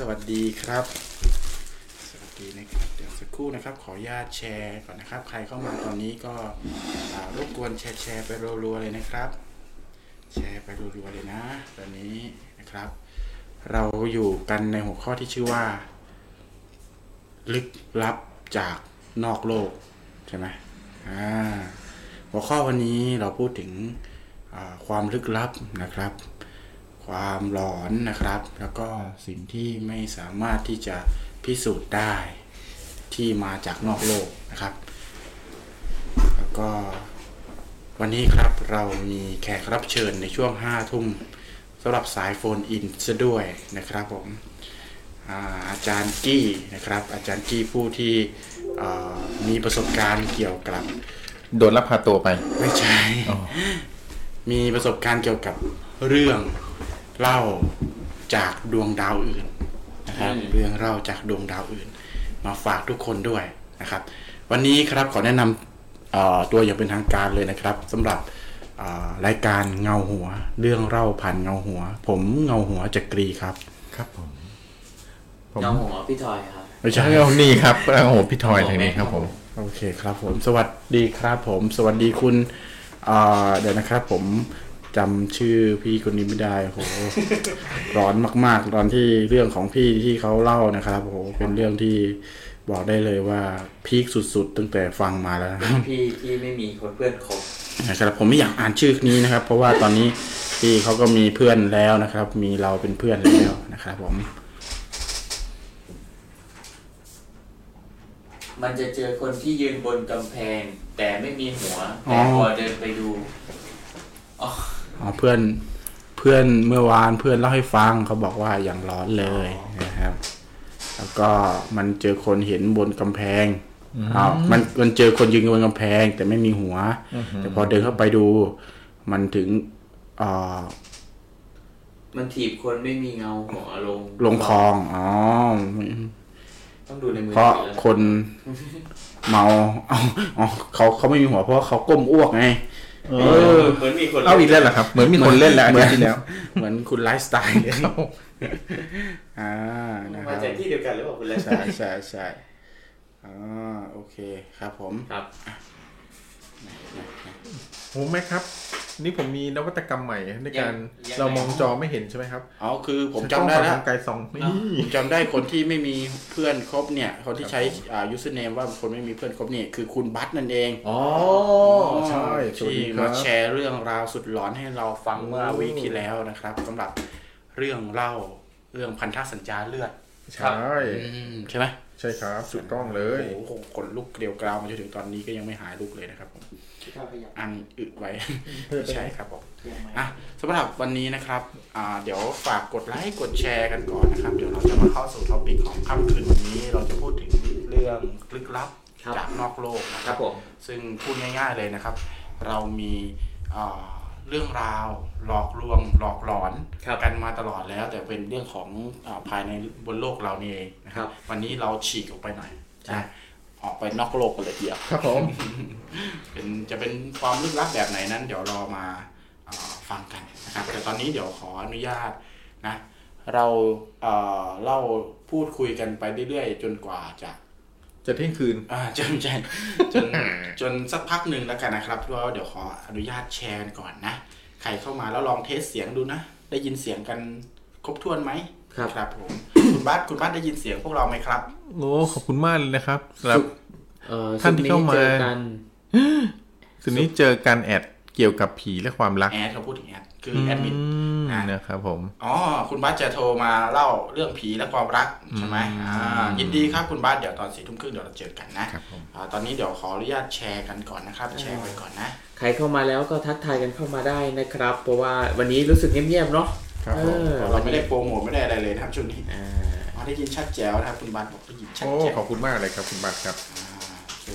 สวัสดีครับสวัสดีนะครับเดี๋ยวสักครู่นะครับขออนุญาตแชร์ก่อนนะครับใครเข้ามาตอนนี้ก็รบกวนแชร์ไปรัวๆเลยนะครับแชร์ไปรัวๆเลยนะตอนนี้นะครับเราอยู่กันในหัวข้อที่ชื่อว่าลึกลับจากนอกโลกใช่ไหมหัวข้อวันนี้เราพูดถึงความลึกลับนะครับความหลอนนะครับแล้วก็สิ่งที่ไม่สามารถที่จะพิสูจน์ได้ที่มาจากนอกโลกนะครับแล้วก็วันนี้ครับเรามีแขกรับเชิญในช่วง5 ทุ่มสำหรับสายโฟนอินซะด้วยนะครับผมอาจารย์กี้นะครับอาจารย์กี้ผู้ที่มีประสบการณ์เกี่ยวกับโดนลักพาตัวไปไม่ใช่มีประสบการณ์เกี่ยวกับเรื่องเล่าจากดวงดาวอื่นนะครับเรื่องเล่าจากดวงดาวอื่นมาฝากทุกคนด้วยนะครับวันนี้ครับขอแนะนำตัวอย่างเป็นทางการเลยนะครับสำหรับรายการเงาหัวเรื่องเล่าผ่านเงาหัวผมเงาหัวจักรีครับครับผมเงาหัวพี่ทอยครับไม่ใช่เงานี่ครับเงาหัวพี่ทอยทางนี้ครับผมโอเคครับผมสวัสดีครับผมสวัสดีคุณเดี๋ยวนะครับผมจำชื่อพี่คนนี้ไม่ได้โห ร้อนมากๆตอนที่เรื่องของพี่ที่เขาเล่านะครับโหเป็นเรื่องที่บอกได้เลยว่าพีคสุดๆตั้งแต่ฟังมาแล้วพี่ที่ไม่มีคนเพื่อนคบนะครับผมไม่อยากอ่านชื่อนี้นะครับเพราะว่าตอนนี้พี่เขาก็มีเพื่อนแล้วนะครับมีเราเป็นเพื่อนแล้วนะครับผมมันจะเจอคนที่ยืนบนกำแพงแต่ไม่มีหัวแต่พอเดินไปดูเพื่อนเมื่อวานเพื่อนเล่าให้ฟังเขาบอกว่าอย่างร้อนเลยนะครับแล้วก็มันเจอคนเห็นบนกำแพงมันเจอคนยืนบนกำแพงแต่ไม่มีหัวแต่พอเดินเข้าไปดูมันถึงมันถีบคนไม่มีเงาหัวลงคลองอ๋อต้องดูในมือเพราะคนเมาอ๋อเขาไม่มีหัวเพราะเขาก้มอ้วกไงเหมือนมีคนเล่าอีกแล้วเหรอครับเหมือนมีคนเล่นแล้วอาทิตย์ที่แล้วเหมือนคุณไลฟ์สไตล์เลยนะครับมาจากที่เดียวกันหรือเปล่าคุณไลฟ์สไตล์ใช่โอเคครับผมครับโหแม่ครับนี่ผมมีนวัตกรรมใหม่ในการเรามองจอไม่เห็นใช่ไหมครับอ๋อคือผมจำได้แล้วผมจำได้คนที่ไม่มีเพื่อนครบเนี่ยคนที่ใช้username ว่าคนไม่มีเพื่อนครบเนี่ยคือคุณบัตนั่นเองอ๋อใช่ที่มาแชร์เรื่องราวสุดหลอนให้เราฟังเมื่อวีคที่แล้วนะครับสำหรับเรื่องเล่าเรื่องพันธสัญญาเลือดใช่ใช่ไหมใช่ครับสุดกล้องเลยโอ้โหขนลุกเกลียวกราวมาจนถึงตอนนี้ก็ยังไม่หายลุกเลยนะครับผมอันอึดไว้ใช่ครับผมอ่ะสำหรับวันนี้นะครับเดี๋ยวฝากกดไลค์กดแชร์กันก่อนนะครับเดี๋ยวเราจะมาเข้าสู่ท็อปิกของค่ำคืนวันนี้เราจะพูดถึงเรื่องลึกลับจากนอกโลกนะครับซึ่งพูดง่ายๆเลยนะครับเรามีเรื่องราวหลอกลวงหลอกหลอนกันมาตลอดแล้วแต่เป็นเรื่องของภายในบนโลกเรานี่เองนะครับวันนี้เราฉีกออกไปหน่อยออกไปนอกโลกกันเลยเดียวครับผมจะเป็นความลึกลับแบบไหนนั้นเดี๋ยวรอมาฟังกันนะครับแต่ตอนนี้เดี๋ยวขออนุญาตนะเราเล่าพูดคุยกันไปเรื่อยๆจนกว่าจะเที่ยงคืนจนสักพักหนึ่งแล้วกันนะครับเพราะเดี๋ยวขออนุญาตแชร์กันก่อนนะใครเข้ามาแล้วลองเทสเสียงดูนะได้ยินเสียงกันครบถ้วนไหมครับผมคุณบัสได้ยินเสียงพวกเราไหมครับโอ้ขอบคุณมากเลยนะครับแล้วท่านที่เข้ามาสุดนี้เจอกันแอดเกี่ยวกับผีและความรักแอดเขาพูดถึงแอดคือแอดมินนะครับผมอ๋อคุณบัสจะโทรมาเล่าเรื่องผีและความรักใช่ไหมยินดีครับคุณบัสเดี๋ยวตอน 22:30 เดี๋ยวเราเจอกันนะตอนนี้เดี๋ยวขออนุญาตแชร์กันก่อนนะครับแชร์ไปก่อนนะใครเข้ามาแล้วก็ทักทายกันเข้ามาได้นะครับเพราะว่าวันนี้รู้สึกเงียบๆเนาะเราไม่ได้โปรโมทไม่ได้อะไรเลยนะครับช่วงนี้ได้ยินชัดแจ๋วนะครับคุณบัตรบอกได้ยินชัดแจ๋วขอบคุณมากเลยครับคุณบัตรครับ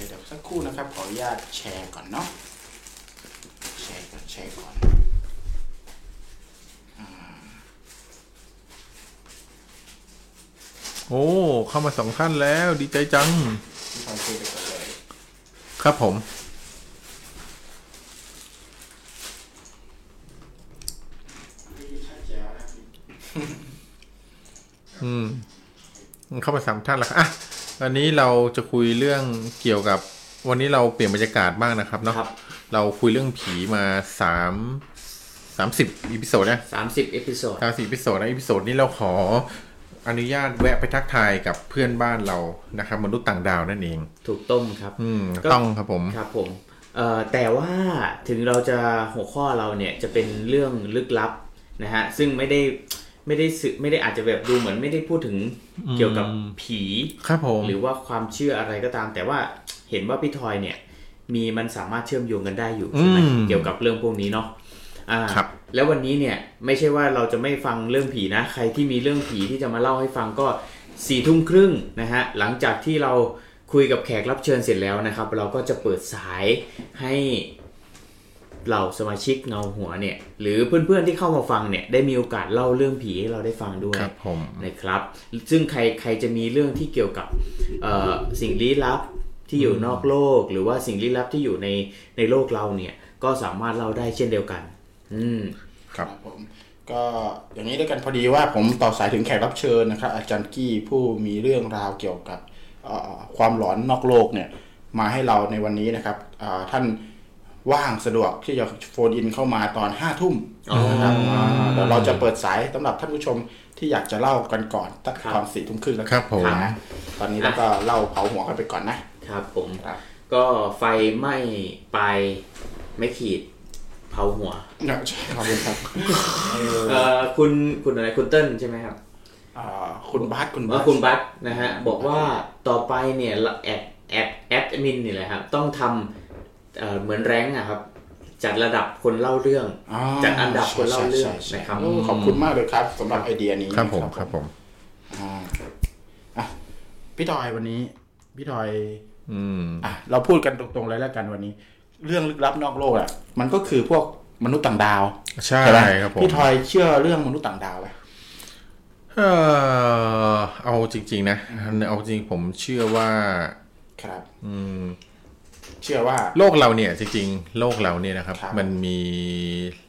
เดี๋ยวสักครู่นะครับขออนุญาตแชร์ก่อนเนาะแชร์ก่อนโอ้เข้ามา2 ท่านแล้วดีใจจังครับผม เข้ามา3ท่านแล้วครับอ่ะวันนี้เราจะคุยเรื่องเกี่ยวกับวันนี้เราเปลี่ยนบรรยากาศบ้างนะครับเนาะเราคุยเรื่องผีมา30อีพิโซดนะ30อีพิโซดนะอีพิโซดนี้เราขออนุญาตแวะไปทักทายกับเพื่อนบ้านเรานะครับมนุษย์ต่างดาวนั่นเองถูกต้องครับต้องครับผมแต่ว่าถึงเราจะหัวข้อเราเนี่ยจะเป็นเรื่องลึกลับนะฮะซึ่งไม่ได้อาจจะแบบดูเหมือนไม่ได้พูดถึงเกี่ยวกับผีครับผมหรือว่าความเชื่ออะไรก็ตามแต่ว่าเห็นว่าพี่ทอยเนี่ยมีมันสามารถเชื่อมโยงกันได้อยู่ใช่มั้ยเกี่ยวกับเรื่องพวกนี้เนาะครับแล้ววันนี้เนี่ยไม่ใช่ว่าเราจะไม่ฟังเรื่องผีนะใครที่มีเรื่องผีที่จะมาเล่าให้ฟังก็ 22:30 นนะฮะหลังจากที่เราคุยกับแขกรับเชิญเสร็จแล้วนะครับเราก็จะเปิดสายให้เหล่าสมาชิกเงาหัวเนี่ยหรือเพื่อนๆที่เข้ามาฟังเนี่ยได้มีโอกาสเล่าเรื่องผีให้เราได้ฟังด้วยนะครับซึ่งใครจะมีเรื่องที่เกี่ยวกับสิ่งลี้ลับที่อยู่นอกโลกหรือว่าสิ่งลี้ลับที่อยู่ในโลกเราเนี่ยก็สามารถเล่าได้เช่นเดียวกันครับผมก็อย่างนี้ด้วยกันพอดีว่าผมต่อสายถึงแขกรับเชิญนะครับอาจารย์กี้ผู้มีเรื่องราวเกี่ยวกับความหลอนนอกโลกเนี่ยมาให้เราในวันนี้นะครับท่านว่างสะดวกที่จะโฟนอินเข้ามาตอน 5:00 นนะครับเดี๋ยวเราจะเปิดสายสำหรับท่านผู้ชมที่อยากจะเล่ากันก่อนตั้งตอน 4:00 นแล้วครับผมนะตอนนี้แล้วก็เล่าเผาหัวกันไปก่อนนะครับผมก็ไฟไหม้ไปไม่ขีดเผาหัวใช่ครับครับคุณอะไรคุณเติ้ลใช่มั้ยครับคุณบัสนะฮะบอกว่าต่อไปเนี่ยแอดมินนี่แหละครับต้องทำเหมือนแรงค์ครับจัดระดับคนเล่าเรื่องจัดอันดับคนเล่าเรื่องนะครับขอบคุณมากเลยครับสำหรับไอเดียนี้ครับผมครับผมพี่ทอยวันนี้พี่ทอยเราพูดกันตรงๆเลยแล้วกันวันนี้เรื่องลึกลับนอกโลกอ่ะมันก็คือพวกมนุษย์ต่างดาวใช่ครับผมพี่ทอยเชื่อเรื่องมนุษย์ต่างดาวไหมเอาจริงๆนะเอาจริงผมเชื่อว่าครับเชื่อว่าโลกเราเนี่ยจริงๆโลกเราเนี่ยนะครับมันมี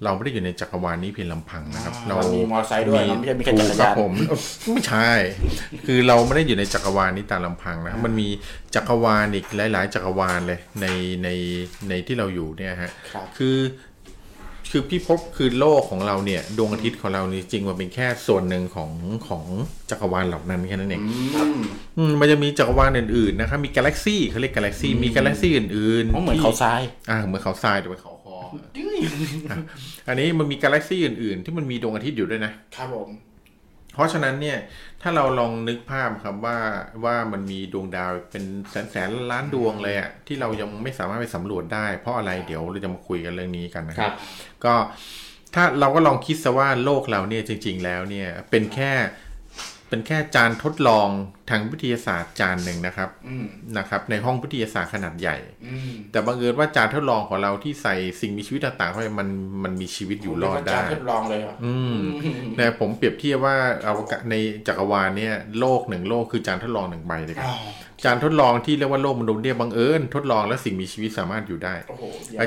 เราไม่ได้อยู่ในจักรวาลนี้เพียงลำพังนะครับเรามีมอเตอร์ไซค์ด้วยไม่ใช่มีแค่จักรยานผมไม่ใช่คือเราไม่ได้อยู่ในจักรวาลนี้ตามลำพังนะมันมีจักรวาลอีกหลายๆจักรวาลเลยในที่เราอยู่เนี่ยฮะคือพี่พบคือโลกของเราเนี่ยดวงอาทิตย์ของเรานี่จริงว่าเป็นแค่ส่วนหนึ่งของจักรวาลเหล่านั้นแค่นั้นเองมันจะมีจักรวาลอื่นๆนะครับมีกาแล็กซี่เขาเรียกกาแล็กซี่มีกาแล็กซี่อื่นๆเหมือนเขาทรายเหมือนเขาทรายหรือเป็นเขาคออันนี้มันมีกาแล็กซี่อื่นๆที่มันมีดวงอาทิตย์อยู่ด้วยนะครับผมเพราะฉะนั้นเนี่ยถ้าเราลองนึกภาพครับว่ามันมีดวงดาวเป็นแสนล้านดวงเลยอ่ะที่เรายังไม่สามารถไปสำรวจได้เพราะอะไรเดี๋ยวเราจะมาคุยกันเรื่องนี้กันนะครับก็ถ้าเราก็ลองคิดซะว่าโลกเราเนี่ยจริงๆแล้วเนี่ยเป็นแค่จานทดลองทางวิทยาศาสตร์จานหนึ่งนะครับในห้องวิทยาศาสตร์ขนาดใหญ่แต่บังเอิญว่าจานทดลองของเราที่ใส่สิ่งมีชีวิตต่างๆเข้าไปมันมีชีวิตอยู่รอดได้จานทดลองเลยครับแต่ผมเปรียบเทียบว่าอวกาศในจักรวาลเนี่ยโลกหนึ่งโลกคือจานทดลองหนึ่งใบเลยครับจานทดลองที่เรียกว่าโลกมนุษย์เนี่ยบังเอิญทดลองแล้วสิ่งมีชีวิตสามารถอยู่ได้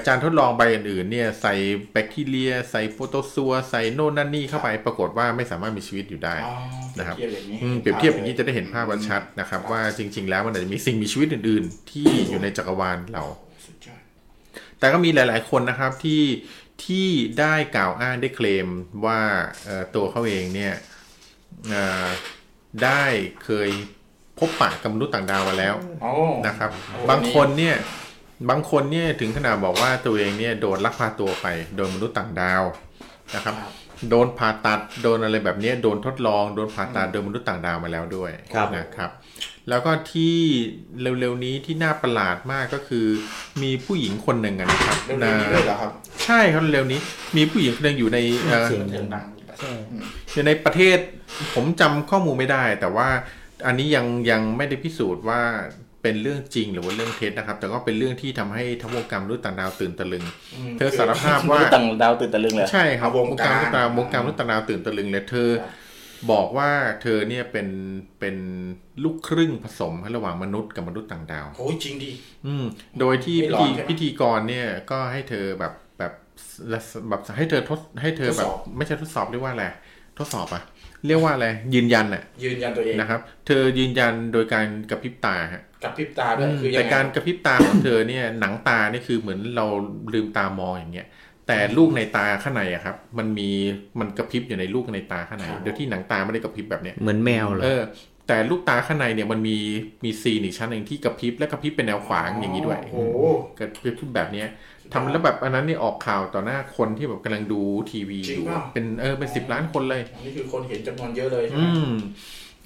จานทดลองใบอื่นๆเนี่ยใส่แบคทีเรียใส่โฟโตซัวใส่โน่นนั่นนี่เข้าไปปรากฏว่าไม่สามารถมีชีวิตอยู่ได้นะครับเปรียบเทียบอย่างนี้จะได้เห็นภาพชัดนะครับว่าจริงๆแล้วมันอาจจะมีสิ่งมีชีวิตอื่นๆที่อยู่ในจักรวาลเราแต่ก็มีหลายๆคนนะครับที่ได้กล่าวอ้างได้เคลมว่าตัวเขาเองเนี่ยได้เคยพบปะกับมนุษย์ต่างดาวมาแล้วนะครับบางคนเนี่ยถึงขนาดบอกว่าตัวเองเนี่ยโดนลักพาตัวไปโดยมนุษย์ต่างดาวนะครับโดนผ่าตัดโดนอะไรแบบนี้โดนทดลองโดนผ่าตัดโดยมนุษย์ต่างดาวมาแล้วด้วยนะครับแล้วก็ที่เร็วๆนี้ที่น่าประหลาดมากก็คือมีผู้หญิงคนหนึ่งนะครับเร็วๆนี้เลยเหรอครับใช่ครับเร็วนี้มีผู้หญิงคนหนึ่งอยู่ในอยู่ในประเทศผมจำข้อมูลไม่ได้แต่ว่าอันนี้ยังไม่ได้พิสูจน์ว่าเป็นเรื่องจริงหรือว่าเรื่องเท็จนะครับแต่ก็เป็นเรื่องที่ทำให้ทั้งวงการมนุษย์ต่างดาวตื่นตะลึงเธอสารภาพว่ามนุษย์ต่างดาวตื่นตะลึงเลยใช่ครับวงการมนุษย์ต่างดาวตื่นตะลึงเลยเธอบอกว่าเธอเนี่ยเป็นลูกครึ่งผสมระหว่างมนุษย์กับมนุษย์ต่างดาวโอ้ยจริงดิโดยที่พิธีกรเนี่ยก็ให้เธอแบบให้เธอแบบไม่ใช่ทดสอบเรียกว่าอะไรท ทดสอบอะเรียกว่าอะไรยืนยันน่ะยืนยันตัวเองนะครับเธอยืนยันโดยการกระพริบตาฮะกระพริบตาด้วยคือแต่การกระพริบตาของเธอเนี่ยหนังตานี่คือเหมือนเราลืมตามองอย่างเงี้ยแต่ลูกในตาข้างในอะครับมันกระพริบอยู่ในลูกในตาข้างในโดยที่หนังตาไม่ได้กระพริบแบบเนี้ยเหมือนแมวเหรอแต่ลูกตาข้างในเนี่ยมันมีซีนอีกชั้นนึงที่กระพริบและกระพริบเป็นแนวขวางอย่างนี้ด้วยโอ้กระพริบแบบเนี้ยทำแล้วแบบอันนั้นนี่ออกข่าวต่อหน้าคนที่แบบกำลังดูทีวีอยู่เป็นเป็น10ล้านคนเลยนี่คือคนเห็นจำนวนเยอะเลยใช่ไหม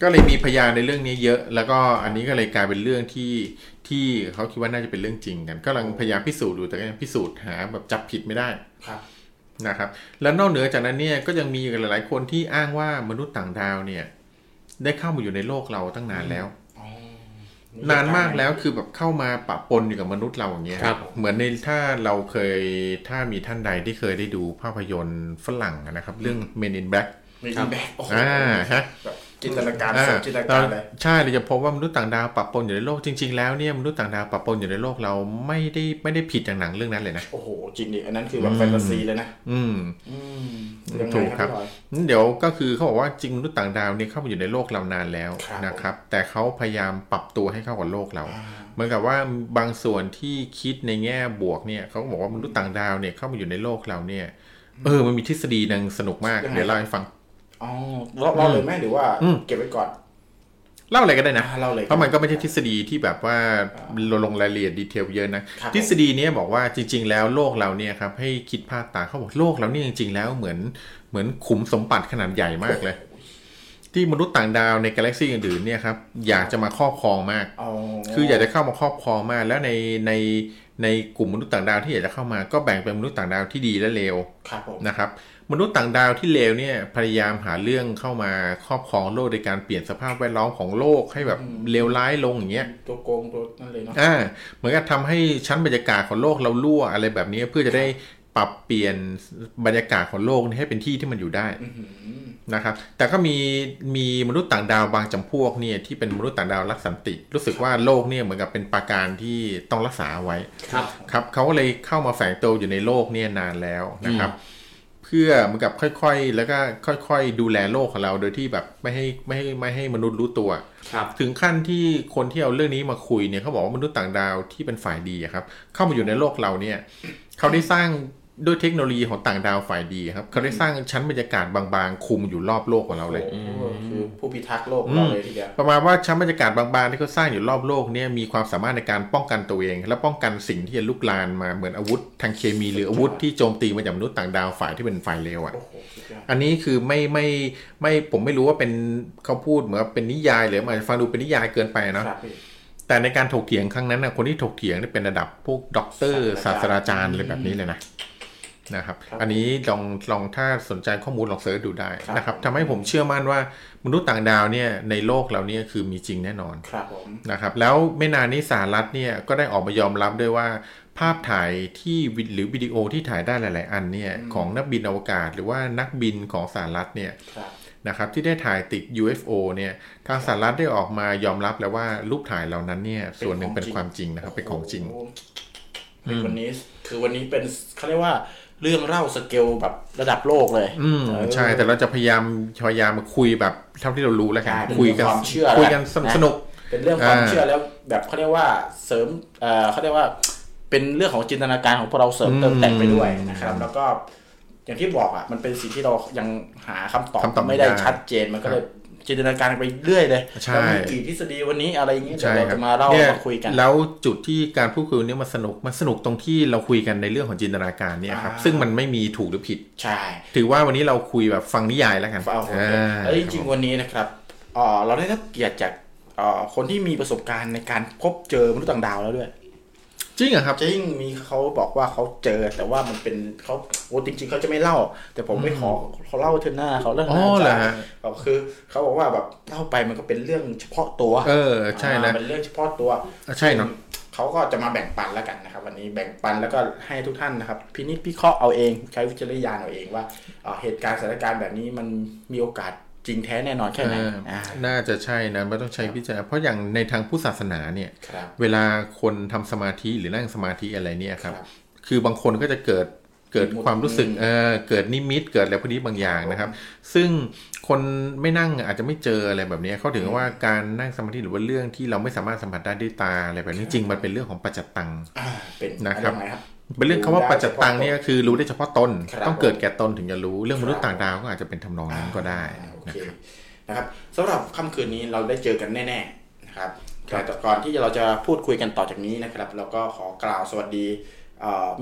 ก็เลยมีพยานในเรื่องนี้เยอะแล้วก็อันนี้ก็เลยกลายเป็นเรื่องที่เขาคิดว่าน่าจะเป็นเรื่องจริงกันก็กำลังพยายามพิสูจน์อยู่แต่ก็ยังพิสูจน์หาแบบจับผิดไม่ได้นะครับแล้วนอกเหนือจากนั้นเนี่ยก็ยังมีหลายๆคนที่อ้างว่ามนุษย์ต่างดาวเนี่ยได้เข้ามาอยู่ในโลกเราตั้งนานแล้วนานมากแล้วคือแบบเข้ามาปะปนอยู่กับมนุษย์เราอย่างเงี้ยเหมือนในถ้ามีท่านใดที่เคยได้ดูภาพยนตร์ฝรั่งนะครับเรื่อง Men in Black ฮะจินตนาการจินตนาการเลยใช่เลยจะพบว่ามนุษย์ต่างดาวปะปนอยู่ในโลกจริงๆแล้วเนี่ยมนุษย์ต่างดาวปะปนอยู่ในโลกเราไม่ได้ผิดจากหนังเรื่องนั้นเลยนะโอ้โหจริงดิอันนั้นคือแบบแฟนตาซีเลยนะถูกครับเดี๋ยวก็คือเขาบอกว่าจริงมนุษย์ต่างดาวเนี่ยเข้ามาอยู่ในโลกเรานานแล้วนะครับแต่เขาพยายามปรับตัวให้เข้ากับโลกเราเหมือนกับว่าบางส่วนที่คิดในแง่บวกเนี่ยเขาบอกว่ามนุษย์ต่างดาวเนี่ยเข้ามาอยู่ในโลกเราเนี่ยมันมีทฤษฎีนึงสนุกมากเดี๋ยวเล่าให้ฟังอ๋อเล่าเลยไหมหรือว่าเก็บไว้ก่อนเล่าอะไรก็ได้นะเพราะมันก็ไม่ใช่ทฤษฎีที่แบบว่าลงรายละเอียดดีเทลเยอะนะทฤษฎีนี้บอกว่าจริงๆแล้วโลกเราเนี่ยครับให้คิดภาพตาเขาบอกโลกเรานี่จริงๆแล้วเหมือนขุมสมบัติขนาดใหญ่มากเลยที่มนุษย์ต่างดาวในกาแล็กซี่อื่นๆเนี่ยครับอยากจะมาครอบครองมากคืออยากจะเข้ามาครอบครองมากแล้วในกลุ่มมนุษย์ต่างดาวที่อยากจะเข้ามาก็แบ่งเป็นมนุษย์ต่างดาวที่ดีและเลวนะครับมนุษย์ต่างดาวที่เลวเนี่ยพยายามหาเรื่องเข้ามาครอบครองโลกโดยการเปลี่ยนสภาพแวดล้อมของโลกให้แบบเลวร้ายลงอย่างเงี้ยตัวโกงตัวนั่นเลยเนาะเหมือนกับทำให้ชั้นบรรยากาศของโลกเรารั่วอะไรแบบนี้เพื่อจะได้ปรับเปลี่ยนบรรยากาศของโลกให้เป็นที่ที่มันอยู่ได้นะครับแต่ก็มีมนุษย์ต่างดาวบางจำพวกเนี่ยที่เป็นมนุษย์ต่างดาวรักสันติรู้สึกว่าโลกเนี่ยเหมือนกับเป็นปราการที่ต้องรักษาไว้ครับเขาก็เลยเข้ามาแฝงตัวอยู่ในโลกเนี่ยนานแล้วนะครับเพื่อเหมือนกับค่อยๆแล้วก็ค่อยๆดูแลโลกของเราโดยที่แบบไม่ให้มนุษย์รู้ตัวถึงขั้นที่คนที่เอาเรื่องนี้มาคุยเนี่ยเขาบอกว่ามนุษย์ต่างดาวที่เป็นฝ่ายดีครับเข้ามาอยู่ในโลกเราเนี่ยเขาได้สร้างด้วยเทคโนโลยีของต่างดาวฝ่ายดีครับเขาได้สร้างชั้นบรรยากาศบางๆคุมอยู่รอบโลกของเราเลยคือผู้พิทักษ์โลกเราเลยทีเดียวประมาณว่าชั้นบรรยากาศบางๆที่เขาสร้างอยู่รอบโลกเนี่ยมีความสามารถในการป้องกันตัวเองและป้องกันสิ่งที่จะลุกลามมาเหมือนอาวุธทางเคมีหรืออาวุธที่โจมตีมาจากมนุษย์ต่างดาวฝ่ายที่เป็นฝ่ายเลวอ่ะอันนี้คือไม่ผมไม่รู้ว่าเป็นเขาพูดเหมือนเป็นนิยายหรือมันฟังดูเป็นนิยายเกินไปเนาะแต่ในการถกเถียงครั้งนั้นนะคนที่ถกเถียงนี่เป็นระดับพวกด็อกเตอร์ศาสตราจารย์อะไรแบบนี้เลยนะครับอันนี้ลองถ้าสนใจข้อมูลลองเสิร์ชดูได้นะครับทำให้ผมเชื่อมั่นว่ามนุษย์ต่างดาวเนี่ยในโลกเราเนี่ยคือมีจริงแน่นอนนะครับแล้วไม่นานนี้สหรัฐเนี่ยก็ได้ออกมายอมรับด้วยว่าภาพถ่ายที่หรือวิดีโอที่ถ่ายได้หลายๆอันเนี่ยของนักบินอวกาศหรือว่านักบินของสหรัฐเนี่ยนะครับที่ได้ถ่ายติด UFO เนี่ยทางสหรัฐได้ออกมายอมรับแล้วว่ารูปถ่ายเหล่านั้นเนี่ยส่วนหนึ่งเป็นความจริงนะครับเป็นของจริงวันนี้เป็นเขาเรียกว่าเรื่องเล่าสเกลแบบระดับโลกเลยใช่แต่เราจะพยายามมาคุยแบบเท่าที่เรารู้แล้วกันคุยกันสนุกเป็นเรื่องความเชื่อแล้วแบบเขาเรียกว่าเสริมเขาเรียกว่าเป็นเรื่องของจินตนาการของพวกเราเสริมเติมแต่งไปด้วยนะครับแล้วก็อย่างที่บอกอ่ะมันเป็นสิ่งที่เรายังหาคำตอบไม่ได้ชัดเจนมันก็เลยจินตนาการไปเรื่อยเลยแล้วมีกี่ทฤษฎีวันนี้อะไรอย่างเงี้ยเดี๋ยวเราจะมาเล่ามาคุยกันแล้วจุดที่การพูดคุยเนี่ยมันสนุกตรงที่เราคุยกันในเรื่องของจินตนาการเนี่ยครับซึ่งมันไม่มีถูกหรือผิดใช่ถือว่าวันนี้เราคุยแบบฟังนิยายแล้วกันจริงๆวันนี้นะครับเราได้รับเกียรติจากคนที่มีประสบการณ์ในการพบเจอมนุษย์ต่างดาวแล้วด้วยจริงเหรอครับจริงมีเขาบอกว่าเขาเจอแต่ว่ามันเป็นเขาจริงๆเขาจะไม่เล่าแต่ผมไม่ขอเขาเล่าเธอหน้าเขาเล่าหน้าจ้ะแบบคือเขาบอกว่าแบบเล่าไปมันก็เป็นเรื่องเฉพาะตัวใช่นะเป็นเรื่องเฉพาะตัวใช่เนาะเขาก็จะมาแบ่งปันแล้วกันนะครับวันนี้แบ่งปันแล้วก็ให้ทุกท่านนะครับพินิจพิเคราะห์เอาเองใช้วิจารณญาณเอาเองว่าเหตุการณ์สถานการณ์แบบนี้มันมีโอกาสจริงแท้แน่นอนแค่ไหนน่าจะใช่นะไม่ต้องใช้พิจารณาเพราะอย่างในทางพุทธศาสนาเนี่ยเวลาคนทำสมาธิหรือนั่งสมาธิอะไรเนี่ยครับคือบางคนก็จะเกิด เกิดความรู้สึกเกิดนิมิตเกิดอะไรพวกนี้บางอย่างนะครับซึ่งคนไม่นั่งอาจจะไม่เจออะไรแบบนี้เขาถึงว่าการนั่งสมาธิหรือว่าเรื่องที่เราไม่สามารถสัมผัสได้ด้วยตาอะไรแบบนี้จริงมันเป็นเรื่องของปัจจตังนะครับเป็นเรื่องคำว่าปัจจตังนี่ก็คือรู้ได้เฉพาะตนต้องเกิดแก่ตนถึงจะรู้เรื่องมนุษย์ต่างดาวก็อาจจะเป็นทำนองนั้นก็ได้นะครับสำหรับค่ำคืนนี้เราได้เจอกันแน่ๆนะครับแต่ก่อนที่เราจะพูดคุยกันต่อจากนี้นะครับเราก็ขอกล่าวสวัสดี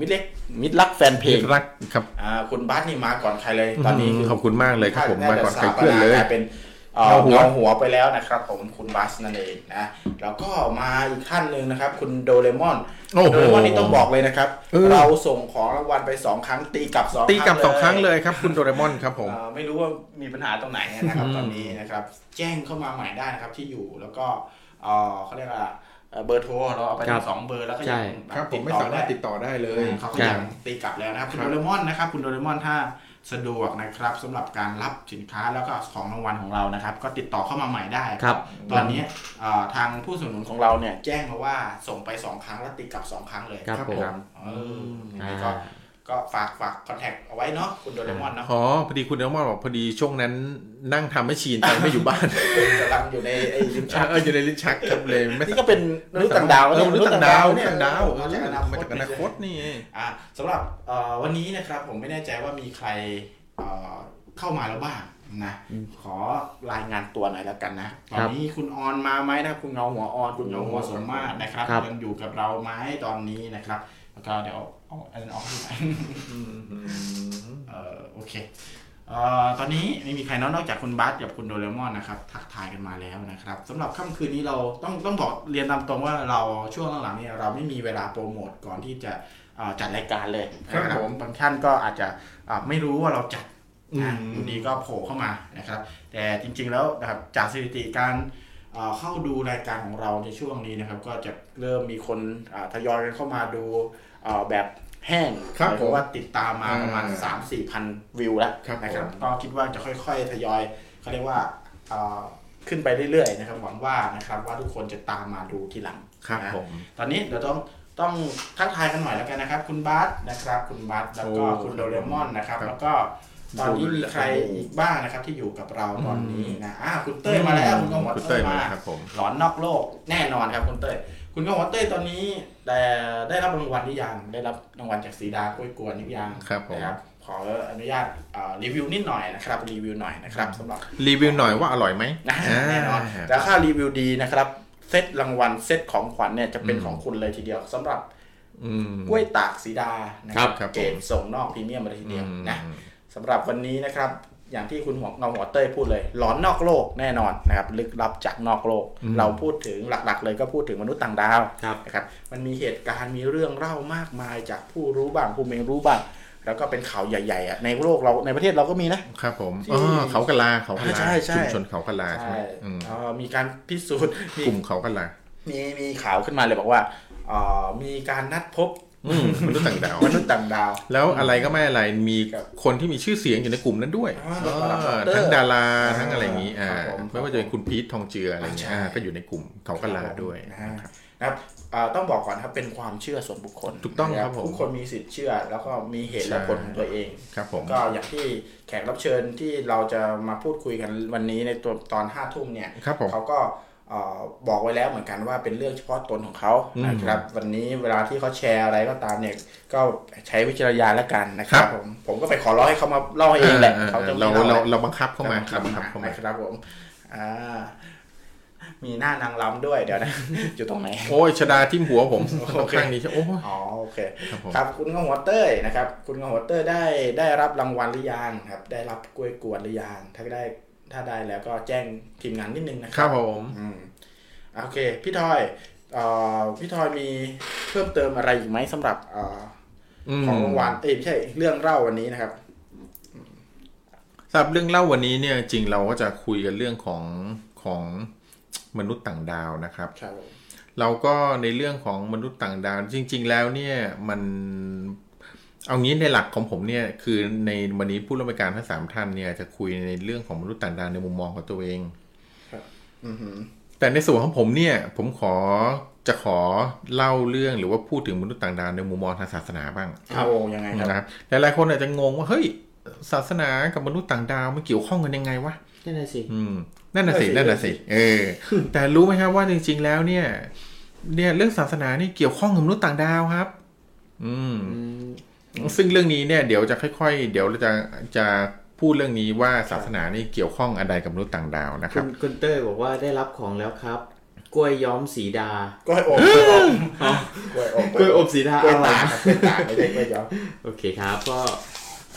มิตรเล็กมิตรรักแฟนเพลงรักครับคุณบัสนี่มาก่อนใครเลยตอนนี้ขอบคุณมากเลยครับผมมาก่อนใครเพื่อนเลยเป็นหัวไปแล้วนะครับผมคุณบัสนั่นเองนะแล้วก็มาอีกท่านนึงนะครับคุณโดเรมอนนี่ต้องบอกเลยนะครับเราส่งของรางวัลไป2ครั้งตีกลับ2ครั้งเลยครับคุณโดเรมอนครับผมไม่รู้ว่ามีปัญหาตรงไหนนะครับตอนนี้นะครับแจ้งเข้ามาใหม่ได้นะครับที่อยู่แล้วก็เขาเรียกว่าเบอร์โทรเราเอาไปทั้ง2เบอร์แล้วก็ยังผมไม่สามารถติดต่อได้เลยเขาก็ยังตีกลับแล้วนะครับคุณโดเรมอนนะครับคุณโดเรมอนถ้าสะดวกนะครับสำหรับการรับสินค้าแล้วก็ของรางวัลของเรานะครับก็ติดต่อเข้ามาใหม่ได้ครับตอนนี้ทางผู้สนับสนุนของเราเนี่ยแจ้งมาว่าส่งไป2ครั้งแล้วติดกลับ2ครั้งเลยครับผมก็ฝากคอนแทคเอาไว้เนาะคุณโดเรมอนเนาะอ๋อพอดีคุณโดเรมอนบอกพอดีช่วงนั้นนั่งทำแมชชีนแต่ไม่อยู่บ้านกำลังอยู่ในลิ้นชักอยู่ในลิ้นชักครับเลยนี่ก็เป็นมนุษย์ต่างดาวมนุษย์ต่างดาวเนี่ยมาจากอนาคตนี่สำหรับวันนี้นะครับผมไม่แน่ใจว่ามีใครเข้ามาแล้วบ้างนะขอรายงานตัวหน่อยแล้วกันนะตอนนี้คุณออนมาไหมนะคุณเงาหัวออนคุณเงาหัวสมมาตรนะครับยังอยู่กับเราไหมตอนนี้นะครับแล้วก็เดี๋ยวอันนั้นออกไปโอเคตอนนี้ไม่มีใครนอกจากคุณบัสกับคุณโดเรมอนนะครับทักทายกันมาแล้วนะครับสำหรับค่ำคืนนี้เราต้องบอกเรียนตามตรงว่าเราช่วงหลังๆเนี่ยเราไม่มีเวลาโปรโมทก่อนที่จะจัดรายการเลยนะครับบางท่านก็อาจจะไม่รู้ว่าเราจัดนี่ก็โผล่เข้ามานะครับแต่จริงๆแล้วนะครับจากสถิติการเข้าดูรายการของเราในช่วงนี้นะครับก็จะเริ่มมีคนทยอยกันเข้ามาดูแบบแห้งเพราะว่าติดตามมาประมาณ 3-4 พันวิวแล้วนะครับก็คิดว่าจะค่อยๆทยอยเขาเรียกว่าขึ้นไปเรื่อยๆนะครับหวังว่านะครับว่าทุกคนจะตามมาดูทีหลังนะตอนนี้เดี๋ยวต้องทักทายกันหน่อยแล้วกันนะครับคุณบาสนะครับคุณบาสแล้วก็คุณโดเรมอนนะครับแล้วก็ตอนนี้มีใครอีกบ้างนะครับที่อยู่กับเราตอนนี้นะคุณเต้ยมาแล้วคุณก็หมดเต้ยมาหลอนนอกโลกแน่นอนครับคุณเต้ยคุณก็หมดเต้ยตอนนี้แต่ได้รับรางวัลหรือยังได้รับรางวัลจากสีดากล้วยกวนหรือยังนะครับขออนุญาตรีวิวนิดหน่อยนะครับรีวิวหน่อยนะครับสำหรับรีวิวหน่อยว่าอร่อยไหมแน่นอนแต่ถ้ารีวิวดีนะครับเซตรางวัลเซตของขวัญเนี่ยจะเป็นของคุณเลยทีเดียวสำหรับกล้วยตากสีดานะครับเกมส่งนอกพรีเมียมมาเลยทีเดียวนะสำหรับวันนี้นะครับอย่างที่คุณเงาหัวเต้ยพูดเลยหลอนนอกโลกแน่นอนนะครับลึกลับจากนอกโลกเราพูดถึงหลักๆเลยก็พูดถึงมนุษย์ต่างดาวนะครับมันมีเหตุการณ์มีเรื่องเล่ามากมายจากผู้รู้บ้างผู้ไม่รู้บ้างแล้วก็เป็นข่าวใหญ่ๆอ่ะในโลกเราในประเทศเราก็มีนะครับผมเขากะลาชุมชนเขากะลาใช่มีการพิสูจน์กลุ่มเขากะลามีข่าวขึ้นมาเลยบอกว่ามีการนัดพบมนุษย์ต่างดาวแล้วอะไรก็ไม่อะไรมีคนที่มีชื่อเสียงอยู่ในกลุ่มนั้นด้วยทั้งดาราทั้งอะไรอย่างนี้ไม่ว่าจะเป็นคุณพีททองเจืออะไรอย่างเงี้ยก็อยู่ในกลุ่มเขากะลาด้วยนะครับต้องบอกก่อนครับเป็นความเชื่อส่วนบุคคลถูกต้องครับผมทุกคนมีสิทธิ์เชื่อแล้วก็มีเหตุและผลของตัวเองครับผมก็อย่างที่แขกรับเชิญที่เราจะมาพูดคุยกันวันนี้ในตัวตอน5 ทุ่มเนี่ยเขาก็บอกไว้แล้วเหมือนกันว่าเป็นเรื่องเฉพาะตนของเขานะครับวันนี้เวลาที่เขาแชร์อะไรก็ตามเนี่ยก็ใช้วิจารณญาณแล้วกันนะครับผมก็ไปขอร้องให้เขามาเล่าเองแหละเขาจะเราบังคับเข้ามาครับผมมีหน้านางล้ำด้วยเดี๋ยวนะอยู่ตรงไหนโอ้ยชดาทิ่มหัวผมครั้งนี้โอ้โอเคครับคุณก็หัวเต้ยนะครับคุณก็หัวเต้ยได้รับรางวัลหรือยังครับได้รับกล้วยกวนหรือยังถ้าได้แล้วก็แจ้งทีมงานนิดนึงนะครับผมโอเคพี่ทอยมีเพิ่มเติมอะไรอีกไหมสำหรับของรางวัลไม่ใช่เรื่องเล่าวันนี้นะครับสำหรับเรื่องเล่าวันนี้เนี่ยจริงเราก็จะคุยกันเรื่องของมนุษย์ต่างดาวนะครับเราก็ในเรื่องของมนุษย์ต่างดาวจริงๆแล้วเนี่ยมันเอางี้ในหลักของผมเนี่ยคือในวันนี้ผู้ร่วมรายการทั้ง3 ท่านเนี่ยจะคุยในเรื่องของมนุษย์ต่างดาวในมุมมองของตัวเองแต่ แต่ในส่วนของผมเนี่ยผมขอเล่าเรื่องหรือว่าพูดถึงมนุษย์ต่างดาวในมุมมองทางศาสนาบ้างครับโอ้ยังไงนะครับหลายๆคนอาจจะงงว่าเฮ้ยศาสนากับมนุษย์ต่างดาวมันเกี่ยวข้องกันยังไงวะนั่นน่ะสินั่นน่ะสิแต่รู้ไหมครับว่าจริงๆแล้วเนี่ยเรื่องศาสนานี่เกี่ยวข้องกับมนุษย์ต่างดาวครับซึ่งเรื่องนี้เนี่ยเดี๋ยวจะค่อยๆเดี๋ยวเราจะพูดเรื่องนี้ว่าศาสนานี่เกี่ยวข้องอะไรกับมนุษย์ต่างดาวนะครับคุณเต้ยบอกว่าได้รับของแล้วครับกล้วยย้อมสีดากล้วยอบกล้วยอบสีดาอะไรไม่ใช่กล้วยย้อมโอเคครับก็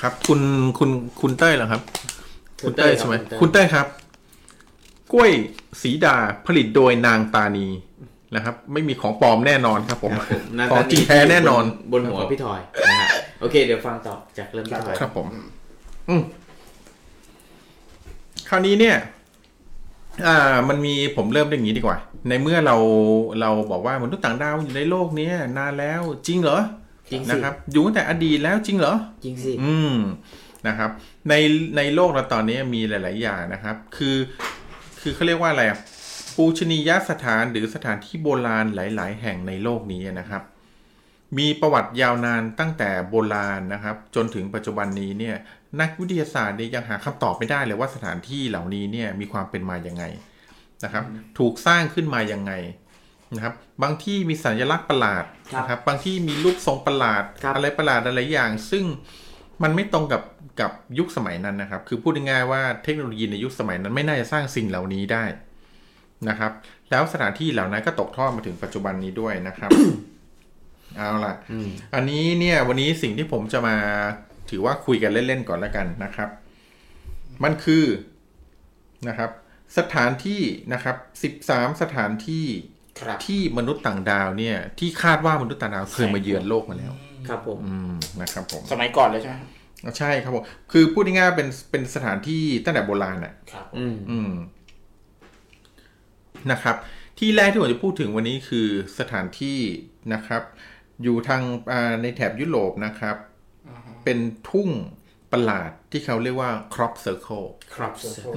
ครับคุณเต้ยเหรอครับคุณเต้ยใช่ไหมคุณเต้ยครับกล้วยสีดาผลิตโดยนางตานีนะครับไม่มีของปลอมแน่นอนครับผมของจริงแท้แน่นอนบนหัวพี่ทอยนะฮะโอเคเดี๋ยวฟังต่อจากเริ่มพี่ทอยครับผมคราวนี้เนี่ยมันมีผมเริ่มเรื่องนี้ดีกว่าในเมื่อเราบอกว่ามนุษย์ต่างดาวอยู่ในโลกนี้นานแล้วจริงเหรอจริงนะครับอยู่ตั้งแต่อดีตแล้วจริงเหรอจริงสินะครับในโลกเราตอนนี้มีหลายๆอย่างนะครับคือเขาเรียกว่าอะไรปูชนียสถานหรือสถานที่โบราณหลายๆแห่งในโลกนี้นะครับมีประวัติยาวนานตั้งแต่โบราณนะครับจนถึงปัจจุบันนี้เนี่ยนักวิทยาศาสตร์ยังหาคำตอบไม่ได้เลยว่าสถานที่เหล่านี้เนี่ยมีความเป็นมายังไงนะครับถูกสร้างขึ้นมายังไงนะครับบางที่มีสัญลักษณ์ประหลาดนะครับบางที่มีรูปทรงประหลาดอะไรประหลาดอะไรอย่างซึ่งมันไม่ตรงกับยุคสมัยนั้นนะครับคือพูดง่ายๆว่าเทคโนโลยีในยุคสมัยนั้นไม่น่าจะสร้างสิ่งเหล่านี้ได้นะครับแล้วสถานที่เหล่านั้นก็ตกทอดมาถึงปัจจุบันนี้ด้วยนะครับ เอาล่ะอันนี้เนี่ยวันนี้สิ่งที่ผมจะมาถือว่าคุยกันเล่นๆก่อนแล้วกันนะครับมันคือนะครับสถานที่นะครับ13สถานที่ที่มนุษย์ต่างดาวเนี่ยที่คาดว่ามนุษย์ต่างดาวเคยมาเยือนโลกมาแล้วครับผมนะครับผมสมัยก่อนเลยใช่ไหมใช่ครับผมคือพูดง่ายๆเป็นสถานที่ตั้งแต่โบราณนะครับนะครับที่แรกที่ผมจะพูดถึงวันนี้คือสถานที่นะครับอยู่ทางในแถบยุโรปนะครับเป็นทุ่งประหลาดที่เขาเรียกว่า crop circle crop circle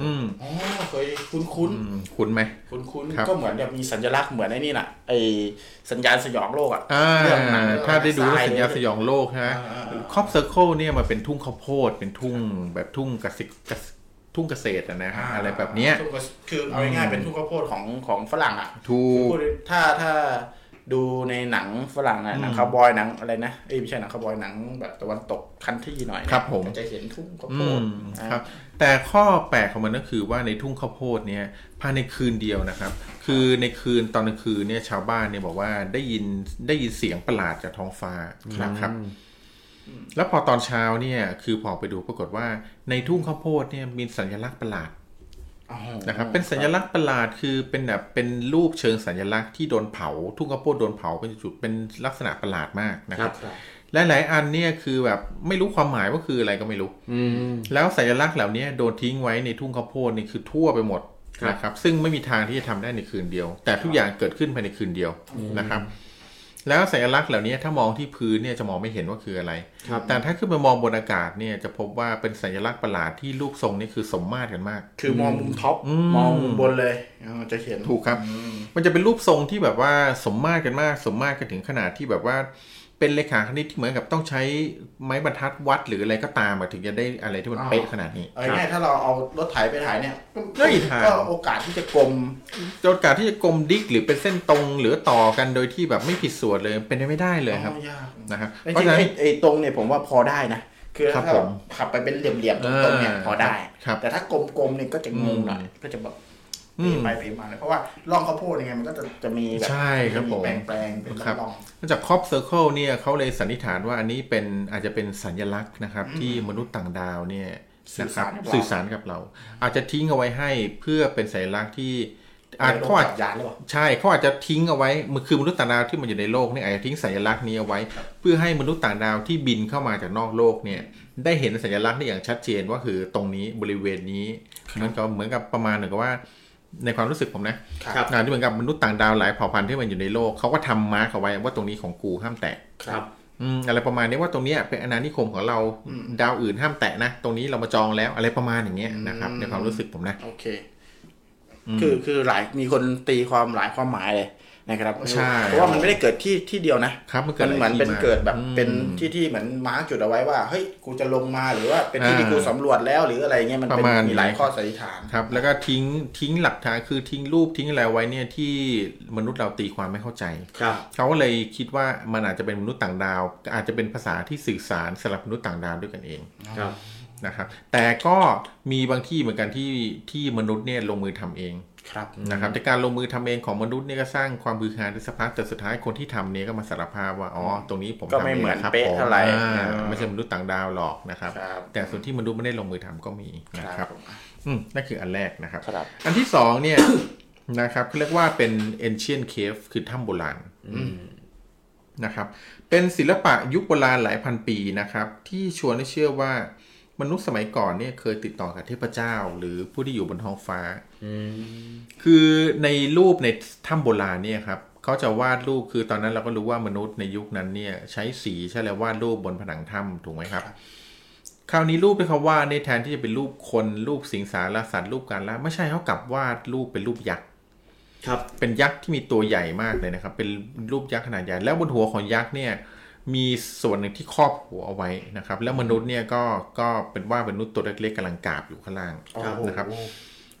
เคยคุ้นไหมคุ้นก็เหมือนแบบมีสัญลักษณ์เหมือนไอ้นี่น่ะไอสัญญาณสยองโลกอ่ะถ้าได้ดูสัญญาณสยองโลกฮะ crop circle เนี่ยมันเป็นทุ่งข้าวโพดเป็นทุ่งแบบทุ่งเกษตรนะฮะอะไรแบบเนี้ยคือเอาง่ายๆเป็นทุ่งข้าวโพดของฝรั่งอ่ะถูกถ้าดูในหนังฝรั่งน่ะหนังคาวบอยหนังอะไรนะไม่ใช่หนังคาวบอยหนังแบบตะวันตกคันทรีหน่อยครับผมจะเห็นทุ่งข้าวโพดครับแต่ข้อแปลกของมันก็คือว่าในทุ่งข้าวโพดเนี่ยภายในคืนเดียวนะครับคือในคืนตอนกลางคืนเนี่ยชาวบ้านเนี่ยบอกว่าได้ยินเสียงประหลาดจากท้องฟ้านะครับแล้วพอตอนเช้าเนี่ยคือพอไปดูปรากฏว่าในทุ่งข้าวโพดเนี่ยมีสัญลักษณ์ประหลาดนะครับเป็นสัญลักษณ์ประหลาดคือเป็นแบบเป็นรูปเชิงสัญลักษณ์ที่โดนเผาทุ่งข้าวโพดโดนเผาเป็นจุดเป็นลักษณะประหลาดมากนะครับและหลายอันเนี่ยคือแบบไม่รู้ความหมายว่าคืออะไรก็ไม่รู้แล้วสัญลักษณ์เหล่านี้โดนทิ้งไว้ในทุ่งข้าวโพดนี่คือทั่วไปหมดนะครับซึ่งไม่มีทางที่จะทำได้ในคืนเดียวแต่ทุกอย่างเกิดขึ้นภายในคืนเดียวนะครับแล้วสัญลักษณ์เหล่านี้ถ้ามองที่พื้นเนี่ยจะมองไม่เห็นว่าคืออะไรแต่ถ้าขึ้นไปมองบนอากาศเนี่ยจะพบว่าเป็นสัญลักษณ์ประหลาดที่รูปทรงนี่คือสมมาตรกันมากคือมองมุมท็อปมองมุมบนเลยจะเห็นถูกครับมันจะเป็นรูปทรงที่แบบว่าสมมาตรกันมากสมมาตรกันถึงขนาดที่แบบว่าเป็นเลขาคณิตที่เหมือนกับต้องใช้ไม้บรรทัดวัดหรืออะไรก็ตามถึงจะได้อะไรที่มันเป๊ะขนาดนี้ง่ายถ้าเราเอารถไถไปไถเนี่ยก็โอกาสที่จะกลมดิ๊กหรือเป็นเส้นตรงหรือต่อกันโดยที่แบบไม่ผิดส่วนเลยเป็นไปไม่ได้เลยครับนะครับเพราะฉะนั้นไอ้ตรงเนี่ยผมว่าพอได้นะคือถ้าขับไปเป็นเหลี่ยมๆตรงๆเนี่ยพอได้แต่ถ้ากลมๆเนี่ยก็จะงงหน่อยก็จะแบบไปมาเลยเพราะว่าร่องข้าวโพดยังไงมันก็จะมีแบบใช่ครับผมแปลงเป็นร่องนอกจากครอบเซอร์เคิลเนี่ยเขาเลยสันนิษฐานว่าอันนี้เป็นอาจจะเป็นสัญลักษณ์นะครับที่มนุษย์ต่างดาวเนี่ยสื่อสารกับเราอาจจะทิ้งเอาไว้ให้เพื่อเป็นสัญลักษณ์ที่เขาอาจจะใช่เขาอาจจะทิ้งเอาไว้มันคือมนุษย์ต่างดาวที่มันอยู่ในโลกนี่อาจจะทิ้งสัญลักษณ์นี้เอาไว้เพื่อให้มนุษย์ต่างดาวที่บินเข้ามาจากนอกโลกเนี่ยได้เห็นสัญลักษณ์ได้อย่างชัดเจนว่าคือตรงนี้บริเวณนี้มันก็เหมือนกับประมาณหนึ่งว่าในความรู้สึกผมนะที่เหมือนกับมนุษย์ต่างดาวหลายเผ่าพันธุ์ที่มันอยู่ในโลกเขาก็ทำมาร์คเอาไว้ว่าตรงนี้ของกูห้ามแตะอะไรประมาณนี้ว่าตรงนี้เป็นอาณานิคมของเราดาวอื่นห้ามแตะนะตรงนี้เรามาจองแล้วอะไรประมาณอย่างเงี้ยนะครับในความรู้สึกผมนะโอเค คือหลายมีคนตีความหลายความหมายเลยนะครับเพราะว่ามันไม่ได้เกิดที่เดียวนะมันเหมือนเป็นเกิดแบบเป็นที่เหมือนมาร์กจุดเอาไว้ว่าเฮ้ยกูจะลงมาหรือว่าเป็นที่ที่กูสำรวจแล้วหรืออะไรเงี้ยมันเป็นมีหลายข้อสันนิษฐานครับแล้วก็ทิ้งหลักฐานคือทิ้งรูปทิ้งอะไรไว้เนี่ยที่มนุษย์เราตีความไม่เข้าใจเขาเลยคิดว่ามันอาจจะเป็นมนุษย์ต่างดาวอาจจะเป็นภาษาที่สื่อสารสำหรับมนุษย์ต่างดาวด้วยกันเองนะครับแต่ก็มีบางที่เหมือนกันที่มนุษย์เนี่ยลงมือทำเองนะครับแต่การลงมือทำเองของมนุษย์เนี่ยก็สร้างความฮือฮาด้วยสักพักแต่สุดท้ายคนที่ทำเนี่ยก็มาสารภาพว่าอ๋อตรงนี้ผมทำเองก็ไม่เหมือนเป๊ะเท่าไหร่ไม่ใช่มนุษย์ต่างดาวหรอกนะครับแต่ส่วนที่มนุษย์ไม่ได้ลงมือทำก็มีนะครับนั่นคืออันแรกนะครับอันที่สองเนี่ยนะครับเรียกว่าเป็น ancient cave คือถ้ำโบราณนะครับเป็นศิลปะยุคโบราณหลายพันปีนะครับที่ชวนให้เชื่อว่ามนุษย์สมัยก่อนเนี่ยเคยติดต่อกับเทพเจ้าหรือผู้ที่อยู่บนท้องฟ้าคือในรูปในถ้ำโบราณเนี่ยครับเขาจะวาดรูปคือตอนนั้นเราก็รู้ว่ามนุษย์ในยุคนั้นเนี่ยใช้สีใช่แล้ววาดรูปบนผนังถ้ำถูกไหมครับคราวนี้รูปที่เขาวาดเนี่ยแทนที่จะเป็นรูปคนรูปสิงสารสัตว์รูปการละไม่ใช่เขากลับวาดรูปเป็นรูปยักษ์ครับเป็นยักษ์ที่มีตัวใหญ่มากเลยนะครับเป็นรูปยักษ์ขนาดใหญ่แล้วบนหัวของยักษ์เนี่ยมีส่วนหนึ่งที่ครอบหัวเอาไว้นะครับแล้วมนุษย์เนี่ยก็เป็นว่าเป็นมนุษย์ตัวเล็กๆกำลังกราบอยู่ข้างล่างนะครับ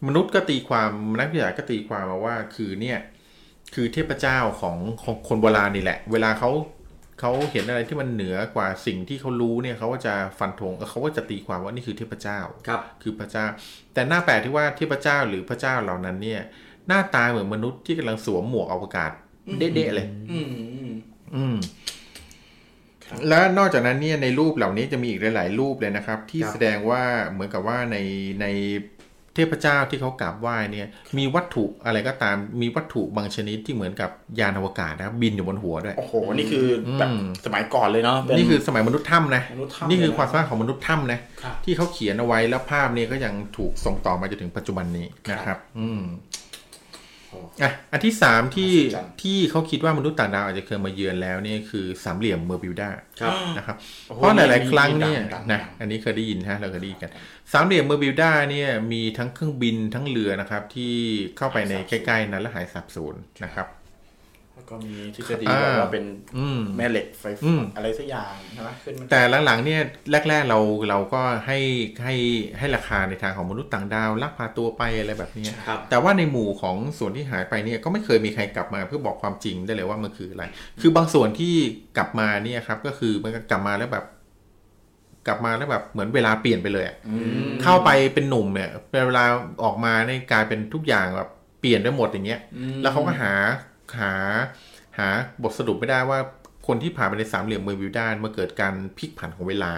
มนุษย์ก็ตีความนักวิทยาศาสตร์ก็ตีความมาว่าคือเนี่ยคือเทพเจ้าของคนโบราณนี่แหละเวลาเขาเห็นอะไรที่มันเหนือกว่าสิ่งที่เขารู้เนี่ยเขาก็จะฟันธงเขาก็จะตีความว่านี่คือเทพเจ้าคือพระเจ้าแต่หน้าแปลกที่ว่าเทพเจ้าหรือพระเจ้าเหล่านั้นเนี่ยหน้าตาเหมือนมนุษย์ที่กำลังสวมหมวกอวกาศเด๊ะๆเลยและนอกจากนั้นเนี่ยในรูปเหล่านี้จะมีอีกหลายๆรูปเลยนะครับที่แสดงว่าเหมือนกับว่าในเทพเจ้าที่เขากราบไหว้เนี่ยมีวัตถุอะไรก็ตามมีวัตถุบางชนิดที่เหมือนกับยานอวกาศนะครับบินอยู่บนหัวด้วยโอ้โหนี่คือแบบสมัยก่อนเลยเนาะนี่คือสมัยมนุษย์ถ้ำนะนี่คือความสามารถของมนุษย์ถ้ำนะที่เขาเขียนเอาไว้แล้วภาพนี้ก็ยังถูกส่งต่อมาจนถึงปัจจุบันนี้นะครับอันที่3ที่เขาคิดว่ามนุษย์ต่างดาวอาจจะเคยมาเยือนแล้วนี่คือสามเหลี่ยมเมอร์บิวดานะครับเพราะหลายๆครั้งเนี่ยนะอันนี้เคยได้ยินฮะเราเคยได้ยินกันสามเหลี่ยมเมอร์บิวดาเนี่ยมีทั้งเครื่องบินทั้งเรือนะครับที่เข้าไปในใกล้ๆนั้นและหายสาบสูญนะครับก็มีทฤษฎีบอกว่าเป็นแม่เหล็กไฟอะไรสักอย่างใช่ไหมขึ้นมาแต่หลังๆเนี่ยแรกๆเราก็ให้ราคาในทางของมนุษย์ต่างดาวลักพาตัวไปอะไรแบบนี้แต่ว่าในหมู่ของส่วนที่หายไปเนี่ยก็ไม่เคยมีใครกลับมาเพื่อบอกความจริงได้เลยว่ามันคืออะไรคือบางส่วนที่กลับมาเนี่ยครับก็คือมันกลับมาแล้วแบบเหมือนเวลาเปลี่ยนไปเลยเข้าไปเป็นหนุ่มเนี่ยเวลาออกมาเนี่ยกลายเป็นทุกอย่างแบบเปลี่ยนไปหมดอย่างเงี้ยแล้วเขาก็หาบทสรุปไม่ได้ว่าคนที่ผ่านไปในสามเหลี่ยมเมอร์บิวดาเมื่อเกิดการพลิกผันของเวลา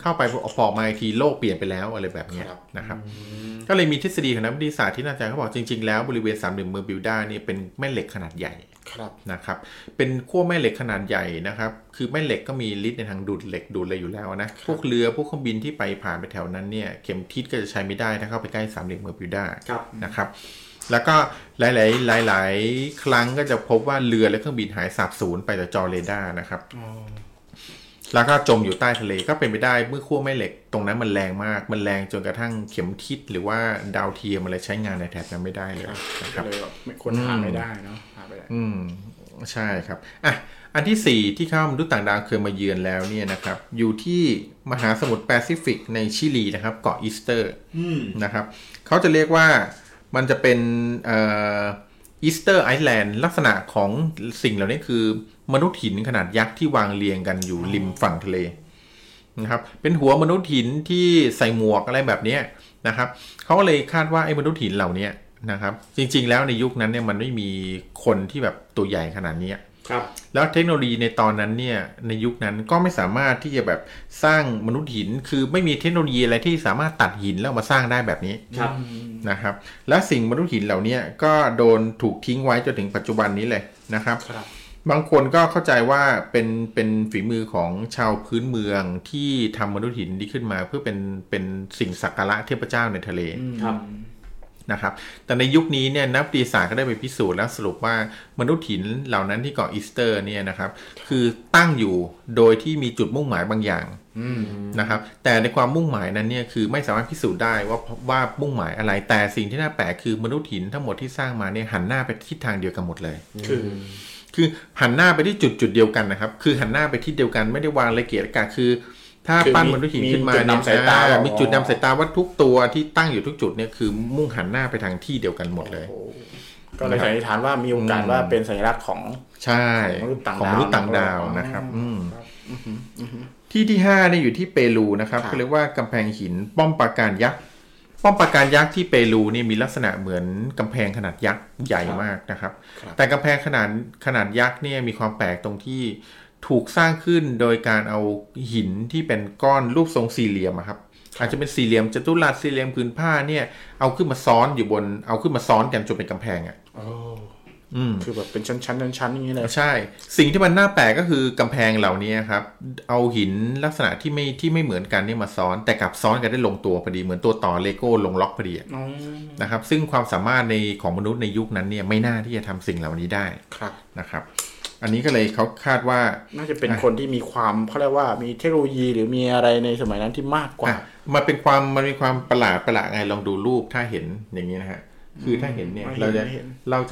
เข้าไปออกมาอีกทีโลกเปลี่ยนไปแล้วอะไรแบบนี้นะครับก็เลยมีทฤษฎีของนักวิทยาศาสตร์ที่น่าจะเขาบอกจริงๆแล้วบริเวณสามเหลี่ยมเมอร์บิวดานี่เป็นแม่เหล็กขนาดใหญ่นะครับเป็นขั้วแม่เหล็กขนาดใหญ่นะครับคือแม่เหล็กก็มีฤทธิ์ในทางดูดเหล็กดูดอะไรอยู่แล้วนะพวกเรือพวกเครื่องบินที่ไปผ่านไปแถวนั้นเนี่ยเข็มทิศก็จะใช้ไม่ได้ถ้าเข้าไปใกล้สามเหลี่ยมเมอร์บิวดานะครับแล้วก็หลายครั้งก็จะพบว่าเรือและเครื่องบินหายสาบสูญไปจากจอเรดาร์นะครับแล้วก็จมอยู่ใต้ทะเลก็เป็นไปได้เมื่อขั้วแม่เหล็กตรงนั้นมันแรงมากมันแรงจนกระทั่งเข็มทิศหรือว่าดาวเทียมอะไรใช้งานในแถบนั้นไม่ได้เลยนะครับคนหาไม่ได้เนาะหาไม่ได้ใช่ครับอ่ะอันที่4ที่ข้ามมนุษย์ต่างดาวเคยมาเยือนแล้วเนี่ยนะครับอยู่ที่มหาสมุทรแปซิฟิกในชิลีนะครับเกาะอีสเตอร์นะครับเขาจะเรียกว่ามันจะเป็นอีสเตอร์ไอแลนด์ลักษณะของสิ่งเหล่านี้คือมนุษย์หินขนาดยักษ์ที่วางเรียงกันอยู่ริมฝั่งทะเลนะครับเป็นหัวมนุษย์หินที่ใส่หมวกอะไรแบบนี้นะครับเขาเลยคาดว่าไอ้มนุษย์หินเหล่านี้นะครับจริงๆแล้วในยุคนั้นเนี่ยมันไม่มีคนที่แบบตัวใหญ่ขนาดนี้ครับแล้วเทคโนโลยีในตอนนั้นเนี่ยในยุคนั้นก็ไม่สามารถที่จะแบบสร้างมนุษย์หินคือไม่มีเทคโนโลยีอะไรที่สามารถตัดหินแล้วมาสร้างได้แบบนี้นะครับและสิ่งมนุษย์หินเหล่านี้ก็โดนถูกทิ้งไว้จนถึงปัจจุบันนี้เลยนะครับบางคนก็เข้าใจว่าเป็นฝีมือของชาวพื้นเมืองที่ทำมนุษย์หินนี้ขึ้นมาเพื่อเป็นสิ่งสักการะเทพเจ้าในทะเล นะครับแต่ในยุคนี้เนี่ยนักวิทยาศาสตร์ก็ได้ไปพิสูจน์แล้วสรุปว่ามนุษย์หินเหล่านั้นที่เกาะอีสเตอร์เนี่ยนะครับคือตั้งอยู่โดยที่มีจุดมุ่งหมายบางอย่างนะครับแต่ในความมุ่งหมายนั้นเนี่ยคือไม่สามารถพิสูจน์ได้ว่ามุ่งหมายอะไรแต่สิ่งที่น่าแปลกคือมนุษย์หินทั้งหมดที่สร้างมาเนี่ยหันหน้าไปทิศทางเดียวกันหมดเลยคือหันหน้าไปที่จุดเดียวกันนะครับคือหันหน้าไปทิศเดียวกันไม่ได้วางระเกะระกะคือถ้าปั้นมนุษย์หินขึ้นมาเนี่ยมีจุดนำสายตาว่าทุกตัวที่ตั้งอยู่ทุกจุดเนี่ยคือมุ่งหันหน้าไปทางที่เดียวกันหมดเลยก็เลยสันนิษฐานว่ามีโอกาสว่าเป็นสัญลักษณ์ของใช่ของมนุษย์ต่างดาวนะครับที่5เนี่ยอยู่ที่เปรูนะครับเขาเรียกว่ากำแพงหินป้อมปราการยักษ์ป้อมปราการยักษ์ที่เปรูนี่มีลักษณะเหมือนกำแพงขนาดยักษ์ใหญ่มากนะครับแต่กำแพงขนาดยักษ์เนี่ยมีความแปลกตรงที่ถูกสร้างขึ้นโดยการเอาหินที่เป็นก้อนรูปทรงสี่เหลี่ยมครับอาจจะเป็นสี่เหลี่ยมจัตุรัสสี่เหลี่ยมผืนผ้าเนี่ยเอาขึ้นมาซ้อนอยู่บนเอาขึ้นมาซ้อนกันจนเป็นกำแพงอ่ะคือแบบเป็นชั้นๆอย่างนี้เลยใช่สิ่งที่มันน่าแปลกก็คือกำแพงเหล่านี้ครับเอาหินลักษณะที่ไม่เหมือนกันนี่มาซ้อนแต่กลับซ้อนกันได้ลงตัวพอดีเหมือนตัวต่อเลโก้ลงล็อกพอดีนะครับซึ่งความสามารถในของมนุษย์ในยุคนั้นเนี่ยไม่น่าที่จะทำสิ่งเหล่านี้ได้นะครับอันนี้ก็เลยเขาคาดว่าน่าจะเป็นคนที่มีความเขาเรียกว่ามีเทคโนโลยีหรือมีอะไรในสมัยนั้นที่มากกว่ามันมีความประหลาดไงลองดูรูปถ้าเห็นอย่างนี้นะฮะคือถ้าเห็นเนี่ยเราจะ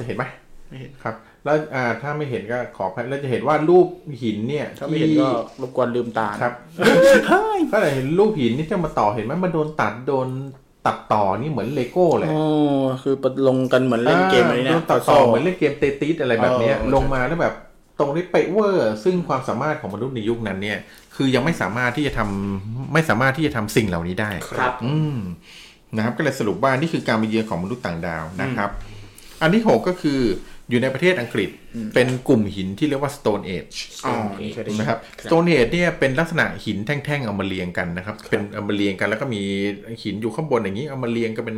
เห็นไหมไม่เห็นครับแล้วถ้าไม่เห็นก็ขอแล้วจะเห็นว่ารูปหินเนี่ยถ้าไม่เห็นก็รบกวนลืมตาครับก็เลยเห็นรูปหินนี่จะมาต่อเห็นไหมมันโดนตัดต่อนี่เหมือนเลโก้เลยอ๋อคือลงกันเหมือนเล่นเกมอะไรเนี่ยตัดต่อเหมือนเล่นเกมเตติสอะไรแบบนี้ลงมาแล้วแบบตรงนี้เป๊ะเวอร์ซึ่งความสามารถของมนุษย์ในยุคนั้นเนี่ยคือยังไม่สามารถที่จะทำสิ่งเหล่านี้ได้ครับนะครับก็เลยสรุปว่านี่คือการมาเยือนของมนุษย์ต่างดาวนะครับอันที่6ก็คืออยู่ในประเทศอังกฤษเป็นกลุ่มหินที่เรียกว่า Stone Age นะครับ Stone Age เนี่ยเป็นลักษณะหินแท่งๆเอามาเรียงกันนะครับเป็นเอามาเรียงกันแล้วก็มีหินอยู่ข้างบนอย่างนี้เอามาเรียงกันเป็น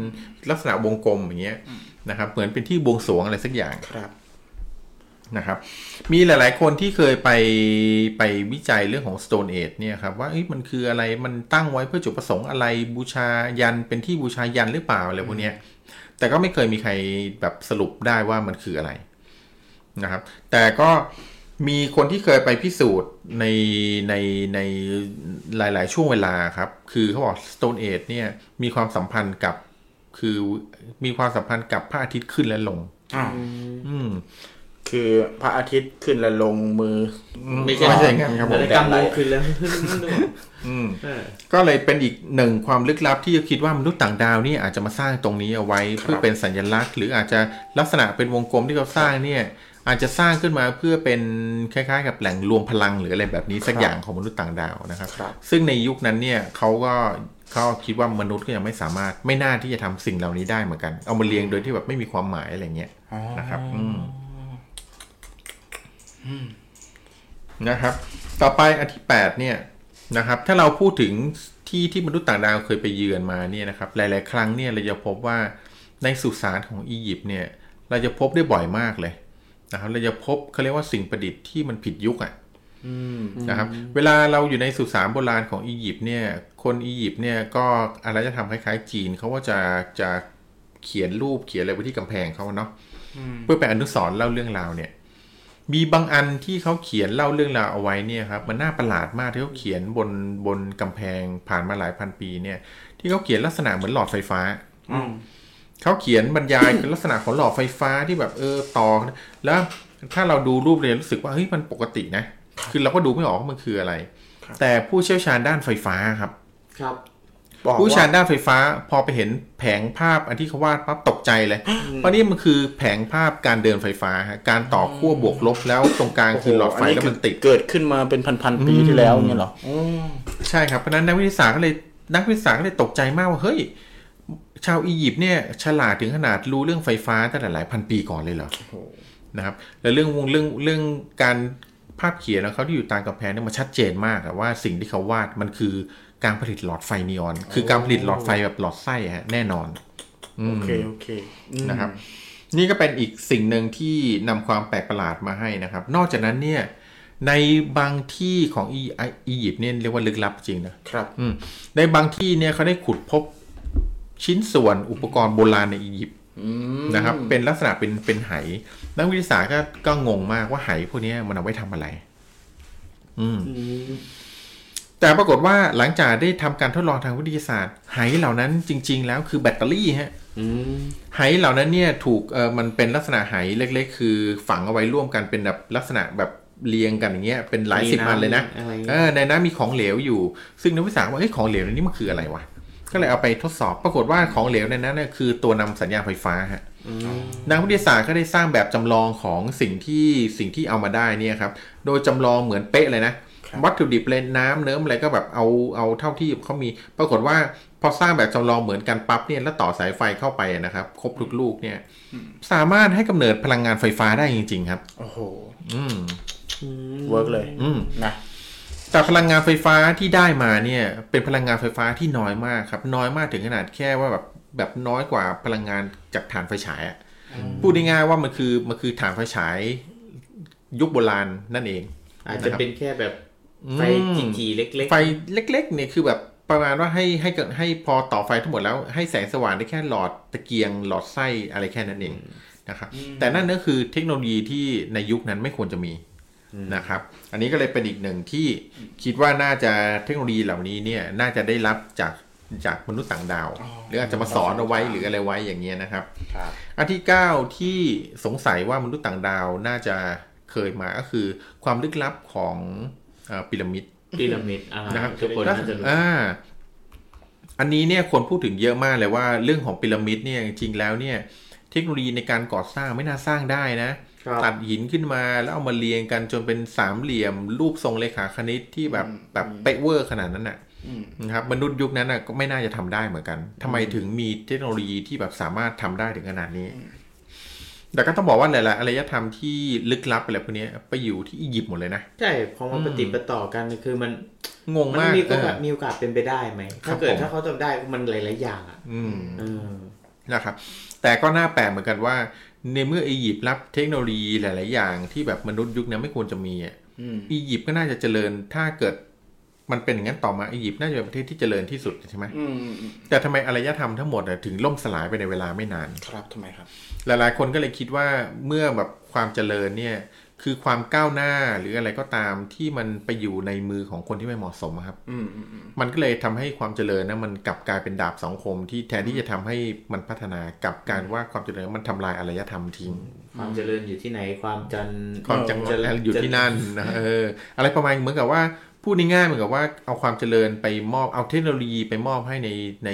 ลักษณะวงกลมอย่างเงี้ยนะครับเหมือนเป็นที่บวงสรวงอะไรสักอย่างนะครับมีหลายๆคนที่เคยไปวิจัยเรื่องของ Stone Age เนี่ยครับว่ามันคืออะไรมันตั้งไว้เพื่อจุดประสงค์อะไรบูชายันเป็นที่บูชายันหรือเปล่าอะไรพวกเนี้ยแต่ก็ไม่เคยมีใครแบบสรุปได้ว่ามันคืออะไรนะครับแต่ก็มีคนที่เคยไปพิสูจน์ในหลายๆช่วงเวลาครับคือเขาบอก Stone Age เนี่ยมีความสัมพันธ์กับพระอาทิตย์ขึ้นและลงคือพระอาทิตย์ขึ้นและลงมือไม่ใช่อย่างนั้นครับผมแต่กำลังขึ้นแล้วก็เลยเป็นอีกหนึ่งความลึกลับที่คิดว่ามนุษย์ต่างดาวนี่อาจจะมาสร้างตรงนี้เอาไว้เพื่อเป็นสัญลักษณ์หรืออาจจะลักษณะเป็นวงกลมที่เขาสร้างเนี่ยอาจจะสร้างขึ้นมาเพื่อเป็นคล้ายๆกับแหล่งรวมพลังหรืออะไรแบบนี้สักอย่างของมนุษย์ต่างดาวนะครับซึ่งในยุคนั้นเนี่ยเขาคิดว่ามนุษย์ก็ยังไม่สามารถไม่น่าที่จะทำสิ่งเหล่านี้ได้เหมือนกันเอามาเรียงโดยที่แบบไม่มีความหมายอะไรเงี้ยนะครับนะครับต่อไปอันที่8เนี่ยนะครับถ้าเราพูดถึงที่มนุษย์ต่างดาวเคยไปเยือนมาเนี่ยนะครับหลายๆครั้งเนี่ยเราจะพบว่าในสุสานของอียิปต์เนี่ยเราจะพบได้บ่อยมากเลยนะครับเราจะพบเขาเรียกว่าสิ่งประดิษฐ์ที่มันผิดยุคอ่ะนะครับเวลาเราอยู่ในสุสานโบราณของอียิปต์เนี่ยคนอียิปต์เนี่ยก็อะไรจะทำคล้ายๆจีนเขาว่าจะเขียนรูปเขียนอะไรไว้ที่กำแพงเขาเนาะเพื่อเป็นอนุสรณ์เล่าเรื่องราวเนี่ยมีบางอันที่เขาเขียนเล่าเรื่องราวเอาไว้เนี่ยครับมันน่าประหลาดมากที่เขาเขียนบนกำแพงผ่านมาหลายพันปีเนี่ยที่เขาเขียนลักษณะเหมือนหลอดไฟฟ้าเขาเขียนบรรยายลักษณะของหลอดไฟฟ้าที่แบบต่อแล้วถ้าเราดูรูปเลยรู้สึกว่าเฮ้ยมันปกตินะคือเราก็ดูไม่ออกว่ามันคืออะไรแต่ผู้เชี่ยวชาญด้านไฟฟ้าครับผู้ชาญด้านไฟฟ้าพอไปเห็นแผงภาพอันที่เขาวาดปั๊บตกใจเลยเพราะนี่มันคือแผงภาพการเดินไฟฟ้าการต่อขั้วบวกลบแล้วตรงกลางคือหลอดไฟแล้วมันติดเกิดขึ้นมาเป็นพันๆปีที่แล้วเงี้ยหรอใช่ครับเพราะนั้นนักวิทยาศาสตร์ก็เลยตกใจมากว่าเฮ้ยชาวอียิปต์เนี่ยฉลาดถึงขนาดรู้เรื่องไฟฟ้าตั้งแต่หลายพันปีก่อนเลยเหรอนะครับแล้วเรื่องการภาพเขียนของเขาที่อยู่ตามกำแพงเนี่ยมันชัดเจนมากว่าสิ่งที่เขาวาดมันคือการผลิตหลอดไฟนีออนคือการผลิตหลอดไฟแบบหลอดไส้ฮะแน่นอนโอเคนะครับนี่ก็เป็นอีกสิ่งหนึ่งที่นำความแปลกประหลาดมาให้นะครับนอกจากนั้นเนี่ยในบางที่ของอียิปต์เนี่ยเรียกว่าลึกลับจริงนะครับในบางที่เนี่ยเขาได้ขุดพบ ชิ้นส่วนอุปกรณ์โบราณในอียิปต์นะครับเป็นลักษณะเป็นไหนักวิทยาศาสตร์ก็งงมากว่าไหพวกนี้มันเอาไว้ทำอะไรแต่ปรากฏว่าหลังจากได้ทำการทดลองทางวิทยาศาสตร์ไหเหล่านั้นจริงๆแล้วคือแบตเตอรี่ฮะไหเหล่านั้นเนี่ยถูกมันเป็นลักษณะไหเล็กๆคือฝังเอาไว้ร่วมกันเป็นแบบลักษณะแบบเรียงกันอย่างเงี้ยเป็นหลายสิบอันเลยนะในนั้นมีของเหลวอยู่ซึ่งนักวิทยาศาสตร์ว่าของเหลวนี้มันคืออะไรวะก็เลยเอาไปทดสอบปรากฏว่าของเหลวในนั้นเนี่ยคือตัวนำสัญญาณไฟฟ้าฮะนักวิทยาศาสตร์ก็ได้สร้างแบบจำลองของสิ่งที่เอามาได้เนี่ยครับโดยจำลองเหมือนเป๊ะเลยนะวัตถุดิบเลยน้ำเนิ้มอะไรก็แบบเอาเท่าที่เขามีปรากฏว่าพอสร้างแบบจำลองเหมือนกันปั๊บเนี่ยแล้วต่อสายไฟเข้าไปนะครับครบทุกลูกเนี่ยสามารถให้กำเนิดพลังงานไฟฟ้าได้จริงๆครับโอ้โหเวิร์กเลยนะแต่พลังงานไฟฟ้าที่ได้มาเนี่ยเป็นพลังงานไฟฟ้าที่น้อยมากครับน้อยมากถึงขนาดแค่ว่าแบบน้อยกว่าพลังงานจากถ่านไฟฉายพูดง่ายๆว่ามันคือถ่านไฟฉายยุคโบราณนั่นเองอาจจะเป็นแค่แบบไฟจีๆเล็กๆไฟเล็กๆเนี่ยคือแบบประมาณว่าให้พอต่อไฟทั้งหมดแล้วให้แสงสว่างได้แค่หลอดตะเกียงหลอดไส้อะไรแค่นั้นเองนะครับแต่นั่นก็คือเทคโนโลยีที่ในยุคนั้นไม่ควรจะมีนะครับอันนี้ก็เลยเป็นอีกหนึ่งที่คิดว่าน่าจะเทคโนโลยีเหล่านี้เนี่ยน่าจะได้รับจากมนุษย์ต่างดาวหรืออาจจะมาสอนเอาไว้หรืออะไรไว้อย่างเงี้ยนะครับอันที่9ที่สงสัยว่ามนุษย์ต่างดาวน่าจะเคยมาก็คือความลึกลับของพีระมิดนะครับทุกคนน่าจะรู้อันนี้เนี่ยคนพูดถึงเยอะมากเลยว่าเรื่องของพีระมิดเนี่ยจริงๆแล้วเนี่ยเทคโนโลยีในการก่อสร้างไม่น่าสร้างได้นะตัดหินขึ้นมาแล้วเอามาเรียงกันจนเป็นสามเหลี่ยมรูปทรงเรขาคณิตที่แบบเป๊ะเวอร์ขนาดนั้นน่ะนะครับมนุษย์ยุคนั้นน่ะก็ไม่น่าจะทำได้เหมือนกันทำไมถึงมีเทคโนโลยีที่แบบสามารถทำได้ถึงขนาดนี้แต่ก็ต้องบอกว่าหลายๆอารยธรรมที่ลึกลับอะไรพวกนี้ไปอยู่ที่อียิปต์หมดเลยนะใช่พอมันปฏิบัติต่อกันคือมันงงมากมีโอกาสเป็นไปได้ไหมถ้าเขาทำได้มันหลายๆอย่างอ่ะนะครับแต่ก็น่าแปลกเหมือนกันว่าในเมื่ออียิปต์รับเทคโนโลยีหลายๆอย่างที่แบบมนุษย์ยุคนั้นไม่ควรจะมีอียิปต์ก็น่าจะเจริญถ้าเกิดมันเป็นอย่างนั้นต่อมาอียิปต์น่าจะเป็นประเทศที่เจริญที่สุดใช่ไหมแต่ทำไมอารยธรรมทั้งหมดถึงล่มสลายไปในเวลาไม่นานครับทำไมครับหลายๆคนก็เลยคิดว่าเมื่อแบบความเจริญเนี่ยคือความก้าวหน้าหรืออะไรก็ตามที่มันไปอยู่ในมือของคนที่ไม่เหมาะสมครับมันก็เลยทำให้ความเจริญนะมันกลับกลายเป็นดาบสองคมที่แทนที่จะทำให้มันพัฒนากลับกลายว่าความเจริญมันทำลายอารยธรรมทิ้งความเจริญอยู่ที่ไหนความเจริญอยู่ที่นั่นนะอะไรประมาณเหมือนกับว่าพูดง่ายๆเหมือนกับว่าเอาความเจริญไปมอบเอาเทคโนโลยีไปมอบให้ใน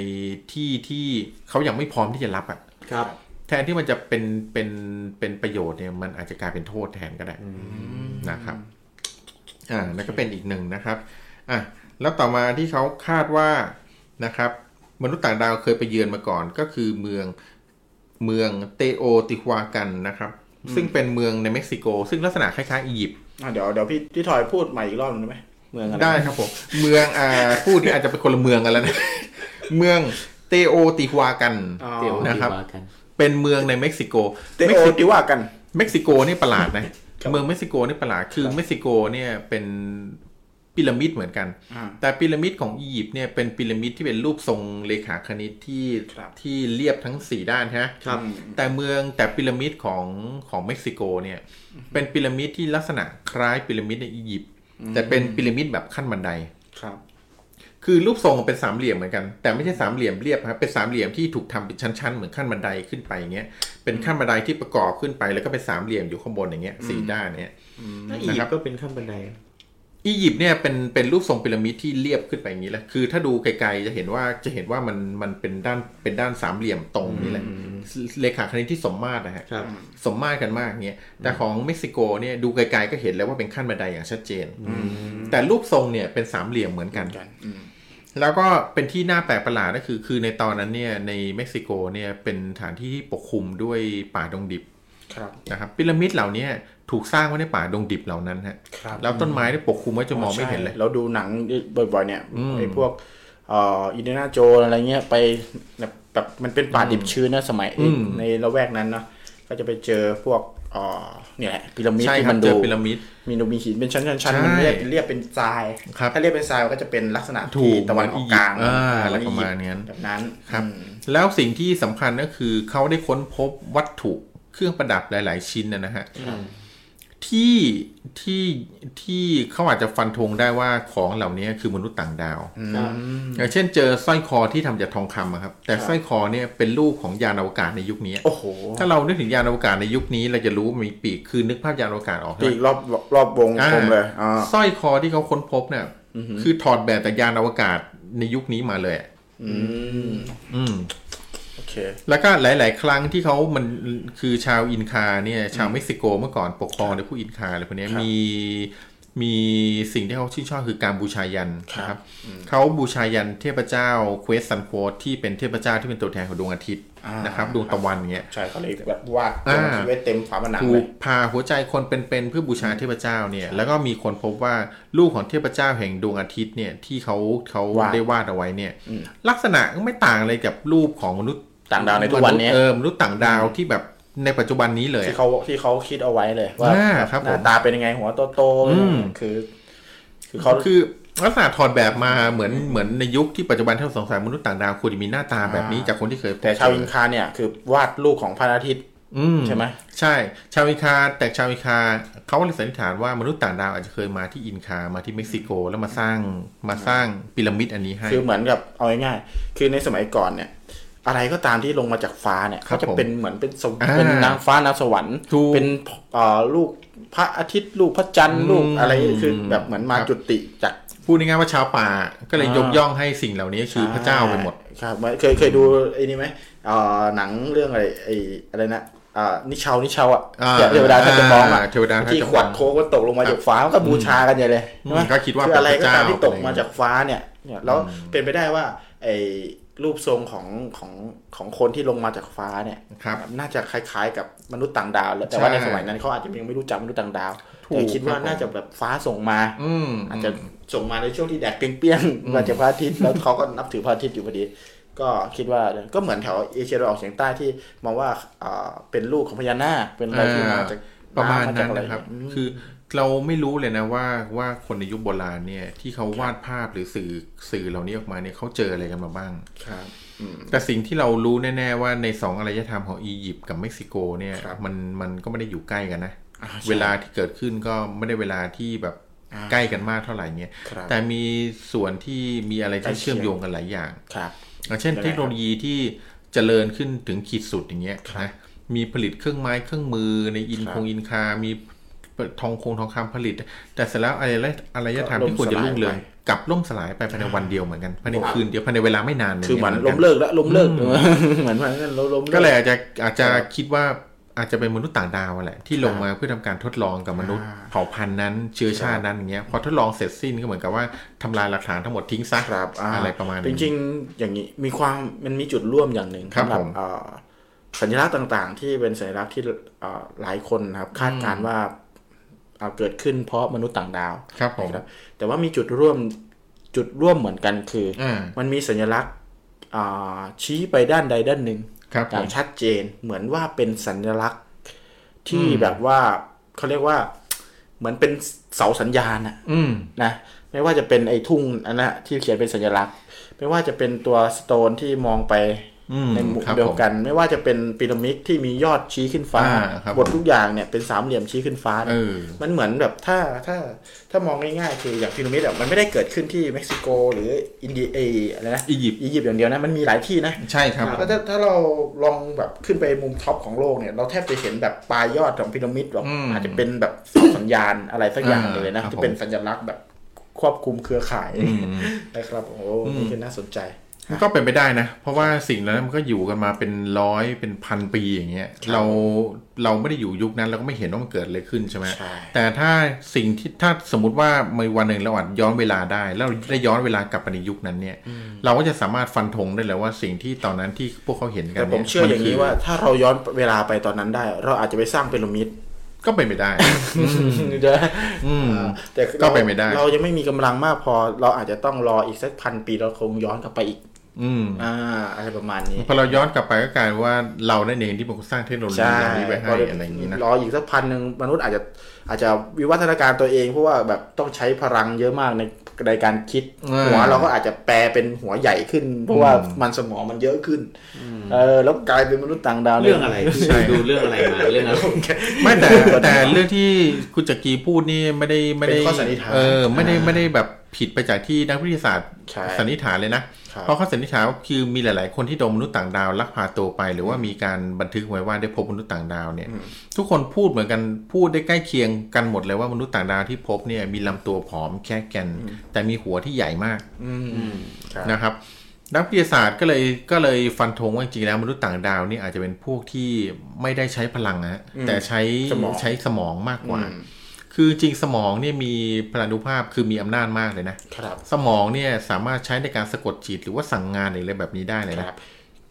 ที่ที่เขายังไม่พร้อมที่จะรับอ่ะครับแทนที่มันจะเป็นประโยชน์เนี่ยมันอาจจะกลายเป็นโทษแทนก็ได้นะครับแล้วก็เป็นอีกหนึ่งนะครับแล้วต่อมาที่เขาคาดว่านะครับมนุษย์ต่างดาวเคยไปเยือนมาก่อนก็คือเมืองเตโอติฮวากันนะครับซึ่งเป็นเมืองในเม็กซิโกซึ่งลักษณะคล้ายๆอียิปต์เดี๋ยวพี่ถอยพูดใหม่อีกรอบนึงได้ไหมเมืองอะไรได้ครับผมเมืองพูดนี่อาจจะเป็นคนละเมืองกันแล้วนะเมืองเตโอติฮวากันนะครับเป็นเมืองในเม็กซิโกเตโอติฮวากันเม็กซิโกนี่ประหลาดนะเมืองเม็กซิโกนี่ประหลาดคือเม็กซิโกเนี่ยเป็นพีระมิดเหมือนกันแต่พีระมิดของอียิปต์เนี่ยเป็นพีระมิดที่เป็นรูปทรงเรขาคณิตที่เรียบทั้ง4ด้านฮะแต่พีระมิดของเม็กซิโกเนี่ยเป็นพีระมิดที่ลักษณะคล้ายพีระมิดในอียิปต์แต่เป็นพีระมิดแบบขั้นบันไดครับคือรูปทรงเป็นสามเหลี่ยมเหมือนกันแต่ไม่ใช่สามเหลี่ยมเรียบครับเป็นสามเหลี่ยมที่ถูกทำเป็นชั้นๆเหมือนขั้นบันไดขึ้นไปอย่างเงี้ยเป็นขั้นบันไดที่ประกอบขึ้นไปแล้วก็เป็นสามเหลี่ยมอยู่ข้างบนอย่างเงี้ยสี่ด้านเนี้ยนะครับก็เป็นขั้นบันไดอียิปต์เนี่ยเป็นรูปทรงพีระมิดที่เรียบขึ้นไปอย่างนี้แหละคือถ้าดูไกลๆจะเห็นว่ามันเป็นด้านสามเหลี่ยมตรงนี้แหละเลขาคณิตที่สมมาตรนะฮะสมมาตรกันมากเงี้ยแต่ของเม็กซิโกเนี่ยดูไกลๆก็เห็นแล้วว่าเป็นขั้นบันไดอย่างชัดเจนแต่รูปทรงเนี่ยเป็นสามเหลี่ยมเหมือนกันแล้วก็เป็นที่น่าแปลกประหลาดก็คือในตอนนั้นเนี่ยในเม็กซิโกเนี่ยเป็นสถานที่ที่ปกคลุมด้วยป่าดงดิบนะครับพีระมิดเหล่านี้ถูกสร้างไว้ในป่าดงดิบเหล่านั้นฮะแล้วต้นไม้ได้ปกคลุมไว้จนมองไม่เห็นเลยเราดูหนังบ่อยๆเนี่ยไอ้พวกอินเดียนาโจนอะไรเงี้ยไปแบบมันเป็นป่าดิบชื้นนะสมัยในละแวกนั้นเนาะก็จะไปเจอพวก เนี่ยแหละพีระมิดที่มันดูพีระมิดมีหินเป็นชั้นๆมันเรียบเป็นทรายถ้าเรียบเป็นทรายก็จะเป็นลักษณะที่ตะวันออกกลางอะไรประมาณนี้แบบนั้นครับแล้วสิ่งที่สำคัญก็คือเขาได้ค้นพบวัตถุเครื่องประดับหลายๆชิ้นนะฮะที่เขาอาจจะฟันธงได้ว่าของเหล่านี้คือมนุษย์ต่างดาวอย่างเช่นเจอสร้อยคอที่ทำจากทองคำครับแต่สร้อยคอเนี่ยเป็นรูปของยานอวกาศในยุคนี้ถ้าเรานึกถึงยานอวกาศในยุคนี้เราจะรู้มีปีกคือนึกภาพยานอวกาศออกปีกรอบวงกลมเลยสร้อยคอที่เขาค้นพบเนี่ยคือถอดแบบจากยานอวกาศในยุคนี้มาเลยOkay. แล้วก็หลายๆครั้งที่เขามันคือชาวอินคาเนี่ยชาวเม็กซิโกเมื่อก่อนปกครองโดยผู้อินคาอะไรพวกนี้มีสิ่งที่เขาชื่นชอบคือการบูชายัญนะครับเขาบูชายัญเทพเจ้าเควสซันโควที่เป็นเทพเจ้าที่เป็นตัวแทนของดวงอาทิตย์นะครับดวงตะวันเงี้ยใช่เขาเลยแบบวาดเวทเต็มฝาผนังเลยพาหัวใจคนเป็นเพื่อบูชาเทพเจ้าเนี่ยแล้วก็มีคนพบว่าลูกของเทพเจ้าแห่งดวงอาทิตย์เนี่ยที่เขาได้วาดเอาไว้เนี่ยลักษณะก็ไม่ต่างอะไรกับรูปของมนุษย์ต่างดาวในทุกวันนี้มนุษย์ต่างดาวที่แบบในปัจจุบันนี้เลยที่เขาคิดเอาไว้เลยว่าหน้าตาเป็นยังไงหัวโตๆคือเขาคือลักษณะถอดแบบมาเหมือนในยุคที่ปัจจุบันที่เราสงสัยมนุษย์ต่างดาวควรจะมีหน้าตาแบบนี้จากคนที่เคยแต่ชาวอินคาเนี่ยคือวาดรูปของพระอาทิตย์ใช่ไหมใช่ชาวอินคาแต่ชาวอินคาเขาสันนิษฐานว่ามนุษย์ต่างดาวอาจจะเคยมาที่อินคามาที่เม็กซิโกแล้วมาสร้างพีระมิดอันนี้ให้คือเหมือนกับเอาง่ายๆคือในสมัยก่อนเนี่ยอะไรก็ตามที่ลงมาจากฟ้าเนี่ยก็จะเป็นเหมือนเป็นนางฟ้านางสวรรค์เป็นลูกพระอาทิตย์ลูกพระจันทร์ลูกอะไรคือแบบเหมือนมาจุติจากพูดง่ายๆว่าชาวป่าก็เลยยกย่องให้สิ่งเหล่านี้คือพระเจ้าไปหมดครับเคยดูไอ้นี่ไหมหนังเรื่องอะไรไอ้อะไรนะนิชาวอ่ะเทวดาท่านจำลองอ่ะที่ขวัญโคก็ตกลงมาจากฟ้าก็บูชากันใหญ่เลยก็คิดว่าอะไรก็ตามที่ตกมาจากฟ้าเนี่ยแล้วเป็นไปได้ว่าไอ้รูปทรงของคนที่ลงมาจากฟ้าเนี่ยน่าจะคล้ายๆกับมนุษย์ต่างดาวแต่ว่าในสมัยนั้นเขาอาจจะยังไม่รู้จักมนุษย์ต่างดาวแต่คิดว่าน่าจะแบบฟ้าส่งมาอาจจะส่งมาในช่วงที่แดดเปรี้ยงๆมาจากพระอาทิตย์แล้วเขาก็นับถือพระอาทิตย์อยู่พอดีก็คิดว่าก็เหมือนแถวเอเชียตะวันออกเฉียงใต้ที่มองว่าเป็นลูกของพญานาคเป็นอะไรที่มาจากประมาณนั้นนะครับคือเราไม่รู้เลยนะว่าคนในยุคโบราณเนี่ยที่เขาวาดภาพหรือสื่อเหล่านี้ออกมาเนี่ยเขาเจออะไรกันมาบ้างครับแต่สิ่งที่เรารู้แน่ๆว่าใน2อารยธรรมของอียิปต์กับเม็กซิโกเนี่ยมันก็ไม่ได้อยู่ใกล้กันนะเวลาที่เกิดขึ้นก็ไม่ได้เวลาที่แบบใกล้กันมากเท่าไหร่เงี้ยแต่มีส่วนที่มีอะไรที่เชื่อมโยงกันหลายอย่างครับเช่นเทคโนโลยีที่เจริญขึ้นถึงขีดสุดอย่างเงี้ยนะมีผลิตเครื่องไม้เครื่องมือในอินคามีทองคำผลิตแต่เสร็จแล้วอะไรยะทางที่ควรจะรุ่งเรืองกับล่มสลายไปภายในวันเดียวเหมือนกันภายในคืนเดียวภายในเวลาไม่นานคือมันล้มเลิกเหมือนว่าก็เลยอาจจะคิดว่าอาจจะเป็นมนุษย์ต่างดาวแหละที่ลงมาเพื่อทำการทดลองกับมนุษย์เผ่าพันธุ์นั้นเชื้อชาตินั้นอย่างเงี้ยพอทดลองเสร็จสิ้นก็เหมือนกับว่าทำลายหลักฐานทั้งหมดทิ้งซะอะไรประมาณนี้จริงๆอย่างนี้มีความมันมีจุดร่วมอย่างนึงครับผมสัญลักษณ์ต่างๆที่เป็นสัญลักษณ์ที่หลายคนนะครับคาดการณ์ว่าเกิดขึ้นเพราะมนุษย์ต่างดาวครับผมแต่ว่ามีจุดร่วมเหมือนกันคือมันมีสัญลักษณ์ชี้ไปด้านใดด้านหนึ่งอย่างชัดเจนเหมือนว่าเป็นสัญลักษณ์ที่แบบว่าเขาเรียกว่าเหมือนเป็นเสาสัญญาณนะไม่ว่าจะเป็นไอ้ทุ่งอันนั้นที่เขียนเป็นสัญลักษณ์ไม่ว่าจะเป็นตัวสโตนที่มองไปในมุมเดียวกันไม่ว่าจะเป็นพีระมิดที่มียอดชี้ขึ้นฟ้าบททุกอย่างเนี่ยเป็นสามเหลี่ยมชี้ขึ้นฟ้ามันเหมือนแบบถ้ามองง่ายๆคืออย่างพีระมิดมันไม่ได้เกิดขึ้นที่เม็กซิโกหรืออินเดียอะไรนะอียิปต์อย่างเดียวนะมันมีหลายที่นะใช่ครับแล้วถ้าเราลองแบบขึ้นไปมุมท็อปของโลกเนี่ยเราแทบจะเห็นแบบปลายยอดของพีระมิดหรอกอาจจะเป็นแบบสัญญาณอะไรสักอย่างเลยนะจะเป็นสัญลักษณ์แบบครอบคลุมเครือข่ายนะครับโอ้นี่คือน่าสนใจมันก็เป็นไปได้นะเพราะว่าสิ่งแล้วมันก็อยู่กันมาเป็นร้อยเป็นพันปีอย่างเงี้ยเราไม่ได้อยู่ยุคนั้นเราก็ไม่เห็นว่ามันเกิดอะไรขึ้นใช่ไหมแต่ถ้าสิ่งที่ถ้าสมมติว่ามีวันหนึ่งเราอาจย้อนเวลาได้แล้วได้ย้อนเวลากลับไปในยุคนั้นเนี่ยเราก็จะสามารถฟันธงได้เลยว่าสิ่งที่ตอนนั้นที่พวกเขาเห็นกันเนี่ยผมเชื่ออย่างนี้ว่าถ้าเราย้อนเวลาไปตอนนั้นได้เราอาจจะไปสร้างพีระมิดก็เป็นไม่ได้แต่ก็เป็นไม่ได้เรายังไม่มีกำลังมากพอเราอาจจะต้องรออีกสักพันปีเราคงย้อนกลับไปอีก อะไรประมาณนี้พอเราย้อนกลับไปก็กลายว่าเรานั่นเองที่เป็นคนสร้างเทคโนโลยีเหล่านี้ไปให้อะไรอย่างนี้นะรออีกสักพันหนึ่งมนุษย์อาจจะวิวัฒนาการตัวเองเพราะว่าแบบต้องใช้พลังเยอะมากในการคิดหัวเราก็อาจจะแปลเป็นหัวใหญ่ขึ้นเพราะว่ามันสมองมันเยอะขึ้นแล้วกลายเป็นมนุษย์ต่างดาวเรื่องอะไรดูเรื่องอะไรมาเรื่องอะไรไม่แต่เรื่องที่คุณจักรีพูดนี่ไม่ได้ข้อสันนิษฐานไม่ได้แบบผิดไปจากที่นักวิทยาศาสตร์สันนิษฐานเลยนะเพราะข้อสันนิษฐานคือมีหลายๆคนที่โดนมนุษย์ต่างดาวลักพาตัวไปหรือว่ามีการบันทึกไว้ว่าได้พบมนุษย์ต่างดาวเนี่ยทุกคนพูดเหมือนกันพูดได้ใกล้เคียงกันหมดเลยว่ามนุษย์ต่างดาวที่พบเนี่ยมีลำตัวผอมแค่แกนแต่มีหัวที่ใหญ่มากนะครับนักวิทยาศาสตร์ก็เลยฟันธงว่าจริงๆแล้วมนุษย์ต่างดาวนี่อาจจะเป็นพวกที่ไม่ได้ใช้พลังนะแต่ใช้สมองมากกว่าคือจริงสมองเนี่ยมีพลานุภาพคือมีอำนาจมากเลยนะสมองเนี่ยสามารถใช้ในการสะกดจิตหรือว่าสั่งงานอะไรแบบนี้ได้เลยนะ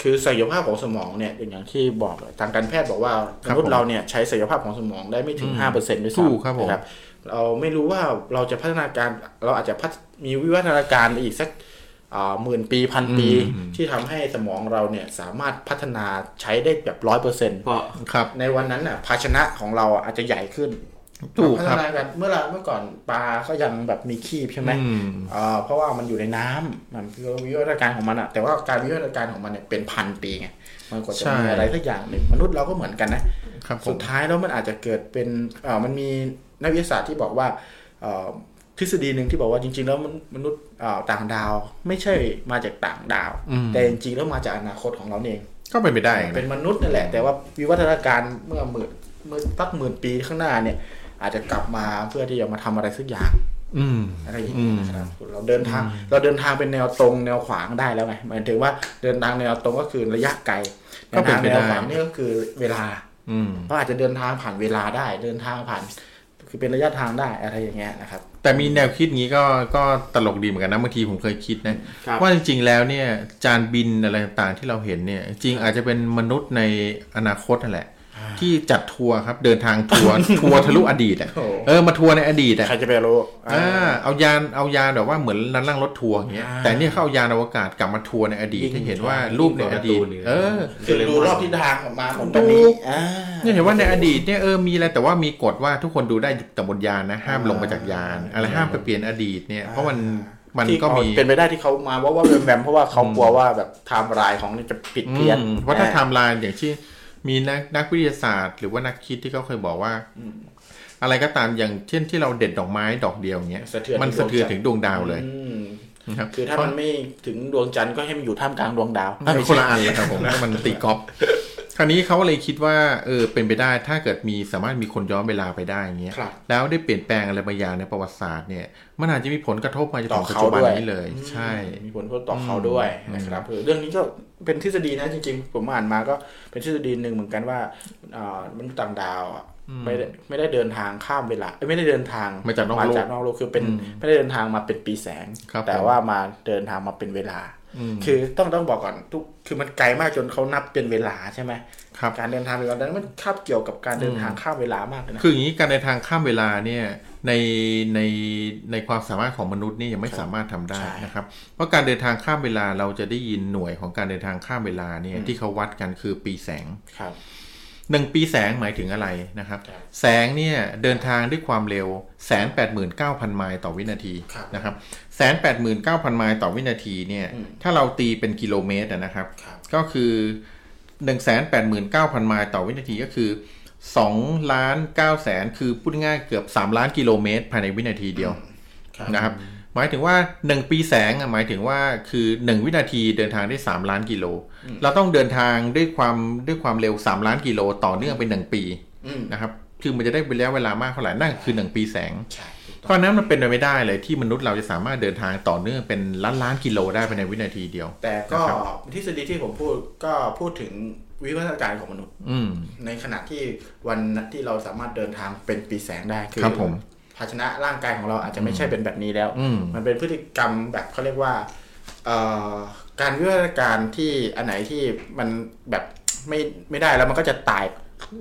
คือศักยภาพของสมองเนี่ยอย่างที่บอกทางการแพทย์บอกว่ามนุษย์เราเนี่ยใช้ศักยภาพของสมองได้ไม่ถึง 5% ด้วยซ้ำครับเราไม่รู้ว่าเราจะพัฒนาการเราอาจจะมีวิวัฒนาการอีกสักหมื่นปีพันปีที่ทำให้สมองเราเนี่ยสามารถพัฒนาใช้ได้แบบ 100% ในวันนั้นน่ะภาชนะของเราอาจจะใหญ่ขึ้นถูกครับเมื่อก่อนปลาก็ยังแบบมีครีบใช่ไหมเพราะว่ามันอยู่ในน้ำมันคือวิวัฒนาการของมันอะแต่ว่าการวิวัฒนาการของมันเนี่ยเป็นพันปีไงมันกว่าจะมีอะไรสักอย่างหนึ่งมนุษย์เราก็เหมือนกันนะสุดท้ายแล้วมันอาจจะเกิดเป็นมันมีนักวิทยาศาสตร์ที่บอกว่าทฤษฎีนึงที่บอกว่าจริงๆแล้วมนุษย์ต่างดาวไม่ใช่มาจากต่างดาวแต่จริงๆแล้วมาจากอนาคตของเราเองก็เป็นไปได้เป็นมนุษย์นั่นแหละแต่ว่าวิวัฒนาการเมื่อตั้งหมื่นปีข้างหน้าเนี่ยอาจจะกลับมาเพื่อที่จะมาทำอะไรสักอย่างอะไรอย่างนี้นะครับเราเดินทางเป็นแนวตรงแนวขวางได้แล้วไงหมายถึงว่าเดินทางแนวตรงก็คือระยะไกลก็เป็นแนวขวางนี่ก็คือเวลาก็อาจจะเดินทางผ่านเวลาได้เดินทางผ่านคือเป็นระยะทางได้อะไรอย่างเงี้ยนะครับแต่มีแนวคิดงี้ก็ตลกดีเหมือนกันนะบางทีผมเคยคิดนะว่าจริงๆแล้วเนี่ยจานบินอะไรต่างๆที่เราเห็นเนี่ยจริงอาจจะเป็นมนุษย์ในอนาคตนั่นแหละที่จัดทัวร์ครับเดินทางทัวร์ทะลุอดีตอ่ะมาทัวร์ในอดีตอ่ะใครจะไปรู้เอายานแบบว่าเหมือนนั่งรถทัวร์อย่างเงี้ยแต่เนี่ยเข้ายานอวกาศกลับมาทัวร์ในอดีตที่เห็นว่ารูปในอดีตคือดูรอบทิศทางออกมาของตอนนี้เนี่ยเห็นว่าในอดีตเนี่ยมีอะไรแต่ว่ามีกฎว่าทุกคนดูได้แต่บนยานนะห้ามลงมาจากยานอะไรห้ามไปเปลี่ยนอดีตเนี่ยเพราะมันก็มีเป็นไปได้ที่เขามาว่าแวมเพราะว่าเขากลัวว่าแบบไทม์ไลน์ของนี่จะผิดเพี้ยนว่าถ้าไทม์ไลน์อย่างที่มีนักวิทยาศาสตร์หรือว่านักคิดที่เขาเคยบอกว่าอะไรก็ตามอย่างเช่นที่เราเด็ดดอกไม้ดอกเดียวเงี้ยมันสะเทือนถึงดวงดาวเลยนะครับคือถ้ามันไม่ถึงดวงจันทร์ก็ให้มันอยู่ท่ามกลางดวงดาวคนละอันเลยครับผมมันตีกอล์ฟคราวนี้เขาเลยคิดว่าเป็นไปได้ถ้าเกิดมีสามารถมีคนย้อนเวลาไปได้อย่างเงี้ยแล้วได้เปลี่ยนแปลงอะไรบางอย่างในประวัติศาสตร์เนี่ยมันอาจจะมีผลกระทบมาจนถึงปัจจุบันนี้เลยใช่มีผลกระทบต่อเขาด้วยนะครับเรื่องนี้ก็เป็นทฤษฎีนะจริงๆผมอ่านมาก็เป็นทฤษฎีนึงเหมือนกันว่ามนุษย์ต่างดาวไม่ได้เดินทางข้ามเวลาไม่ได้เดินทางมาจากนอกโลกคือเป็นไม่ได้เดินทางมาเป็นปีแสงแต่ว่ามาเดินทางมาเป็นเวลาคือต้องบอกก่อนทุกคือมันไกลมากจนเขานับเป็นเวลาใช่ไหมการเดินทางเวลานั้นมันคาบเกี่ยวกับการเดินทางข้ามเวลามากเลยนะคืออย่างนี้การเดินทางข้ามเวลาเนี่ยในความสามารถของมนุษย์นี่ยังไม่สามารถทำได้นะครับเพราะการเดินทางข้ามเวลาเราจะได้ยินหน่วยของการเดินทางข้ามเวลาเนี่ยที่เขาวัดกันคือปีแสง1ปีแสงหมายถึงอะไรนะครับแสงเนี่ยเดินทางด้วยความเร็ว 189,000 ไมล์ต่อวินาทีนะครับ 189,000 ไมล์ต่อวินาทีเนี่ยถ้าเราตีเป็นกิโลเมตรนะครับก็คือ 189,000 ไมล์ต่อวินาทีก็คือ 2,900,000 คือพูดง่ายเกือบ3ล้านกิโลเมตรภายในวินาทีเดียวนะครับหมายถึงว่า1ปีแสงหมายถึงว่าคือ1วินาทีเดินทางได้3ล้านกิโลเราต้องเดินทางด้วยความเร็ว3ล้านกิโลต่อเนื่องเป็น1ปีนะครับคือมันจะได้เป็นระยะเวลามากเท่าไหร่นั่นคือ1ปีแสงเพราะนั้นมันเป็นไปไม่ได้เลยที่มนุษย์เราจะสามารถเดินทางต่อเนื่องเป็นล้านล้านกิโลได้ภายในวินาทีเดียวแต่ก็ทฤษฎีที่ผมพูดก็พูดถึงวิวัฒนาการของมนุษย์ในขณะที่วันที่เราสามารถเดินทางเป็นปีแสงได้คือภาชนะร่างกายของเราอาจจะไม่ใช่เป็นแบบนี้แล้วมันเป็นพฤติกรรมแบบเขาเรียกว่าการวิวัฒนาการที่อันไหนที่มันแบบไม่ได้แล้วมันก็จะตาย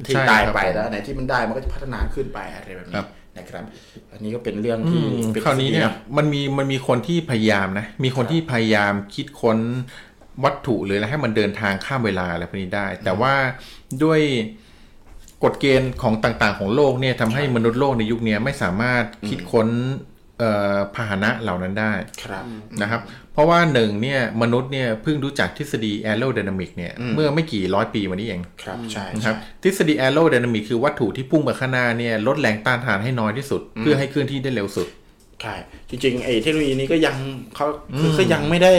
ที่ตายไปแล้วอันไหนที่มันได้มันก็จะพัฒนาขึ้นไปอะไรแบบนี้นะครับอันนี้ก็เป็นเรื่องที่คราวนี้เนี่ยมันมีคนที่พยายามนะมีคนที่พยายามคิดค้น วัตถุหรืออะไรให้มันเดินทางข้ามเวลาอะไรพวกนี้ได้แต่ว่าด้วยกฎเกณฑ์ของต่างๆของโลกเนี่ยทำให้มนุษย์โลกในยุคนี้ไม่สามารถคิดค้นพาหนะเหล่านั้นได้นะครับเพราะว่าหนึ่งเนี่ยมนุษย์เนี่ยเพิ่งรู้จักทฤษฎีแอโรไดนามิกเนี่ยเมื่อไม่กี่ร้อยปีมานี้เองครับใช่ครับทฤษฎีแอโรไดนามิกคือวัตถุที่พุ่งไปข้างหน้าเนี่ยลดแรงต้านทานให้น้อยที่สุดเพื่อให้เคลื่อนที่ได้เร็วสุดใช่จริงๆไอ้เทคโนโลยีนี้ก็ยังเขาคือก็ยังไม่ได้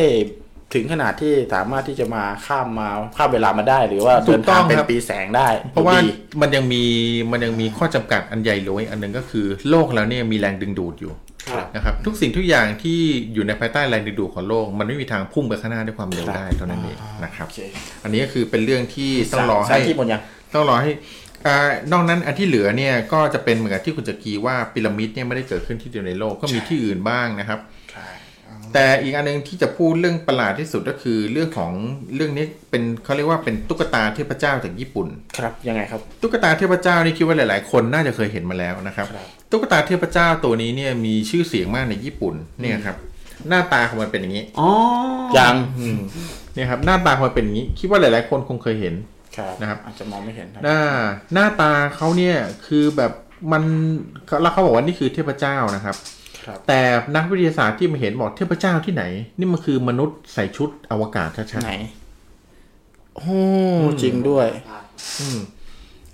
ถึงขนาดที่สามารถที่จะมาข้ามเวลามาได้หรือว่าเดินทางเป็นปีแสงได้เพราะว่ามันยังมีข้อจำกัดอันใหญ่หลวงอันนึงก็คือโลกเราเนี่ยมีแรงดึงดูดอยู่นะครับทุกสิ่งทุกอย่างที่อยู่ในภายใต้แรงดึงดูดของโลกมันไม่มีทางพุ่งไปข้างหน้าด้วยความเร็วได้เท่านั้นเองนะครับอันนี้ก็คือเป็นเรื่องที่ต้องรอให้นอกนั้นอันที่เหลือเนี่ยก็จะเป็นเหมือนกับที่คุณจักรีว่าพีระมิดเนี่ยไม่ได้เกิดขึ้นที่เดียวในโลกก็มีที่อื่นบ้างนะครับแต่อีกอันนึงที่จะพูดเรื่องประหลาดที่สุดก็คือเรื่องนี้เป็นเขาเรียกว่าเป็นตุ๊กตาเทพเจ้าจากญี่ปุ่นครับยังไงครับตุ๊กตาเทพเจ้านี่คิดว่าหลายๆคนน่าจะเคยเห็นมาแล้วนะครับตุ๊กตาเทพเจ้าตัวนี้เนี่ยมีชื่อเสียงมากในญี่ปุ่นเนี่ยครับหน้าตาของมันเป็นอย่างนี้อ๋อยังเนี่ยครับหน้าตาของมันเป็นอย่างนี้คิดว่าหลายๆคนคงเคยเห็นนะครับอาจจะมองไม่เห็นหน้าตาเขาเนี่ยคือแบบมันแล้วเขาบอกว่านี่คือเทพเจ้านะครับแต่นักวิทยาศาสตร์ที่มาเห็นบอกเทพเจ้าที่ไหนนี่มันคือมนุษย์ใส่ชุดอวกาศชัดๆไหนโอ้จริงด้วย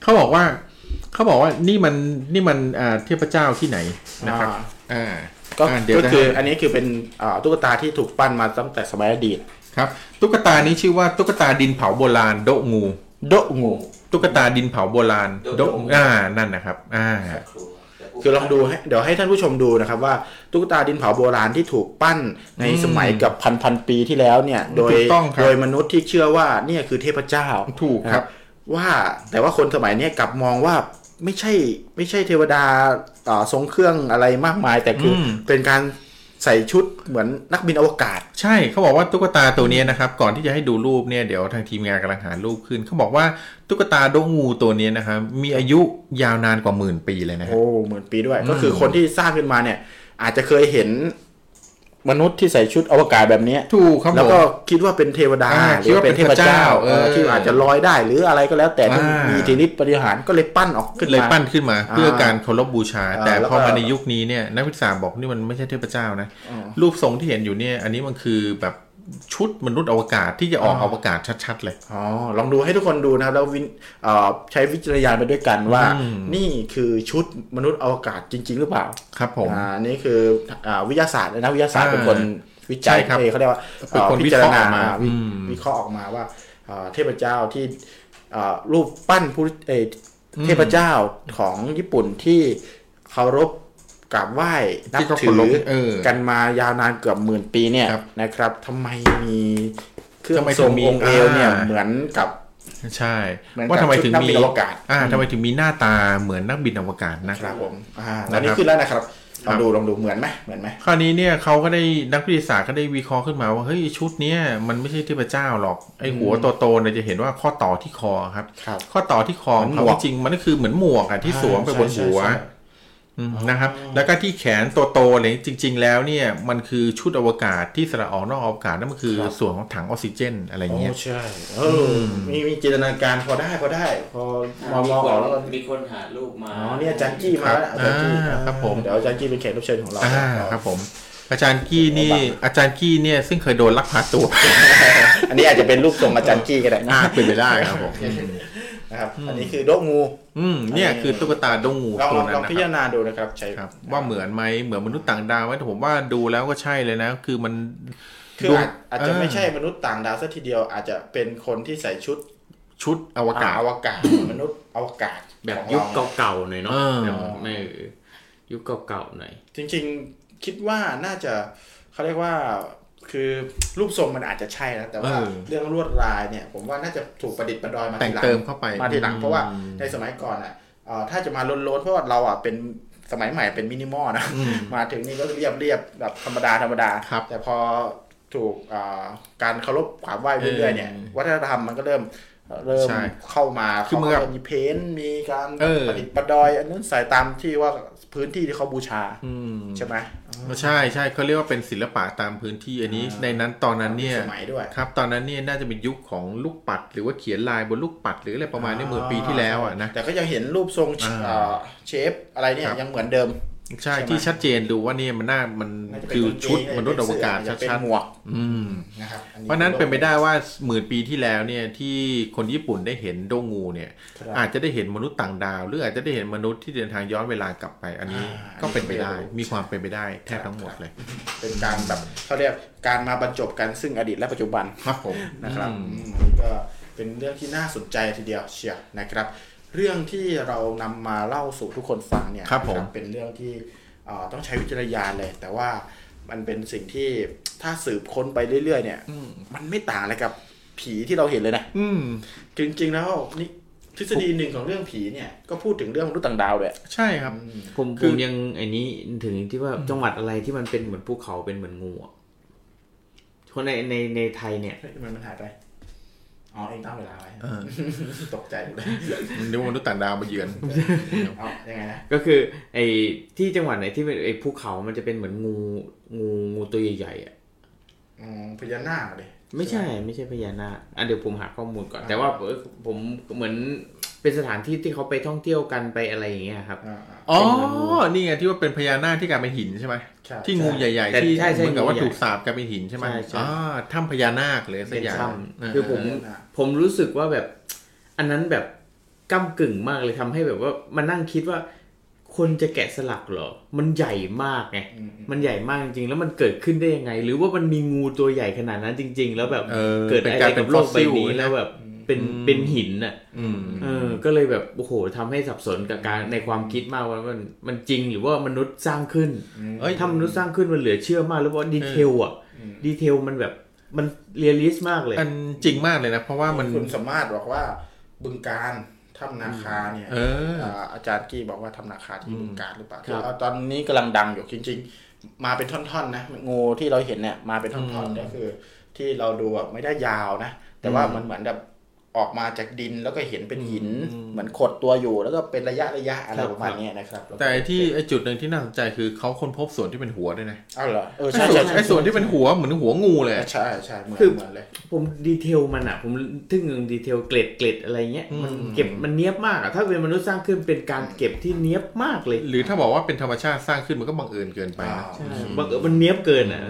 เขาบอกว่านี่มันเทพเจ้าที่ไหนนะครับก็คืออันนี้คือเป็นตุ๊กตาที่ถูกปั้นมาตั้งแต่สมัยอดีตครับตุ๊กตานี้ชื่อว่าตุ๊กตาดินเผาโบราณโดงูตุ๊กตาดินเผาโบราณโดงูนั่นนะครับคือลองดูให้เดี๋ยวให้ท่านผู้ชมดูนะครับว่าตุ๊กตาดินเผาโบราณที่ถูกปั้นในสมัยกับพันปีที่แล้วเนี่ยโดยมนุษย์ที่เชื่อว่าเนี่ยคือเทพเจ้าถูกครับว่าแต่ว่าคนสมัยนี้กลับมองว่าไม่ใช่เทวดาทรงเครื่องอะไรมากมายแต่คือเป็นการใส่ชุดเหมือนนักบินอวกาศใช่เขาบอกว่าตุ๊กตาตัวนี้นะครับก่อนที่จะให้ดูรูปเนี่ยเดี๋ยวทางทีมงานกำลังหารูปขึ้นเขาบอกว่าตุ๊กตาโดงูตัวนี้นะครับมีอายุยาวนานกว่า10,000 ปีเลยนะครับโอ้10,000 ปีด้วยก็คือคนที่สร้างขึ้นมาเนี่ยอาจจะเคยเห็นมนุษย์ที่ใส่ชุดอวกาศแบบนี้ถูกครับแล้วก็คิดว่าเป็นเทวดาหรือเป็นเทพเจ้าที่อาจจะลอยได้หรืออะไรก็แล้วแต่ที่มีอิทธิฤทธิ์ปฏิหาริย์ก็เลยปั้นออกขึ้นมาเลยปั้นขึ้นมาเพื่อการเคารพบูชาแต่พอมาในยุคนี้เนี่ยนักวิทยาศาสตร์บอกนี่มันไม่ใช่เทพเจ้านะรูปทรงที่เห็นอยู่เนี่ยอันนี้มันคือแบบชุดมนุษย์อวกาศที่จะออกอวกาศชัดๆเลยอ๋อลองดูให้ทุกคนดูนะครับแล้วใช้วิจารณญาณไปด้วยกันว่านี่คือชุดมนุษย์อวกาศจริงๆหรือเปล่าครับผมนี่คือวิทยาศาสตร์นะวิทยาศาสตร์เป็นคนวิจัยเขาเรียกว่าพิจารณาวิเคราะห์ออกมาว่าเทพเจ้าที่รูปปั้นผู้เทพเจ้าของญี่ปุ่นที่เคารพกราบไหว้นับถือกันมายาวนานเกือบ10,000 ปีเนี่ยนะครับทำไมมีเครื่องทรงองค์เอวเนี่ยเหมือนกับใช่ว่าทำไมถึงมีอวกาศทำไมถึงมีหน้าตาเหมือนนักบินอวกาศนะครับผมแล้วนี่ขึ้นแล้วนะครับลองดูเหมือนไหมคราวนี้เนี่ยเขาก็ได้นักวิทยาศาสตร์ก็ได้วิเคราะห์ขึ้นมาว่าเฮ้ยชุดเนี้ยมันไม่ใช่เทพเจ้าหรอกไอหัวโตๆเนี่ยจะเห็นว่าข้อต่อที่คอครับข้อต่อที่คอจริงมันก็คือเหมือนหมวกอ่ะที่สวมไปบนหัวนะครับแล้วก็ที่แขนตัวโตเลยจริงๆแล้วเนี่ยมันคือชุดอวกาศที่สละออกนอกอวกาศนั่นมันคือส่วนของถังออกซิเจนอะไรเงี้ยโอ้ใช่มีจินตนาการพอได้พอมองออกแล้วมีคนหารูปมาอ๋อเนี่ยอาจารย์กี้มาแล้วครับผมเดี๋ยวอาจารย์กี้เป็นแขกรับเชิญของเราครับผมอาจารย์กี้เนี่ยซึ่งเคยโดนลักพาตัวอันนี้อาจจะเป็นรูปทรงอาจารย์กี้ก็ได้เป็นไปได้ครับผมนะครับอันนี้คือโดงูเนี่ยคือตุ๊กตาโดงูตัวนั้นนะครับเราพิจารณาดูนะครับใช่ครับว่าเหมือนไหมเหมือนมนุษย์ต่างดาวไหมผมว่าดูแล้วก็ใช่เลยนะคือมันคืออาจจะไม่ใช่มนุษย์ต่างดาวซะทีเดียวอาจจะเป็นคนที่ใส่ชุดอวกาศมนุษย์อวกาศแบบยุคเก่าๆหน่อยเนาะไม่ยุคเก่าๆหน่อยจริงๆคิดว่าน่าจะเขาเรียกว่าคือรูปทรงมันอาจจะใช่นะแต่ว่าเรื่องลวดลายเนี่ยผมว่าน่าจะถูกประดิษฐ์ประดอยมาแต่งเติมเข้าไปมาทีหลังเพราะว่าในสมัยก่อนอ่ะถ้าจะมาล้นๆเพราะว่าเราอ่ะเป็นสมัยใหม่เป็นมินิมอลนะมาถึงนี่ก็เรียบแบบธรรมดาแต่พอถูกการเคารพความไหว้เรื่อยๆเนี่ยวัฒนธรรมมันก็เริ่มเข้ามาคือเมื่อมีเพนมีการประดิษฐ์ประดอยอันนั้นใส่ตามที่ว่าพื้นที่ที่เขาบูชาใช่ไหม ใช่ใช่เขาเรียกว่าเป็นศิลปะตามพื้นที่อันนี้ในนั้นตอนนั้นเนี่ยครับตอนนั้นเนี่ยน่าจะเป็นยุคของลูกปัดหรือว่าเขียนลายบนลูกปัดหรืออะไรประมาณนี้เมื่อปีที่แล้วอ่ะนะแต่ก็ยังเห็นรูปทรงเชฟอะไรเนี่ยยังเหมือนเดิมใช่ที่ชัดเจนดูว่านี่มันหน้ามันคือชุดมนุษย์อวกาศชัดๆหมวกนะครับเพราะนั้นเป็นไปได้ว่าหมื่นปีที่แล้วเนี่ยที่คนญี่ปุ่นได้เห็นด้วงงูเนี่ยอาจจะได้เห็นมนุษย์ต่างดาวหรืออาจจะได้เห็นมนุษย์ที่เดินทางย้อนเวลากลับไปอันนี้ก็เป็นไปได้มีความเป็นไปได้แทบทั้งหมดเลยเป็นการแบบเขาเรียกการมาบรรจบกันซึ่งอดีตและปัจจุบันครับผมนะครับก็เป็นเรื่องที่น่าสนใจทีเดียวเชียวนะครับเรื่องที่เรานำมาเล่าสู่ทุกคนฟังเนี่ยเป็นเรื่องที่ต้องใช้วิจารณญาณเลยแต่ว่ามันเป็นสิ่งที่ถ้าสืบค้นไปเรื่อยๆเนี่ยมันไม่ต่างอะไรกับผีที่เราเห็นเลยนะจริงๆแล้วนี่ทฤษฎีหนึ่งของเรื่องผีเนี่ยก็พูดถึงเรื่องมนุษย์ต่างดาวด้วยใช่ครับผมยังไอ้นี้ถึงที่ว่าจังหวัดอะไรที่มันเป็นเหมือนภูเขาเป็นเหมือนงูคนในไทยเนี่ยมันหายไปอ๋อเองตั้งเวลาไว้ตกใจหมดเลยนึกว่ามนุษย์ต่างดาวมาเยือนอ๋อยังไงนะก็คือไอ้ที่จังหวัดไหนที่ไอ้ภูเขามันจะเป็นเหมือนงูตัวใหญ่ๆอ่ะพญานาคดิไม่ใช่พญานาคอ่ะเดี๋ยวผมหาข้อมูลก่อนแต่ว่าผมเหมือนเป็นสถานที่ที่เขาไปท่องเที่ยวกันไปอะไรอย่างเงี้ยครับอ๋อนี่ไงที่ว่าเป็นพญานาคที่กลายเป็นหินใช่ไหมที่งูใหญ่ๆที่เหมือนกับว่าถูกสาบกลายเป็นหินใช่ไหมอ๋อถ้ำพญานาคเลยสักอย่างคือผมรู้สึกว่าแบบอันนั้นแบบก้ำกึ่งมากเลยทำให้แบบว่ามานั่งคิดว่าคนจะแกะสลักเหรอมันใหญ่มากไงมันใหญ่มากจริงๆแล้วมันเกิดขึ้นได้ยังไงหรือว่ามันมีงูตัวใหญ่ขนาดนั้นจริงๆแล้วแบบเกิดอะไรกับโลกใบนี้แล้วแบบเป็นหินน่ะก็เลยแบบโอ้โหทำให้สับสนกับการในความคิดมากว่ามันจริงหรือว่ามนุษย์สร้างขึ้นถ้ามนุษย์สร้างขึ้นมันเหลือเชื่อมากแล้วว่าดีเทลอ่ะดีเทลมันแบบมันเรียลลิสต์มากเลยมันจริงมากเลยนะเพราะว่ามันคุณสามารถบอกว่าบึงกาฬถ้ำนาคาเนี่ยอาจารย์กี้บอกว่าถ้ำนาคาที่บึงกาฬหรือเปล่าตอนนี้กำลังดังอยู่จริงๆมาเป็นท่อนๆนะงูที่เราเห็นเนี่ยมาเป็นท่อนๆก็คือที่เราดูแบบไม่ได้ยาวนะแต่ว่ามันเหมือนแบบออกมาจากดินแล้วก็เห็นเป็นหินเหมือนขดตัวอยู่แล้วก็เป็นระยะอะไรประมาณนี้นะครับแต่ที่ไอจุดหนึ่งที่น่าสนใจคือเขาค้นพบส่วนที่เป็นหัวด้วยนะอ้าวเหรอใช่ไอส่วนที่เป็นหัวเหมือนหัวงูเลยใช่ใช่เหมือนเลยผมดีเทลมันอ่ะผมทึ่งดีเทลเกล็ดอะไรเงี้ยมันเก็บมันเนี้ยบมากอ่ะถ้าเป็นมนุษย์สร้างขึ้นเป็นการเก็บที่เนี้ยบมากเลยหรือถ้าบอกว่าเป็นธรรมชาติสร้างขึ้นมันก็บังเอิญเกินไปบังเอิญมันเนี้ยบเกินอ่ะ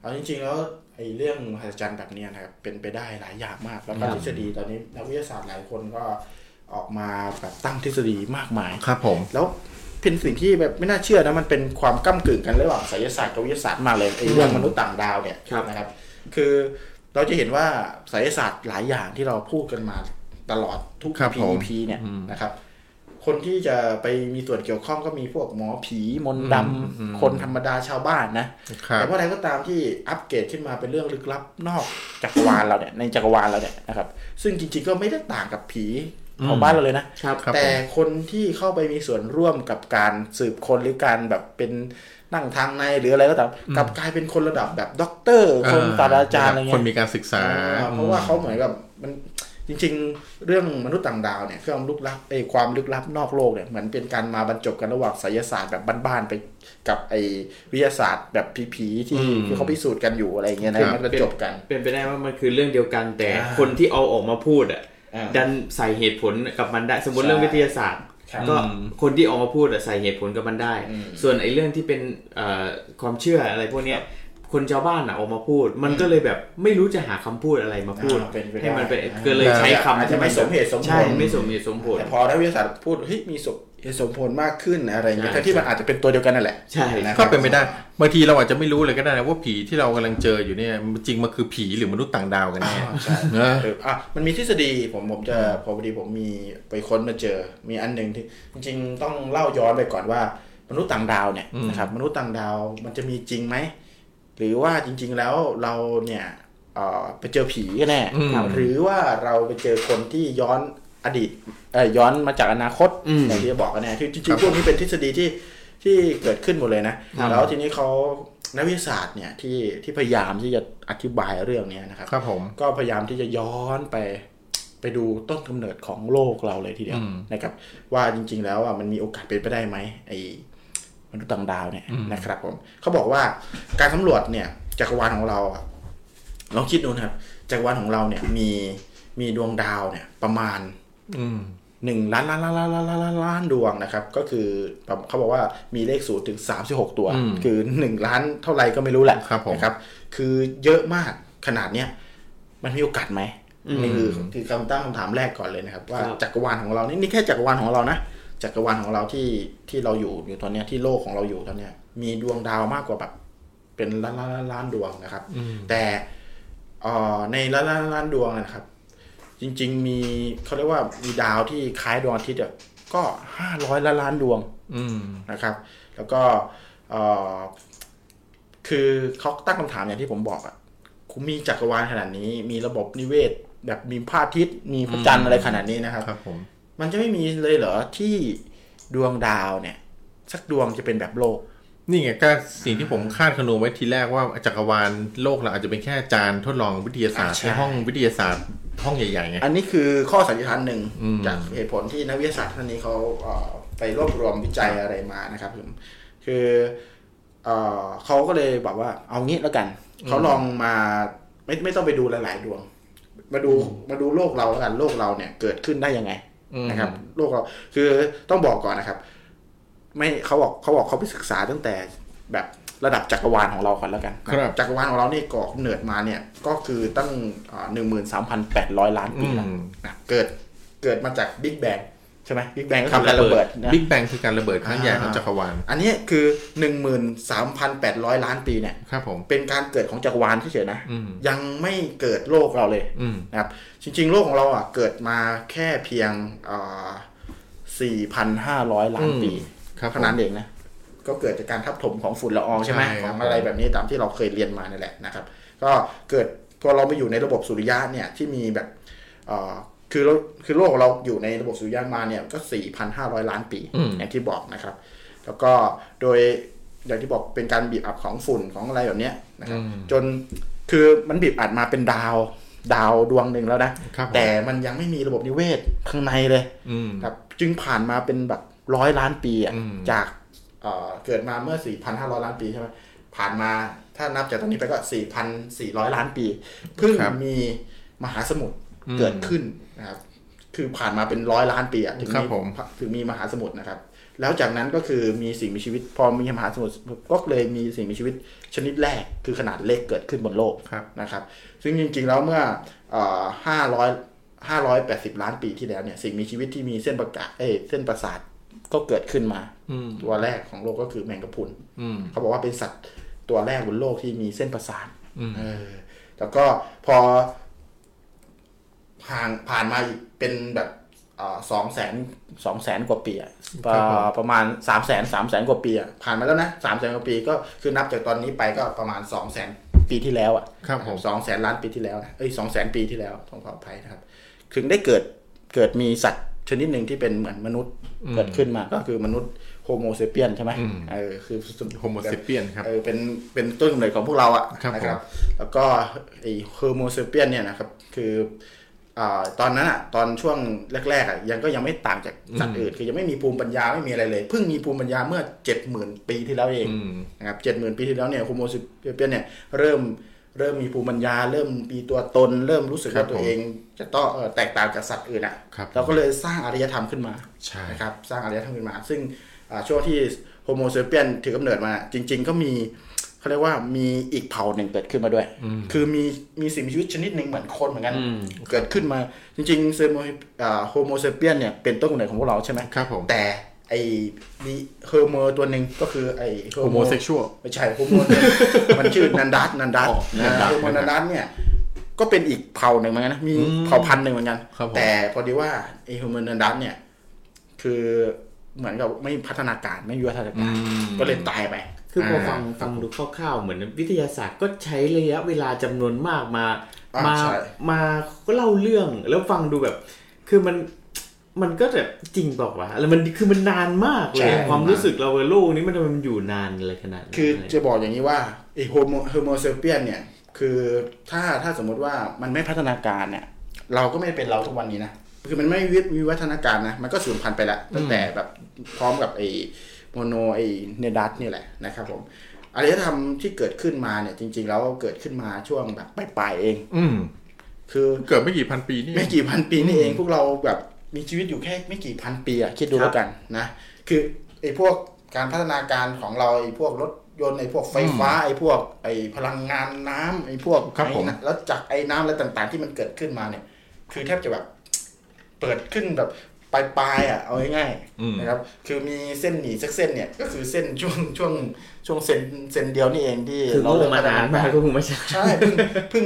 เอาจริงๆแล้วไอ้เรื่องมหัศจรรย์แบบนี้นะครับเป็นไปได้หลายอย่างมากแล้วก็ทฤษฎีตอนนี้นักวิทยาศาสตร์หลายคนก็ออกมาแบบตั้งทฤษฎีมากมายครับผมแล้วเป็นสิ่งที่แบบไม่น่าเชื่อนะมันเป็นความก้ำกึ่งกันระหว่างไสยศาสตร์กับวิทยาศาสตร์มากเลยไอ้เรื่องมนุษย์ต่างดาวเนี่ยนะครับคือเราจะเห็นว่าไสยศาสตร์หลายอย่างที่เราพูดกันมาตลอดทุก EP เนี่ยนะครับคนที่จะไปมีส่วนเกี่ยวข้องก็มีพวกหมอผีมนต์ดำคนธรรมดาชาวบ้านนะแต่ว่าอะไรก็ตามที่อัปเกรดขึ้นมาเป็นเรื่องลึกลับนอกจักรวาลเราเนี่ยในจักรวาลเราเนี่ยนะครับซึ่งจริงๆก็ไม่ได้ต่างกับผีของบ้านเราเลยนะแต่คนที่เข้าไปมีส่วนร่วมกับการสืบค้นหรือการแบบเป็นนั่งทางในหรืออะไรก็ตามกลับกลายเป็นคนระดับแบบด็อกเตอร์คนศาสตราจารย์อะไรเงี้ยคนมีการศึกษาเพราะว่าเขาเหมือนกับมันจริงๆเรื่องมนุษย์ต่างดาวเนี่ยความลึกลับความลึกลับนอกโลกเนี่ยเหมือนเป็นการมาบรรจบกันระหว่างไสยศาสตร์แบบบ้านๆไปกับไอ้วิทยาศาสตร์แบบผีๆที่เขาพิสูจน์กันอยู่อะไรอย่างเงี้ยนะมันบรรจบกันเป็นไปได้ว่ามันคือเรื่องเดียวกันแต่คนที่เอาออกมาพูดอ่ะดันใส่เหตุผลกับมันได้สมมติเรื่องวิทยาศาสตร์ก็คนที่ออกมาพูดอ่ะใส่เหตุผลกับมันได้ส่วนไอ้เรื่องที่เป็นความเชื่ออะไรพวกเนี้ยคนชาวบ้านอ่ะออกมาพูดมันก็เลยแบบไม่รู้จะหาคำพูดอะไรมาพูดให้มันเป็นก็เลยใช้คำที่ไม่สมเหตุสมผลใช่ไม่สมเหตุสมผลแต่พอนักวิทยาศาสตร์พูดเฮ้ยมีเหตุสมผลมากขึ้นอะไรอย่างเงี้ยแต่ที่มันอาจจะเป็นตัวเดียวกันนั่นแหละใช่ก็เป็นไปได้บางทีเราอาจจะไม่รู้เลยก็ได้นะว่าผีที่เรากำลังเจออยู่เนี่ยจริงมันคือผีหรือมนุษย์ต่างดาวกันแน่ใช่อ่ะมันมีทฤษฎีผมจะพอดีผมมีไปค้นมาเจอมีอันนึงที่จริงต้องเล่าย้อนไปก่อนว่ามนุษย์ต่างดาวเนี่ยนะครับมนุษย์ต่างดาวมันจะมีจริงไหมหรือว่าจริงๆแล้วเราเนี่ยไปเจอผีกันแน่หรือว่าเราไปเจอคนที่ย้อนอดีตย้อนมาจากอนาคตอย่างที่บอกกันแน่ที่จริงๆพวกนี้เป็นทฤษฎีที่เกิดขึ้นหมดเลยนะแล้วทีนี้เขานักวิทยาศาสตร์เนี่ยที่พยายามที่จะอธิบายเรื่องนี้นะครับก็พยายามที่จะย้อนไปดูต้นกำเนิดของโลกเราเลยทีเดียวนะครับว่าจริงๆแล้วมันมีโอกาสเป็นไปได้ไหมไอ มนุษย์ต่างดาวเนี่ยนะครับผมเขาบอกว่าการสำรวจเนี่ยจักรวาลของเราอ่ะลองคิดดูนะครับจักรวาลของเราเนี่ยมีดวงดาวเนี่ยประมาณ1 ล้านดวงนะครับก็คือเขาบอกว่ามีเลข0ถึง36ตัวคือ1ล้านเท่าไรก็ไม่รู้แหละนะครับคือเยอะมากขนาดเนี้ยมันมีโอกาสไหมนี่คือคำตั้งคำถามแรกก่อนเลยนะครับว่าจักรวาลของเรานี่แค่จักรวาลของเรานะจักรวาลของเราที่เราอยู่ตอนนี้ที่โลกของเราอยู่ตอนนี้มีดวงดาวมากกว่าแบบเป็นล้านดวงนะครับแต่ในล้านดวงนะครับจริงๆมีเขาเรียกว่ามีดาวที่คล้ายดวงอาทิตย์ก็500 ล้านดวงนะครับแล้วก็คือเขาตั้งคำถามอย่างที่ผมบอกอ่ะคุณมีจักรวาลขนาดนี้มีระบบนิเวศแบบมีพระอาทิตย์มีพระจันทร์อะไรขนาดนี้นะครับมันจะไม่มีเลยเหรอที่ดวงดาวเนี่ยสักดวงจะเป็นแบบโลกนี่ไงก็สิ่งที่ผมคาดคะเนไว้ทีแรกว่าจักรวาลโลกเราอาจจะเป็นแค่จานทดลองวิทยาศาสตร์ในห้องวิทยาศาสตร์ห้องใหญ่ๆไงอันนี้คือข้อสันนิษฐานหนึ่งจากเหตุผลที่นักวิทยาศาสตร์ท่านนี้เขาไปรวบรวมวิจัยอะไรมานะครับคือเขาก็เลยบอกว่าเอางี้แล้วกันเขาลองมาไม่ต้องไปดูหลายๆดวงมาดูโลกเราแล้วกันโลกเราเนี่ยเกิดขึ้นได้ยังไงนะครับโลกเราคือต้องบอกก่อนนะครับไม่เขาบอกเขาไปศึกษาตั้งแต่แบบระดับจักรวาลของเราก่อนแล้วกันจักรวาลของเรานี่ก่อเนิดมาเนี่ยก็คือตั้ง 13,800 ล้านปีแล้วนะเกิดมาจากบิ๊กแบงใช่ไหมบิ๊กแบงก็คือการระเบิดนะบิ๊กแบงคือการระเบิดครั้งใหญ่ของจักรวาลอันนี้คือ 13,800 ล้านปีเนี่ยเป็นการเกิดของจักรวาลเฉยๆนะยังไม่เกิดโลกเราเลยนะครับจริงๆโลกของเราอ่ะเกิดมาแค่เพียง 4,500 ล้านปีเท่านั้นเองนะก็เกิดจากการทับถมของฝุ่นละอองใช่ไหมของอะไรแบบนี้ตามที่เราเคยเรียนมานี่แหละนะครับก็เกิดพอเราไปอยู่ในระบบสุริยะเนี่ยที่มีแบบคือโลกเราอยู่ในระบบสุริยะมาเนี่ยก็ 4,500 ล้านปีอย่างที่บอกนะครับแล้วก็โดยอย่างที่บอกเป็นการบีบอัดของฝุ่นของอะไรแบบนี้นะครับจนคือมันบีบอัดมาเป็นดาวดวงนึงแล้วนะแต่มันยังไม่มีระบบนิเวศข้างในเลยครับจึงผ่านมาเป็นแบบ100ล้านปีอ่ะจากเกิดมาเมื่อ 4,500 ล้านปีใช่ไหมผ่านมาถ้านับจากตอนนี้ไปก็ 4,400 ล้านปีเพิ่งมีมหาสมุทรเกิดขึ้นนะครับคือผ่านมาเป็น100ล้านปีถึงมีมหาสมุทรนะครับแล้วจากนั้นก็คือมีสิ่งมีชีวิตพอมีมหาสมุทรก็เลยมีสิ่งมีชีวิตชนิดแรกคือขนาดเล็กเกิดขึ้นบนโลกนะครับซึ่งจริงๆแล้วเมื่อ580ล้านปีที่แล้วเนี่ยสิ่งมีชีวิตที่มีเส้นประสาทก็เกิดขึ้นมาตัวแรกของโลกก็คือแมงกะพรุนเขาบอกว่าเป็นสัตว์ตัวแรกบนโลกที่มีเส้นประสาทแล้วก็พอผ่านมาอีกเป็นแบบ200,000 กว่าปีประมาณ 300,000 กว่าปีผ่านมาแล้วนะ 300,000 กว่าปีก็คือนับจากตอนนี้ไปก็ประมาณ 200,000 ปีที่แล้วอ่ะครับผม 200,000 ล้านปีที่แล้วนะ200,000 ปีที่แล้วต้องขออภัยนะครับถึงได้เกิดมีสัตว์ชนิดหนึ่งที่เป็นเหมือนมนุษย์เกิดขึ้นมาก็คือมนุษย์โฮโมเซเปียนใช่ไหมคือโฮโมเซเปียนครับเป็นต้นกำเนิดของพวกเราอ่ะนะครับแล้วก็ไอโฮโมเซเปียนเนี่ยนะครับคือตอนนั้นอ่ะตอนช่วงแรกๆอ่ะยังไม่ต่างจากสัตว์อื่นคือยังไม่มีภูมิปัญญาไม่มีอะไรเลยเพิ่งมีภูมิปัญญาเมื่อ 70,000 ปีที่แล้วเองนะครับ 70,000 ปีที่แล้วเนี่ยโฮโมเซเปียนเนี่ยเริ่มมีภูมิปัญญาเริ่มมีตัวตนเริ่มรู้สึกว่าตัวเองจะต้องแตกต่างจากสัตว์อื่นอ่ะเราก็เลยสร้างอารยธรรมขึ้นมานะครับสร้างอารยธรรมขึ้นมาซึ่งช่วงที่โฮโมเซเปียนถือกำเนิดมาจริงๆก็มีเขาเรียกว่ามีอีกเผ่าหนึ่งเกิดขึ้นมาด้วยคือมีสิ่งมีชีวิตชนิดหนึ่งเหมือนคนเหมือนกันเกิดขึ้นมาจริงๆโฮโมเซเปียนเนี่ยเป็นต้นกำเนิดของพวกเราใช่ไหมครับผมแต่ไอ้มีเฮอร์เมอร์ตัวหนึ่งก็คือไอ้โฮโมเซ็กชวลไม่ใช่โฮโมมันชื่อนันดัสโฮโมนันดัสเนี่ยก็เป็นอีกเผ่าหนึ่งเหมือนกันนะมีเผ่าพันธุ์หนึ่งเหมือนกันแต่พอดีว่าไอ้โฮโมนันดัสเนี่ยคือเหมือนกับไม่พัฒนาการไม่วิวัฒนาการก็เลยตายไปคือพอฟังดูคร่าวๆเหมือนวิทยาศาสตร์ก็ใช้ระยะเวลาจำนวนมากมาก็เล่าเรื่องแล้วฟังดูแบบคือมันก็แบบจริงบอกว่าอะไรมันคือมันนานมากเลยความรู้สึกเราโลกนี้มันอยู่นานอะไรขนาดนั้นคือจะบอกอย่างนี้ว่าไอ้โฮโมเซเปียนเนี่ยคือถ้าสมมติว่ามันไม่พัฒนาการเนี่ยเราก็ไม่เป็นเราทุกวันนี้นะคือมันไม่วิวัฒนาการนะมันก็สูญพันธุ์ไปแล้วตั้งแต่แบบพร้อมกับไอ้ โมโนไอเนดัสนี่แหละนะครับผมอารยธรรมที่เกิดขึ้นมาเนี่ยจริงๆแล้วเกิดขึ้นมาช่วงแบบปลายๆเองคือเกิดไม่กี่พันปีนี่เองพวกเราแบบมีชีวิตอยู่แค่ไม่กี่พันปีอะคิดดูแล้วกันนะคือไอ้พวกการพัฒนาการของเราไอ้พวกรถยนต์ไอ้พวกไฟฟ้าไอ้พวกไอ้พลังงานน้ำไอ้พวกแล้วจากไอ้น้ำอะไรต่างๆที่มันเกิดขึ้นมาเนี่ยคือแทบจะแบบเปิดขึ้นแบบปลายๆอ่ะเอาง่ายๆนะครับคือมีเส้นหนีสักเส้นเนี่ยก็คือเส้นช่วงเส้นเดียวนี่เองที่เราเริ่มมานานมากก็คงไม่ใช่ใช่เพิ่ง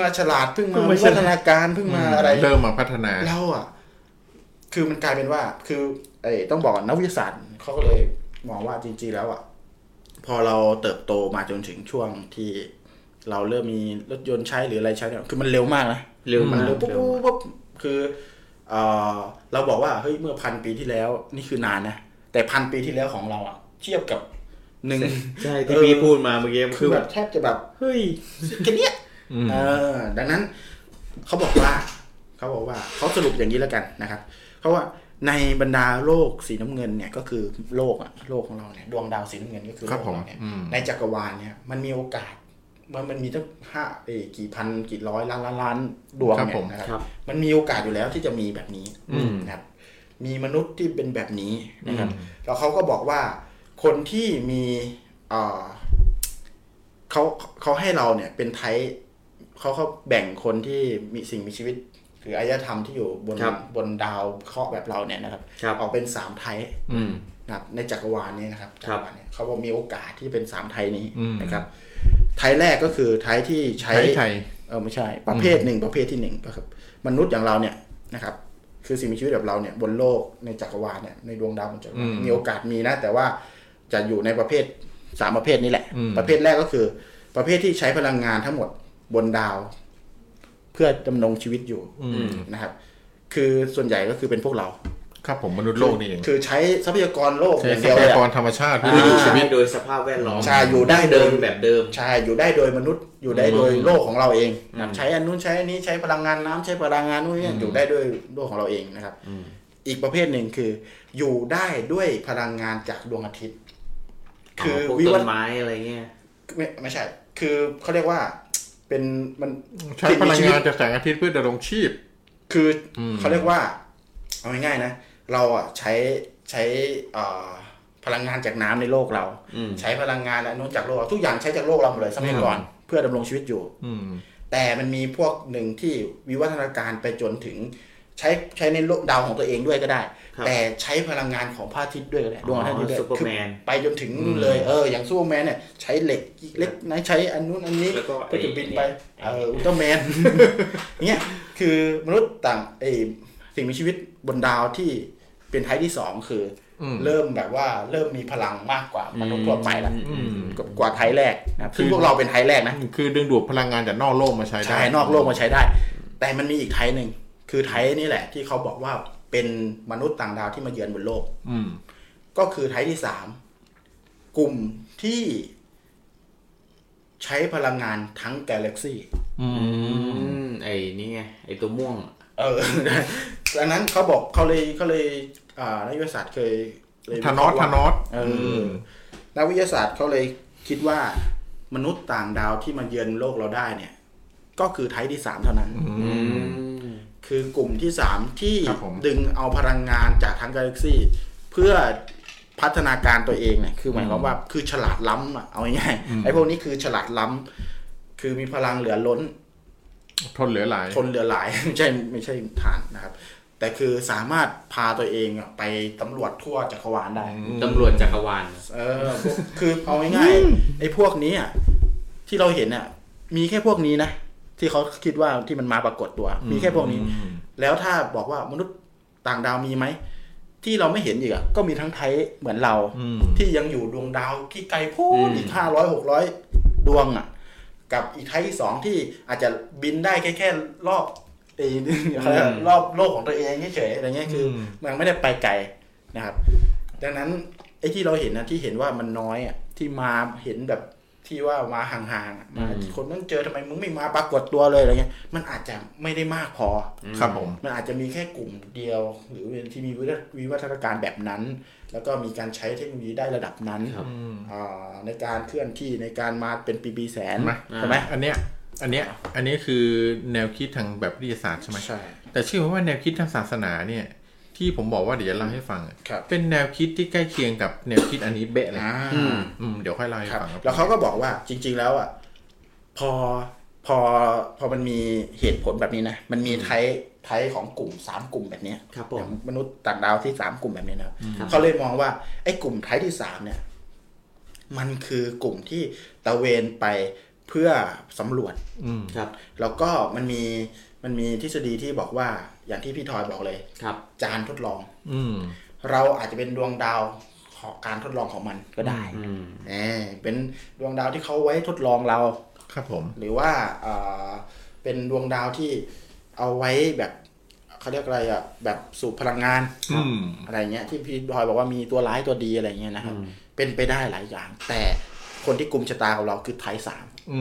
มาฉลาดเพิ่งมาพัฒนาการเพิ่งมาอะไรเริ่มมาพัฒนาเราอ่ะคือมันกลายเป็นว่าคือต้องบอกนักวิทยาศาสตร์เขาก็เลยมองว่าจริงๆแล้วอ่ะพอเราเติบโตมาจนถึงช่วงที่เราเริ่มมีรถยนต์ใช้หรืออะไรใช้เนี่ยคือมันเร็วมากนะเร็วมันเร็วปุ๊บคือเราบอกว่าเฮ้ยเมื่อพันปีที่แล้วนี่คือนานนะแต่พันปีที่แล้วของเราอ่ะเทียบกับ1ใช่ที่พี่พูดมาเมื่อกี้คือแบบแทบจะแบบเฮ้ยแค่เนี้ยดังนั้นเขาบอกว่าเขาสรุปอย่างนี้แล้วกันนะครับเพราะว่าในบรรดาโลกสีน้ำเงินเนี่ยก็คือโลกอ่ะโลกของเราเนี่ยดวงดาวสีน้ำเงินก็คือโลกเราเนี่ยในจักรวาลเนี่ยมันมีโอกาสมันมีตั้งกี่พันกี่ร้อยล้านดวงเนี่ยนะครับมันมีโอกาสอยู่แล้วที่จะมีแบบนี้นะครับมีมนุษย์ที่เป็นแบบนี้นะครับแล้วเขาก็บอกว่าคนที่มีเขาให้เราเนี่ยเป็นไทป์เขาแบ่งคนที่มีสิ่งมีชีวิตคืออารยธรรมที่อยู่บนดาวเคราะห์แบบเราเนี่ยนะครับออกเป็น3ไทป์นะครับในจักรวาลนี้นะครับจักรวาลเนี่ยเขาบอกมีโอกาสที่เป็น3ไทป์นี้นะครับไทป์แรกก็คือไทป์ที่ใช้ไม่ใช่ประเภท1ประเภทที่1ก็ครับมนุษย์อย่างเราเนี่ยนะครับคือสิ่งมีชีวิตแบบเราเนี่ยบนโลกในจักรวาลเนี่ยในดวงดาวบนจักรวาลมีโอกาสมีนะแต่ว่าจะอยู่ในประเภท3ประเภทนี้แหละประเภทแรกก็คือประเภทที่ใช้พลังงานทั้งหมดบนดาวเพื่อดำรงชีวิตอยู่นะครับคือส่วนใหญ่ก็คือเป็นพวกเราครับผมมนุษย์โลกนี่เองคือใช้ทรัพยากรโลกอย่างเดียวทรัพยากรธรรมชาติที่อยู่ชีวิตโดยสภาพแวดล้อมใช่อยู่ได้เดิมแบบเดิมใช่อยู่ได้โดยมนุษย์อยู่ได้โดยโลกของเราเองใช้อันนู้นใช้อันนี้ใช้พลังงานน้ำใช้พลังงานนู้นนี่อยู่ได้ด้วยโลกของเราเองนะครับอีกประเภทหนึ่งคืออยู่ได้ด้วยพลังงานจากดวงอาทิตย์คือวิวัฒน์ต้นไม้อะไรเงี้ยไม่ใช่คือเขาเรียกว่าเป็นมันใช้พลังงานจากแสงอาทิตย์เพื่อดำรงชีพคือเขาเรียกว่าเอาง่ายๆนะเราอ่ะใช้พลังงานจากน้ำในโลกเราใช้พลังงานอันนู้นจากโลกทุกอย่างใช้จากโลกเราหมดเลยสมัยก่อนเพื่อดำรงชีวิตอยู่แต่มันมีพวกหนึ่งที่วิวัฒนาการไปจนถึงใช้ในโลกดาวของตัวเองด้วยก็ได้แต่ใช้พลังงานของพระอาทิตย์ด้วยก็ได้ดวงอาทิตย์ด้วยคือไปจนถึงนู่นเลยอย่างซูเปอร์แมนเนี่ยใช้เหล็กเล็กนะใช้อันนู้นอันนี้ไปถึงบินไปอุลตร้าแมนเนี่ยคือมนุษย์ต่างสิ่งมีชีวิตบนดาวที่เป็นไทป์ที่2คือเริ่มแบบว่าเริ่มมีพลังมากกว่ามนุษย์ทั่วไปแล้วกว่าไทป์แรกนะซึ่งพวกเราเป็นไทป์แรกนะคือดึงดูดพลังงานจากนอกโลกมาใช้ได้นอกโลกมาใช้ได้แต่มันมีอีกไทป์นึงคือไทป์นี่แหละที่เขาบอกว่าเป็นมนุษย์ต่างดาวที่มาเยือนบนโลกก็คือไทป์ที่3กลุ่มที่ใช้พลังงานทั้งกาแล็กซี่ไอ้นี่ไงไอ้ตัวม่วงดังนั้นเขาบอกเขาเลยนักวิทยาศาสตร์เคยธานอสนักวิทยาศาสตร์เขาเลยคิดว่ามนุษย์ต่างดาวที่มาเยือนโลกเราได้เนี่ยก็คือไทป์ที่3เท่านั้นคือกลุ่มที่3ที่ดึงเอาพลังงานจากทั้งกาแล็กซี่เพื่อพัฒนาการตัวเองเนี่ยคือหมายความว่าคือฉลาดล้ำอ่ะเอาง่ายๆไอ้พวกนี้คือฉลาดล้ำคือมีพลังเหลือล้นทนเหลือหลายไม่ใช่ฐานนะครับแต่คือสามารถพาตัวเองไปตำรวจทั่วจักรวาลได้ตำรวจจักรวาลคือเอาง่ายๆไอ้พวกนี้อ่ะที่เราเห็นอ่ะมีแค่พวกนี้นะที่เขาคิดว่าที่มันมาปรากฏตัวมีแค่พวกนี้แล้วถ้าบอกว่ามนุษย์ต่างดาวมีไหมที่เราไม่เห็นอีกอ่ะก็มีทั้งไทป์เหมือนเราที่ยังอยู่ดวงดาวที่ไกลโพ้นอีก500-600ดวงอ่ะกับอีกไทป์ที่2ที่อาจจะบินได้แค่รอบรอบโลกของตัวเองเฉยๆอะไรเงี้ยคือมันไม่ได้ไปไกลนะครับดังนั้นไอ้ที่เราเห็นนะที่เห็นว่ามันน้อยอ่ะที่มาเห็นแบบ ที่ว่ามาห่างๆมาคนต้องเจอทำไมมึงไม่มาปรากฏตัวเลยอะไรเงี้ยมันอาจจะไม่ได้มากพอครับผมมันอาจจะมีแค่กลุ่มเดียวหรือที่มีวิวัฒนาการแบบนั้นแล้วก็มีการใช้เทคโนโลยีได้ระดับนั้นในการเคลื่อนที่ในการมาเป็นปีๆแสนใช่ไหมอันนี้คือแนวคิดทางแบบวิทยาศาสตร์ใช่ไหมใช่แต่เชื่อว่าแนวคิดทางศาสนาเนี่ยที่ผมบอกว่าเดี๋ยวจะเล่าให้ฟังเป็นแนวคิดที่ใกล้เคียงกับแนวคิดอันนี้เบะเลยเดี๋ยวค่อยเล่าให้ฟังแล้วเขาก็บอกว่าจริงๆแล้วอ่ะพอมันมีเหตุผลแบบนี้นะมันมีไทป์ของกลุ่ม3กลุ่มแบบนี้มนุษย์ต่างดาวที่3กลุ่มแบบนี้นะเขาเลยมองว่าไอ้กลุ่มไทป์ที่3เนี่ยมันคือกลุ่มที่ตะเวนไปเพื่อสำรวจแล้วก็มันมีทฤษฎีที่บอกว่าอย่างที่พี่ทอยบอกเลยจานทดลองเราอาจจะเป็นดวงดาวของการทดลองของมันก็ได้เป็นดวงดาวที่เขาไว้ทดลองเราครับผมหรือว่าเป็นดวงดาวที่เอาไว้แบบเขาเรียกอะไรอ่ะแบบสูบพลังงานอะไรเงี้ยที่พี่ทอยบอกว่ามีตัวร้ายตัวดีอะไรเงี้ยนะครับเป็นไปได้หลายอย่างแต่คนที่กุมชะตาของเราคือไทป์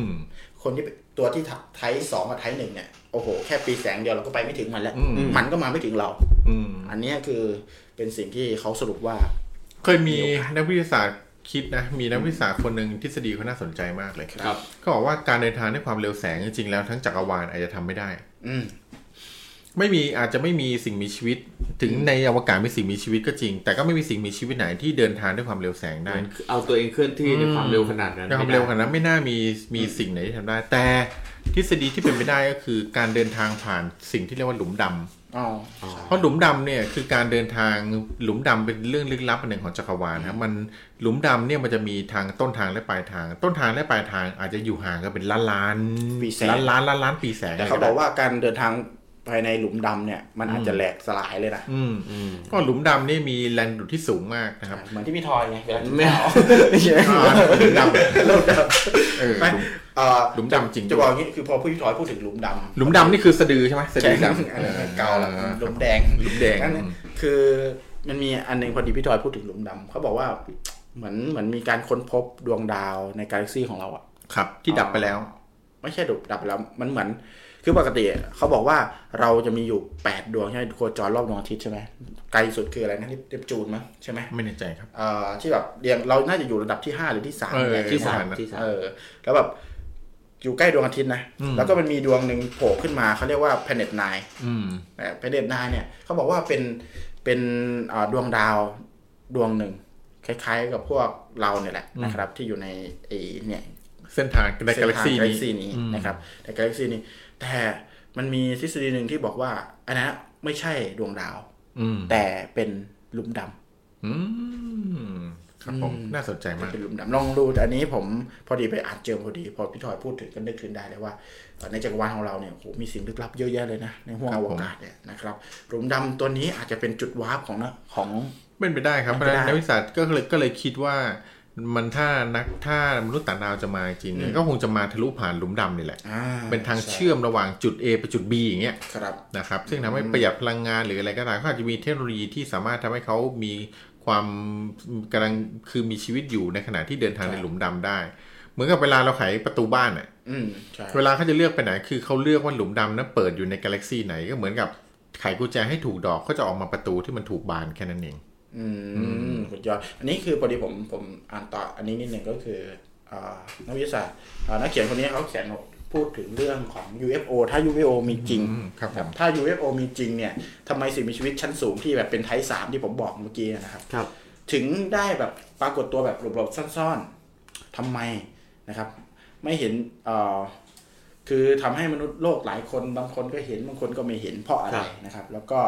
3คนที่ตัวที่ไทป์2กับไทป์1เนี่ยโอ้โหแค่ปีแสงเดียวเราก็ไปไม่ถึงมันแล้วมันก็มาไม่ถึงเราอันนี้คือเป็นสิ่งที่เขาสรุปว่าเคยมีนักวิทยาศาสตร์คิดนะมีนักวิทยาศาสตร์คนหนึ่งทฤษฎีเขาน่าสนใจมากเลยครับเขาบอกว่าการเดินทางด้วยความเร็วแสงจริงๆแล้วทั้งจักรวาลอาจจะทำไม่ได้ไม่มีอาจจะไม่มีสิ่งมีชีวิตถึงในอวกาศมีสิ่งมีชีวิตก็จริงแต่ก็ไม่มีสิ่งมีชีวิตไหนที่เดินทางด้วยความเร็วแสงได้เอาตัวเองเคลื่อนที่ด้วยความเร็วขนาดนั้นความเร็วขนาดนั้นไม่น่ามีสิ่งไหนที่ทำได้แต่ทฤษฎีที่เป็นไปได้ก็คือการเดินทางผ่านสิ่งที่เรียกว่าหลุมดำเพราะหลุมดำเนี่ยคือการเดินทางหลุมดำเป็นเรื่องลึกลับหนึ่งของจักรวาลนะมันหลุมดำเนี่ยมันจะมีทางต้นทางและปลายทางต้นทางและปลายทางอาจจะอยู่ห่างกันเป็นล้านปีแสงแต่เขาบอกว่าการเดินทางภายในหลุมดำเนี่ยมันอาจจะแหลกสลายเลยนะก็หลุมดำนี่มีแรงดูดที่สูงมากนะครับเหมือนที่พี่ทอยไงเวลาไม่เอาหลุมดำหลุมดำจริงจะบอกอย่างนี้คือพอพี่ทอยพูดถึงหลุมดำหลุมดำนี่คือสะดือใช่ไหมสะดือดำเกาแล้วหลุมแดงนั่นคือมันมีอันนึงพอดีพี่ทอยพูดถึงหลุมดำเขาบอกว่าเหมือนมีการค้นพบดวงดาวในกาแล็กซี่ของเราอ่ะครับที่ดับไปแล้วไม่ใช่ดับไปแล้วมันเหมือนคือปกติเขาบอกว่าเราจะมีอยู่8ดวงใช่ไหมโคจรรอบดวงอาทิตย์ใช่ไหมไกลสุดคืออะไรนะที่เนปจูนมั้ยใช่ไหมไม่แน่ใจครับที่แบบเรียงเราน่าจะอยู่ระดับที่5หรือที่3อะไรที่3แล้วแบบอยู่ใกล้ดวงอาทิตย์นะแล้วก็มันมีดวงหนึ่งโผล่ขึ้นมาเขาเรียกว่า Planet 9Planet 9เนี่ยเขาบอกว่าเป็นดวงดาวดวงหนึ่งคล้ายๆกับพวกเราเนี่ยแหละนะครับที่อยู่ในไอ้เนี่ยเส้นทางในกาแล็กซี่นี้นะครับในกาแล็กซี่นี้แต่มันมีทฤษฎีหนึ่งที่บอกว่าอันนั้นไม่ใช่ดวงดาวแต่เป็นหลุมดำครับผมน่าสนใจมากเป็นหลุมดำลองดูอันนี้ผมพอดีไปอ่านเจอพอดีพอพี่ทอยพูดถึงก็นึกขึ้นได้เลยว่าในจักรวาลของเราเนี่ยโหมีสิ่งลึกลับเยอะแยะเลยนะในห้วงอวกาศเนี่ยนะครับหลุมดำตัวนี้อาจจะเป็นจุดวาร์ปของเป็นไปได้ครับนักวิทยาศาสตร์ก็เลยคิดว่ามันถ้ามนุษย์ต่างดาวจะมาจริงก็คงจะมาทะลุผ่านหลุมดำนี่แหละเป็นทางเชื่อมระหว่างจุด A ไปจุด B อย่างเงี้ยนะครับซึ่งทำให้ประหยัดพลังงานหรืออะไรก็ตามเขาอาจจะมีเทคโนโลยีที่สามารถทำให้เขามีความกำลังคือมีชีวิตอยู่ในขณะที่เดินทางในหลุมดำได้เหมือนกับเวลาเราไขประตูบ้านอ่ะเวลาเขาจะเลือกไปไหนคือเขาเลือกว่าหลุมดำนั้นเปิดอยู่ในกาแล็กซีไหนก็เหมือนกับไขกุญแจให้ถูกดอกเขาจะออกมาประตูที่มันถูกบานแค่นั้นเองสุดยอดอันนี้คือพอดีผมอ่านต่ออันนี้นิดหนึ่งก็คือนักวิทยาศาสตร์นักเขียนคนนี้เขาเขียนพูดถึงเรื่องของ UFO ถ้า UFO มีจริงถ้า UFO มีจริงเนี่ยทำไมสิ่งมีชีวิตชั้นสูงที่แบบเป็นไทป์3ที่ผมบอกเมื่อกี้นะครับถึงได้แบบปรากฏตัวแบบหลบๆซ่อนๆทำไมนะครับไม่เห็นคือทำให้มนุษย์โลกหลายคนบางคนก็เห็นบางคนก็ไม่เห็นเพราะอะไรนะครับแล้วก็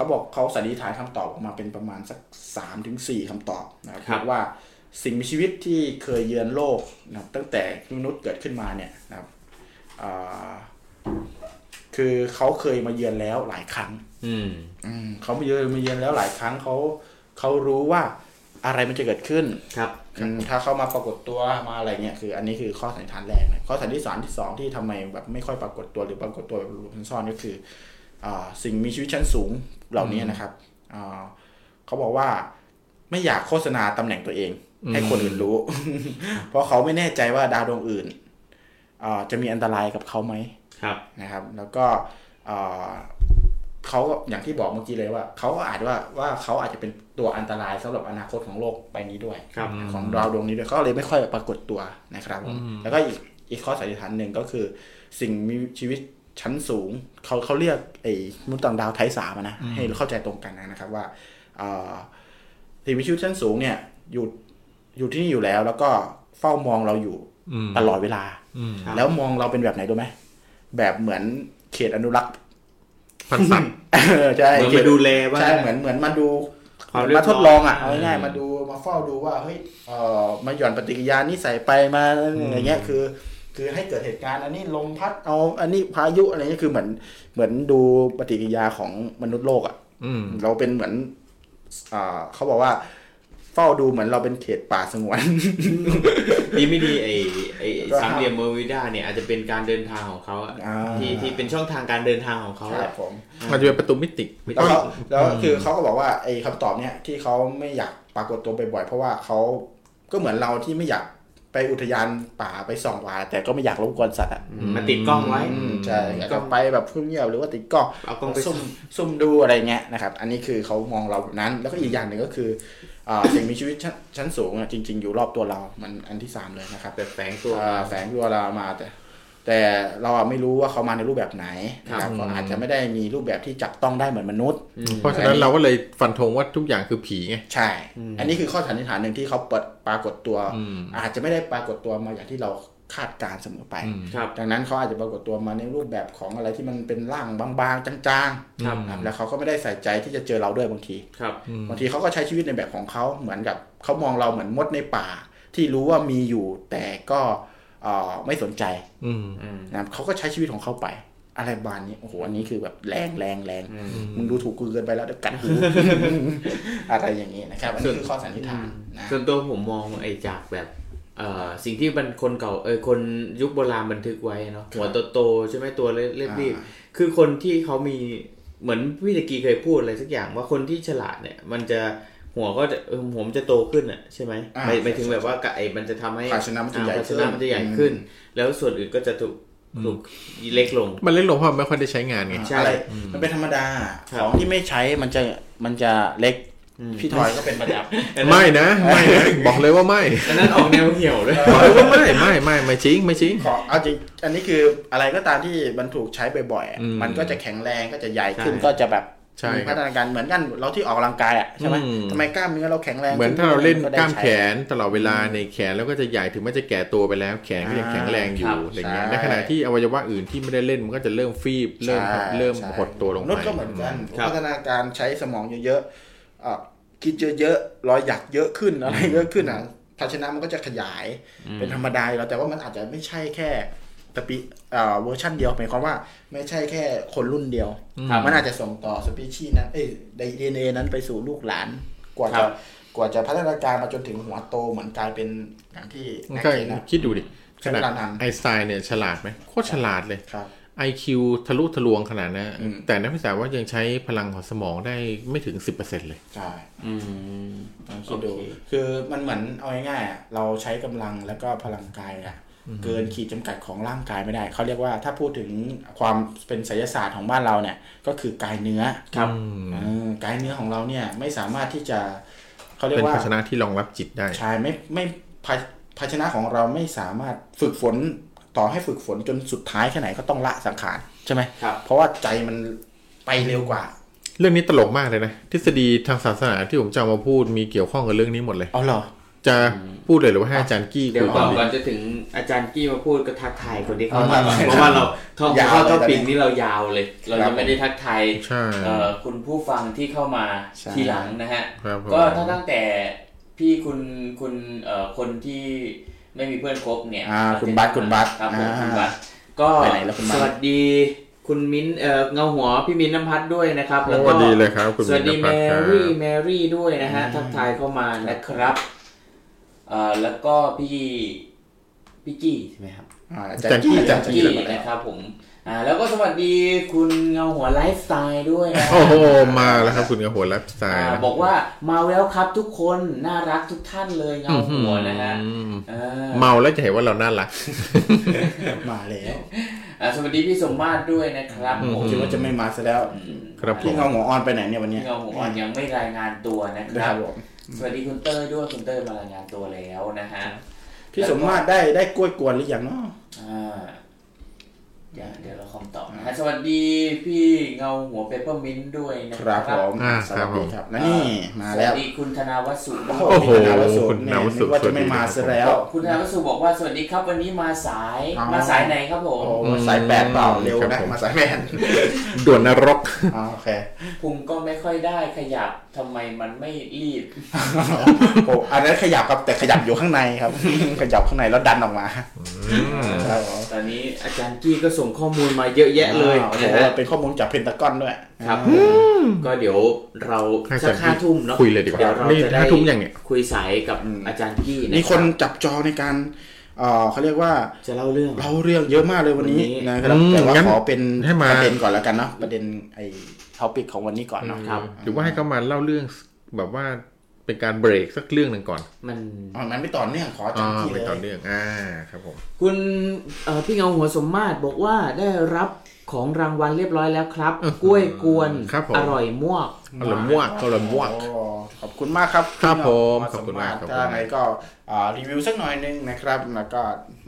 เขาบอกเขาสันนิษฐานคำตอบออกมาเป็นประมาณสัก 3-4 คำตอบนะครับว่าสิ่งมีชีวิตที่เคยเยือนโลกนะครับตั้งแต่มนุษย์เกิดขึ้นมาเนี่ยนะครับคือเขาเคยมาเยือนแล้วหลายครั้งเขามาเยือนแล้วหลายครั้งเขารู้ว่าอะไรมันจะเกิดขึ้นครับถ้าเขามาปรากฏตัวมาอะไรเงี้ยคืออันนี้คือข้อสันนิษฐานแรกนะข้อสันนิษฐานที่2ที่ทำไมแบบไม่ค่อยปรากฏตัวหรือปรากฏตัวแบบหลบซ่อนก็คือสิ่งมีชีวิตชั้นสูงเหล่านี้นะครับเขาบอกว่าไม่อยากโฆษณาตำแหน่งตัวเอง ให้คนอื่นรู้ เพราะเขาไม่แน่ใจว่าดาวดวงอื่นจะมีอันตรายกับเขาไหมนะครับแล้วก็เขาอย่างที่บอกเมื่อกี้เลยว่าเขาอาจว่าเขาอาจจะเป็นตัวอันตรายสำหรับอนาคตของโลกใบนี้ด้วยของดาวดวงนี้ด้วยเขาเลยไม่ค่อยปรากฏตัวนะครับแล้วก็อีกข้อสันนิษฐานหนึ่งก็คือสิ่งมีชีวิตชั้นสูงเขาเรียกไอ้มนุษย์ต่างดาวไทยสามนะให้เข้าใจตรงกันนะครับว่าสิ่งมีชีวิตชั้นสูงเนี่ยอยู่ที่นี่อยู่แล้วแล้วก็เฝ้ามองเราอยู่ตลอดเวลาแล้วมองเราเป็นแบบไหนดูไหมแบบเหมือนเขตอนุรักษ์พันธุ์สัตว์ใช่มาดูแลว่าใช่เหมือนมาดูมาทดลองอ่ะเอาง่ายๆมาดูมาเฝ้าดูว่าเฮ้ยมาหย่อนปฏิกิริยานี่ใส่ไปมาอะไรเงี้ยคือให้เกิดเหตุการณ์อันนี้ลมพัดเอาอันนี้พายุอะไรเงี้ยคือเหมือนดูปฏิกิริยาของมนุษย์โลกอ่ะเราเป็นเหมือนเขาบอกว่าเฝ้าดูเหมือนเราเป็นเขตป่าสงวนดีไม่ดีไอ้สามเหลี่ยมเบอร์มิวดาเนี่ยอาจจะเป็นการเดินทางของเขาที่เป็นช่องทางการเดินทางของเขาครับผมมันจะเป็นประตูมิติแล้วคือเขาก็บอกว่าไอ้คำตอบเนี่ยที่เขาไม่อยากปรากฏตัวบ่อยๆเพราะว่าเขาก็เหมือนเราที่ไม่อยากไปอุทยานป่าไปส่องป่าแต่ก็ไม่อยากรบกวนสัตว์อ่ะมันติดกล้องไว้ใช่ก็ไปแบบเงียบๆหรือว่าติดกล้องเอากล้องไปซุ่มดูอะไรเงี้ยนะครับอันนี้คือเขามองเราแบบนั้นแล้วก็อีกอย่างนึงก็คือสิ่งมีชีวิตชั้นสูงอ่ะจริงๆอยู่รอบตัวเรามันอันที่3เลยนะครับแต่แฝงตัวเรามาแต่เราไม่รู้ว่าเขามาในรูปแบบไหนนะครับก็อาจจะไม่ได้มีรูปแบบที่จับต้องได้เหมือนมนุษย์เพราะฉะนั้นเราก็เลยฟันธงว่าทุกอย่างคือผีไงใช่อันนี้คือข้อสันนิษฐานนึงที่เขาปรากฏตัวอาจจะไม่ได้ปรากฏตัวมาอย่างที่เราคาดการเสมอไปดังนั้นเขาอาจจะปรากฏตัวมาในรูปแบบของอะไรที่มันเป็นร่างบางๆจางๆแล้วเขาก็ไม่ได้ใส่ใจที่จะเจอเราด้วยบางทีเขาก็ใช้ชีวิตในแบบของเขาเหมือนกับเขามองเราเหมือนมดในป่าที่รู้ว่ามีอยู่แต่ก็ไม่สนใจนะครับเขาก็ใช้ชีวิตของเขาไปอะไรบานนี้โอ้โหอันนี้คือแบบแรงมึงดูถูกกูเกินไปแล้วเดี๋ยวกัดหูอะไรอย่างนี้นะครับอันนี้คือข้อสันนิษฐานส่วนตัวผมมองจากแบบสิ่งที่มันคนเก่าคนยุคโบราณบันทึกไว้เนาะหัวโตๆใช่ไหมตัวเล็กๆนี่คือคนที่เขามีเหมือนพี่ตะกี้เคยพูดอะไรสักอย่างว่าคนที่ฉลาดเนี่ยมันจะหัวมันจะโตขึ้นอ่ะใช่ไหมไม่ถึงแบบว่าไอ้มันจะทำให้ภาชนะมันจะใหญ่ขึ้นแล้วส่วนอื่นก็จะถูกเล็กลงมันเล็กลงเพราะไม่ค่อยได้ใช้งานไงใช่มันเป็นธรรมดาของที่ไม่ใช้มันจะเล็กพี่ทอยก็เป็นประดับไม่นะบอกเลยว่าไม่อันนั้นออกแนวเหี่ยวเลยบอกเลยว่าไม่จริงเอาจริงอันนี้คืออะไรก็ตามที่มันถูกใช้บ่อยๆมันก็จะแข็งแรงก็จะใหญ่ขึ้นก็จะแบบมีพัฒนาการเหมือนกันเราที่ออกกำลังกายอ่ะใช่ไหมทำไมกล้ามเนื้อเราแข็งแรงเหมือนถ้าเราเล่นกล้ามแขนตลอดเวลาในแขนแล้วก็จะใหญ่ถึงแม้จะแก่ตัวไปแล้วแขนก็ยังแข็งแรงอยู่อะไรเงี้ยในขณะที่อวัยวะอื่นที่ไม่ได้เล่นมันก็จะเริ่มฟีบเริ่มหดตัวลงไปก็เหมือนกันพัฒนาการใช้สมองเยอะคิดเยอะๆรอยหยักเยอะขึ้นอะไรเยอะขึ้นอ่ะภาชนะมันก็จะขยายเป็นธรรมดาแล้วแต่ว่ามันอาจจะไม่ใช่แค่สปีเวอร์ชันเดียวหมายความว่าไม่ใช่แค่คนรุ่นเดียวมันอาจจะส่งต่อสปีชีส์นั้นDNA นั้นไปสู่ลูกหลานกว่าจะพัฒนาการมาจนถึงหัวโตเหมือนกลายเป็นอย่างที่คิดดูดิขนาดไอน์สไตน์เนี่ยฉลาดไหมโคตรฉลาดเลยIQ ทะลุทะลวงขนาดนั้นแต่นักวิชาว่ายังใช้พลังของสมองได้ไม่ถึง 10% เลยใช่คิดดูคือมันเหมือนเอาง่ายๆเราใช้กำลังแล้วก็พลังกายอะเกินขีดจำกัดของร่างกายไม่ได้เขาเรียกว่าถ้าพูดถึงความเป็นไสยศาสตร์ของบ้านเราเนี่ยก็คือกายเนื้อครับกายเนื้อของเราเนี่ยไม่สามารถที่จะเขาเรียกว่าเป็นภาชนะที่รองรับจิตได้ใช่ไม่ภาชนะของเราไม่สามารถฝึกฝนต่อให้ฝึกฝนจนสุดท้ายแค่ไหนก็ต้องละสังขารใช่ไหมเพราะว่าใจมันไปเร็วกว่าเรื่องนี้ตลกมากเลยนะทฤษฎีทางศาสนาที่ผมจะมาพูดมีเกี่ยวข้องกับเรื่องนี้หมดเลยอ๋อเหรอจะพูดเลยหรือว่าให้อาจารย์กี้เดี๋ยวก่อนจะถึงอาจารย์กี้มาพูดก็ทักทายคนที่เข้ามาเพราะว่าเราเข้าปิ่งนี่เรายาวเลยเราจะไม่ได้ทักทายคุณผู้ฟังที่เข้ามาทีหลังนะฮะก็ตั้งแต่พี่คุณคนที่ไม่มีเพื่อนคบเนี่ยคุณบัสครับคุณบัสก็สวัสดีคุณมิ้นเงาหัวพี่มิ้นน้ำพัดด้วยนะครับแล้วก็สวัสดีเลยครับคุณมิ้นน้ำพัดครับสวัสดีแมรี่ด้วยนะฮะทักทายเข้ามานะครับแล้วก็พี่กี้ใช่ไหมครับจันกี้นะครับผม แล้วก็สวัสดีคุณเงาหัวไลฟ์สไตล์ด้วยนะโอ้โหมาแล้วครับคุณเงาหัวไลฟ์สไตล์บอกว่ามาแล้วครับทุกคนน่ารักทุกท่านเลยเงาหัวนะฮะเมาแล้วจะเห็นว่าเราน่ารักมาแล้วสวัสดีพี่สมมาตรด้วยนะครับผมคิดว่าจะไม่มาซะแล้วพี่เงาหัวอ่อนไปไหนเนี่ยวันนี้เงาหัวอ่อนยังไม่รายงานตัวนะครับสวัสดีคุณเต้ยด้วยคุณเต้ยมารายงานตัวแล้วนะฮะพี่สมมาตรได้กล้วยกวนหรือยังเนาะเดี๋ยวเราคอมตอบนะฮะสวัสดีพี่เงาหัวเปเปอร์มินท์ด้วยนะครับผมสวัสดีครับนะนี่มาแล้วสวัสดีคุณธนวัฒน์สุขโอ้โหคุณธนวัฒน์สุขว่าจะไม่มาซะแล้วคุณธนวัฒน์สุขบอกว่าสวัสดีครับวันนี้มาสายไหนครับผมสายแปดเปล่าเร็วนะมาสายแปดด่วนนรกโอเคพุงก็ไม่ค่อยได้ขยับทำไมมันไม่รีบโอ้อันนั้นขยับครับแต่ขยับอยู่ข้างในครับขยับข้างในแล้วดันออกมาตอนนี้อาจารย์กี้ก็ส่งข้อมูลมาเยอะแยะเลยนะฮะเป็นข้อมูลจากเพนทากอนด้วยครับก็เดี๋ยวเราสักห้าทุ่มเนาะคุยเลยดีกว่านี่ห้าทุ่มยังเนี่ยคุยสายกับอาจารย์กี้นี่คนจับจองในการเขาเรียกว่าจะเล่าเรื่องเยอะมากเลยวันนี้นะครับแต่ว่าขอเป็นประเด็นก่อนแล้วกันเนาะประเด็นไอ้ท็อปิกของวันนี้ก่อนเนาะครับหรือว่าให้เขามาเล่าเรื่องแบบว่าเป็นการเบรกสักเรื่องหนึ่งก่อนมันไม่ต่อเนื่องขอจังที่เลยไม่ต่อเนื่องครับผมคุณพี่เงาหัวสมมาตรบอกว่าได้รับของรางวัลเรียบร้อยแล้วครับกล้วยกวนอร่อยม่วงอร่อยม่วงขอบคุณมากครับครับผมขอบคุณมากครับถ้าไหนก็รีวิวสักหน่อยนึงนะครับแล้วก็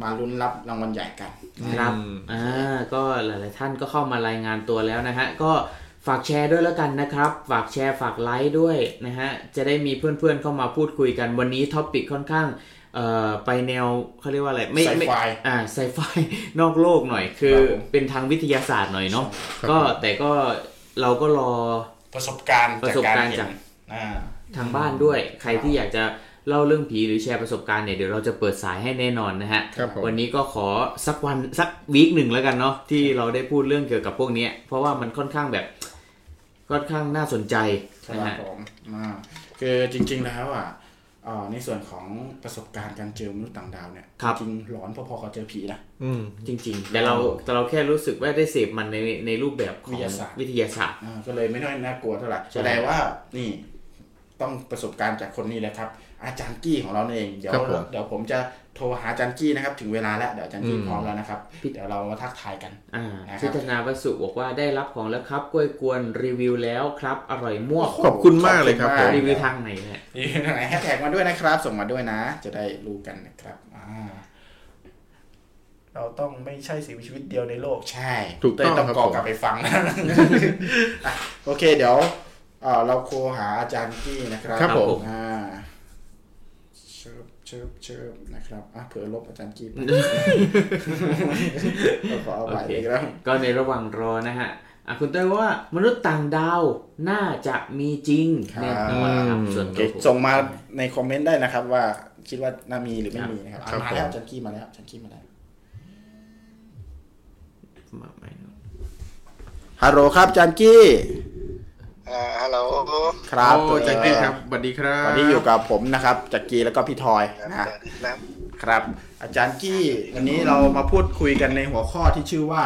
มาลุ้นรับรางวัลใหญ่กันครับก็หลายๆท่านก็เข้ามารายงานตัวแล้วนะฮะก็ฝากแชร์ด้วยแล้วกันนะครับฝากแชร์ฝากไลค์ด้วยนะฮะจะได้มีเพื่อนๆเข้ามาพูดคุยกันวันนี้ท็อปิกค่อนข้างไปแนวเขาเรียกว่าอะไรไม่ไซไฟนอกโลกหน่อยคือเป็นทางวิทยาศาสตร์หน่อยเนาะก็แต่ก็เราก็รอประสบการณ์จากทางบ้านด้วยใครที่อยากจะเล่าเรื่องผีหรือแชร์ประสบการณ์เนี่ยเดี๋ยวเราจะเปิดสายให้แน่นอนนะฮะวันนี้ก็ขอสักวีคหนึ่งแล้วกันเนาะที่เราได้พูดเรื่องเกี่ยวกับพวกนี้เพราะว่ามันค่อนข้างน่าสนใจนะฮะคือจริงๆแล้วในส่วนของประสบการณ์การเจอมนุษย์ต่างดาวเนี่ยจริงหลอนพอๆกับเจอผีนะจริงๆแต่เราแค่รู้สึกว่าได้เสพมันในรูปแบบของวิทยาศาสตร์ก็เลยไม่น่ากลัวเท่าไหร่แต่ว่านี่ต้องประสบการณ์จากคนนี้แหละครับอาจารย์กี้ของเราเองเดี๋ยวผมจะโทรหาอาจารย์กี้นะครับถึงเวลาแล้วเดี๋ยวอาจารย์กี้พร้อมแล้วนะครับเดี๋ยวเรามาทักทายกันพิจารณาวัสดุบอกว่าได้รับของแล้วครับกล้วยกวนรีวิวแล้วครับอร่อยมั่วขอบคุณมากเลยครับรีวิวทางไหนเนี่ยแฮชแท็กมาด้วยนะครับส่งมาด้วยนะจะได้รู้กันนะครับเราต้องไม่ใช่สิ่งมีชีวิตเดียวในโลกใช่ถูกต้องครับกลับไปฟังโอเคเดี๋ยวเราโทรหาอาจารย์กี้นะครับครับผมเชิบนะครับเผื่อลบอาจารย์กี้ขอเอาไปอีกแล้วก็ในระหว่างรอนะฮะคุณเต้ยว่ามนุษย์ต่างดาวน่าจะมีจริงแน่นอนครับส่วนตัวส่งมาในคอมเมนต์ได้นะครับว่าคิดว่าน่ามีหรือไม่มีนะครับมาแล้วอาจารย์กี้มาแล้วอาจารย์กี้มาแล้วฮัลโหลครับอาจารย์กี้ฮัลโหลครับจักกี้ครับสวัสดีครับวันนี้อยู่กับผมนะครับจักกี้แล้วก็พี่ทอยนะครับอาจารย์กี้วันนี้เรามาพูดคุยกันในหัวข้อที่ชื่อว่า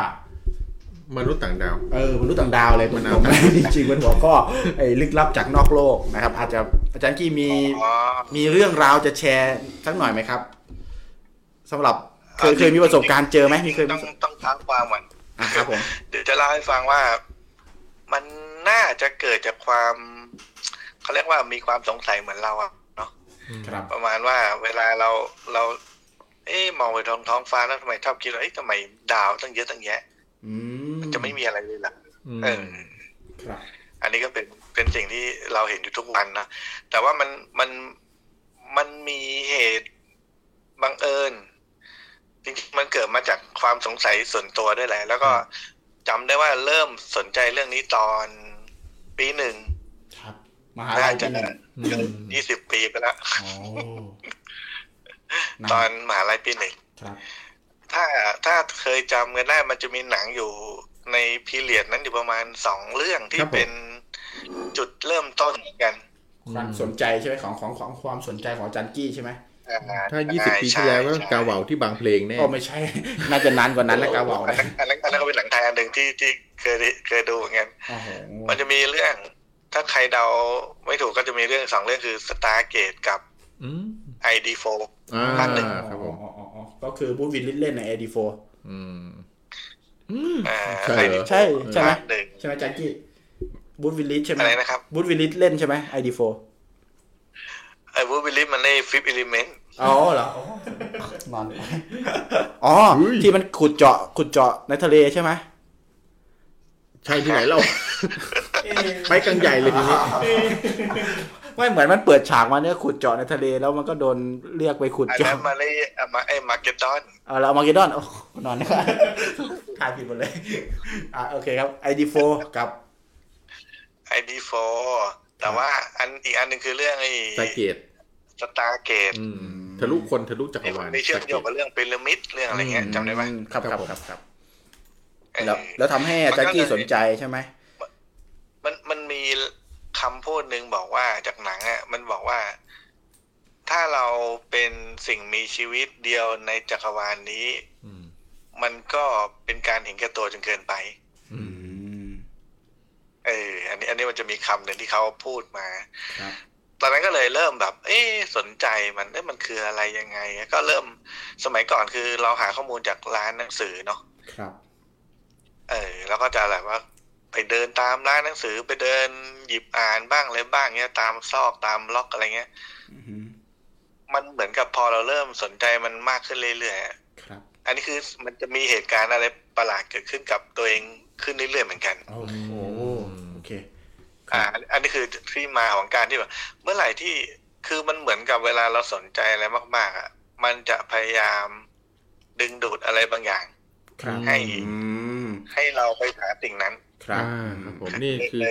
มนุษย์ต่างดาวมนุษย์ต่างดาวเลยมันเอาจริงๆเป็นหัวข้อลึกลับจากนอกโลกนะครับอาจจะอาจารย์กี้มีเรื่องราวจะแชร์สักหน่อยไหมครับสำหรับเคยมีประสบการณ์เจอไหมเคยต้องท้าความก่อนครับผมเดี๋ยวจะเล่าให้ฟังว่ามันน่าจะเกิดจากความเขาเรียกว่ามีความสงสัยเหมือนเราอะเนาะประมาณว่าเวลาเรามองไปท้องฟ้าแล้วทำไมชอบคิดว่าทำไมดาวตั้งเยอะตั้งแยะมันจะไม่มีอะไรเลยล่ะอันนี้ก็เป็นสิ่งที่เราเห็นอยู่ทุกวันนะแต่ว่ามันมีเหตุบังเอิญจริงๆมันเกิดมาจากความสงสัยส่วนตัวด้วยแหละแล้วก็จำได้ว่าเริ่มสนใจเรื่องนี้ตอนปีหนึ่งน่าจะ20 ปีไปแล้วตอนมหาลัยปีหนึ่งถ้าเคยจำกันได้มันจะมีหนังอยู่ในพีเรียดนั้นอยู่ประมาณ2 เรื่องที่เป็นจุดเริ่มต้นกันความสนใจใช่ไหมของความสนใจของอาจารย์กี้ใช่ไหม ถ้า20ปีที่แล้วก็กาเหว่าที่บางเพลงแน่ก็ไม่ใช่น่าจะนานกว่านั้นนะกาเหว่านะอันนั้นก็เป็นหนังไทยอันนึงที่เคยดูเหมือนกันมันจะมีเรื่องถ้าใครเดาไม่ถูกก็จะมีเรื่อง2เรื่องคือ Stargate กับID4 ภาค1ครับผมก็คือบูธวินเล่นใน ID4 ใช่ใช่มั้ยใช่มั้ยจักกี้บูธวินลิสใช่มั้ยอะไรนะครับบูธวินลิสเล่นใช่มั้ย ID4 ไอ้บูธวินลิสมันใน5 element อ๋อเหรอมันอ๋อที่มันขุดเจาะในทะเลใช่มั้ยใช่ที่ไหนเราไปกันใหญ่เลยทีนี้ไม่เหมือนมันเปิดฉากมาเนี่ยขุดเจาะในทะเลแล้วมันก็โดนเรียกไปขุดเจาะมาเลยไอ้มาร์เกดอนเอาแล้วมาร์เกดอนนอนนะครับถ่ายผิดหมดเลยโอเคครับ ID4 กับ ID4 แต่ว่าอันอีกอันนึงคือเรื่องไอ้ Stargate ทะลุคนทะลุจักรวาลมีเชื่อมโยงกับเรื่องพีระมิดเรื่องอะไรเงี้ยจำได้ไหมครับแล้วทำให้อาจารย์กี้สนใจใช่ไหมมันมีคำพูดหนึ่งบอกว่าจากหนังอ่ะมันบอกว่าถ้าเราเป็นสิ่งมีชีวิตเดียวในจักรวาลนี้มันก็เป็นการเห็นแก่ตัวจนเกินไปอันนี้มันจะมีคำหนึ่งที่เขาพูดมาตอนนั้นก็เลยเริ่มแบบสนใจมันมันคืออะไรยังไงก็เริ่มสมัยก่อนคือเราหาข้อมูลจากร้านหนังสือเนาะแล้วก็จะอะไรว่าไปเดินตามร้านหนังสือไปเดินหยิบอ่านบ้างอะไรบ้างเงี้ยตามซอกตามล็อกอะไรเงี้ย มันเหมือนกับพอเราเริ่มสนใจมันมากขึ้นเรื่อยๆครับอันนี้คือมันจะมีเหตุการณ์อะไรประหลาดเกิดขึ้นกับตัวเองขึ้นเรื่อยๆเหมือนกันโอเคอันนี้คือที่มาของการที่แบบเมื่อไหร่ที่คือมันเหมือนกับเวลาเราสนใจอะไรมากๆอ่ะมันจะพยายามดึงดูดอะไรบางอย่างให้เราไปหาสิ่งนั้นครับผมนี่คือ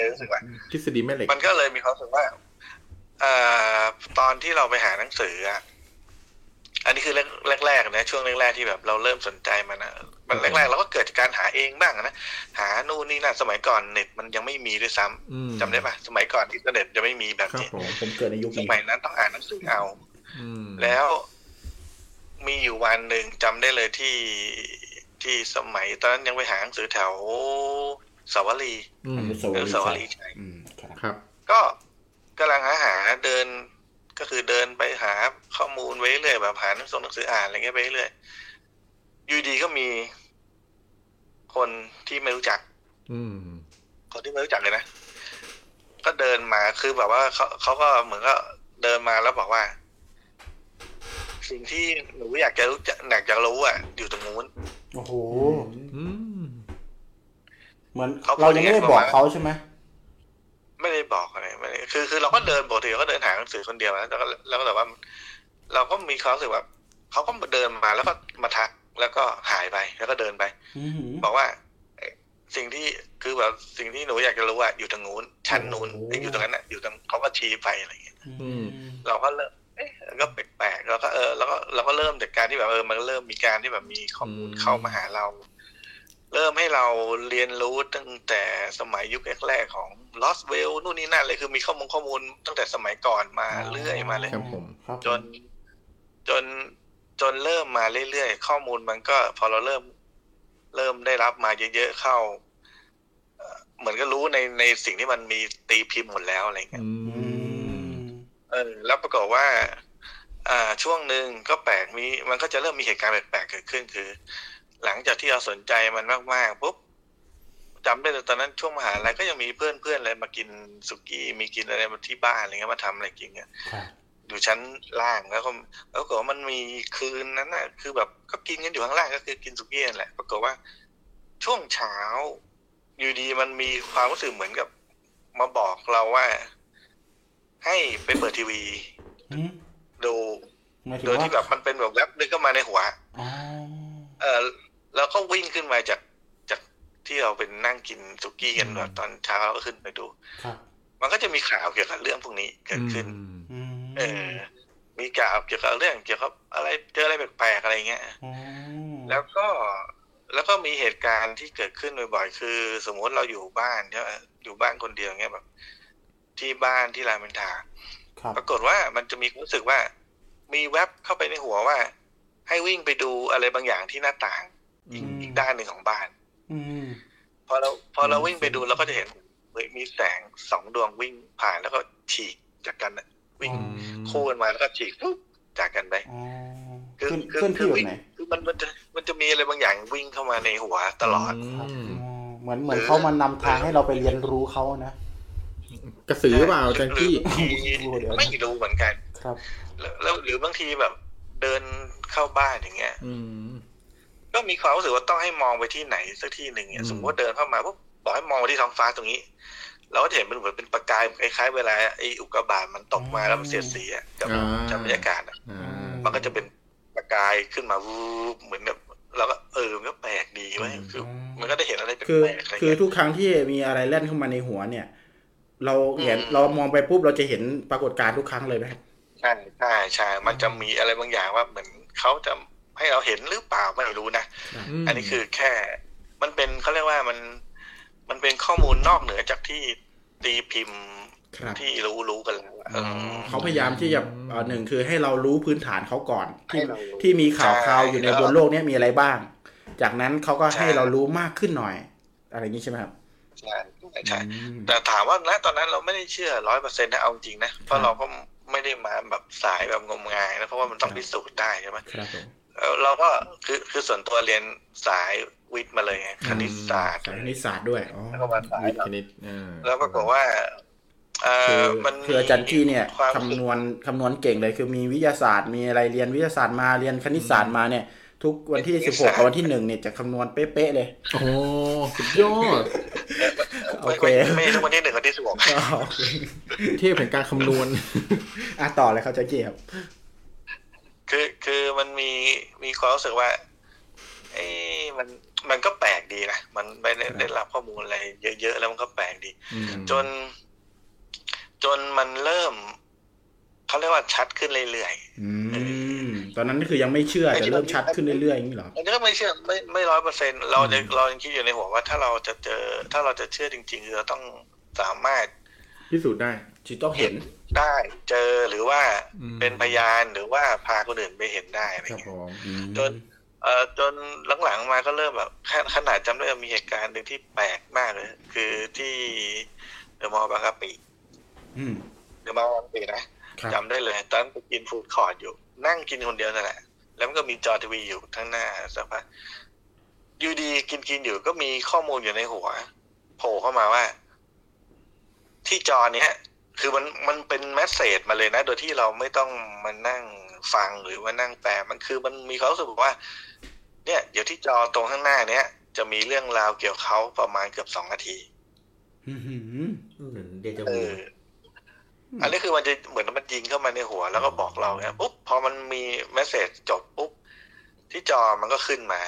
ทฤษฎีแม่เหล็กมันก็เลยมีความรู้สึกว่าตอนที่เราไปหาหนังสืออ่ะอันนี้คือแรกๆนะช่วงแรกๆที่แบบเราเริ่มสนใจมันนะมันแรกๆเราก็เกิดจากการหาเองบ้างนะหานู่นนี่นั่นสมัยก่อนเน็ตมันยังไม่มีด้วยซ้ำจำได้ป่ะสมัยก่อนอินเทอร์เน็ตยังไม่มีแบบนี้ผมเกิดในยุคสมัยนั้นต้องอ่านหนังสือเอาแล้วมีอยู่วันนึงจำได้เลยที่สมัยตอนนั้นยังไปหาหนังสือแถวสาวรีใช่ครับก็กำลังหาเดินก็คือเดินไปหาข้อมูลไว้เรื่อยแบบหาหนังสืออ่านอะไรเงี้ยไปเรื่อยอยู่ดีก็มีคนที่ไม่รู้จักเลยนะก็เดินมาคือแบบว่าเขาก็เหมือนก็เดินมาแล้วบอกว่าสิ่งที่หนูอยากจะรู้จักหนักอยากรู้อ่ะอยู่ตรงนู้นโอ้โหเหมือนเรายังไม่ได้บอกเขาใช่ไหมไม่ได้บอกอะไรไม่ได้คือเราก็เดินปกติก็เดินหาหนังสือคนเดียวนะแล้วก็แต่ว่าเราก็มีความรู้สึกว่าเขาก็เดินมาแล้วก็มาทักแล้วก็หายไปแล้วก็เดินไปบอกว่าสิ่งที่คือแบบสิ่งที่หนูอยากจะรู้อ่ะอยู่ตรงนู้นชั้นนู้นอยู่ตรงนั้นอ่ะอยู่ตรงเขาก็ชี้ไปอะไรอย่างเงี้ยเราก็เริ่มก็แปลกๆแล้วก็เราก็เริ่มจากการที่แบบมันเริ่มมีการที่แบบมีข้อมูลเข้ามาหาเราเริ่มให้เราเรียนรู้ตั้งแต่สมัยยุคแรกๆของลอสเวลนู่นนี่นั่นเลยคือมีข้อมูลตั้งแต่สมัยก่อนมาเรื่อยมาเลยจนเริ่มมาเรื่อยๆข้อมูลมันก็พอเราเริ่มได้รับมาเยอะๆเข้าเหมือนก็รู้ในสิ่งที่มันมีตีพิมพ์หมดแล้วอะไรเงี้ยแล้วปรากฏว่าช่วงนึงก็แปลกมีมันก็จะเริ่มมีเหตุการณ์แปลกๆเกิดขึ้นคือหลังจากที่เราสนใจมันมากๆปุ๊บจำได้ตอนนั้นช่วงมหาลัยก็ยังมีเพื่อนๆอะไรมากินสุกี้มีกินอะไรมาที่บ้านอะไรเงี้ยมาทำอะไรกินเงี้ยอยู่ชั้นล่างแล้วก็บอกว่ามันมีคืนนั้นน่ะคือแบบก็กินกันอยู่ข้างล่างก็คือกินสุกี้นั่นแหละปรากฏว่าช่วงเช้าอยู่ดีมันมีความรู้สึกเหมือนกับมาบอกเราว่าให้ไปเปิดทีวีดูโดยที่แบบมันเป็นแบบแวบนึงก็มาในหัวแล้วก็วิ่งขึ้นมาจากที่เราเป็นนั่งกินสุกี้กันแบบตอนเช้าก็ขึ้นไปดูมันก็จะมีข่าวเกี่ยวกับเรื่องพวกนี้เกิดขึ้นมีข่าวเกี่ยวกับเรื่องเกี่ยวกับอะไรเจออะไรแปลกๆอะไรเงี้ยแล้วก็มีเหตุการณ์ที่เกิดขึ้นบ่อยๆคือสมมติเราอยู่บ้านใช่ไหมอยู่บ้านคนเดียวเงี้ยแบบที่บ้านที่รามอินทราปรากฏว่ามันจะมีรู้สึกว่า มีแว็บเข้าไปในหัวว่าให้วิ่งไปดูอะไรบางอย่างที่หน้าต่างอีกด้านหนึ่งของบ้านพอเราวิ่งไปดูเราก็จะเห็นมีแสงสองดวงวิ่งผ่านแล้วก็ฉีกจากกันวิ่งคู่กันมาแล้วก็ฉีกปุ๊บจากกันไปคือมันจะมีอะไรบางอย่างวิ่งเข้ามาในหัวตลอดเหมือนเขามานำทางให้เราไปเรียนรู้เขานะกระสือเปล่าจังกี้ไม่รู้เหมือนกันครับแล้วหรือบางทีแบบเดินเข้าบ้านอย่างเงี้ยก็มีความรู้สึกว่าต้องให้มองไปที่ไหนสักที่หนึ่งเนี่ยสมมติว่าเดินเข้ามาปุ๊บบอกให้มองไปที่ท้องฟ้าตรงนี้เราก็จะเห็นมันเหมือนเป็นประกายคล้ายๆเวลาไอ้อุกกาบาตมันตกมาแล้วมันเสียดสีกับบรรยากาศมันก็จะเป็นประกายขึ้นมาวูบเหมือนแบบเราก็มันก็แปลกดีมั้ยคือมันก็ได้เห็นอะไรแปลกๆคือทุกครั้งที่มีอะไรแล่นเข้ามาในหัวเนี่ยเราเห็นเรามองไปปุ๊บเราจะเห็นปรากฏการณ์ทุกครั้งเลยมั้ยใช่มันจะมีอะไรบางอย่างว่าเหมือนเขาจะให้เราเห็นหรือเปล่าไม่รู้นะอันนี้คือแค่มันเป็นเขาเรียกว่ามันเป็นข้อมูลนอกเหนือจากที่ตีพิมพ์ที่รู้กันแล้วเขาพยายามที่จะหนึ่งคือให้เรารู้พื้นฐานเขาก่อนที่มีข่าวๆอยู่ในบนโลกนี้มีอะไรบ้างจากนั้นเขาก็ให้เรารู้มากขึ้นหน่อยอะไรอย่างนี้ใช่ไหมครับใช่แต่ถามว่าณตอนนั้นเราไม่ได้เชื่อ 100% นะเอาจริงนะเพราะเราก็ไม่ได้มาแบบสายแบบงมงายนะเพราะว่ามันต้องพิสูจน์ได้ใช่ไหมเราก็คือส่วนตัวเรียนสายวิทย์มาเลยไงคณิตศาสตร์ด้วยแล้วก็มาสายคณิตแล้วปรากฏว่ามันคืออาจารย์ที่เนี่ยคำนวณเก่งเลยคือมีวิทยาศาสตร์มีอะไรเรียนวิทยาศาสตร์มาเรียนคณิตศาสตร์มาเนี่ยทุกวันที่16กับวันที่1เนี่ยจะคำนวณเป๊ะๆเลยโอ้สุดยอดโอเคไม่ทุกวันที่1กับที่16เทียบเป็นการคำนวณอ่ะต่อเลยครับอาจารย์ที่ครับคือมันมีความรู้สึกว่าเอ๊ะมันก็แปลกดีนะมันไปได้รับข้อมูลอะไรเยอะๆแล้วมันก็แปลกดีจนมันเริ่มเขาเรียกว่าชัดขึ้นเรื่อยๆตอนนั้นก็คือยังไม่เชื่อแต่เริ่มชัดขึ้นเรื่อยๆอย่างนี้หรอก็ไม่เชื่อไม่ 100% เรายังคิดอยู่ในหัวว่าถ้าเราจะเชื่อจริงๆเราต้องสามารถพิสูจน์ได้ที่ต้องเห็นได้เจอหรือว่าเป็นพยานหรือว่าพาคนอื่นไปเห็นได้อะไรอย่างเงี้ยจนหลังๆมาก็เริ่มแบบขนาดจำได้มีเหตุการณ์นึงที่แปลกมากเลยคือที่เดอะมอลล์บางกะปิเดอะมอลล์บางกะปินะจำได้เลยตอนไปกินฟู้ดคอร์ทอยู่นั่งกินคนเดียวนั่นแหละแล้วมันก็มีจอทีวีอยู่ข้างหน้าสักพักอยู่ดีกินอยู่ก็มีข้อมูลอยู่ในหัวโผล่เข้ามาว่าที่จอเนี้ยคือมันเป็นเมสเสจมาเลยนะโดยที่เราไม่ต้องมานั่งฟังหรือว่านั่งแปลมันคือมันมีความรู้สึกว่าเนี่ยเดี๋ยวที่จอตรงข้างหน้าเนี้ยจะมีเรื่องราวเกี่ยวกับเขาประมาณเกือบ2นาทีเดจาวูอันนี้คือมันจะเหมือนมันยิงเข้ามาในหัวแล้วก็บอกเราเนี่ยปุ๊บพอมันมีเมสเสจจบปุ๊บที่จอมันก็ขึ้นมา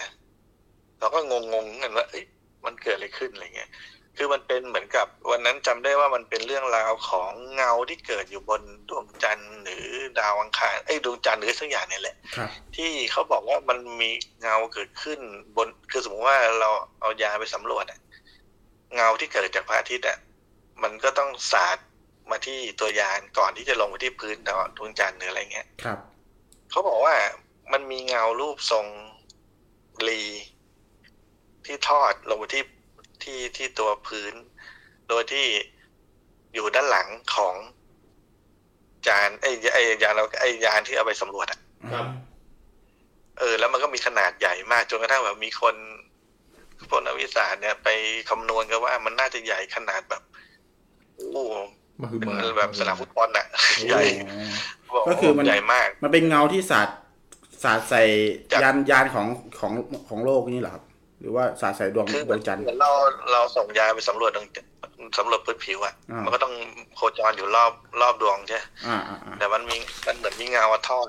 เราก็งงกันว่าเอ๊ะมันเกิดอะไรขึ้นอะไรเงี้ยคือมันเป็นเหมือนกับวันนั้นจำได้ว่ามันเป็นเรื่องราวของเงาที่เกิดอยู่บนดวงจันทร์หรือดาวอังคารดวงจันทร์หรือสักอย่างนี่แหละที่เขาบอกว่ามันมีเงาเกิดขึ้นบนคือสมมติว่าเราเอายาไปสำรวจอ่ะเงาที่เกิดจากพระอาทิตย์อ่ะมันก็ต้องสาดมาที่ตัวยาก่อนที่จะลงไปที่พื้นดวงจันทร์หรืออะไรเงี้ยครับเขาบอกว่ามันมีเงารูปทรงรีที่ทอดลงไปที่ตัวพื้นโดยที่อยู่ด้านหลังของจานยานที่เอาไปสำรวจอ่ะครับแล้วมันก็มีขนาดใหญ่มากจนกระทั่งแบบมีคนพวกนักวิทยาศาสตร์เนี่ยไปคำนวณกันว่ามันน่าจะใหญ่ขนาดแบบโอ้เป็นแบบสนามฟุตบอลน่ะใหญ่ก็คือมันใหญ่มากมันเป็นเงาที่สาดใส่ยานของโลกนี่เหรอครับหรือว่าสาดใส่ดวงจันทร์เราส่งยาไปสำรวจพื้นผิวอ่ะมันก็ต้องโคจรอยู่รอบดวงใช่แต่มันเหมือนมีเงาทอ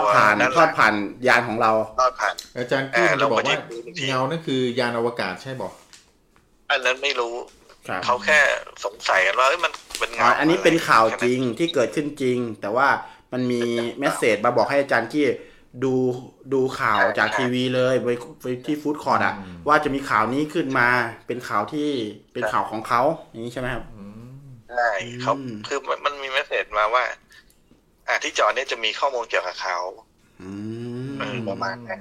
ดผ่านยานของเราทอดผ่านอาจารย์กี้จะบอกว่าเงานั่นคือยานอวกาศใช่บอกอันนั้นไม่รู้เขาแค่สงสัยกันว่ามันเป็นเงาอันนี้เป็นข่าวจริงที่เกิดขึ้นจริงแต่ว่ามันมีเมสเสจมาบอกให้อาจารย์กี้ดูข่าวจากทีวีเลยไปที่ฟู้ดคอร์ทอ่ะว่าจะมีข่าวนี้ขึ้นมาเป็นข่าวที่เป็นข่าวของเขาอย่างนี้ใช่ไหมครับใช่เขาคือมันมีเมสเสจมาว่า ที่จอเนี่ยจะมีข้อมูลเกี่ยวกับเขาประมาณนั้น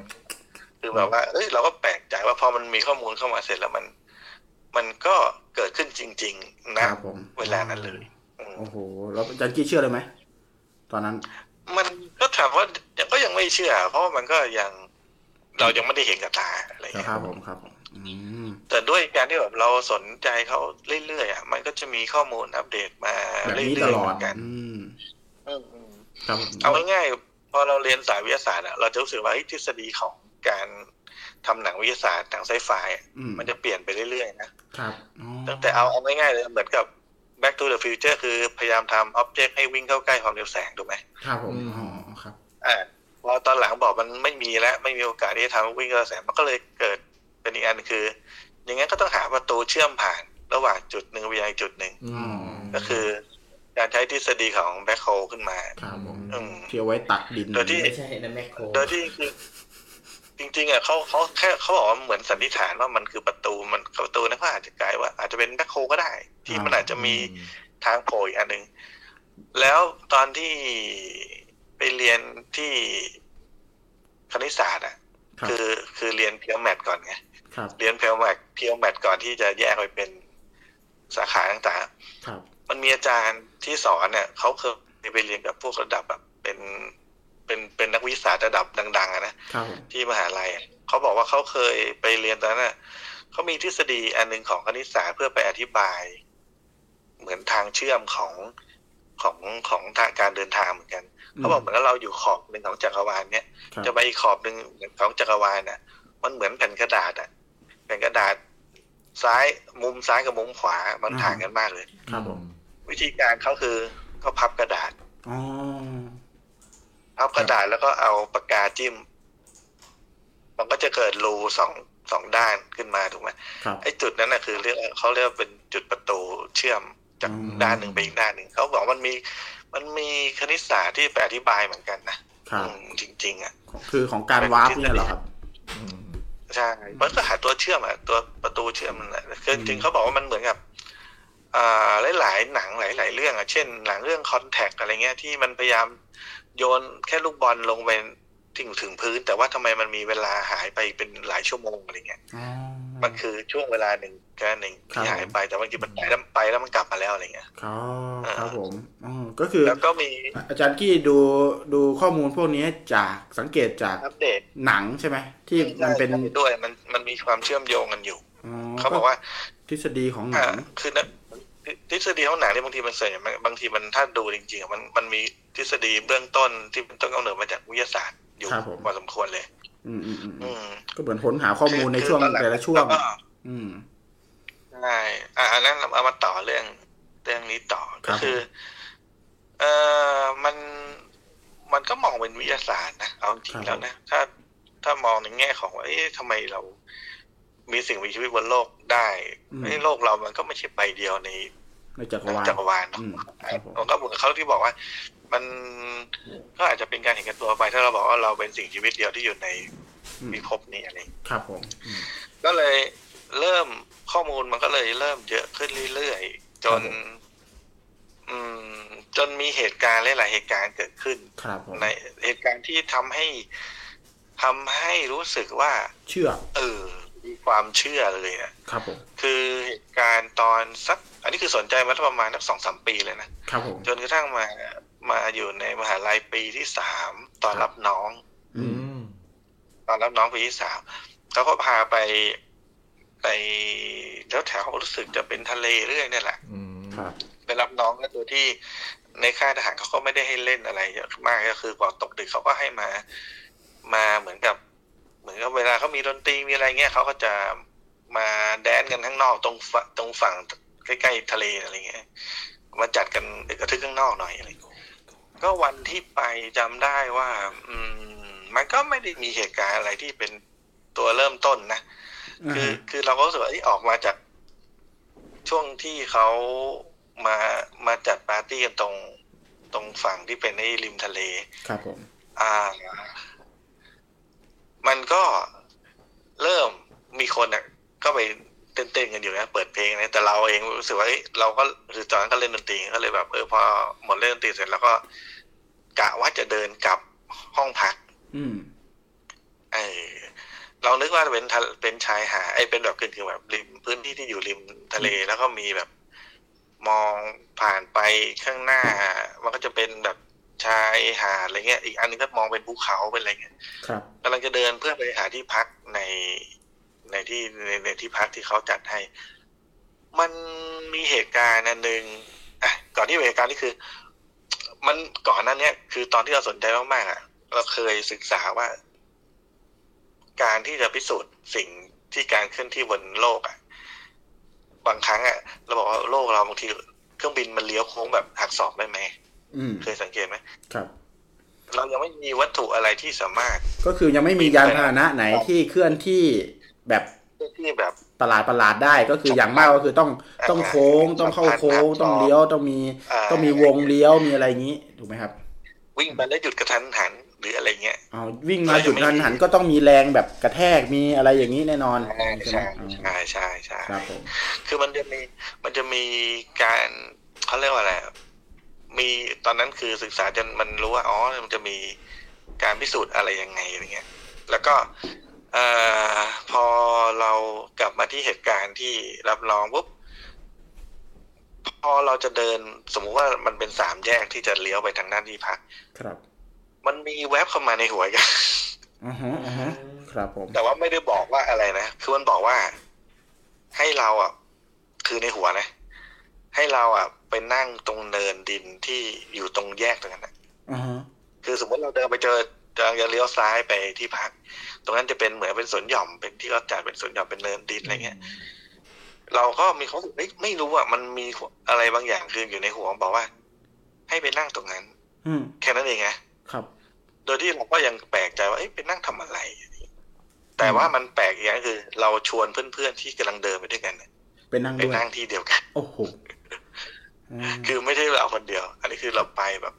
คือแบบว่าเราก็แปลกใจว่าพอมันมีข้อมูลเข้ามาเสร็จแล้วมันก็เกิดขึ้นจริงๆนะเวลานั้นเลยโอ้โหแล้วอาจารย์กี้เชื่อเลยไหมตอนนั้นมันก็ถามว่าก็ยังไม่เชื่อเพราะมันก็ยังเรายังไม่ได้เห็นกับตาอะไรอย่างเงี้ยครับผมครับแต่ด้วยการที่แบบเราสนใจเขาเรื่อยๆอ่ะมันก็จะมีข้อมูลอัปเดตมาเรื่อยๆตลอดกันเอาง่ายๆพอเราเรียนสายวิทยาศาสตร์อ่ะเราจะรู้สึกว่าทฤษฎีของการทำหนังวิทยาศาสตร์หนังไซไฟมันจะเปลี่ยนไปเรื่อยๆนะครับตั้งแต่เอาง่ายๆเลยเหมือนกับ Back to the Future คือพยายามทำอ็อบเจกต์ให้วิ่งเข้าใกล้ความเร็วแสงถูกไหมครับผมอ๋อครับพอตอนหลังบอกมันไม่มีแล้วไม่มีโอกาสที่จะทำวิ่งเข้าแสงมันก็เลยเกิดเป็นอีกอันคืออย่างงั้นก็ต้องหาประตูเชื่อมผ่านระหว่างจุดหนึ่งไปยังจุดหนึ่งก็คือการใช้ทฤษฎีของแบ็คโฮลขึ้นมาที่เอาไว้ตักดินไม่ใช่นะแบ็คโฮลโดยที่คือจริงๆอ่ะเขาแค่เขาบอกว่าเหมือนสันนิษฐานว่ามันคือประตูนั้นก็อาจจะกลายว่าอาจจะเป็นแบ็คโฮลก็ได้ที่มันอาจจะมีทางโผล่อีกอันนึงแล้วตอนที่ไปเรียนที่คณิตศาสตร์อ่ะคือเรียนเพียวแมทก่อนไงเรียนเพียวแมทก่อนที่จะแยกไปเป็นสาขาต่างๆมันมีอาจารย์ที่สอนเนี่ยเขาเคยไปเรียนกับพวกระดับแบบเป็นนักวิทยาศาสตร์ระดับดังๆนะที่มหาลัยเขาบอกว่าเขาเคยไปเรียนตอนนั้นเขามีทฤษฎีอันนึงของคณิตศาสตร์เพื่อไปอธิบายเหมือนทางเชื่อมของการเดินทางเหมือนกันเขาบอกเหมือนว่าเราอยู่ขอบหนึ่งของจักรวาลเนี่ยจะไปอีกขอบหนึ่งของจักรวาลน่ะมันเหมือนแผ่นกระดาษอ่ะแผ่นกระดาษซ้ายมุมซ้ายกับมุมขวามันต่างกันมากเลยครับผมวิธีการเขาคือเขาพับกระดาษพับกระดาษแล้วก็เอาปากกาจิ้มมันก็จะเกิดรูสองด้านขึ้นมาถูกไหมไอ้จุดนั้นน่ะคือเขาเรียกเป็นจุดประตูเชื่อมจากด้านหนึ่งไปอีกด้านหนึ่งเขาบอกมันมีคณิตศาสตร์ที่ไปอธิบายเหมือนกันนะจริงๆอ่ะคือของการวาร์ปเนี่ยเหรอครับใช่มันก็หาตัวเชื่อมอ่ะตัวประตูเชื่อมน่ะคือจริงเขาบอกว่ามันเหมือนกับหลายๆหนังหลายๆเรื่องอ่ะเช่นหนังเรื่องคอนแทคอะไรเงี้ยที่มันพยายามโยนแค่ลูกบอลลงไปถึงพื้นแต่ว่าทำไมมันมีเวลาหายไปเป็นหลายชั่วโมงอะไรเงี้ยมันคือช่วงเวลาหนึ่งที่หายไปแต่บางทีมันไปแล้วมันกลับมาแล้วอะไรเงี้ยครับผมก็คือแล้วก็มีอาจารย์กี้ดูข้อมูลพวกนี้จากสังเกตจากหนังใช่ไหมที่มันเป็นด้วยมันมีความเชื่อมโยงกันอยู่เขาบอกว่าทฤษฎีของหนังคือทฤษฎีของหนังเนี่ยบางทีมันเสริมบางทีมันถ้าดูจริงๆมันมีทฤษฎีเบื้องต้นที่เป็นต้นกำเนิดมาจากวิทยาศาสตร์อยู่พอสมควรเลยก็เหมือนค้นหาข้อมูลในช่วงแต่ละช่วงใช่อันนั้นเอามาต่อเรื่องนี้ต่อก็คือมันก็มองเป็นวิทยาศาสตร์นะเอาจริงแล้วนะถ้ามองในแง่ของว่าทำไมเรามีสิ่งมีชีวิตบนโลกได้โลกเรามันก็ไม่ใช่ใบเดียวในจักรวาลมันก็เหมือนเขาที่บอกว่ามันก็อาจจะเป็นการเห็นกันตัวไปถ้าเราบอกว่าเราเป็นสิ่งชีวิตเดียวที่อยู่ในพิภพนี้อะไรครับผมก็เลยเริ่มข้อมูลมันก็เลยเริ่มเยอะขึ้นเรื่อยๆจนมีเหตุการณ์หลายเหตุการณ์เกิดขึ้นในเหตุการณ์ที่ทำให้รู้สึกว่าเชื่อมีความเชื่อเลยนะครับผมคือเหตุการณ์ตอนสักอันนี้คือสนใจมาตั้งประมาณสัก 2-3 ปีเลยนะครับผมจนกระทั่งมาอยู่ในมหาลัยปีที่3ตอนรับน้องตอนรับน้องปีที่3เขาก็พาไปแถวๆรู้สึกจะเป็นทะเลเรื่อยนี่แหละไปรับน้องก็ตัวที่ในค่ายทหารเขาก็ไม่ได้ให้เล่นอะไรเยอะมากก็คือพอตกดึกเขาก็ให้มาเหมือนกับเวลาเขามีดนตรีมีอะไรเงี้ยเขาก็จะมาแดนกันข้างนอกตรงฝั่งใกล้ๆทะเลอะไรเงี้ยมาจัดกันกระทึกข้างนอกหน่อยอะไรก็วันที่ไปจำได้ว่ามันก็ไม่ได้มีเหตุการณ์อะไรที่เป็นตัวเริ่มต้นนะคือเราก็รู้สึกว่าออกมาจากช่วงที่เขามาจัดปาร์ตี้กันตรงฝั่งที่เป็นในริมทะเลครับผมมันก็เริ่มมีคนอ่ะก็ไปเต้นๆกันอยู่นะเปิดเพลงนะแต่เราเองรู้สึกว่าเราก็คือตอนนั้นก็เล่นดนตรีก็เลยแบบพอหมดเล่นดนตรีเสร็จแล้วก็ กะว่าจะเดินกลับห้องพักเรานึกว่าเป็นชายหาดเป็นแบบขึ้นคือแบบริมพื้นที่ที่อยู่ริมทะเลแล้วก็มีแบบมองผ่านไปข้างหน้ามันก็จะเป็นแบบชายหาดอะไรเงี้ยอีกอันนึงก็มองเป็นภูเขาเป็นอะไรเงี้ยครับกำลังจะเดินเพื่อไปหาที่พักในที่พักที่เขาจัดให้มันมีเหตุการณ์นึงก่อนที่เหตุการณ์นี่คือมันก่อนหน้านี้คือตอนที่เราสนใจมากๆเราเคยศึกษาว่าการที่จะพิสูจน์สิ่งที่การเคลื่อนที่บนโลกบางครั้งเราบอกว่าโลกเราบางทีเครื่องบินมันเลี้ยวโค้งแบบหักศอกได้ไหมเคยสังเกตไหมครับเรายังไม่มีวัตถุอะไรที่สามารถก็คือยังไม่มียานพาหนะไหนที่เคลื่อนที่แบบประหลาดได้ก็คืออย่างมากก็คือต้องโค้งต้องเข้าโค้งต้องเลี้ยวต้องมีวงเลี้ยวมีอะไรอย่างนี้ถูกไหมครับวิ่งมาแล้วหยุดกระทันหันหรืออะไรเงี้ยวิ่งมาหยุดกระทันหันก็ต้องมีแรงแบบกระแทกมีอะไรอย่างนี้แน่นอนใช่ครับผมคือมันจะมีการเขาเรียกว่าอะไรมีตอนนั้นคือศึกษาจนมันรู้ว่าอ๋อมันจะมีการพิสูจน์อะไรยังไงอะไรเงี้ยแล้วก็พอเรากลับมาที่เหตุการณ์ที่รับรองปุ๊บพอเราจะเดินสมมุติว่ามันเป็น3แยกที่จะเลี้ยวไปทางด้านที่พักครับมันมีแวบเข้ามาในหัวอีกครับผมแต่ว่าไม่ได้บอกว่าอะไรนะคือมันบอกว่าให้เราคือในหัวนะให้เราไปนั่งตรงเนินดินที่อยู่ตรงแยกตรงนั้นคือสมมติเราเดินไปเจอจะเลี้ยวซ้ายไปที่พักตรงนั้นจะเป็นเหมือนเป็นสวนหย่อมเป็นที่เขาจัดเป็นสวนหย่อมเป็นเนินดินอะไรเงี้ยเราก็มีความรู้สึกไม่รู้มันมีอะไรบางอย่างคืออยู่ในหัวบอกว่าให้ไปนั่งตรงนั้นแค่นั้นเองนะครับโดยที่เราก็ยังแปลกใจว่าไปนั่งทำอะไรแต่ว่ามันแปลกอย่างคือเราชวนเพื่อนๆที่กำลังเดินไปด้วยกันไปนั่งที่เดียวกันโอ้โหคือไม่ใช่เราคนเดียวอันนี้คือเราไปแบบ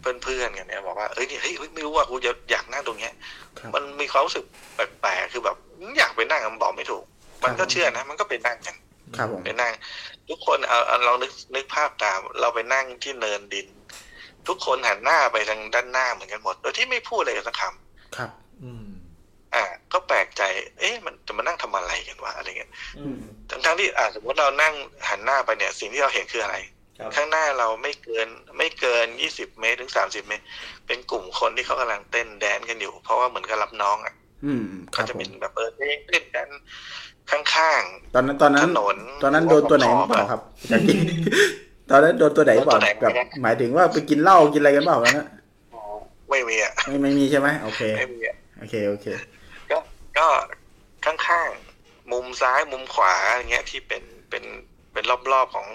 เพื่อนๆกันเนี่ยบอกว่าเฮ้ยไม่รู้ว่ากูอยากนั่งตรงเนี้ยมันมีความรู้สึกแปลกๆคือแบบอยากไปนั่งมันบอกไม่ถูกมันก็เชื่อนะมันก็ไปนั่งกันไปนั่งทุกคนเอาลองนึกภาพตามเราไปนั่งที่เนินดินทุกคนหันหน้าไปทางด้านหน้าเหมือนกันหมดโดยที่ไม่พูดอะไรกันสักคำครับก็แปลกใจมันจะมานั่งทำอะไรกันวะอะไรเงี้ยทั้งที่สมมติเรานั่งหันหน้าไปเนี่ยสิ่งที่เราเห็นคืออะไรข้างหน้าเราไม่เกิน20เมตรถึง30เมตรเป็นกลุ่มคนที่เขากำลังเต้นแดนกันอยู่เพราะว่าเหมือนกับรับน้องเขาจะเป็นแบบเต้นกันข้างๆตอนนั้นถนนตอนนั้นโดนตัวไหนเปล่าครับตอนนั้นโดนตัวไหนเปล่าแบบหมายถึงว่าไปกินเหล้ากินอะไรกันเปล่านะไม่มีใช่ไหมโอเคโอเคก็ข้างๆมุมซ้ายมุมขวาอย่างเงี้ยที่เป็นรอบๆของ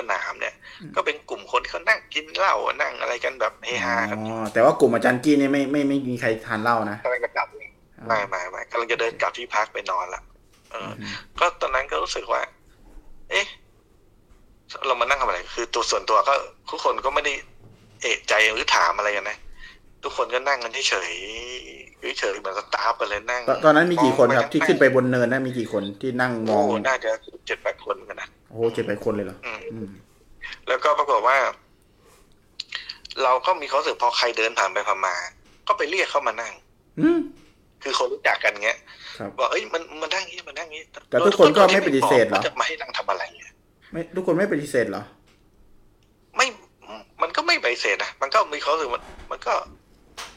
สนามเนี่ยก็เป็นกลุ่มคนที่เขานั่งกินเหล้านั่งอะไรกันแบบเฮฮาครับแต่ว่ากลุ่มอาจารย์กี้เนี่ยไม่มีใครทานเหล้านะกำลังจะกลับไม่กำลังจะเดินกลับที่พักไปนอนละก็ตอนนั้นก็รู้สึกว่าเรามานั่งทำอะไรคือตัวส่วนตัวก็ทุกคนก็ไม่ได้เอะใจหรือถามอะไรกันนะทุกคนก็นั่งกันเฉยเหมือนสตาร์ฟกันเลยนั่งตอนนั้นมีกี่คนครับที่ขึ้นไปบนเนินนะมีกี่คนที่นั่งมองน่าจะ 7-8 คนกันนะโอ้โห 7-8 คนเลยเหรอแล้วก็ปรากฏว่าเราก็มีความรู้สึกพอใครเดินผ่านไปผ่านมาก็ไปเรียกเข้ามานั่งคือคนรู้จักกันเงี้ยบอกมันนั่งงี้มันนั่งงี้แต่ทุกคนก็ไม่ปฏิเสธหรอจะมาให้นั่งทำอะไรไม่ทุกคนไม่ปฏิเสธหรอไม่มันก็ไม่ปฏิเสธนะมันก็มีความรู้สึกมันก็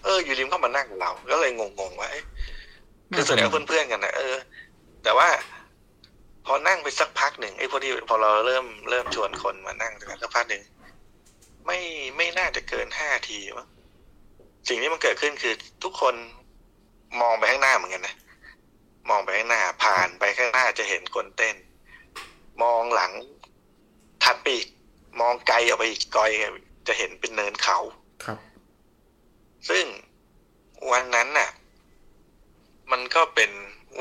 อยู่ริมเข้ามานั่งกับเราก็เลยงงว่าคือส่วนใหญ่ก็เพื่อนๆกันนะแต่ว่าพอนั่งไปสักพักหนึ่งพอดีพอเราเริ่มชวนคนมานั่งกันสักพักหนึ่งไม่น่าจะเกิน5ทีมั้งสิ่งที่มันเกิดขึ้นคือทุกคนมองไปข้างหน้าเหมือนกันนะมองไปข้างหน้าผ่านไปข้างหน้าจะเห็นคนเต้นมองหลังถัดไปมองไกลออกไปอีกไกลจะเห็นเป็นเนินเขาครับซึ่งวันนั้นน่ะมันก็เป็น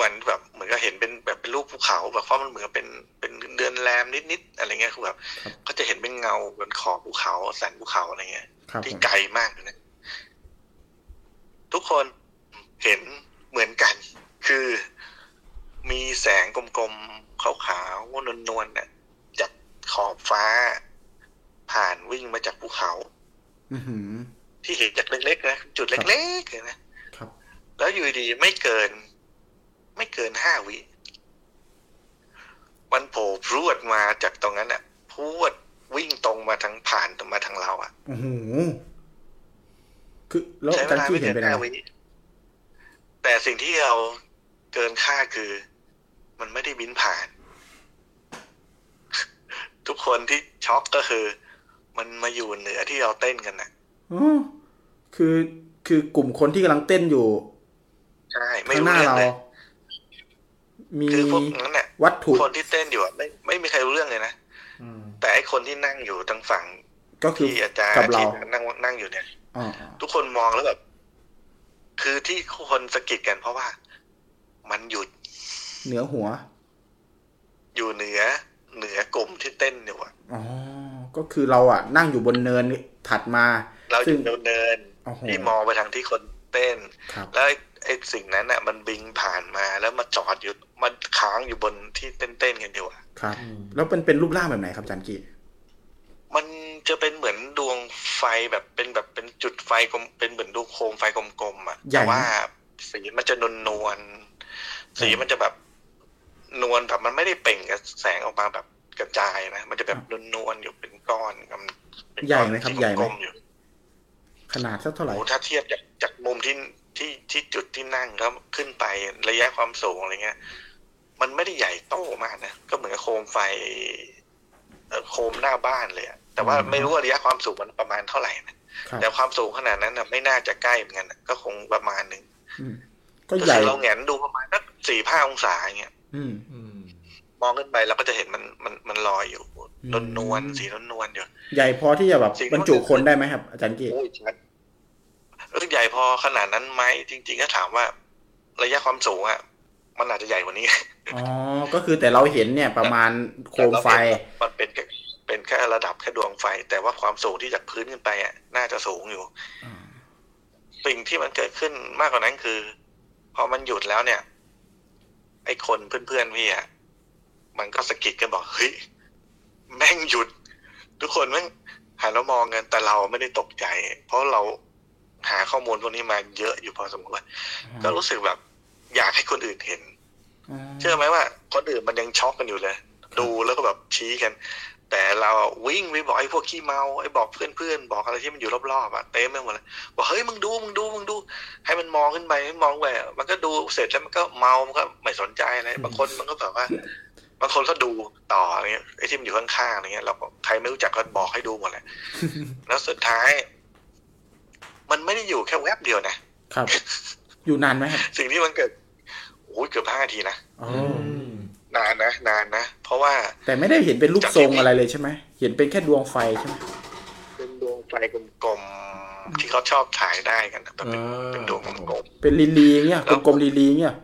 วันแบบเหมือนก็เห็นเป็นแบบเป็นรูปภูเขาแบบเพราะมันเหมือนเป็นเดือนแรมนิดๆอะไรเงี้ยคือแบบก็จะเห็นเป็นเงาบนขอบภูเขาสันภูเขาอะไรเงี้ยที่ไกลมากนะทุกคนเห็นเหมือนกันคือมีแสงกลมๆขาวๆนวลๆน่ะจากขอบฟ้าผ่านวิ่งมาจากภูเขา ที่เห็นจากเล็กๆนะจุดเล็กๆเลยนะครับแล้วอยู่ดีไม่เกิน5วิมันโผล่พรวดมาจากตรงนั้นอ่ะพรวดวิ่งตรงมาทางผ่านมาทางเราอ่ะโอ้โหคือแล้วอาจารย์ที่เห็นเป็นอะไรแต่สิ่งที่เราเกินคาดคือมันไม่ได้บินผ่านทุกคนที่ช็อกก็คือมันมาอยู่เหนือที่เราเต้นกันน่ะอ๋อคือกลุ่มคนที่กำลังเต้นอยู่ใช่ไม่รู้เรื่องเลยมีคือพวกนั้นเนี่ยวัตถุคนที่เต้นอยู่ไม่มีใครรู้เรื่องเลยนะแต่ไอ้คนที่นั่งอยู่ทางฝั่งก็คืออาจารย์ที่นั่งอยู่เนี่ยทุกคนมองแล้วแบบคือที่คนสะกิดกันเพราะว่ามันหยุดเหนือหัวอยู่เหนือกลุ่มที่เต้นอยู่อ่ะอ๋อก็คือเราอ่ะนั่งอยู่บนเนินถัดมาเราอยู่บนเนินที่มองไปทางที่คนเต้นแล้วไอ้สิ่งนั้นน่ะมันบินผ่านมาแล้วมาจอดอยู่มันค้างอยู่บนที่เต้นๆกันอยู่อ่ะครับแล้วมันเป็นรูปร่างแบบไหนครับอาจารย์กี้มันจะเป็นเหมือนดวงไฟแบบเป็นจุดไฟกลมเป็นเหมือนดวงโคมไฟกลมๆอ่ะแต่ว่าสีมันจะนวลๆสีมันจะแบบนวลแบบมันไม่ได้เปล่งแสงออกมาแบบกระจายนะมันจะแบบนวลๆอยู่เป็นก้อนใหญ่ไหมครับใหญ่ไหมขนาดสักเท่าไหร่ถ้าเทียบจากมุมที่จุดที่นั่งแล้วขึ้นไประยะความสูงอะไรเงี้ยมันไม่ได้ใหญ่โตมากนะก็เหมือนโคมไฟโคมหน้าบ้านเลยแต่ว่าไม่รู้ว่าระยะความสูงมันประมาณเท่าไหร่นะแต่ความสูงขนาดนั้นนะไม่น่าจะใกล้เหมือนกันก็คงประมาณนึงก็ใหญ่เราแหงนดูประมาณสัก 4-5 องศาอย่างเงี้ยมองขึ้นไปเราก็จะเห็นมันลอยอยู่นวลๆสีนวลๆอยู่ใหญ่พอที่จะแบบบรรจุคนได้ไหมครับอาจารย์กี้ใหญ่พอขนาดนั้นไหมจริงๆก็ถามว่าระยะความสูงอ่ะมันอาจจะใหญ่กว่านี้อ๋อก็คือแต่เราเห็นเนี่ยประมาณโคมไฟมันเป็นแค่ระดับแค่ดวงไฟแต่ว่าความสูงที่จากพื้นขึ้นไปอ่ะน่าจะสูงอยู่สิ่งที่มันเกิดขึ้นมากกว่านั้นคือพอมันหยุดแล้วเนี่ยไอ้คนเพื่อนๆพี่อ่ะมันก็สะกิดกันบอกเฮ้ยแม่งหยุดทุกคนแม่งหันมามองกันแต่เราไม่ได้ตกใจเพราะเราหาข้อมูลพวกนี้มาเยอะอยู่พอสมควรก็รู้สึกแบบอยากให้คนอื่นเห็นเชื่อไหมว่าคนอื่นมันยังช็อกกันอยู่เลยดูแล้วก็แบบชี้กันแต่เราวิ่งไปบอกไอ้พวกขี้เมาไอ้บอกเพื่อนๆบอกอะไรที่มันอยู่รอบๆอ่ะเต็มไปหมดเลยบอกเฮ้ยมึงดูให้มันมองขึ้นไปให้มองไปมันก็ดูเสร็จแล้วมันก็เมามันก็ไม่สนใจอะไรบางคนมันก็แบบว่าบางคนก็ดูต่ออะไรเงี้ยไอ้ที่มันอยู่ข้างๆอะไรเงี้ยเราใครไม่รู้จักก็บอกให้ดูหมดเลยแล้วสุดท้ายมันไม่ได้อยู่แค่แวบเดียวนะครับอยู่นานไหมครับสิ่งที่มันเกิดโอ้ยเกือบ5นาทีนะนานนะเพราะว่าแต่ไม่ได้เห็นเป็นรูปทรงอะไรเลยใช่ไหมเห็นเป็นแค่ดวงไฟใช่ไหมเป็นดวงไฟกลมๆที่เขาชอบถ่ายได้กันแบบเป็นดวงกลมๆเป็นลีๆเนี่ยกลมๆลีๆเนี่ย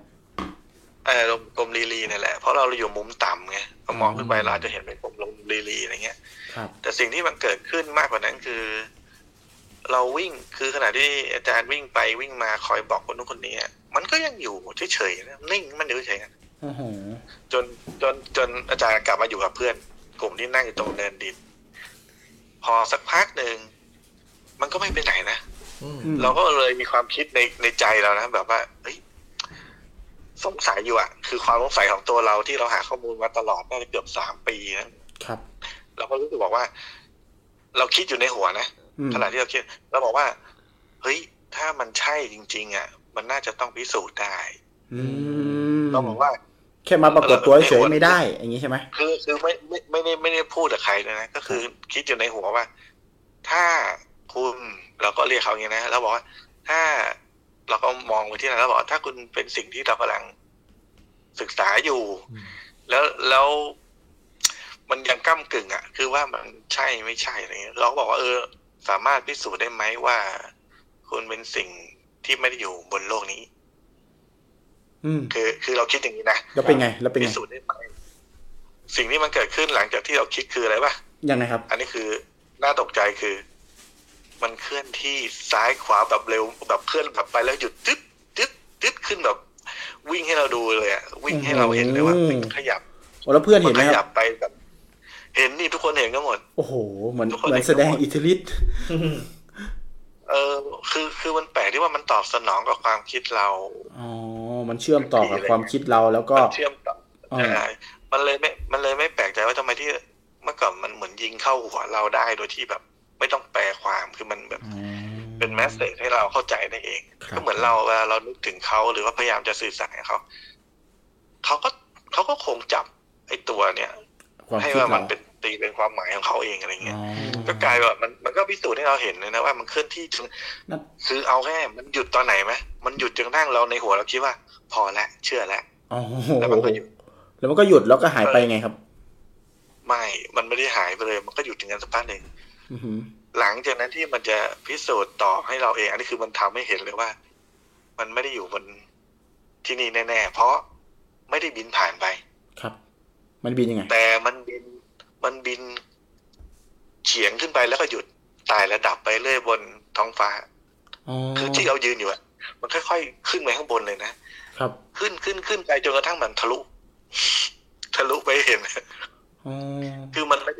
กลมลีๆนี่แหละเพราะเราอยู่มุมต่ำไงเรามองขึ้นไปเราจะเห็นเป็นกลมลีๆอะไรเงี้ยแต่สิ่งที่มันเกิดขึ้นมากกว่านั้นคือเราวิ่งคือขณะที่อาจารย์วิ่งไปวิ่งมาคอยบอกคนนู้นคนนี้มันก็ยังอยู่เฉยๆนะนิ่งมันอยู่เฉยๆนะจนอาจารย์กลับมาอยู่กับเพื่อนกลุ่มที่นั่งอยู่ตรงเนินดินพอสักพักหนึ่งมันก็ไม่ไปไหนนะเราก็เลยมีความคิดในใจเรานะแบบว่าเฮ้ยสงสัยอยู่อ่ะคือความสงสัยของตัวเราที่เราหาข้อมูลมาตลอดน่าจะเกือบ3ปีนะครับเราก็รู้สึกบอกว่าเราคิดอยู่ในหัวนะขณะที่เราคิดเราบอกว่าเฮ้ยถ้ามันใช่จริงๆอ่ะมันน่าจะต้องพิสูจน์ได้เราบอกว่าแค่มาปรากฏตัวเฉยไม่ได้อย่างนี้ใช่ไหมคือไม่ได้พูดกับใครเลยนะก็คือคิดอยู่ในหัวว่าถ้าคุณเราก็เรียกเขาอย่างนี้นะแล้วบอกว่าถ้าเราก็มองไปที่นั่นแล้วบอกถ้าคุณเป็นสิ่งที่เรากำลังศึกษาอยู่แล้วมันยังก้ำกึ่งอ่ะคือว่ามันใช่ไม่ใช่อะไรเงี้ยเราก็บอกว่าสามารถพิสูจน์ได้ไหมว่าคุณเป็นสิ่งที่ไม่ได้อยู่บนโลกนี้คือเราคิดอย่างนี้นะแล้วเป็นไงพิสูจน์ได้ไหมสิ่งที่มันเกิดขึ้นหลังจากที่เราคิดคืออะไรวะยังไงครับอันนี้คือน่าตกใจคือมันเคลื่อนที่ซ้ายขวาแบบเร็วแบบเคลื่อนแบบไปแล้วหยุดตึ๊ดตึ๊ดตึ๊ดขึ้นแบบวิ่งให้เราดูเลยอ่ะวิ่งให้เราเห็นเลยว่ามันขยับแล้วเพื่อนเห็นไหมขยับไปแบบเห็นนี่ทุกคนเห็นกันหมดโอ้โหเหมือนแสดงอิทธิฤทธิ์ คือมันแปลกที่ว่ามันตอบสนองกับความคิดเราอ๋อมันเชื่อมต่อกับความคิดเราแล้วก็เชื่อมต่อใช่มันเลยไม่แปลกใจว่าทำไมที่เมื่อก่อนมันเหมือนยิงเข้าหัวเราได้โดยที่แบบไม่ต้องแปลความคือมันแบบเป็นแมสเสจให้เราเข้าใจได้เองก็เหมือนเราเวลาเรานึกถึงเขาหรือว่าพยายามจะสื่อสารกับเขาก็คงจับไอ้ตัวเนี้ยให้ว่ามันเป็นตีเป็นความหมายของเขาเองอะไรเงี้ยก็กลายแบบมันก็พิสูจน์ให้เราเห็นเลยนะว่ามันเคลื่อนที่คือเอาแค่มันหยุดตอนไหนไหมมันหยุดจนนั่งเราในหัวเราคิดว่าพอแล้วเชื่อแล้วแล้วมันก็หยุดแล้วก็หายไปไงครับไม่มันไม่ได้หายไปเลยมันก็หยุดอย่างนั้นสักพักหนึ่งหลังจากนั้นที่มันจะพิสูจน์ต่อให้เราเองอันนี้คือมันทำให้เห็นเลยว่ามันไม่ได้อยู่บนที่นี่แน่ๆเพราะไม่ได้บินผ่านไปครับมันบินยังไงแต่มันบินเฉียงขึ้นไปแล้วก็หยุดไต่ระดับไปเรื่อยบนท้องฟ้าคือที่เรายืนอยู่อ่ะมันค่อยๆขึ้นไปข้างบนเลยนะครับขึ้นไปจนกระทั่งมันทะลุไปเห็นคือมันไม่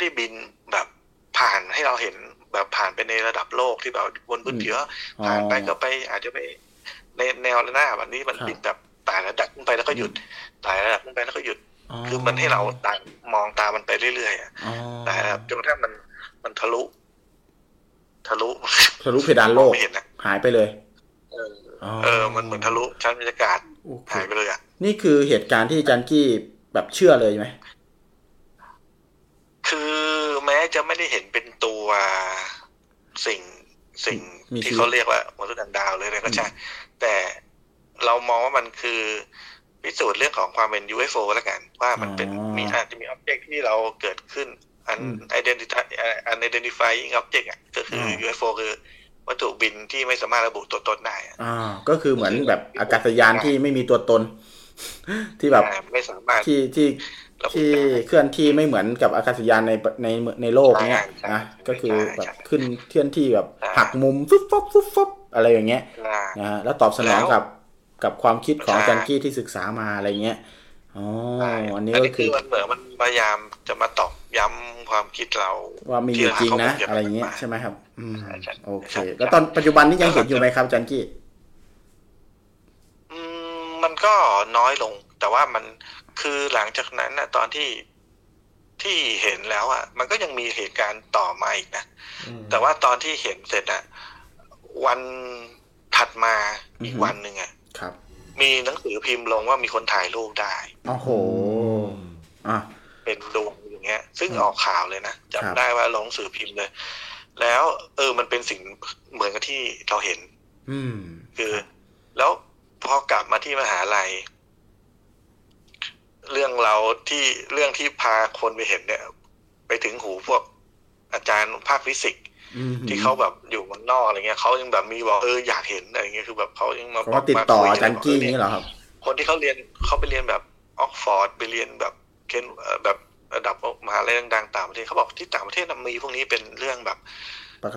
ได้บินแบบผ่านให้เราเห็นแบบผ่านไปในระดับโลกที่แบบบนพื้นผิวผ่านไปก็ไปอาจจะไปในแนวหน้าแบบนี้มันบินแบบไต่ระดับขึ้นไปแล้วก็หยุดไต่ระดับขึ้นไปแล้วก็หยุดคือมันให้เราตามมองตามันไปเรื่อยๆแต่จนกระทั่งมันทะลุเพดานโลกหายไปเลยมันเหมือนทะลุชั้นบรรยากาศหายไปเลยอ่ะนี่คือเหตุการณ์ที่อาจารย์กี้แบบเชื่อเลยไหมคือแม้จะไม่ได้เห็นเป็นตัวสิ่งที่เขาเรียกว่ามนุษย์ต่างดาวเลยนะก็ใช่แต่เรามองว่ามันคือพิสูจน์เรื่องของความเป็น UFO แล้วกันว่ามันเป็นมีอาจจะมีอ็อบเจกต์ที่เราเกิดขึ้นunidentified object อ่ะก็คือ UFO คือวัตถุบินที่ไม่สามารถระบุตัวตนได้ก็คือเหมือนแบบอากาศยานที่ไม่มีตัวตนที่แบบไม่สามารถที่เคลื่อนที่ไม่เหมือนกับอากาศยานในโลกเงี้ยนะก็คือแบบขึ้นเคลื่อนที่แบบหักมุมฟึ๊บฟึ๊บฟึ๊บฟึ๊บอะไรอย่างเงี้ยนะแล้วตอบสนองกับความคิดของอาจารย์กี้ที่ศึกษามาอะไรเงี้ยอ๋ออันนี้ก็คือมันเหมือนมันพยายามจะมาตอกย้ำความคิดเราว่ามีอยู่จริงนะอะไรเงี้ยใช่ไหมครับโอเคแล้วตอนปัจจุบันนี้ยังเห็นอยู่ไหมครับอาจารย์กี้มันก็น้อยลงแต่ว่ามันคือหลังจากนั้นนะตอนที่เห็นแล้วอ่ะมันก็ยังมีเหตุการณ์ต่อมาอีกนะแต่ว่าตอนที่เห็นเสร็จอ่ะวันถัดมาอีกวันนึงอ่ะมีหนังสือพิมพ์ลงว่ามีคนถ่ายรูปได้โอ้โหเป็นดวงอย่างเงี้ยซึ่งออกข่าวเลยนะจำได้ว่าลงสื่อพิมพ์เลยแล้วมันเป็นสิ่งเหมือนกับที่เราเห็นคือแล้วพอกลับมาที่มหาลัยเรื่องที่พาคนไปเห็นเนี่ยไปถึงหูพวกอาจารย์ภาคฟิสิกส์ที่เขาแบบอยู่มันนอกอะไรเงี้ยเขายังแบบมีบอกอยากเห็นอะไรเงี้ยคือแบบเขายังมาบอกติดต่ออาจารย์กี้นี่เหรอครับคนที่เขาเรียนเขาไปเรียนแบบออกฟอร์ดไปเรียนแบบเคนแบบระดับมหาลัยดังๆต่างประเทศเขาบอกที่ต่างประเทศมีพวกนี้เป็นเรื่องแบบ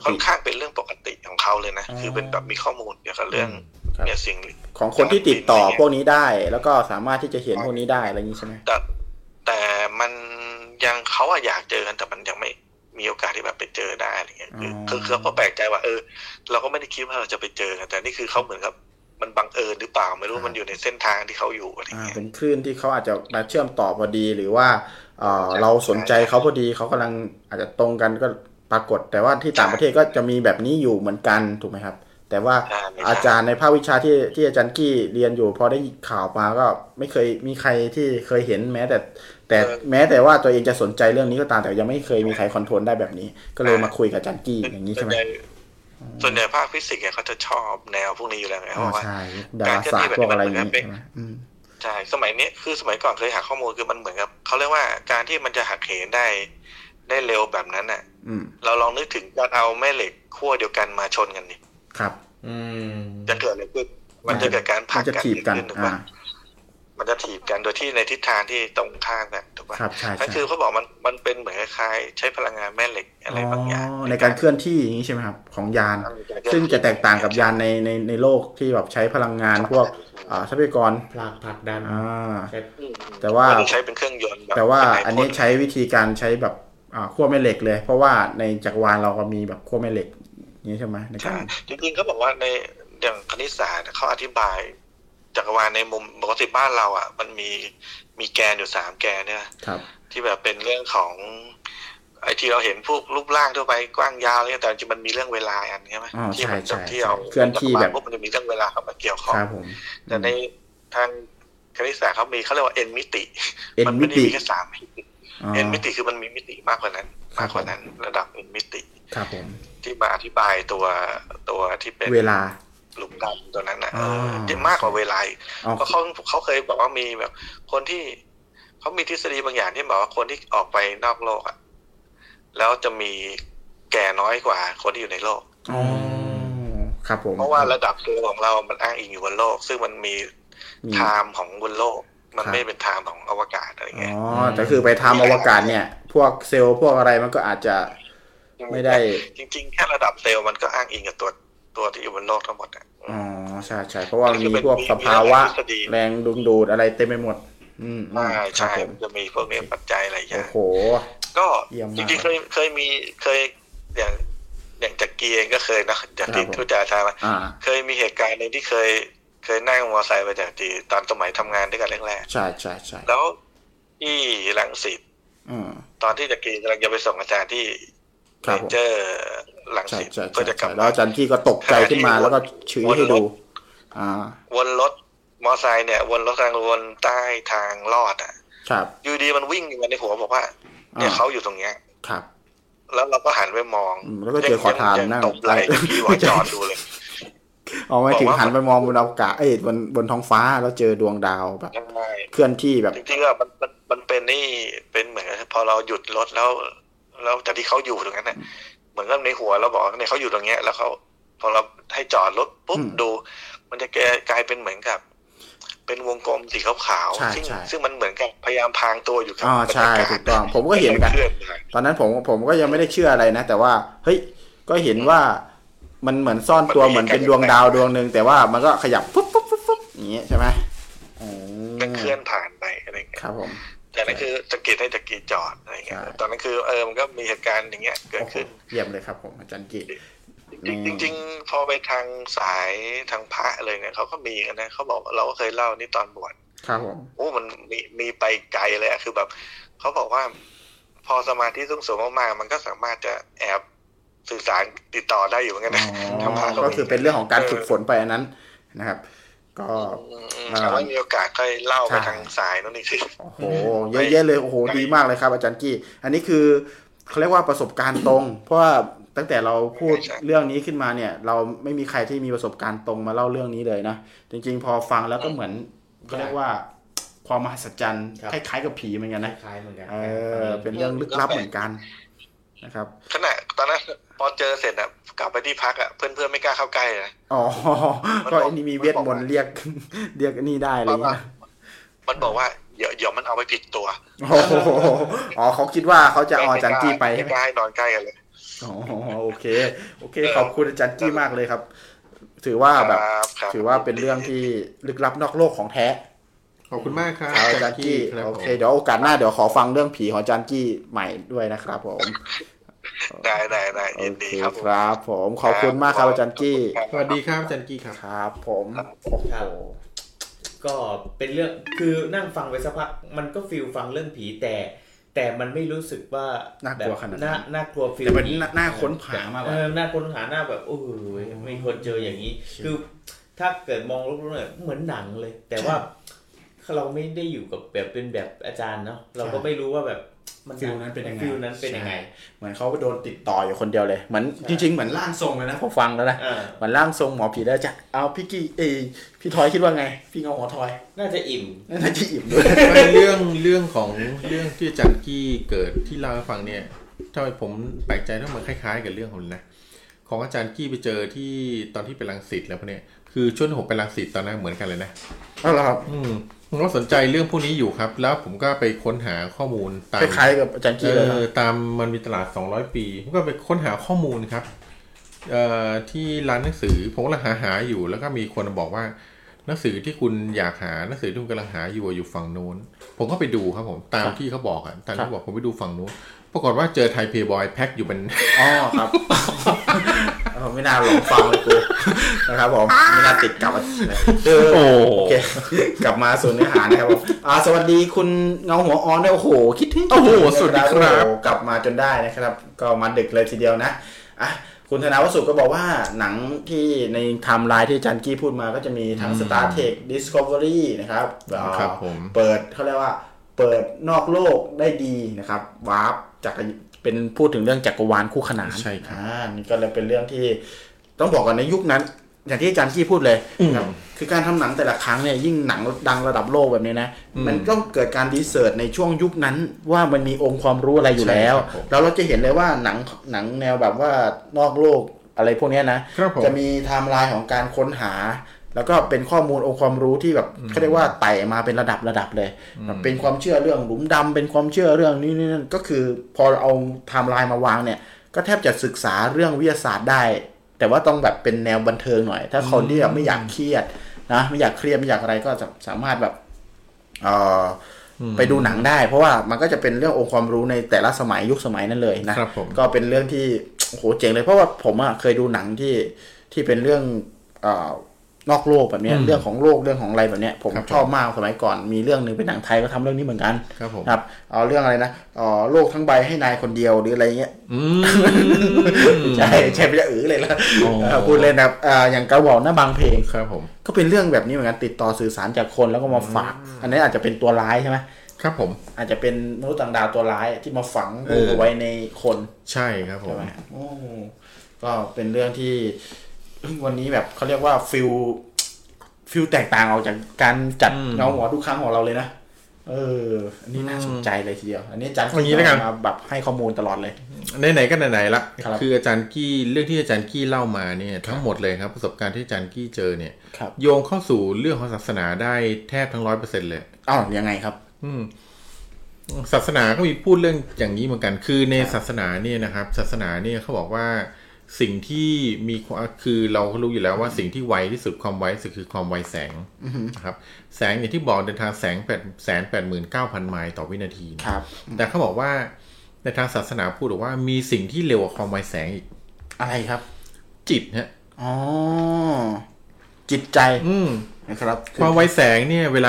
ค่อนข้างเป็นเรื่องปกติของเขาเลยนะคือเป็นแบบมีข้อมูลเกี่ยวกับเรื่องเนี่ยสิ่งของคนที่ติดต่อพวกนี้ได้แล้วก็สามารถที่จะเห็นพวกนี้ได้อะไรอย่างนี้ใช่ไหมแต่มันยังเขาอยากเจอกันแต่มันยังไม่มีโอกาสที่แบบไปเจอได้อะไรเงี้ยคือเขาแปลกใจว่าเราก็ไม่ได้คิดว่าเราจะไปเจอกันแต่นี่คือเขาเหมือนกับมันบังเอิญหรือเปล่าไม่รู้มันอยู่ในเส้นทางที่เขาอยู่อะไรเงี้ยเป็นคลื่นที่เขาอาจจะมาเชื่อมต่อพอดีหรือว่าเราสนใจเขาพอดีเขากำลังอาจจะตรงกันก็ปรากฏแต่ว่าที่ต่างประเทศก็จะมีแบบนี้อยู่เหมือนกันถูกไหมครับแต่ว่าอาจารย์ในภาควิชาที่อาจารย์กี้เรียนอยู่พอได้ข่าวมาก็ไม่เคยมีใครที่เคยเห็นแม้แต่ว่าตัวเองจะสนใจเรื่องนี้ก็ตามแต่ยังไม่เคยมีใครคอนโทรลได้แบบนี้ก็เลยมาคุยกับอาจารย์กี้อย่างนี้ใช่ไหมส่วนใหญ่ภาคฟิสิกส์เขาจะชอบแนวพวกนี้อยู่แล้วไงเพราะว่าการเคลื่อนที่แบบนี้มันจะเป็นใช่สมัยนี้คือสมัยก่อนเคยหาข้อมูลคือมันเหมือนกับเขาเรียกว่าการที่มันจะหักเหได้เร็วแบบนั้นน่ะเราลองนึกถึงการเอาแม่เหล็กขั้วเดียวกันมาชนกันดิครับจะเกิดอะไรขึ้นมันจะเกิดการผลักกันขึ้นถูกป่ะมันจะถีบกันโดยที่ในทิศทางที่ตรงข้ามกันถูกป่ะนั่นคือเขาบอกมันเป็นเหมือนคล้ายใช้พลังงานแม่เหล็กอะไรบางอย่างในการเคลื่อนที่อย่างนี้ใช่ไหมครับของยานซึ่งจะแตกต่างกับยานในโลกที่แบบใช้พลังงานพวกทรัพยากรผลักดันแต่ว่าใช้เป็นเครื่องยนต์แต่ว่าอันนี้ใช้วิธีการใช้แบบขั้วแม่เหล็กเลยเพราะว่าในจักรวาลเราก็มีแบบขั้วแม่เหล็ก นี้ใช่ไหมใช่จริงๆเขาบอกว่าในอย่างคณิตศาสตร์เขาอธิบายจักรวาลในมุมปกติบ้านเราอ่ะมันมีแกนอยู่3แกนเนี่ยที่แบบเป็นเรื่องของไอ้ที่เราเห็นพวกรูปร่างทั่วไปกว้างยาวเนี่ยแต่จริงมันมีเรื่องเวลาอันใช่ไหมที่มันจะเที่ยวเคลื่อนที่แบบมันจะมีเรื่องเวลาเข้ามาเกี่ยวข้องแต่ในทางคณิตศาสตร์เขามีเขาเรียกว่า n มิติมันไม่ได้มีแค่3มิติ n มิติคือมันมีมิติมากกว่านั้นระดับ n มิติที่มาอธิบายตัวที่เป็นเวลาหลุมดำตัวนั้นนะจะมากกว่าเวลาเพราะเขาเคยบอกว่ามีแบบคนที่เขามีทฤษฎีบางอย่างที่บอกว่าคนที่ออกไปนอกโลกอ่ะแล้วจะมีแก่น้อยกว่าคนที่อยู่ในโลกครับผมเพราะว่าระดับตัวของเรามันอ้างอิงอยู่บนโลกซึ่งมันมีไทม์ของบนโลกมันไม่เป็นไทม์ของอวกาศอะไรเงี้ยแต่คือไปไทม์อวกาศเนี่ยพวกเซลล์พวกอะไรมันก็อาจจะไม่ได้จริงๆแค่ระดับเซลล์มันก็อ้างอิงกับตัวที่อยู่บนโลกทั้งหมดอ่ะอ๋อใช่ๆเพราะว่ามีพวกสภาวะแรงดึงดูดอะไรเต็มไปหมดใช่จะมีพวกนี้ปัจจัยอะไรอย่างเงี้ยโอ้โหก็จริงๆเคยอย่างจากเกียร์ก็เคยนะจากที่ทุจาชามาเคยมีเหตุการณ์นึงที่เคยนั่งมอเตอร์ไซค์ไปจากที่ตอนสมัยทำงานด้วยกันแรกๆใช่ๆๆแล้วที่รังสิตตอนที่จากเกียร์กำลังจะไปส่งอาจารย์ที่เรนเจอร์หลังสิบก็จะกลับแล้วอาจารย์ที่ก็ตกใจขึ้นมาแล้วก็ชี้ให้ดูวนรถมอไซค์เนี่ยวนรถกลางวนใต้ทางลอดอ่ะอยู่ดีมันวิ่งมาในหัวบอกว่าเนี่ยเขาอยู่ตรงเนี้ยแล้วเราก็หันไปมองแล้วก็เจอขอทานนั่งตบไหล่พี่ว่าจอดดูเลยเอาไม่ถึงหันไปมองบนอากาศเอ้ยบนท้องฟ้าแล้วเจอดวงดาวแบบเคลื่อนที่แบบจริงๆอ่ะมันเป็นนี่เป็นเหมือนพอเราหยุดรถแล้วจากที่เขาอยู่ตรงนั้นเนี่ยเหมือนกับในหัวเราบอกเนี่ยเขาอยู่ตรงเนี้ยแล้วเขาพอเราให้จอดรถปุ๊บดูมันจะกลายเป็นเหมือนกับเป็นวงกลมสีขาวๆซึ่งมันเหมือนกับพยายามพรางตัวอยู่ครับอ๋อใช่ถูกต้องผมก็เห็นกันตอนนั้นผมก็ยังไม่ได้เชื่ออะไรนะแต่ว่าเฮ้ยก็เห็นว่ามันเหมือนซ่อนตัวเหมือนเป็นดวงดาวดวงนึงแต่ว่ามันก็ขยับปุ๊บปุ๊บปุ๊บปุ๊บอย่างเงี้ยใช่ไหมมันเคลื่อนผ่านไปอะไรเงี้ยครับผมแต่นั่นคือสะกิดให้สะกิดจอดอะไรเงี้ยตอนนั้นคือมันก็มีเหตุการณ์อย่างเงี้ยเกิดขึ้นเยี่ยมเลยครับผมอาจารย์กิจริงพอไปทางสายทางพระเลยเนี่ยเขาก็มีกันนะเขาบอกเราก็เคยเล่านี่ตอนบวชครับผมโอ้มันมีไปไกลเลยคือแบบเขาบอกว่าพอสมาธิสูงมากๆมันก็สามารถจะแอบสื่อสารติดต่อได้อยู่เหมือนกันนะทางพระก็คือเป็นเรื่องของการฝึกฝนไปอันนั้นนะครับก็ถ้าว่ามีโอกาสค่อยเล่าไปทางสายนั่นเองสิโอ้โหเยอะแยะเลยโอ้โหดีมากเลยครับอาจารย์กี้อันนี้คือเขาเรียกว่าประสบการณ์ตรงเพราะว่าตั้งแต่เราพูดเรื่องนี้ขึ้นมาเนี่ยเราไม่มีใครที่มีประสบการณ์ตรงมาเล่าเรื่องนี้เลยนะจริงๆพอฟังแล้วก็เหมือนเขาเรียกว่าความมหัศจรรย์คล้ายๆกับผีเหมือนกันนะคล้ายเหมือนกันเป็นเรื่องลึกลับเหมือนกันนะครับขณะตอนนั้นพอเจอเสร็จอ่ะกลับไปที่พักอ่ะเพื่อนๆไม่กล้าเข้าใกล้นะอ๋อก็อันนี้มีเวทมนต์เรียกนี่ได้เลยมันบอกว่าเดี๋ยวมันเอาไปผิดตัวอ๋อเขาคิดว่าเขาจะเอาอาจารย์จี้ไปใช่มั้ยนอนใกล้กันเลยอ๋อโอเคขอบคุณอาจารย์จี้มากเลยครับถือว่าแบบถือว่าเป็นเรื่องที่ลึกลับนอกโลกของแท้ขอบคุณมากครับอาจารย์จี้โอเคเดี๋ยวโอกาสหน้าเดี๋ยวขอฟังเรื่องผีของอาจารย์จี้ใหม่ด้วยนะครับผมได้ยินดีครับผมขอบคุณมากครับอาจารย์กี้สวัสดีครับอาจารย์กี้ครับผมโอ้โหก็เป็นเรื่องคือนั่งฟังไปสักพักมันก็ฟีลฟังเรื่องผีแต่มันไม่รู้สึกว่าน่ากลัวขนาดนั้นน่ากลัวฟีลแต่มันน่าค้นหามากน่าค้นหาหน้าแบบโอ้โหไม่ควรเจออย่างนี้คือถ้าเกิดมองลึกๆเนี่ยเหมือนหนังเลยแต่ว่าเราไม่ได้อยู่กับแบบเป็นแบบอาจารย์เนาะเราก็ไม่รู้ว่าแบบฟิลนั้นเป็นยังไงเหมือนเขาโดนติดต่ออยู่คนเดียวเลยเหมือนจริงๆเหมือนร่างทรงเลยนะพอฟังแล้วนะเหมือนร่างทรงหมอผีแล้วจะเอาพี่กี้พี่ทอยคิดว่าไงพี่เงาหมอทอยน่าจะอิ่มด้วยเรื่องของเรื่องที่อาจารย์กี้เกิดที่เล่าให้ฟังเนี่ยทำไมผมแปลกใจว่ามันคล้ายๆกับเรื่องของนะของอาจารย์กี้ไปเจอที่ตอนที่ไปรังสิตแล้วพวกเนี่ยคือช่วงที่ผมไปรังสิตตอนนั้นเหมือนกันเลยนะอ้าวเหรอครับผมก็สนใจเรื่องพวกนี้อยู่ครับแล้วผมก็ไปค้นหาข้อมูลตามคล้ายๆกับอาจารย์กี้เลยตามมันมีตลาด200ปีผมก็ไปค้นหาข้อมูลครับที่ร้านหนังสือผมก็หาอยู่แล้วก็มีคนบอกว่า หนังสือที่คุณอยากหาหนังสือที่คุณกำลังหาอยู่ฝั่งนู้นผมก็ไปดูครับผมตามที่เขาบอกอ่ะตามที่บอกผมไปดูฝั่งนู้นปรากฏว่าเจอไทยเพย์บอยแพ็คอยู่เป็นอ๋อครับผมไม่น่าหลงฟังเลยกูนะครับผมไม่น่าติดกลับโอเคกลับมาสู่เนื้อหานะครับผมสวัสดีคุณเงาหัวอ้อนด้วยโอ้โหคิดถึงโอ้โหสุดยอดครับกลับมาจนได้นะครับก็มาดึกเลยทีเดียวนะอ่ะคุณธนาวสุขก็บอกว่าหนังที่ในไทม์ไลน์ที่จันกี้พูดมาก็จะมีทั้ง Star Trek Discovery นะครับเปิดเขาเรียกว่าเปิดนอกโลกได้ดีนะครับวาร์ปจากเป็นพูดถึงเรื่องจักรวาลคู่ขนานใช่ครับนี่ก็เลยเป็นเรื่องที่ต้องบอกก่อนในยุคนั้นอย่างที่อาจารย์ขี้พูดเลยครับคือการทำหนังแต่ละครั้งเนี่ยยิ่งหนังดังระดับโลกแบบนี้นะมันต้องเกิดการรีเสิร์ชในช่วงยุคนั้นว่ามันมีองค์ความรู้อะไรอยู่แล้วแล้วเราจะเห็นเลยว่าหนังแนวแบบว่านอกโลกอะไรพวกนี้นะจะมีไทม์ไลน์ของการค้นหาแล้วก็เป็นข้อมูลองค์ความรู้ที่แบบเขาเรียกว่าไต่มาเป็นระดับเลยเป็นความเชื่อเรื่องหลุมดำเป็นความเชื่อเรื่องนี้นั่นก็คือพอเอาไทม์ไลน์มาวางเนี่ยก็แทบจะศึกษาเรื่องวิทยาศาสตร์ได้แต่ว่าต้องแบบเป็นแนวบันเทิงหน่อยถ้าคนที่แบบไม่อยากเครียดนะไม่อยากอะไรก็สามารถแบบไปดูหนังได้เพราะว่ามันก็จะเป็นเรื่ององค์ความรู้ในแต่ละสมัยยุคสมัยนั้นเลยนะก็เป็นเรื่องที่โหเจ๋งเลยเพราะว่าผมอะเคยดูหนังที่เป็นเรื่องนอกโลกแบบนี้เรื่องของโลกเรื่องของอะไรแบบนี้ผมชอบมากสมัยก่อนมีเรื่องนึงเป็นหนังไทยก็ทำเรื่องนี้เหมือนกันครับเอาเรื่องอะไรนะโลกทั้งใบให้นายคนเดียวหรืออะไรเงี้ยใช่ไม่ใช่เลยละพูดเลยนะอย่างกระบอกหน้าบางเพลงครับผมก็เป็นเรื่องแบบนี้เหมือนกันติดต่อสื่อสารจากคนแล้วก็มาฝากอันนี้อาจจะเป็นตัวร้ายใช่ไหมครับผมอาจจะเป็นมนุษย์ต่างดาวตัวร้ายที่มาฝังเอาไว้ในคนใช่ครับผมก็เป็นเรื่องที่วันนี้แบบเขาเรียกว่าฟิลแตกต่างออกจากการจัดเงาหัวทุกครั้งของเราเลยนะอันนี้น่าสนใจเลยทีเดียวอันนี้อาจารย์กี้มาแบบให้ข้อมูลตลอดเลยไหนๆก็ไหนๆละคืออาจารย์กี้เรื่องที่อาจารย์กี้เล่ามาเนี่ยทั้งหมดเลยครับประสบการณ์ที่อาจารย์กี้เจอเนี่ยโยงเข้าสู่เรื่องของศาสนาได้แทบทั้ง 100% เลยอ้าวยังไงครับศาสนาก็มีพูดเรื่องอย่างนี้เหมือนกันคือในศาสนาเนี่ยนะครับศาสนาเนี่ยเขาบอกว่าสิ่งที่มีคือเรารู้อยู่แล้วว่าสิ่งที่ไวที่สุดความไวที่สุดคือความไวแสงนะครับแสงอย่างที่บอกเดินทางแสง 889,000 ไมล์ต่อวินาทีครับแต่เขาบอกว่าในทางศาสนาพูดว่ามีสิ่งที่เร็วกว่าความไวแสงอีกอะไรครับจิตฮะอ๋อจิตใจนะครับความไวแสงเนี่ยเวล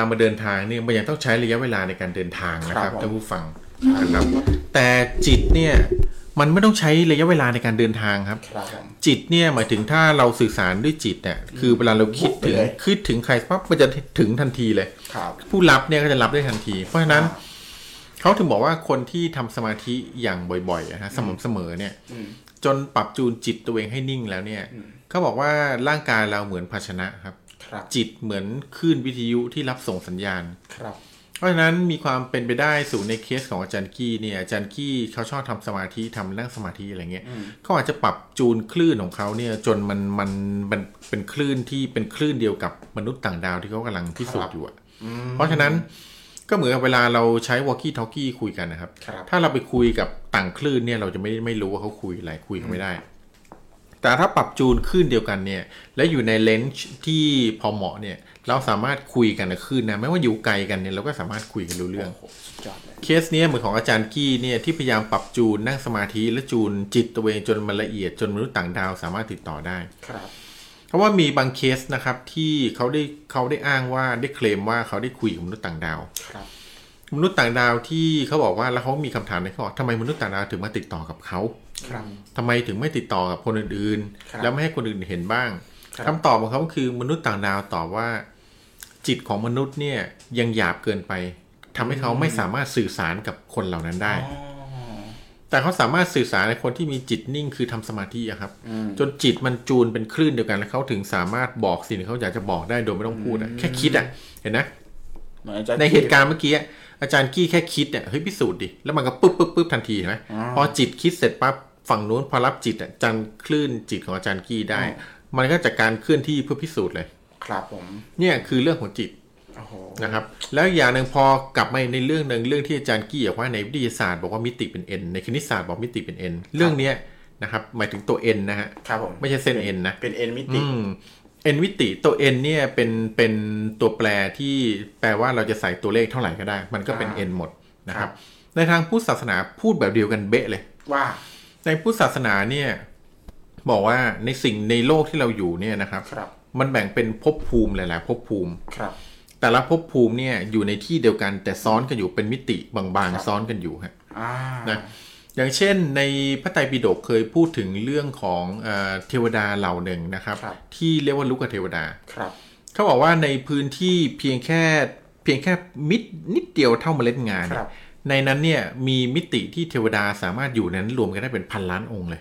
ามาเดินทางเนี่ยมันยังต้องใช้ระยะเวลาในการเดินทางนะครับท่านผู้ฟังนะครับแต่จิตเนี่ยมันไม่ต้องใช้ระยะเวลาในการเดินทางครับจิตเนี่ยหมายถึงถ้าเราสื่อสารด้วยจิตเนี่ยคือเวลาเราคิดถึงใครปั๊บมันจะถึงทันทีเลยผู้รับเนี่ยก็จะรับได้ทันทีเพราะฉะนั้นเขาถึงบอกว่าคนที่ทำสมาธิอย่างบ่อยๆนะสม่ำเสมอเนี่ยจนปรับจูนจิตตัวเองให้นิ่งแล้วเนี่ยเขาบอกว่าร่างกายเราเหมือนภาชนะครับจิตเหมือนคลื่นวิทยุที่รับส่งสัญญาณเพราะฉะนั้นมีความเป็นไปได้สูงในเคสของอาจารย์กี้เนี่ยอาจารย์กี้เขาชอบทำสมาธิทำนั่งสมาธิอะไรเงี้ยเขาอาจจะปรับจูนคลื่นของเขาเนี่ยจนมันเป็นคลื่นที่เป็นคลื่นเดียวกับมนุษย์ต่างดาวที่เขากำลังพิสูจน์อยู่เพราะฉะนั้นก็เหมือนกับเวลาเราใช้วอลกี้ทอลกี้คุยกันนะครับถ้าเราไปคุยกับต่างคลื่นเนี่ยเราจะไม่รู้ว่าเขาคุยอะไรคุยกันไม่ได้แต่ถ้าปรับจูนคลื่นเดียวกันเนี่ยและอยู่ในเลนส์ที่พอเหมาะเนี่ยเราสามารถคุยกันในคลื่นนะไม่ว่าอยู่ไกลกันเนี่ยเราก็สามารถคุยกันรู้เรื่องเคสเนี้ยเหมือนของอาจารย์กี้เนี่ยที่พยายามปรับจูนนั่งสมาธิและจูนจิตตัวเองจนมันละเอียดจนมนุษย์ต่างดาวสามารถติดต่อได้ครับเพราะว่ามีบางเคสนะครับที่เขาได้อ้างว่าได้เคลมว่าเขาได้คุยกับมนุษย์ต่างดาวครับมนุษย์ต่างดาวที่เขาบอกว่าแล้วเขามีคำถามในข้อทำไมมนุษย์ต่างดาวถึงมาติดต่อกับเขาทำไมถึงไม่ติดต่อกับคนอื่นๆแล้วไม่ให้คนอื่นเห็นบ้างคำตอบของเขาคือมนุษย์ต่างดาวตอบว่าจิตของมนุษย์เนี่ยยังหยาบเกินไปทำให้เขาไม่สามารถสื่อสารกับคนเหล่านั้นได้แต่เขาสามารถสื่อสารกับคนที่มีจิตนิ่งคือทำสมาธิครับจนจิตมันจูนเป็นคลื่นเดียวกันแล้วเขาถึงสามารถบอกสิ่งที่เขาอยากจะบอกได้โดยไม่ต้องพูดแค่คิดเห็นนะในเหตุการณ์เมื่อกี้อาจารย์กี้แค่คิดเนี่ยเฮ้ยพิสูจน์ดิแล้วมันก็ปึ๊บทันทีเห็นไหมพอจิตคิดเสร็จปั๊บฝั่งนู้นพอรับจิตอ่ะจันคลื่นจิตของอาจารย์กี้ได้มันก็จากการเคลื่อนที่เพื่อพิสูจน์เลยครับผมเนี่ยคือเรื่องของจิตนะครับแล้วอย่างนึงพอกลับมาในเรื่องนึงเรื่องที่อาจารย์กี้บอกว่าในวิทยาศาสตร์บอกว่ามิติเป็น n ในคณิตศาสตร์บอกมิติเป็น n เรื่องเนี้ยนะครับหมายถึงตัว n นะฮะครับผมไม่ใช่เส้น n นะเป็น n มิติ n วิติตัว n เนี่ยเป็นตัวแปรที่แปลว่าเราจะใส่ตัวเลขเท่าไหร่ก็ได้มันก็เป็น n หมดนะครับในทางพุทธศาสนาพูดแบบเดียวกันเบ๊ะเลยว่าในพุทธศาสนาเนี่ยบอกว่าในสิ่งในโลกที่เราอยู่เนี่ยนะครับมันแบ่งเป็นภพภูมิหลายๆภพภูมิแต่ละภพภูมิเนี่ยอยู่ในที่เดียวกันแต่ซ้อนกันอยู่เป็นมิติบางๆซ้อนกันอยู่ฮะนะอย่างเช่นในพระไตรปิฎกเคยพูดถึงเรื่องของเทวดาเหล่าหนึ่งนะครับที่เรียกว่าลูกเทวดาเขาบอกว่าในพื้นที่เพียงแค่มิตรนิดเดียวเท่าเมล็ดงาในนั้นเนี่ยมีมิติที่เทวดาสามารถอยู่นั้นรวมกันได้เป็นพันล้านองค์เลย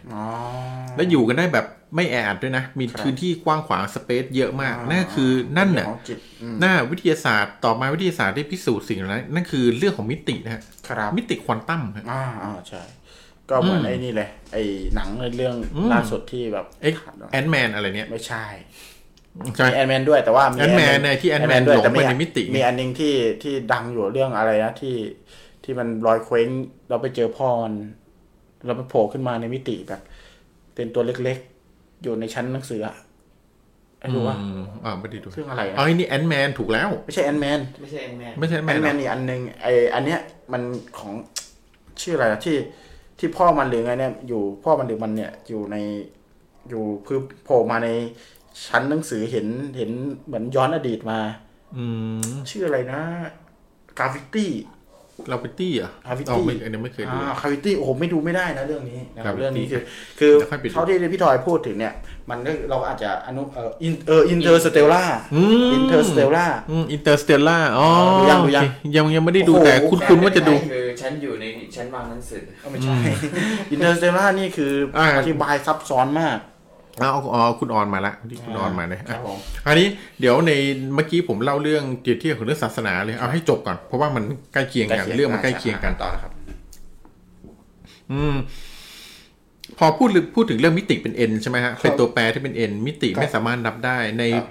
และอยู่กันได้แบบไม่แออัดด้วยนะมีพื้นที่กว้างขวางสเปซเยอะมากนั่นน่ะน่าวิทยาศาสตร์ต่อมาวิทยาศาสตร์ได้พิสูจน์สิ่งนั้นนั่นคือเรื่องของมิตินะฮะมิติควอนตัมครับใช่ก็เหมือนไอ้นี่เลยไอ้หนังเรื่องล่าสุดที่แบบแอนด์แมนอะไรเนี้ยไม่ใช่แอนด์แมนด้วยแต่ว่าแอนด์แมนในที่แอนด์แมนหลงไปในมิติมีอันนึงที่ดังอยู่เรื่องอะไรนะที่มันลอยเคว้งเราไปเจอพ่อมันเราไปโผล่ขึ้นมาในมิติแบบเป็นตัวเล็กๆอยู่ในชั้นหนังสืออ่ะดูว่าไม่ได้ดูเรื่องอะไรนะอ๋อนี่แอนด์แมนถูกแล้วไม่ใช่แอนด์แมนอีกอันนึงไออันเนี้ยมันของชื่ออะไรนะที่พ่อมันหรือไงเนี่ยอยู่พ่อมันหรือมันเนี่ยอยู่พื้นโผล่มาในชั้นหนังสือเห็นเหมือนย้อนอดีตมาชื่ออะไรนะกราฟิตี้เราไปตี้อ่ะอันนี้ไม่เคยดูคาวิตี้โอ้โหไม่ดูไม่ได้นะเรื่องนี้นะครับเรื่องนี้คือเท่าที่พี่ทอยพูดถึงเนี่ยมันเราอาจจะอินเตอร์สเตลล่าอ๋อยังไม่ได้ดูแต่คุณว่าจะดูคือฉันอยู่ในชั้นวางหนังสือไม่ใช่อินเตอร์สเตลล่านี่คืออธิบายซับซ้อนมากอ๋อคุณออนมาละที่คุณออนมาเนี่ยอันนี้เดี๋ยวในเมื่อกี้ผมเล่าเรื่องเกี่ยวกับเรื่องศาสนาเลยเอาให้จบก่อนเพราะว่ามันใกล้เคียงกันเรื่องมันใกล้เคียงกันต่อนะครับพอพูดถึงเรื่องมิติเป็น n ใช่ไหมฮะเป็นตัวแปรที่เป็น n มิติไม่สามารถนับได้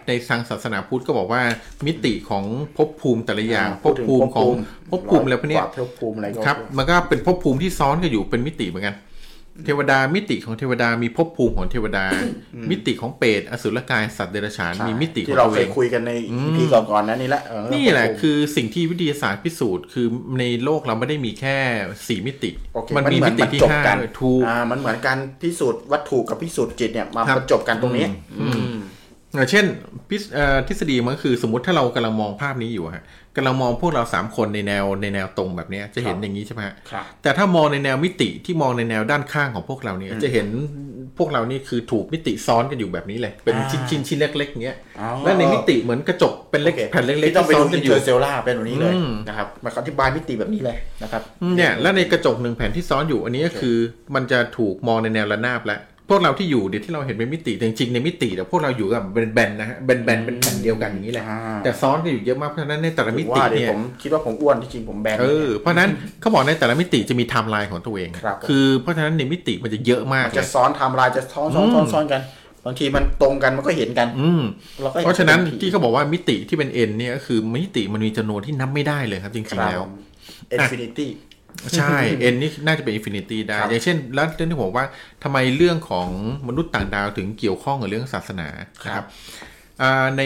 ในทางศาสนาพุทธก็บอกว่ามิติของภพภูมิแต่ละอย่างภพภูมิของภพภูมิแล้วพวกนี้ครับมันก็เป็นภพภูมิที่ซ้อนกันอยู่เป็นมิติเหมือนกันเทวดามิติของเทวดามีภพภูมิของเทวดา มิติของเปรตอสุรกายสัตว์เดรัจฉานมีมิติของตัวเองที่เราเคยคุยกันใน EP ก่อนๆนะนี่แหละนี่แหละคือสิ่งที่วิทยาศาสตร์พิสูจน์คือในโลกเราไม่ได้มีแค่4มิติ okay, มันมีมิติที่5ด้วยถูกมันเหมือนการพิสูจน์วัตถุกับพิสูจน์จิตเนี่ยมาประจบกันตรงนี้เช่นทฤษฎีมันคือสมมติถ้าเรากำลังมองภาพนี้อยู่ฮะกำลังมองพวกเรา3คนในแนวตรงแบบนี้จะเห็นอย่างนี้ใช่ไหมฮะแต่ถ้ามองในแนวมิติที่มองในแนวด้านข้างของพวกเราเนี่ยจะเห็นพวกเรานี่คือถูกมิติซ้อนกันอยู่แบบนี้เลยเป็นชิ้นเล็กๆเงี้ยและในมิติเหมือนกระจกเป็นเล็กแผ่นเล็กๆที่ซ้อนกันอยู่เซลล่าเป็นแบบนี้เลยนะครับมาอธิบายมิติแบบนี้เลยนะครับเนี่ยและในกระจกหนึ่งแผ่นที่ซ้อนอยู่อันนี้ก็คือมันจะถูกมองในแนวระนาบและพวกเราที่อยู่เดี๋ยวที่เราเห็นเป็นมิติจริงๆในมิติแต่พวกเราอยู่กับแบนๆนะฮะแบนๆเป็นแผ่นเดียวกันอย่างนี้แหละแต่ซ้อนกันอยู่เยอะมากเพราะฉะนั้นในแต่ละมิติเนี่ยผมคิดว่าผมอ้วนจริงๆผมแบนเพราะนั้นเขาบอกในแต่ละมิติจะมีไทม์ไลน์ของตัวเองคือเพราะฉะนั้นในมิติมันจะเยอะมากจะซ้อนไทม์ไลน์จะซ้อนกันบางทีมันตรงกันมันก็เห็นกันเพราะฉะนั้นที่เขาบอกว่ามิติที่เป็น n เนี่ยก็คือมิติมันมีจำนวนที่นับไม่ได้เลยครับจริงๆแล้ว infinityใช่ n นี่น่าจะเป็น infinity ได้อย่างเช่นแล้วเรื่องที่ผมว่าทำไมเรื่องของมนุษย์ต่างดาวถึงเกี่ยวข้องกับเรื่องศาสนาครับใ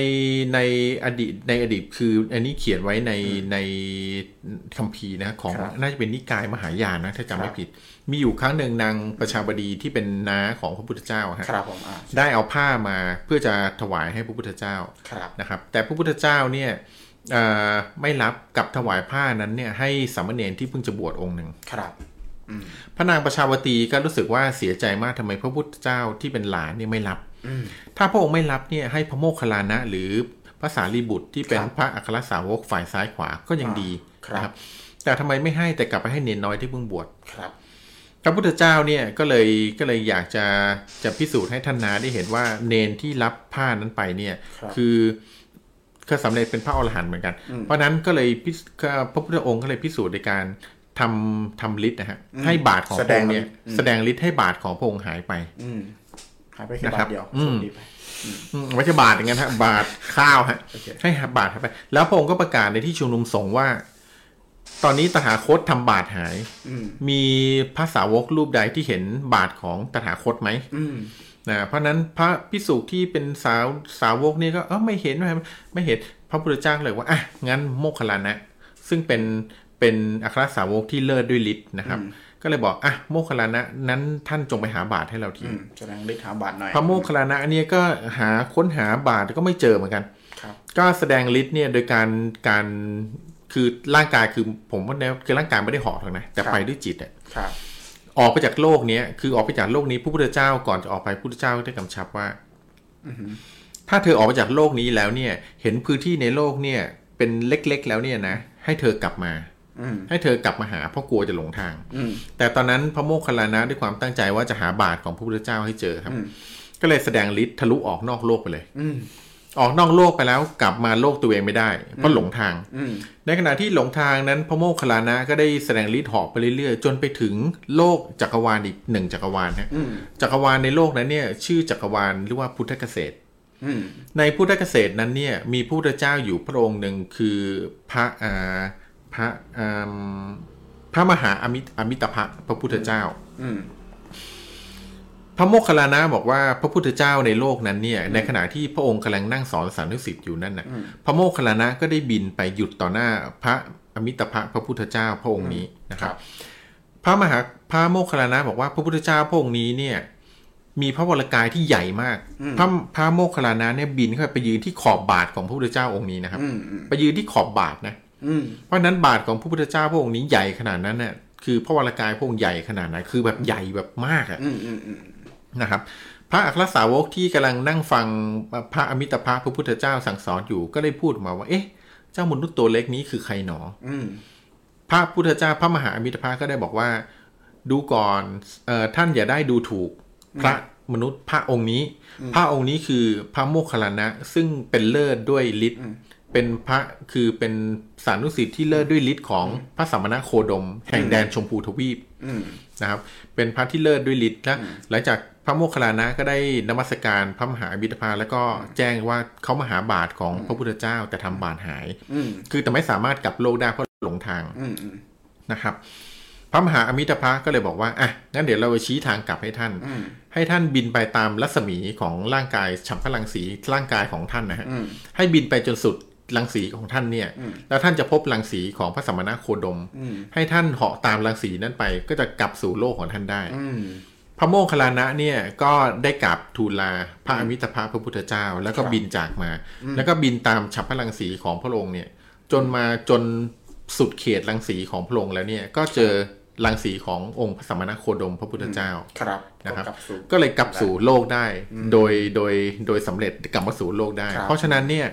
นอดีตคืออันนี้เขียนไว้ในคัมภีร์นะของน่าจะเป็นนิกายมหายานนะถ้าจำไม่ผิดมีอยู่ครั้งหนึ่งนางประชาบดีที่เป็นน้าของพระพุทธเจ้าครับได้เอาผ้ามาเพื่อจะถวายให้พระพุทธเจ้านะครับแต่พระพุทธเจ้าเนี่ยไม่รับกับถวายผ้านั้นเนี่ยให้สามเณรที่เพิ่งจะบวชองค์หนึ่งครับพระนางประชาวตีก็รู้สึกว่าเสียใจมากทำไมพระพุทธเจ้าที่เป็นหลานเนี่ยไม่รับถ้าพระองค์ไม่รับเนี่ยให้พระโมคคัลลานะหรือพระสารีบุตรที่เป็นพระอัครสาวกฝ่ายซ้ายขวาก็ยังดีครับแต่ทำไมไม่ให้แต่กลับไปให้เณรน้อยที่เพิ่งบวชครับพระพุทธเจ้าเนี่ยก็เลยอยากจะพิสูจน์ให้ท่านนาได้เห็นว่าเณรที่รับผ้านั้นไปเนี่ยคือสำเร็จเป็นพระอรหันต์เหมือนกันเพราะนั้นก็เลยพระพุทธองค์ก็เลยพิสูจน์ในการทำฤทธิ์นะฮะให้บาทของพระองค์เนี่ยแสดงฤทธิ์ให้บาทของพระองค์หายไปแค่บาทเดียวไม่ใช่บาทอย่างนั้นฮะบาทข้าวฮะให้บาทหายไปแล้วพระองค์ก็ประกาศในที่ชุมนุมสงฆ์ว่าตอนนี้ตถาคตทำบาทหายมีพระสาวกรูปใดที่เห็นบาทของตถาคตไหม นะเพราะนั้นพระภิกษุที่เป็นสาวกนี่ก็ไม่เห็นไม่เห็นพระพุทธเจ้าเลยว่าอ่ะงั้นโมคคัลลานะซึ่งเป็นอัครสาวกที่เลิศด้วยฤทธิ์นะครับก็เลยบอกอ่ะโมคคัลลานะนั้นท่านจงไปหาบาตรให้เราทีแสดงฤทธิ์หาบาตรหน่อยพระโมคคัลลานะเนี่ยก็หาค้นหาบาตรก็ไม่เจอเหมือนกันก็แสดงฤทธิ์เนี่ยโดยการคือร่างกายคือผมว่าเนี่ยคือร่างกายไม่ได้ห่อหรอกนะแต่ไปด้วยจิตอ่ะออกไปจากโลกนี้คือออกไปจากโลกนี้พระพุทธเจ้าก่อนจะออกไปพระพุทธเจ้าได้กำชับว่าถ้าเธอออกไปจากโลกนี้แล้วเนี่ยเห็นพื้นที่ในโลกเนี่ยเป็นเล็กๆแล้วเนี่ยนะให้เธอกลับมาให้เธอกลับมาหาเพราะกลัวจะหลงทางแต่ตอนนั้นพระโมคคัลลานะด้วยความตั้งใจว่าจะหาบาตรของพระพุทธเจ้าให้เจอครับก็เลยแสดงฤทธิ์ทะลุออกนอกโลกไปเลยออกนอกโลกไปแล้วกลับมาโลกตัวเองไม่ได้เพราะหลงทางในขณะที่หลงทางนั้นพระโมคคัลลานะก็ได้แสดงฤทธิ์หอบไปเรื่อยๆจนไปถึงโลกจักรวาลอีก1จักรวาลฮะจักรวาลในโลกนั้นเนี่ยชื่อจักรวาลเรียกว่าพุทธเกษตรในพุทธเกษตรนั้นเนี่ยมีพระพุทธเจ้าอยู่พระองค์หนึ่งคือพระมหาอมิตภะพระพุทธเจ้าพระโมคคัลลานะบอกว่าพระพุทธเจ้าในโลกนั้นเนี่ยในขณะที่พระองค์กำลังนั่งสอนสานุศิษย์อยู่นั่นน่ะพระโมคคัลลานะก็ได้บินไปหยุดต่อหน้าพระอมิตภะพระพุทธเจ้าพระองค์นี้นะครับพระโมคคัลลานะบอกว่าพระพุทธเจ้าพระองค์นี้เนี่ยมีพระวรกายที่ใหญ่มากพระโมคคัลลานะเนี่ยบินเข้าไปยืนที่ขอบบาทของพระพุทธเจ้าองค์นี้นะครับไปยืนที่ขอบบาทนะเพราะนั้นบาทของพระพุทธเจ้าพระองค์นี้ใหญ่ขนาดนั้นน่ะคือพระวรกายพระองค์ใหญ่ขนาดนั้นคือแบบใหญ่แบบมากอ่ะนะครับพระอัครสาวกที่กำลังนั่งฟังพระอมิตภะพระพุทธเจ้าสั่งสอนอยู่ก็ได้พูดมาว่าเอ๊ะเจ้ามนุษย์ตัวเล็กนี้คือใครหนอพระพุทธเจ้าพระมหาอมิตภะก็ได้บอกว่าดูก่อนท่านอย่าได้ดูถูกพระมนุษย์พระองค์นี้พระองค์นี้คือพระโมคคัลลานะซึ่งเป็นเลิศด้วยฤทธิ์เป็นพระคือเป็นสานุศิษย์ที่เลิศด้วยฤทธิ์ของพระสัมมาณโคดมแห่งแดนชมพูทวีปนะครับเป็นพระที่เลิศด้วยฤทธิ์นะหลังจากพระโมคคัลลานะก็ได้นมัสการพระมหาอมิตภะแล้วก็แจ้งว่าเขามาหาบาตรของพระพุทธเจ้าแต่ทำบาตรหายคือแต่ไม่สามารถกลับโลกได้เพราะหลงทางนะครับพระมหาอมิตภะก็เลยบอกว่าอ่ะงั้นเดี๋ยวเราชี้ทางกลับให้ท่านให้ท่านบินไปตามรัศมีของร่างกายฉับพลังสีร่างกายของท่านนะฮะให้บินไปจนสุดรังสีของท่านเนี่ยแล้วท่านจะพบรังสีของพระสัมมาณโคดมให้ท่านเหาะตามรังสีนั้นไปก็จะกลับสู่โลกของท่านได้พระโมคคัลลานะเนี่ยก็ได้กราบทูลลาพระอมิตภะพระพุทธเจ้าแล้วก็บินจากมาแล้วก็บินตามฉับพลังสีของพระองค์เนี่ยจนสุดเขตรังสีของพระองค์แล้วเนี่ยก็เจอรังสีขององค์พระสัมมาณโคดมพระพุทธเจ้านะครับก็เลยกลับสู่โลกได้โดยสำเร็จกลับมาสู่โลกได้เพราะฉะนั้นเนี่ย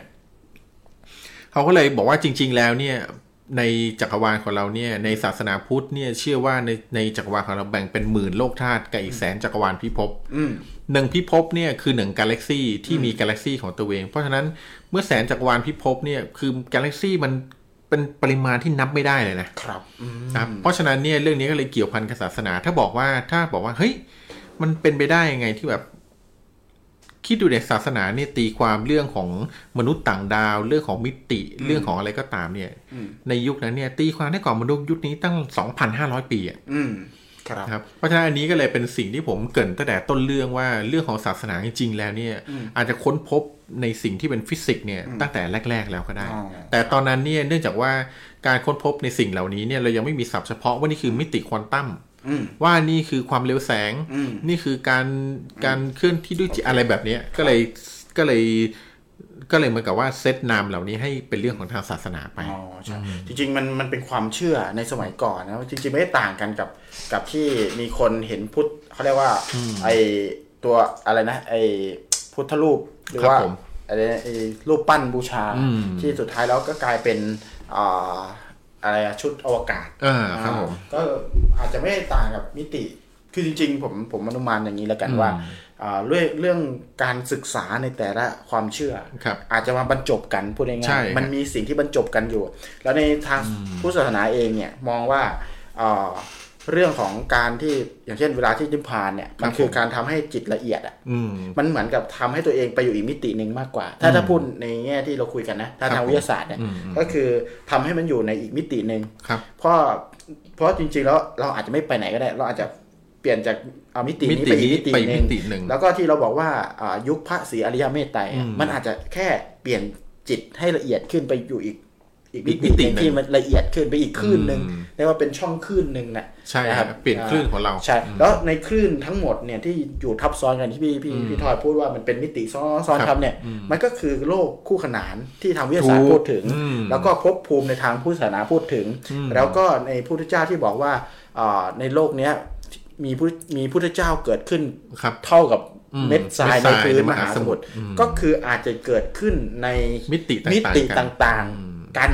เขาก็เลยบอกว่าจริงๆแล้วเนี่ยในจักรวาลของเราเนี่ยในศาสนาพุทธเนี่ยเชื่อว่าในจักรวาลของเราแบ่งเป็นหมื่นโลกธาตุกับอีกแสนจักรวาลพิภพหนึ่งพิภพเนี่ยคือหนึ่งกาแล็กซีที่มีกาแล็กซีของตัวเองเพราะฉะนั้นเมื่อแสนจักรวาลพิภพเนี่ยคือกาแล็กซีมันเป็นปริมาณที่นับไม่ได้เลยนะครับเพราะฉะนั้นเนี่ยเรื่องนี้ก็เลยเกี่ยวพันกับศาสนาถ้าบอกว่าเฮ้ยมันเป็นไปได้ยังไงที่แบบคิดดูในศาสนาเนี่ยตีความเรื่องของมนุษย์ต่างดาวเรื่องของมิติเรื่องของอะไรก็ตามเนี่ยในยุคนั้นเนี่ยตีความได้กว่ามนุษย์ยุคนี้ตั้ง 2,500 ปีอ่ะครับเพราะฉะนั้นอันนี้ก็เลยเป็นสิ่งที่ผมเกริ่นตั้งแต่ต้นเรื่องว่าเรื่องของศาสนาจริงๆแล้วเนี่ยอาจจะค้นพบในสิ่งที่เป็นฟิสิกส์เนี่ยตั้งแต่แรกๆแล้วก็ได้แต่ตอนนั้นเนี่ยเนื่องจากว่าการค้นพบในสิ่งเหล่านี้เนี่ยเรายังไม่มีศัพท์เฉพาะว่านี่คือมิติควอนตัมว่านี่คือความเร็วแสงนี่คือการเคลื่อนที่ด้วยจิตอะไรแบบนี้ก็เลยเหมือนกับว่าเซตนามเหล่านี้ให้เป็นเรื่องของทางศาสนาไปอ๋อใช่จริงๆมันเป็นความเชื่อในสมัยก่อนนะจริงๆไม่ได้ต่างกันกับที่มีคนเห็นพุทธเขาเรียกว่าไอตัวอะไรนะไอพุทธรูปหรือว่าอะไรรูปปั้นบูชาที่สุดท้ายแล้วก็กลายเป็นอะไรชุดอวกาศครับผมก็อาจจะไม่ต่างกับมิติคือจริงๆผมอนุมานอย่างนี้แล้วกันว่าเรื่องการศึกษาในแต่ละความเชื่ออาจจะมาบรรจบกันพูดง่ายๆมันมีสิ่งที่บรรจบกันอยู่แล้วในทางพุทธศาสนาเองเนี่ยมองว่าเรื่องของการที่อย่างเช่นเวลาที่นิพพานเนี่ยมันคือการทำให้จิตละเอียดอ่ะมันเหมือนกับทำให้ตัวเองไปอยู่อีกมิตินึงมากกว่าถ้าพูดในแง่ที่เราคุยกันนะถ้าทางวิทยาศาสตร์เนี่ยก็คือทำให้มันอยู่ในอีกมิตินึงเพราะจริงๆแล้วเราอาจจะไม่ไปไหนก็ได้เราอาจจะ เปลี่ยนจากมิตินี้ไปมิติหนึ่งแล้วก็ที่เราบอกว่ายุคพระศรีอริยเมตไตรมันอาจจะแค่เปลี่ยนจิตให้ละเอียดขึ้นไปอยู่อีกมิติที่มันละเอียดขึ้นไปอีกคลื่นนึงเรียกว่าเป็นช่องคลื่นนึงนะใช่ครับเปลี่ยนคลื่นของเราใช่แล้วในคลื่นทั้งหมดเนี่ยที่อยู่ทับซ้อนกันที่พี่ทอยพูดว่ามันเป็นมิติซ้อนทับเนี่ยมันก็คือโลกคู่ขนานที่ทางวิทยาศาสตร์พูดถึงแล้วก็ภพภูมิในทางพุทธศาสนาพูดถึงแล้วก็ในพระพุทธเจ้าที่บอกว่าในโลกเนี้ยมีพุทธเจ้าเกิดขึ้นเท่ากับเม็ดทรายในพื้นมหาสมุทรก็คืออาจจะเกิดขึ้นในมิติต่างๆกัน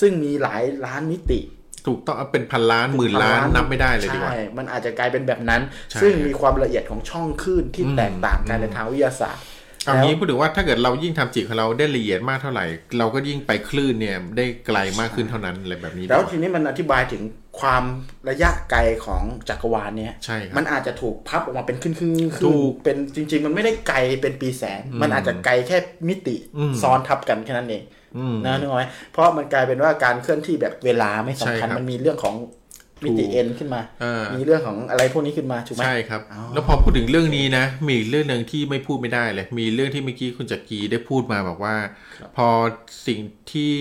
ซึ่งมีหลายล้านมิติถูกต้องเป็นพันล้านหมื่นล้านนับไม่ได้เลยดีกว่าใช่มันอาจจะกลายเป็นแบบนั้นซึ่งมีความละเอียดของช่องคลื่นที่แตกต่างกันในทางวิทยาศาสตร์เอางี้พูดถึงว่าถ้าเกิดเรายิ่งทำจิตของเราได้ละเอียดมากเท่าไหร่เราก็ยิ่งไปคลื่นเนี่ยได้ไกลมากขึ้นเท่านั้นอะไรแบบนี้แล้วทีนี้มันอธิบายถึงความระยะไกลของจักรวาลเนี่ยมันอาจจะถูกพับออกมาเป็นคลื่นเป็นจริงๆมันไม่ได้ไกลเป็นปีแสนมันอาจจะไกลแค่มิติซ้อนทับกันแค่นั้นเองนะน้อยเพราะมันกลายเป็นว่าการเคลื่อนที่แบบเวลาไม่สำคัญมันมีเรื่องของมิติเอ็นขึ้นมามีเรื่องของอะไรพวกนี้ขึ้นมาถูกไหมใช่ครับแล้วพอพูดถึงเรื่องนี้นะมีเรื่องนึงที่ไม่พูดไม่ได้เลยมีเรื่องที่เมื่อกี้คุณจักรีได้พูดมาบอกว่าพอสิ่งที่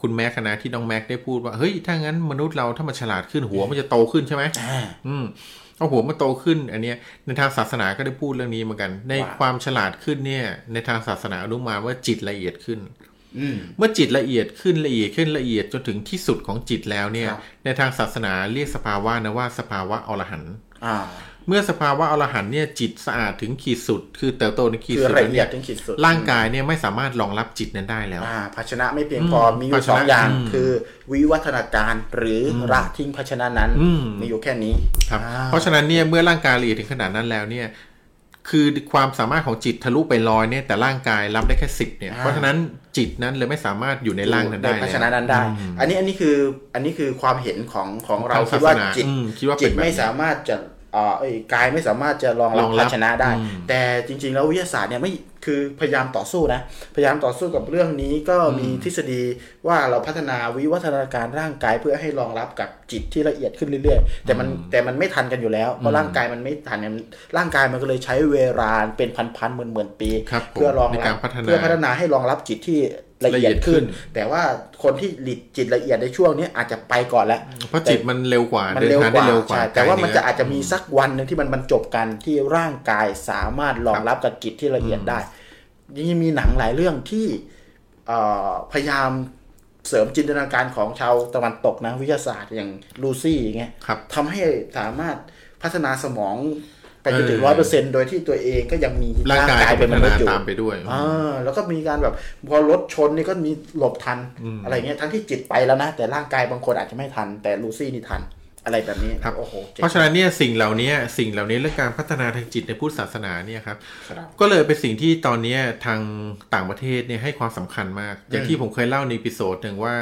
คุณแม็กคณะที่น้องแม็กได้พูดว่าเฮ้ยถ้างั้นมนุษย์เราถ้ามันฉลาดขึ้นหัวมันจะโตขึ้นใช่ไหมเอาหัวมันโตขึ้นอันนี้ในทางศาสนาก็ได้พูดเรื่องนี้เหมือนกันในความฉลาดขึ้นเนี่ยในทางศาสนาอนุมานว่าจิตละเอียดขึ้นเมื่อจิตละเอียดขึ้นละเอียดขึ้นละเอียดจนถึงที่สุดของจิตแล้วเนี่ยในทางศาสนาเรียกสภาวะนะว่าสภาวะอรหันต์เมื่อสภาวะอรหันต์เนี่ยจิตสะอาดถึงขีดสุดคือเติบโตในขีดสุดเนี่ยร่างกายเนี่ยไม่สามารถรองรับจิตนั้นได้แล้วภาชนะไม่เพียงพอมีอยู่สองอย่างคือวิวัฒนาการหรือละทิ้งภาชนะนั้นมีอยู่แค่นี้ครับเพราะฉะนั้นเนี่ยเมื่อร่างกายละเอียดถึงขนาดนั้นแล้วเนี่ยคือความสามารถของจิตทะลุไป100เนี่ยแต่ร่างกายรับได้แค่10เนี่ยเพราะฉะนั้นจิตนั้นเลยไม่สามารถอยู่ในร่างนั้นได้เพราะฉะนั้นนั้นได้อันนี้คือความเห็นของเราคิดว่าจิตไม่สามารถจะกายไม่สามารถจะรองรับภาชนะได้แต่จริงๆแล้ววิทยาศาสตร์เนี่ยไม่คือพยายามต่อสู้นะพยายามต่อสู้กับเรื่องนี้ก็มีทฤษฎีว่าเราพัฒนาวิวัฒนาการร่างกายเพื่อให้รองรับกับจิตที่ละเอียดขึ้นเรื่อยๆแต่มันไม่ทันกันอยู่แล้วเพราะร่างกายมันไม่ทันร่างกายมันก็เลยใช้เวลาเป็นพันๆหมื่นๆปีเพื่อรองรับเพื่อพัฒนาให้รองรับจิตที่ละเอียดขึ้นแต่ว่าคนที่จิตละเอียดในช่วงนี้อาจจะไปก่อนแล้วเพราะจิตมันเร็วกว่าเดินทางได้เร็วกว่าแต่ว่ามันจะอาจจะมีสักวันนึงที่มันบรรจบกันที่ร่างกายสามารถรองรับกับจิตที่ละเอียดได้ยังมีหนังหลายเรื่องที่พยายามเสริมจินตนาการของชาวตะวันตกนะวิทยาศาสตร์อย่างลูซี่อย่างเงี้ยทำให้สามารถพัฒนาสมองไปจนถึง 100% โดยที่ตัวเองก็ยังมีร่างกายเป็นมนุษย์อยู่ตามไปด้วยแล้วก็มีการแบบพอรถชนนี่ก็มีหลบทันอะไรเงี้ยทั้งที่จิตไปแล้วนะแต่ร่างกายบางคนอาจจะไม่ทันแต่ลูซี่นี่ทันอะไรแบบนี้ครับโอ้โหเพราะฉะนั้นเนี่ยสิ่งเหล่านี้และการพัฒนาทางจิตในพุทธศาสนาเนี่ยครับก็เลยเป็นสิ่งที่ตอนนี้ทางต่างประเทศเนี่ยให้ความสำคัญมากอย่างที่ผมเคยเล่าในอีพิโซดนึงว่า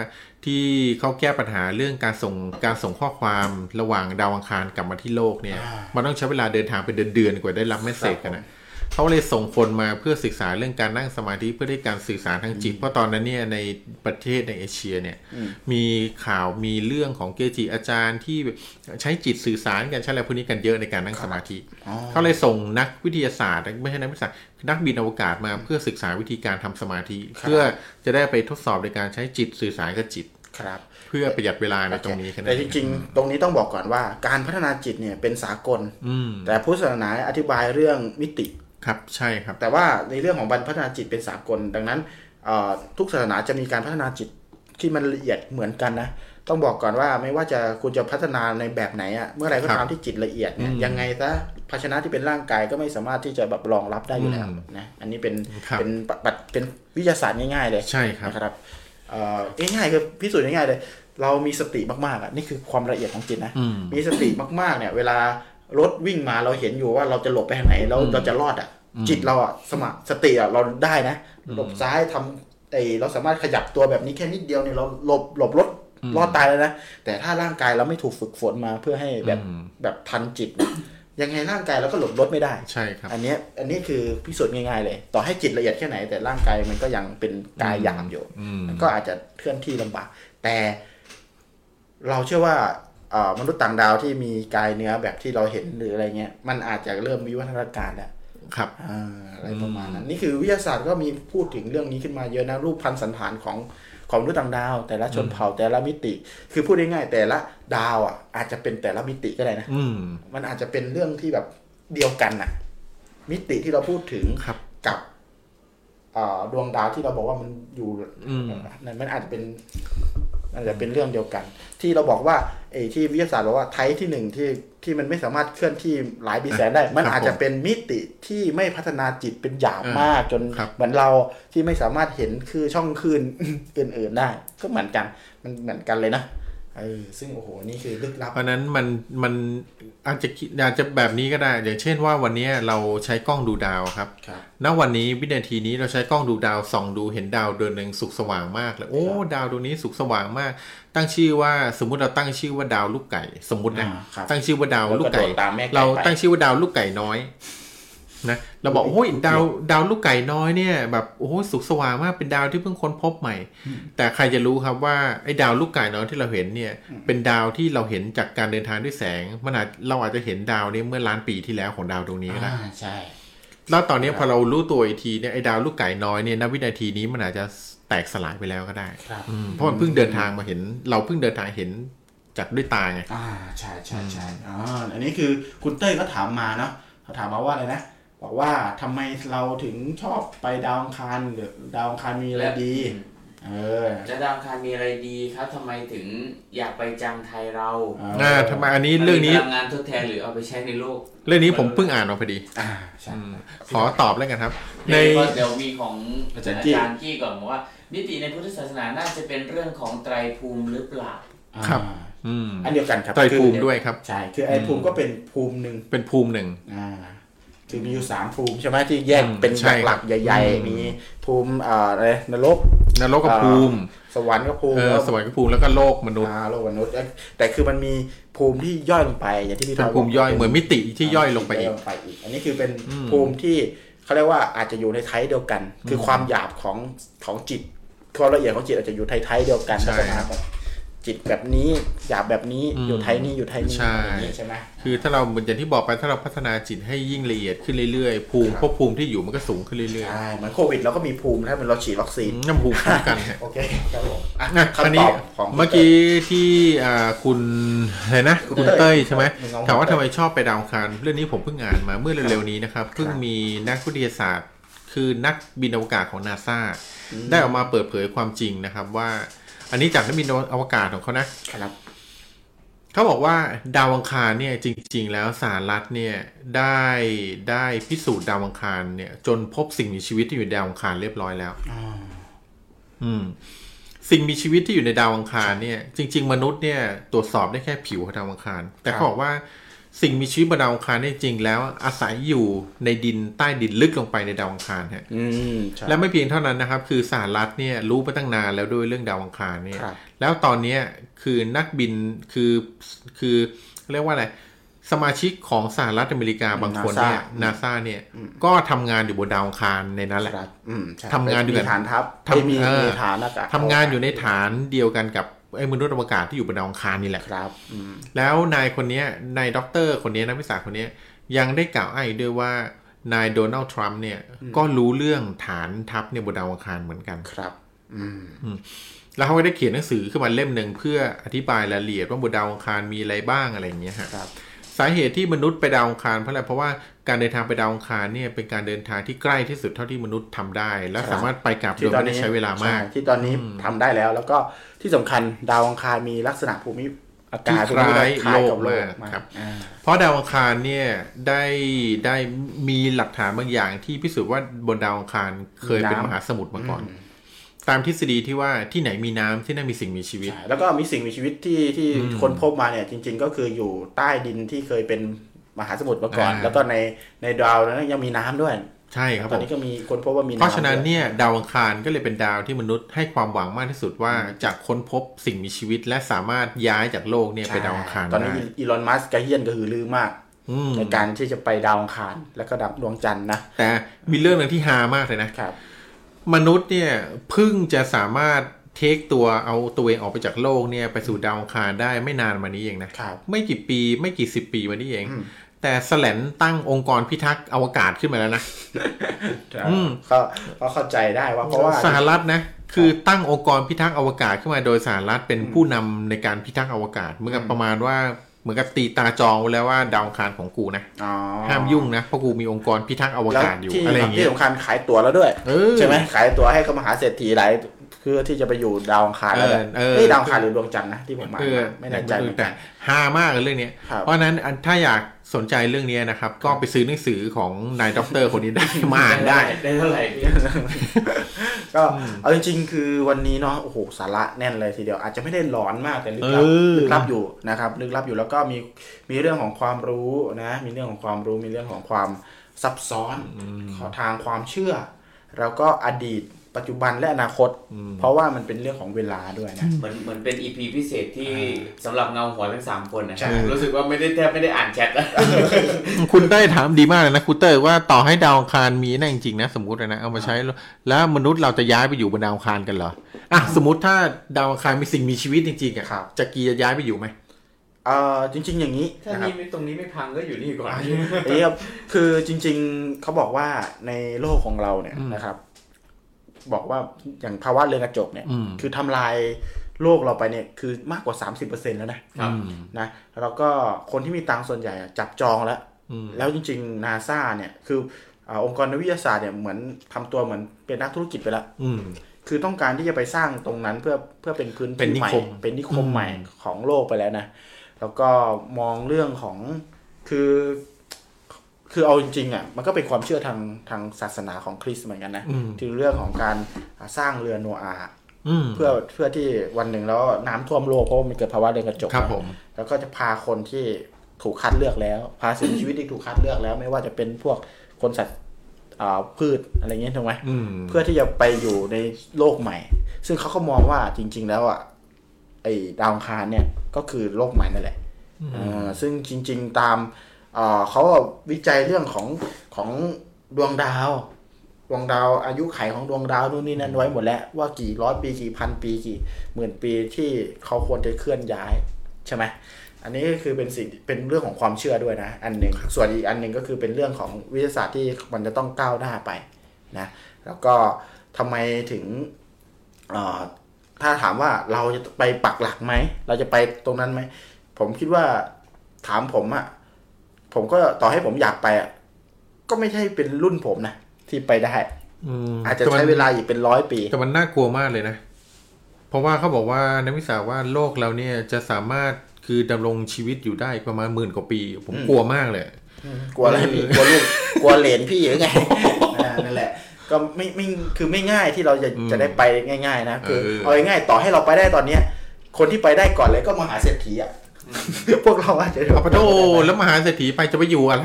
ที่เขาแก้ปัญหาเรื่องการส่งข้อความระหว่างดาวอังคารกลับมาที่โลกเนี่ยมันต้องใช้เวลาเดินทางเป็นเดือนๆกว่าได้รับเมสเสจกันนะเขาเลยส่งคนมาเพื่อศึกษาเรื่องการนั่งสมาธิเพื่อได้การสื่อสารทางจิตเพราะตอนนั้นเนี่ยในประเทศในเอเชียเนี่ยมีข่าวมีเรื่องของเกจิอาจารย์ที่ใช้จิตสื่อสารกันใช้อะไรพวกนี้กันเยอะในการนั่งสมาธิเขาเลยส่งนักวิทยาศาสตร์ไม่ใช่นักวิทยาศาสตร์นักบินอวกาศมาเพื่อศึกษาวิธีการทำสมาธิเพื่อจะได้ไปทดสอบในการใช้จิตสื่อสารกับจิตเพื่อประหยัดเวลาในตรงนี้แต่จริงๆตรงนี้ต้องบอกก่อนว่าการพัฒนาจิตเนี่ยเป็นสากลแต่พุทธศาสนาอธิบายเรื่องมิติครับใช่ครับแต่ว่าในเรื่องของการพัฒนาจิตเป็นสากลดังนั้นทุกศาสนาจะมีการพัฒนาจิตที่มันละเอียดเหมือนกันนะต้องบอกก่อนว่าไม่ว่าจะคุณจะพัฒนาในแบบไหนอะเมื่อไหร่ก็ตามที่จิตละเอียดเนี่ยยังไงซะภาชนะที่เป็นร่างกายก็ไม่สามารถที่จะแบบรองรับได้อยู่แล้วนะอันนี้เป็นวิทยาศาสตร์ง่ายๆเลยใช่ครับง่ายๆคือพิสูจน์ง่ายๆเลยเรามีสติมากๆอ่ะนี่คือความละเอียดของจิตนะมีสติมากๆเนี่ยเวลารถวิ่งมาเราเห็นอยู่ว่าเราจะหลบไปทางไหนแล้วเราจะรอดอ่ะจิตเราอ่ะสติอ่ะเราได้นะหลบซ้ายทำเราสามารถขยับตัวแบบนี้แค่นิดเดียวเนี่ยเราหลบรถรอดตายแล้วนะแต่ถ้าร่างกายเราไม่ถูกฝึกฝนมาเพื่อให้แบบทันจิตยังไงร่างกายเราก็หลบรถไม่ได้ใช่ครับอันนี้คือพิสูจน์ง่ายๆเลยต่อให้จิตละเอียดแค่ไหนแต่ร่างกายมันก็ยังเป็นกายหยาบอยู่มันก็อาจจะเคลื่อนที่ลำบากแต่เราเชื่อว่า มนุษย์ต่างดาวที่มีกายเนื้อแบบที่เราเห็นหรืออะไรเงี้ยมันอาจจะเริ่มวิวัฒนาการแล้วครับอะไรประมาณนั้นนี่คือวิทยาศาสตร์ก็มีพูดถึงเรื่องนี้ขึ้นมาเยอะนะรูปพันธุ์สันฐานของมนุษย์ต่างดาวแต่ละชนเผ่าแต่ละมิติคือพูดง่ายๆแต่ละดาวอ่ะอาจจะเป็นแต่ละมิติก็ได้นะมันอาจจะเป็นเรื่องที่แบบเดียวกันน่ะมิติที่เราพูดถึงกับดวงดาวที่เราบอกว่ามันอยู่นั่นมันอาจจะเป็นเรื่องเดียวกันที่เราบอกว่าไอ้ที่วิทยาศาสตร์บอกว่าไทป์ที่1ที่มันไม่สามารถเคลื่อนที่หลายบิลเลียนได้มันอาจจะเป็นมิติที่ไม่พัฒนาจิตเป็นหยาบมากจนเหมือนเราที่ไม่สามารถเห็นคือช่องคลื่นอื่นๆได้ก็เหมือนกันมันเหมือนกันเลยนะซึ่งโอ้โหนี่คือลึกลับเพราะนั้นมันอาจจะแบบนี้ก็ได้อย่างเช่นว่าวันนี้เราใช้กล้องดูดาวครับณวันนี้วินาทีนี้เราใช้กล้องดูดาวส่องดูเห็นดาวดวงนึงสุกสว่างมากเลยโอ้ดาวดวงนี้สุกสว่างมากตั้งชื่อว่าสมมุติเราตั้งชื่อว่าดาวลูกไก่สมมุตินะตั้งชื่อว่าดาวลูกไก่เราตั้งชื่อว่าดาวลูกไก่น้อยนะเราบอกโอ้ยดาวลูกไก่น้อยเนี่ยแบบโอ้โหสุกสว่างมากเป็นดาวที่เพิ่งค้นพบใหม่แต่ใครจะรู้ครับว่าไอ้ดาวลูกไก่น้อยที่เราเห็นเนี่ยเป็นดาวที่เราเห็นจากการเดินทางด้วยแสงมันเราอาจจะเห็นดาวนี้เมื่อล้านปีที่แล้วของดาวดวงนี้นะใช่แล้วตอนนี้พอเรารู้ตัวอีกทีเนี่ยไอ้ดาวลูกไก่น้อยเนี่ยณวินาทีนี้มันอาจจะแตกสลายไปแล้วก็ได้เพราะมันเพิ่งเดินทางมาเห็นเราเพิ่งเดินทางเห็นจากด้วยตาไงใช่ใช่ใช่อันนี้คือคุณเต้ยก็ถามมาเนาะเขาถามมาว่าอะไรนะบอกว่าทำไมเราถึงชอบไปดาวอังคารหรือดาวอังคารมีอะไรดีแล้วดาวอังคารมีอะไรดีครับทำไมถึงอยากไปจังไทยเราทำไมอันนี้เรื่องนี้ทำงานทดแทนหรือเอาไปใช้ในโลกเรื่องนี้ผมเพิ่งอ่านมาพอดีขอตอบแล้วกันครับในเดี๋ยวมีของอาจารย์กี้ก่อนบอกว่ามิติในพุทธศาสนาน่าจะเป็นเรื่องของไตรภูมิหรือเปล่าครับอันเดียวกันครับไตรภูมิด้วยครับใช่คือไตรภูมิก็เป็นภูมินึงคือมีอยู่3ภูมิใช่ไหมที่แยกเป็นหลักๆใหญ่ๆมีภูมิอะไรนรกกับภูมิสวรรค์กับภูมิแล้วก็โลกมนุษย์โลกมนุษย์แต่คือมันมีภูมิที่ย่อยลงไปอย่างที่พี่ทอมภูมิย่อยเหมือนมิติที่ย่อยลงไปอีกอันนี้คือเป็นภูมิที่เขาเรียกว่าอาจจะอยู่ในไทป์เดียวกันคือความหยาบของจิตความละเอียดของจิตอาจจะอยู่ไทป์เดียวกันลักษณะแบบจิตแบบนี้หยาบแบบนี้อยู่ไทยนี่ใช่ไหมคือถ้าเราเหมือนอย่างที่บอกไปถ้าเราพัฒนาจิตให้ยิ่งละเอียดขึ้นเรื่อยๆภูมิที่อยู่มันก็สูงขึ้นเรื่อยๆใช่เหมือนโควิดเราก็มีภูมิถ้าเป็นเราฉีดวัคซีนน้ำภูมิคุ้มกันโอเคครับผมอันนี้เมื่อกี้ที่คุณอะไรนะคุณเต้ยใช่ไหมถามว่าทำไมชอบไปดาวอังคารเรื่องนี้ผมเพิ่งอ่านมาเมื่อเร็วๆนี้นะครับเพิ่งมีนักวิทยาศาสตร์คือนักบินอวกาศของ NASA ได้ออกมาเปิดเผยความจริงนะครับว่าอันนี้จากนักบินอวกาศของเขานะครับเขาบอกว่าดาวอังคารเนี่ยจริงๆแล้วสหรัฐเนี่ยได้พิสูจน์ดาวอังคารเนี่ยจนพบสิ่งมีชีวิตที่อยู่ในดาวอังคารเรียบร้อยแล้วสิ่งมีชีวิตที่อยู่ในดาวอังคารเนี่ยจริงๆมนุษย์เนี่ยตรวจสอบได้แค่ผิวของดาวอังคารแต่เขาบอกว่าสิ่งมีชีวิตบนดาวอังคารเนี่ยจริงแล้วอาศัยอยู่ในดินใต้ดินลึกลงไปในดาวอังคารฮะและไม่เพียงเท่านั้นนะครับคือสหรัฐเนี่ยรู้มาตั้งนานแล้วด้วยเรื่องดาวอังคารเนี่ยแล้วตอนนี้คือนักบินคือเรียกว่าอะไรสมาชิกของสหรัฐอเมริกาบางคนเนี่ย NASA เนี่ยก็ทำงานอยู่บนดาวอังคารในนั้นแหละทำงานอยู่ในฐานทัพทำงานอยู่ในฐานเดียวกันกับไอ้มนุษย์อวกาศที่อยู่บนดาวอังคารนี่แหละครับแล้วนายคนนี้นายด็อกเตอร์คนนี้นักวิชาการคนนี้ยังได้กล่าวอ้างด้วยว่านายโดนัลด์ทรัมป์เนี่ยก็รู้เรื่องฐานทัพเนี่ยบนดาวอังคารเหมือนกันครับแล้วเขาก็ได้เขียนหนังสือขึ้นมาเล่มนึงเพื่ออธิบายรายละเอียดว่าบนดาวอังคารมีอะไรบ้างอะไรอย่างเงี้ยครับสาเหตุที่มนุษย์ไปดาวอังคารเพราะอะไรเพราะว่าการเดินทางไปดาวอังคารเนี่ยเป็นการเดินทางที่ใกล้ที่สุดเท่าที่มนุษย์ทำได้และสามารถไปกลับโดยไม่ใช้เวลามากที่ตอนนี้ทำได้แล้วแล้วก็ที่สำคัญดาวอังคารมีลักษณะภูมิอากาศคล้ายโลกมากครับเพราะดาวอังคารเนี่ยได้มีหลักฐานบางอย่างที่พิสูจน์ว่าบนดาวอังคารเคยเป็นมหาสมุทรมาก่อนตามทฤษฎีที่ว่าที่ไหนมีน้ำที่นั่นมีสิ่งมีชีวิตแล้วก็มีสิ่งมีชีวิตที่คนพบมาเนี่ยจริงๆก็คืออยู่ใต้ดินที่เคยเป็นมหาสมุทรมาก่อนแล้วก็ในดาวนั้นยังมีน้ำด้วยใช่ครับตอนนี้ก็มีคนพบว่ามีน้ำเพราะฉะนั้นเนี่ยดาวอังคารก็เลยเป็นดาวที่มนุษย์ให้ความหวังมากที่สุดว่าจะค้นพบสิ่งมีชีวิตและสามารถย้ายจากโลกเนี่ยไปดาวอังคารตอนนี้อีลอนมัสก์กระเฮี้ยนกระหือรือมากในการที่จะไปดาวอังคารแล้วก็ดับดวงจันทร์นะแต่มีเรื่องนึงที่ฮามากเลยนะครับมนุษย์เนี่ยเพิ่งจะสามารถ เทคตัวเอาตัวเองออกไปจากโลกเนี่ยไปสู่ดาวอังคารได้ไม่นานมานี้เองนะไม่กี่ปีไม่กี่สิบปีมานี้เองแต่แสลนตั้งองค์กรพิทักษ์อวกาศขึ้นมาแล้วนะก็เข้าใจได้ว่าเพราะว่าสหรัฐนะคือตั้งองค์กรพิทักษ์อวกาศขึ้นมาโดยสหรัฐเป็นผู้นำในการพิทักษ์อวกาศเหมือนกับประมาณว่าเหมือนกับตีตาจองไว้แล้วว่าดาวอังคารของกูนะห้ามยุ่งนะเพราะกูมีองค์กรพิทักษ์อวกาศอยู่อะไรอย่างเงี้ยที่สำคัญขายตั๋วแล้วด้วยใช่ไหมขายตั๋วให้กับมหาเศรษฐีหลายคือที่จะไปอยู่ดาวอังคารแล้วนี่ดาวอังคารหรือดวงจันทร์นะที่ผมมาไม่แน่ใจเหมือนกันฮามากเรื่องนี้เพราะนั้นถ้าอยากสนใจเรื่องนี้นะครับก็ไปซื้อหนังสือของนายด็อกเตอร์คนนี้ได้มาอ่านได้เท่าไหร่ก็เอาจริงๆคือวันนี้เนาะโอ้โหสาระแน่นเลยทีเดียวอาจจะไม่ได้หลอนมากแต่ลึกลับอยู่นะครับลึกลับอยู่แล้วก็มีเรื่องของความรู้นะมีเรื่องของความรู้มีเรื่องของความซับซ้อนทางความเชื่อแล้วก็อดีตปัจจุบันและอนาคตเพราะว่ามันเป็นเรื่องของเวลาด้วยนะเหมือนเป็น EP พิเศษที่สำหรับเงาหัวทั้ง3คนนะรู้สึกว่าไม่ได้แทบไม่ได้อ่านแชทแล้วคุณได้ถามดีมากเลยนะคุณเตยว่าต่อให้ดาวอังคารมีแน่จริงๆนะสมมุตินะเอามาใช้แล้วมนุษย์เราจะย้ายไปอยู่บนดาวอังคารกันเหรออ่ะสมมุติถ้าดาวอังคารมีสิ่งมีชีวิตจริงๆอ่ะจะกี่จะย้ายไปอยู่มั้ยจริงๆอย่างนี้ถ้านี่ตรงนี้ไม่พังก็อยู่นี่ก่อนครับคือจริงๆเขาบอกว่าในโลกของเราเนี่ยนะครับบอกว่าอย่างภาวะเรือนกระจกเนี่ยคือทำลายโลกเราไปเนี่ยคือมากกว่า 30% แล้วนะแล้วก็คนที่มีตังค์ส่วนใหญ่จับจองแล้วจริงๆ NASA เนี่ยคือองค์กรวิทยาศาสตร์เนี่ยเหมือนทำตัวเหมือนเป็นนักธุรกิจไปแล้วคือต้องการที่จะไปสร้างตรงนั้นเพื่อเป็นพื้นที่ใหม่เป็นนิคมใหม่ของโลกไปแล้วนะแล้วก็มองเรื่องของคือเอาจริงๆอ่ะมันก็เป็นความเชื่อทางศาสนาของคริสต์เหมือนกันนะถึงเรื่องของการสร้างเรือโนอาห์เพื่อที่วันหนึ่งแล้วน้ำท่วมโลกเพราะว่ามันเกิดภาวะเรือนกระจกแล้วก็จะพาคนที่ถูกคัดเลือกแล้วพาสิ่งมีชีวิตที่ถูกคัดเลือกแล้วไม่ว่าจะเป็นพวกคนสัตว์พืชอะไรเงี้ยถูกไหมเพื่อที่จะไปอยู่ในโลกใหม่ซึ่งเขาก็มองว่าจริงๆแล้วอ่ะไอ้ดาวอังคารเนี่ยก็คือโลกใหม่นั่นแหละซึ่งจริงๆตามเขาวิจัยเรื่องของดวงดาวอายุไขของดวงดาวนู่นนี่นั่นไว้หมดแล้วว่ากี่ร้อยปีกี่พันปีกี่หมื่นปีที่เขาควรจะเคลื่อนย้ายใช่ไหมอันนี้ก็คือเป็นสิ่งเป็นเรื่องของความเชื่อด้วยนะอันหนึ่งส่วนอีกอันหนึ่งก็คือเป็นเรื่องของวิทยาศาสตร์ที่มันจะต้องก้าวหน้าไปนะแล้วก็ทำไมถึงถ้าถามว่าเราจะไปปักหลักไหมเราจะไปตรงนั้นไหมผมคิดว่าถามผมอะผมก็ต่อให้ผมอยากไปอ่ะก็ไม่ใช่เป็นรุ่นผมนะที่ไปได้อาจจะใช้เวลาอีกเป็น100 ปีแต่มันน่ากลัวมากเลยนะเพราะว่าเขาบอกว่านักวิชาการว่าโลกเราเนี่ยจะสามารถคือดำรงชีวิตอยู่ได้ประมาณ10,000 กว่าปีผมกลัวมากเลยกลัวอะไรพี่กลัวลูกกลัวเหลนพี่ยังไงนั่นแหละก็ไม่คือไม่ง่ายที่เราจะได้ไปง่ายๆนะคือเอาง่ายต่อให้เราไปได้ตอนนี้คนที่ไปได้ก่อนเลยก็มหาเศรษฐีอ่ะพวกเราอาจจะอัปโตแล้วมหาเศรษฐีไปจะไปอยู่อะไร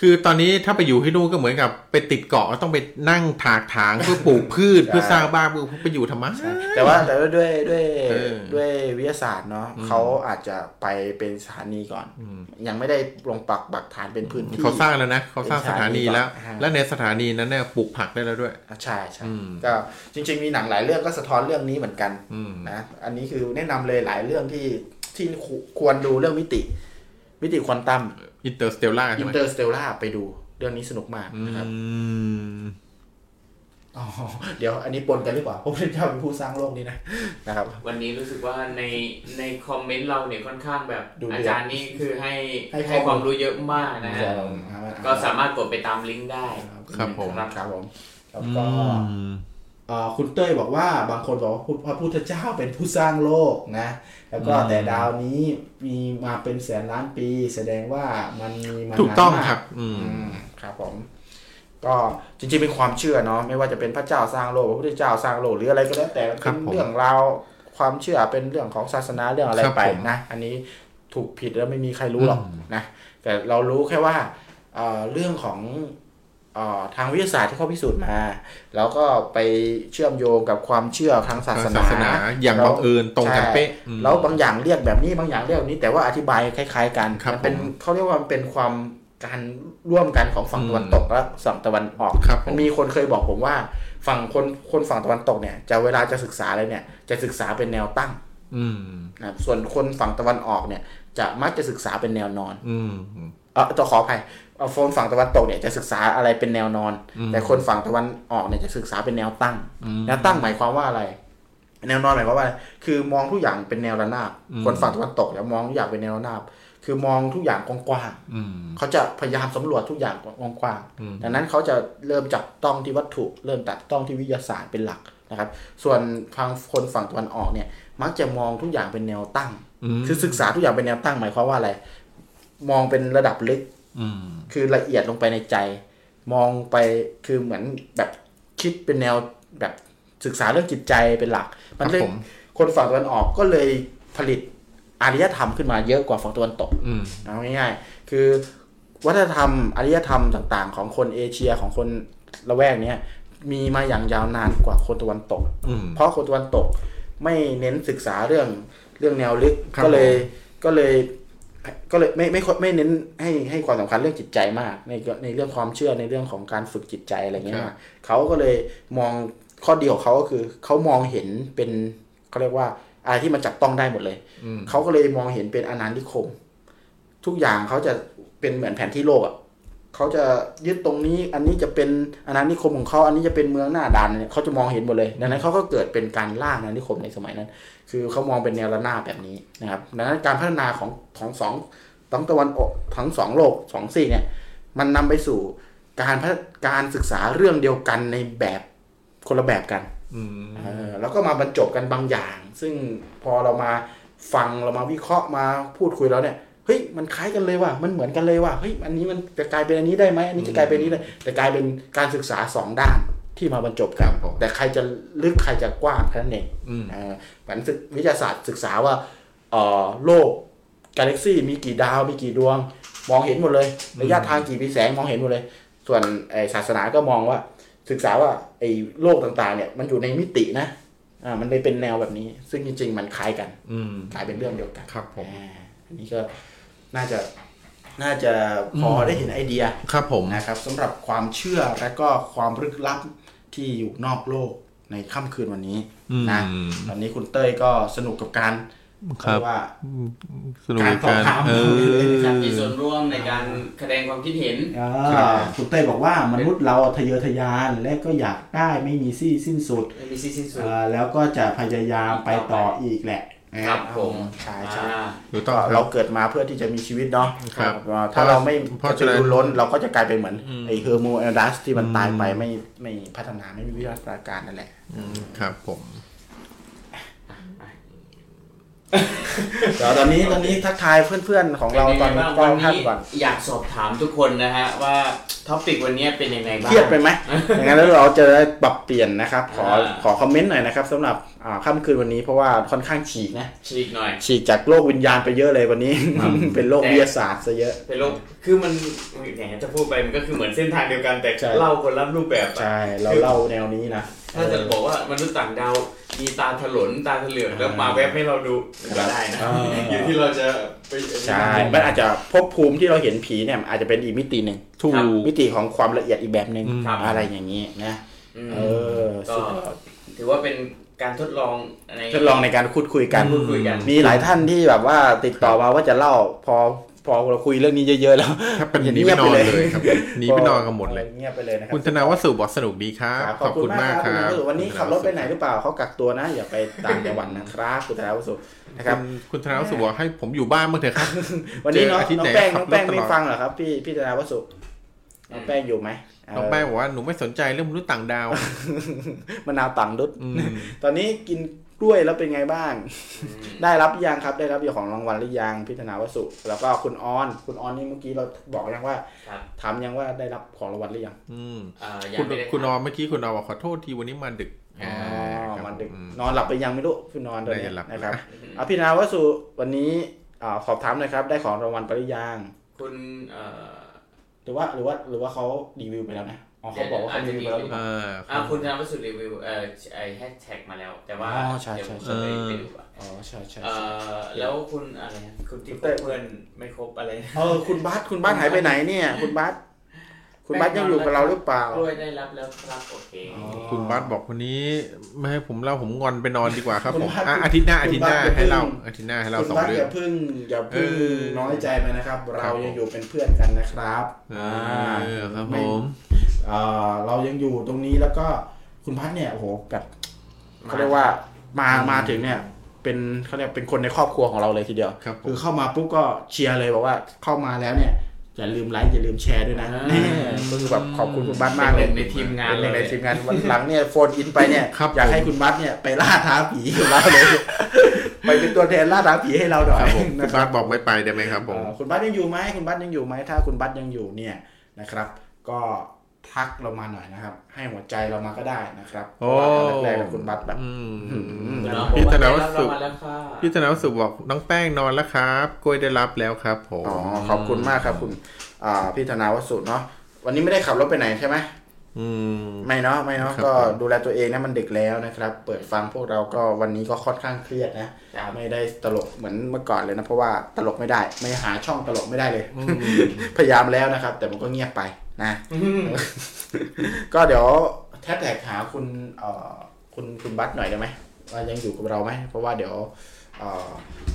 คือตอนนี้ถ้าไปอยู่ที่นู่นก็เหมือนกับไปติดเกาะต้องไปนั่งถากถางเพื่อปลูกพืชเพื่อสร้างบ้านเพื่อไปอยู่ธรรมะแต่ว่าด้วยวิทยาศาสตร์เนาะเขาอาจจะไปเป็นสถานีก่อนยังไม่ได้ลงปักฐานเป็นพื้นที่เขาสร้างแล้วนะเขาสร้างสถานีแล้วในสถานีนั้นเนี่ยปลูกผักได้แล้วด้วยใช่ใช่ก็จริงๆมีหนังหลายเรื่องก็สะท้อนเรื่องนี้เหมือนกันนะอันนี้คือแนะนำเลยหลายเรื่องที่ควรดูเรื่องมิติควอนตัมอินเตอร์สเตลล่าไปดูเรื่องนี้สนุกมากนะครับอ๋อเดี๋ยวอันนี้ปนกันหรือเปล่าพระพุทธเจ้าเป็นผู้สร้างโลกนี้นะนะครับวันนี้รู้สึกว่าในคอมเมนต์เราเนี่ยค่อนข้างแบบอาจารย์นี่คือให้ความรู้เยอะมากนะก็สามารถกดไปตามลิงก์ได้ครับผมแล้วก็คุณเต้ยบอกว่าบางคนบอกว่าพระพุทธเจ้าเป็นผู้สร้างโลกนะแล้วก็แต่ดาวนี้มีมาเป็นแสนล้านปีแสดงว่ามันมีมานานมากถูกต้องครับครับผมก็จริงๆเป็นความเชื่อเนาะไม่ว่าจะเป็นพระเจ้าสร้างโลกพระพุทธเจ้าสร้างโลกหรืออะไรก็แล้วแต่เป็นเรื่องราวความเชื่อเป็นเรื่องของศาสนาเรื่องอะไรไปนะอันนี้ถูกผิดแล้วไม่มีใครรู้หรอกนะแต่เรารู้แค่ว่าเรื่องของทางวิทยาศาสตร์ที่เขาพิสูจน์มาแล้วก็ไปเชื่อมโยงกับความเชื่อทางศาสนาอย่างบังเอิญตรงกันเป๊ะแล้วบางอย่างเรียกแบบนี้บางอย่างเรียกแบบนี้แต่ว่าอธิบายคล้ายๆกันมันเป็นเขาเรียกว่ามันเป็นความการร่วมกันของฝั่งตะวันตกและฝั่งตะวันออกมันมีคนเคยบอกผมว่า ฝั่งคนฝั่งตะวันตกเนี่ยจะเวลาจะศึกษาอะไรเนี่ยจะศึกษาเป็นแนวตั้งนะส่วนคนฝั่งตะวันออกเนี่ยจะมักจะศึกษาเป็นแนวนอนขออภัยคนฝั่งตะวันตกเนี่ยจะศึกษาอะไรเป็นแนวนอนแต่คนฝั่งตะวันออกเนี่ยจะศึกษาเป็นแนวตั้งแนวตั้งหมายความว่าอะไรแนวนอนหมายความว่าคือมองทุกอย่างเป็นแนวระนาบคนฝั่งตะวันตกจะมองทุกอย่างเป็นแนวระนาบคือมองทุกอย่างกว้างๆเขาจะพยายามสำรวจทุกอย่างกว้างๆดังนั้นเขาจะเริ่มจับต้องที่วัตถุเริ่มจับต้องที่วิทยาศาสตร์เป็นหลักนะครับส่วนทางคนฝั่งตะวันออกเนี่ยมักจะมองทุกอย่างเป็นแนวตั้งคือศึกษาทุกอย่างเป็นแนวตั้งหมายความว่าอะไรมองเป็นระดับลึกคือละเอียดลงไปในใจมองไปคือเหมือนแบบคิดเป็นแนวแบบศึกษาเรื่องจิตใจเป็นหลักมันเลยคนฝั่งตะวันออกก็เลยผลิตอารยธรรมขึ้นมาเยอะกว่าฝั่งตะวันตกเอาง่ายๆคือวัฒนธรรมอารยธรรมต่างๆของคนเอเชียของคนละแวกนี้มีมาอย่างยาวนานกว่าคนตะวันตกเพราะคนตะวันตกไม่เน้นศึกษาเรื่องแนวลึกก็เลยไม่เน้นให้ความสำคัญเรื่องจิตใจมากในเรื่องความเชื่อในเรื่องของการฝึกจิตใจอะไรเงี้ยเขาก็เลยมองข้อดีของเขาก็คือเขามองเห็นเป็นเขาเรียกว่าอะไรที่มันจับต้องได้หมดเลยเขาก็เลยมองเห็นเป็นอาณานิคมทุกอย่างเขาจะเป็นเหมือนแผนที่โลกอ่ะเขาจะยึดตรงนี้อันนี้จะเป็นอาณานิคมของเขาอันนี้จะเป็นเมืองหน้าด่านเนี่ยเขาจะมองเห็นหมดเลยดังนั้นเขาก็เกิดเป็นการล่าอาณานิคมในสมัยนั้นคือเขามองเป็นแนวระนาบแบบนี้นะครับดังนั้นการพัฒนาของทั้งตะวันออกทั้งสองโลกสองซีกเนี่ยมันนำไปสู่การศึกษาเรื่องเดียวกันในแบบคนละแบบกันแล้วก็มาบรรจบกันบางอย่างซึ่งพอเรามาฟังเรามาวิเคราะห์มาพูดคุยแล้วเนี่ยเฮ้ยมันคล้ายกันเลยว่ะมันเหมือนกันเลยว่ะเฮ้ยอันนี้มันจะกลายเป็นอันนี้ได้ไหมอันนี้จะกลายเป็นอันนี้เลยแต่กลายเป็นการศึกษาสองด้านที่มาบรรจบกันแต่ใครจะลึกใครจะกว้างแค่นั้นเองเหมือนวิทยาศาสตร์ศึกษาว่าโลกกาแล็กซี่มีกี่ดาวมีกี่ดวงมองเห็นหมดเลยระยะทางกี่ปีแสงมองเห็นหมดเลยส่วนศาสนาก็มองว่าศึกษาว่าไอ้โลกต่างๆเนี่ยมันอยู่ในมิตินะมันเลยเป็นแนวแบบนี้ซึ่งจริงๆมันคล้ายกันคล้ายเป็นเรื่องเดียวกันครับผมอันนี้ก็น่าจะพอได้เห็นไอเดียครับผมนะครับสำหรับความเชื่อและก็ความลึกลับที่อยู่นอกโลกในค่ำคืนวันนี้นะตอนนี้คุณเต้ยก็สนุกกับการว่าการตอบคำการมีส่วนร่วมในการแสดงความคิดเห็นคุณเต้ยบอกว่ามนุษย์เราทะเยอทะยานและก็อยากได้ไม่มีสิ้นสุดแล้วก็จะพยายามไปต่ออีกแหละครับผมใช่ใช่อยู่ต่อเราเกิดมาเพื่อที่จะมีชีวิตเนาะถ้าเราไม่จะรุนล้นเราก็จะกลายเป็นเหมือนไอเฮอร์โมเอลดัสที่มันตายไปไม่พัฒนาไม่มีวิวัฒนาการนั่นแหละครับผมตอนนี้ทักทายเพื่อนๆของเราตอนนี้ก่อนอยากสอบถามทุกคนนะฮะว่าท็อปิกวันนี้เป็นยังไงบ้างเครียดไปไหมอย่างนั้นแล้วเราจะได้ปรับเปลี่ยนนะครับขอคอมเมนต์หน่อยนะครับสำหรับค่ำคืนวันนี้เพราะว่าค่อนข้างฉีกนะฉีกหน่อยฉีกจากโลกวิญญาณไปเยอะเลยวันนี้ เป็นโลกวิทยาศาสตร์ซะเยอะเป็นโลกคือมันอย่างจะพูดไปมันก็คือเหมือนเส้นทางเดียวกันแต่เล่าคนละรูปแบบใช่เราเล่าแนวนี้นะถ้าจะบอกว่ามนุษย์ต่างดาวมีตาถลนตาถลือกแล้วมาแวบให้เราดูก็ได้นะอยู่ที่เราจะไปใช่มันอาจจะภพภูมิที่เราเห็นผีเนี่ยอาจจะเป็นอีกมิตินึงถูกมิติของความละเอียดอีกแบบนึงอะไรอย่างนี้นะก็ถือว่าเป็นการทดลองในการพูดคุยกันมีหลายท่านที่แบบว่าติดต่อมาว่าจะเล่าพอเราคุยเรื่องนี้เยอะๆแล้วเงียบไปเลยครับนี้ไปนอนกันหมดเลยเงียบไปเลยนะครับคุณธนาวัฒน์สุบอกสนุกดีครับขอบคุณมากครับวันนี้ขับรถไปไหนหรือเปล่าเขากักตัวนะอย่าไปต่างจังหวัดนะครับคุณธนาวัฒน์สุนะครับคุณธนาวัฒน์สุบอกให้ผมอยู่บ้านมั้งเถอะครับวันนี้น้องแป้งไม่ฟังเหรอครับพี่ธนาวัฒน์สุน้องแป้งอยู่ไหมน้องแป้งบอกว่าหนูไม่สนใจเรื่องมนุษย์ต่างดาวมะนาวต่างดุดตอนนี้กินด้วยแล้วเป็นไงบ้างได้รับยังครับได้รับของรางวัลหรือยังพิธนาวสุแล้วก็คุณออนนี่เมื่อกี้เราบอกยังว่าถามยังว่าได้รับของรางวัลหรือยังคุณออนเมื่อกี้คุณออนบอกขอโทษทีวันนี้มาดึกมาดึกนอนหลับไปยังไม่รู้คุณนอนได้นะครับพิธนาวสุวันนี้สอบถามหน่อยครับได้ของรางวัลไปหรือยังคุณหรือว่าเขารีวิวไปแล้วนะเขาบอกว่าเขารีวิวไปแล้วคุณธนาวัฒน์รีวิวไอ้แฮชแท็กมาแล้วแต่ว่าเดี๋ยวผมจะไปดูอ่ะอ๋อใช่ๆแล้วคุณอะไรคุณที่เพื่อนไม่ครบอะไรคุณบัสหายไปไหนเนี่ยคุณบัส คุณบัสยังอยู่กับเราหรือเปล่าด้วยได้รับแล้วครับโอเคคุณบัสบอกวันนี้ไม่ให้ผมเล่าผมงอนไปนอนดีกว่าครับผมอาทิตย์หน้าให้เล่าอาทิตย์หน้าให้เล่าสองเรื่องอย่าพึ่งน้อยใจไปนะครับเรายังอยู่เป็นเพื่อนกันนะครับครับผมเรายังอยู่ตรงนี้แล้วก็คุณบัสเนี่ยโอ้โหกัดเขาเรียกว่ามาถึงเนี่ยเป็นเขาเรียกเป็นคนในครอบครัวของเราเลยทีเดียวคือเข้ามาปุ๊บก็เชียร์เลยบอกว่าเข้ามาแล้วเนี่ยอย่าลืมไลค์อย่าลืมแชร์ด้วยนะก็คือแบบขอบคุณคุณบัสมากเลยในทีมงานวันหลังเนี่ยโฟนอินไปเนี่ยอยากให้คุณบัสเนี่ยไปล่าท้าผีของเราเลยไปเป็นตัวแทนล่าท้าผีให้เราหน่อยคุณบัสบอกไม่ไปได้ไหมครับผมคุณบัสยังอยู่ไหมถ้าคุณบัสยังอยู่เนี่ยนะครับก็ทักเรามาหน่อยนะครับให้หัวใจเรามาก็ได้นะครับเพราะว่าแรกๆคุณบัสแบบพี่ธนวัฒน์สุขบอกน้องแป้งนอนแล้วครับกล้วยได้รับแล้วครับผมอ๋อขอบคุณมากครับคุณพี่ธนวัฒน์สุขเนาะวันนี้ไม่ได้ขับรถไปไหนใช่ไหมไม่เนาะก็ดูแลตัวเองนะมันเด็กแล้วนะครับเปิดฟังพวกเราก็วันนี้ก็ค่อนข้างเครียดนะไม่ได้ตลกเหมือนเมื่อก่อนเลยนะเพราะว่าตลกไม่ได้ไม่หาช่องตลกไม่ได้เลยพยายามแล้วนะครับแต่มันก็เงียบไปนะก็เดี๋ยวแท็กหาคุณบัสหน่อยได้ไหมว่ายังอยู่กับเราไหมเพราะว่าเดี๋ยว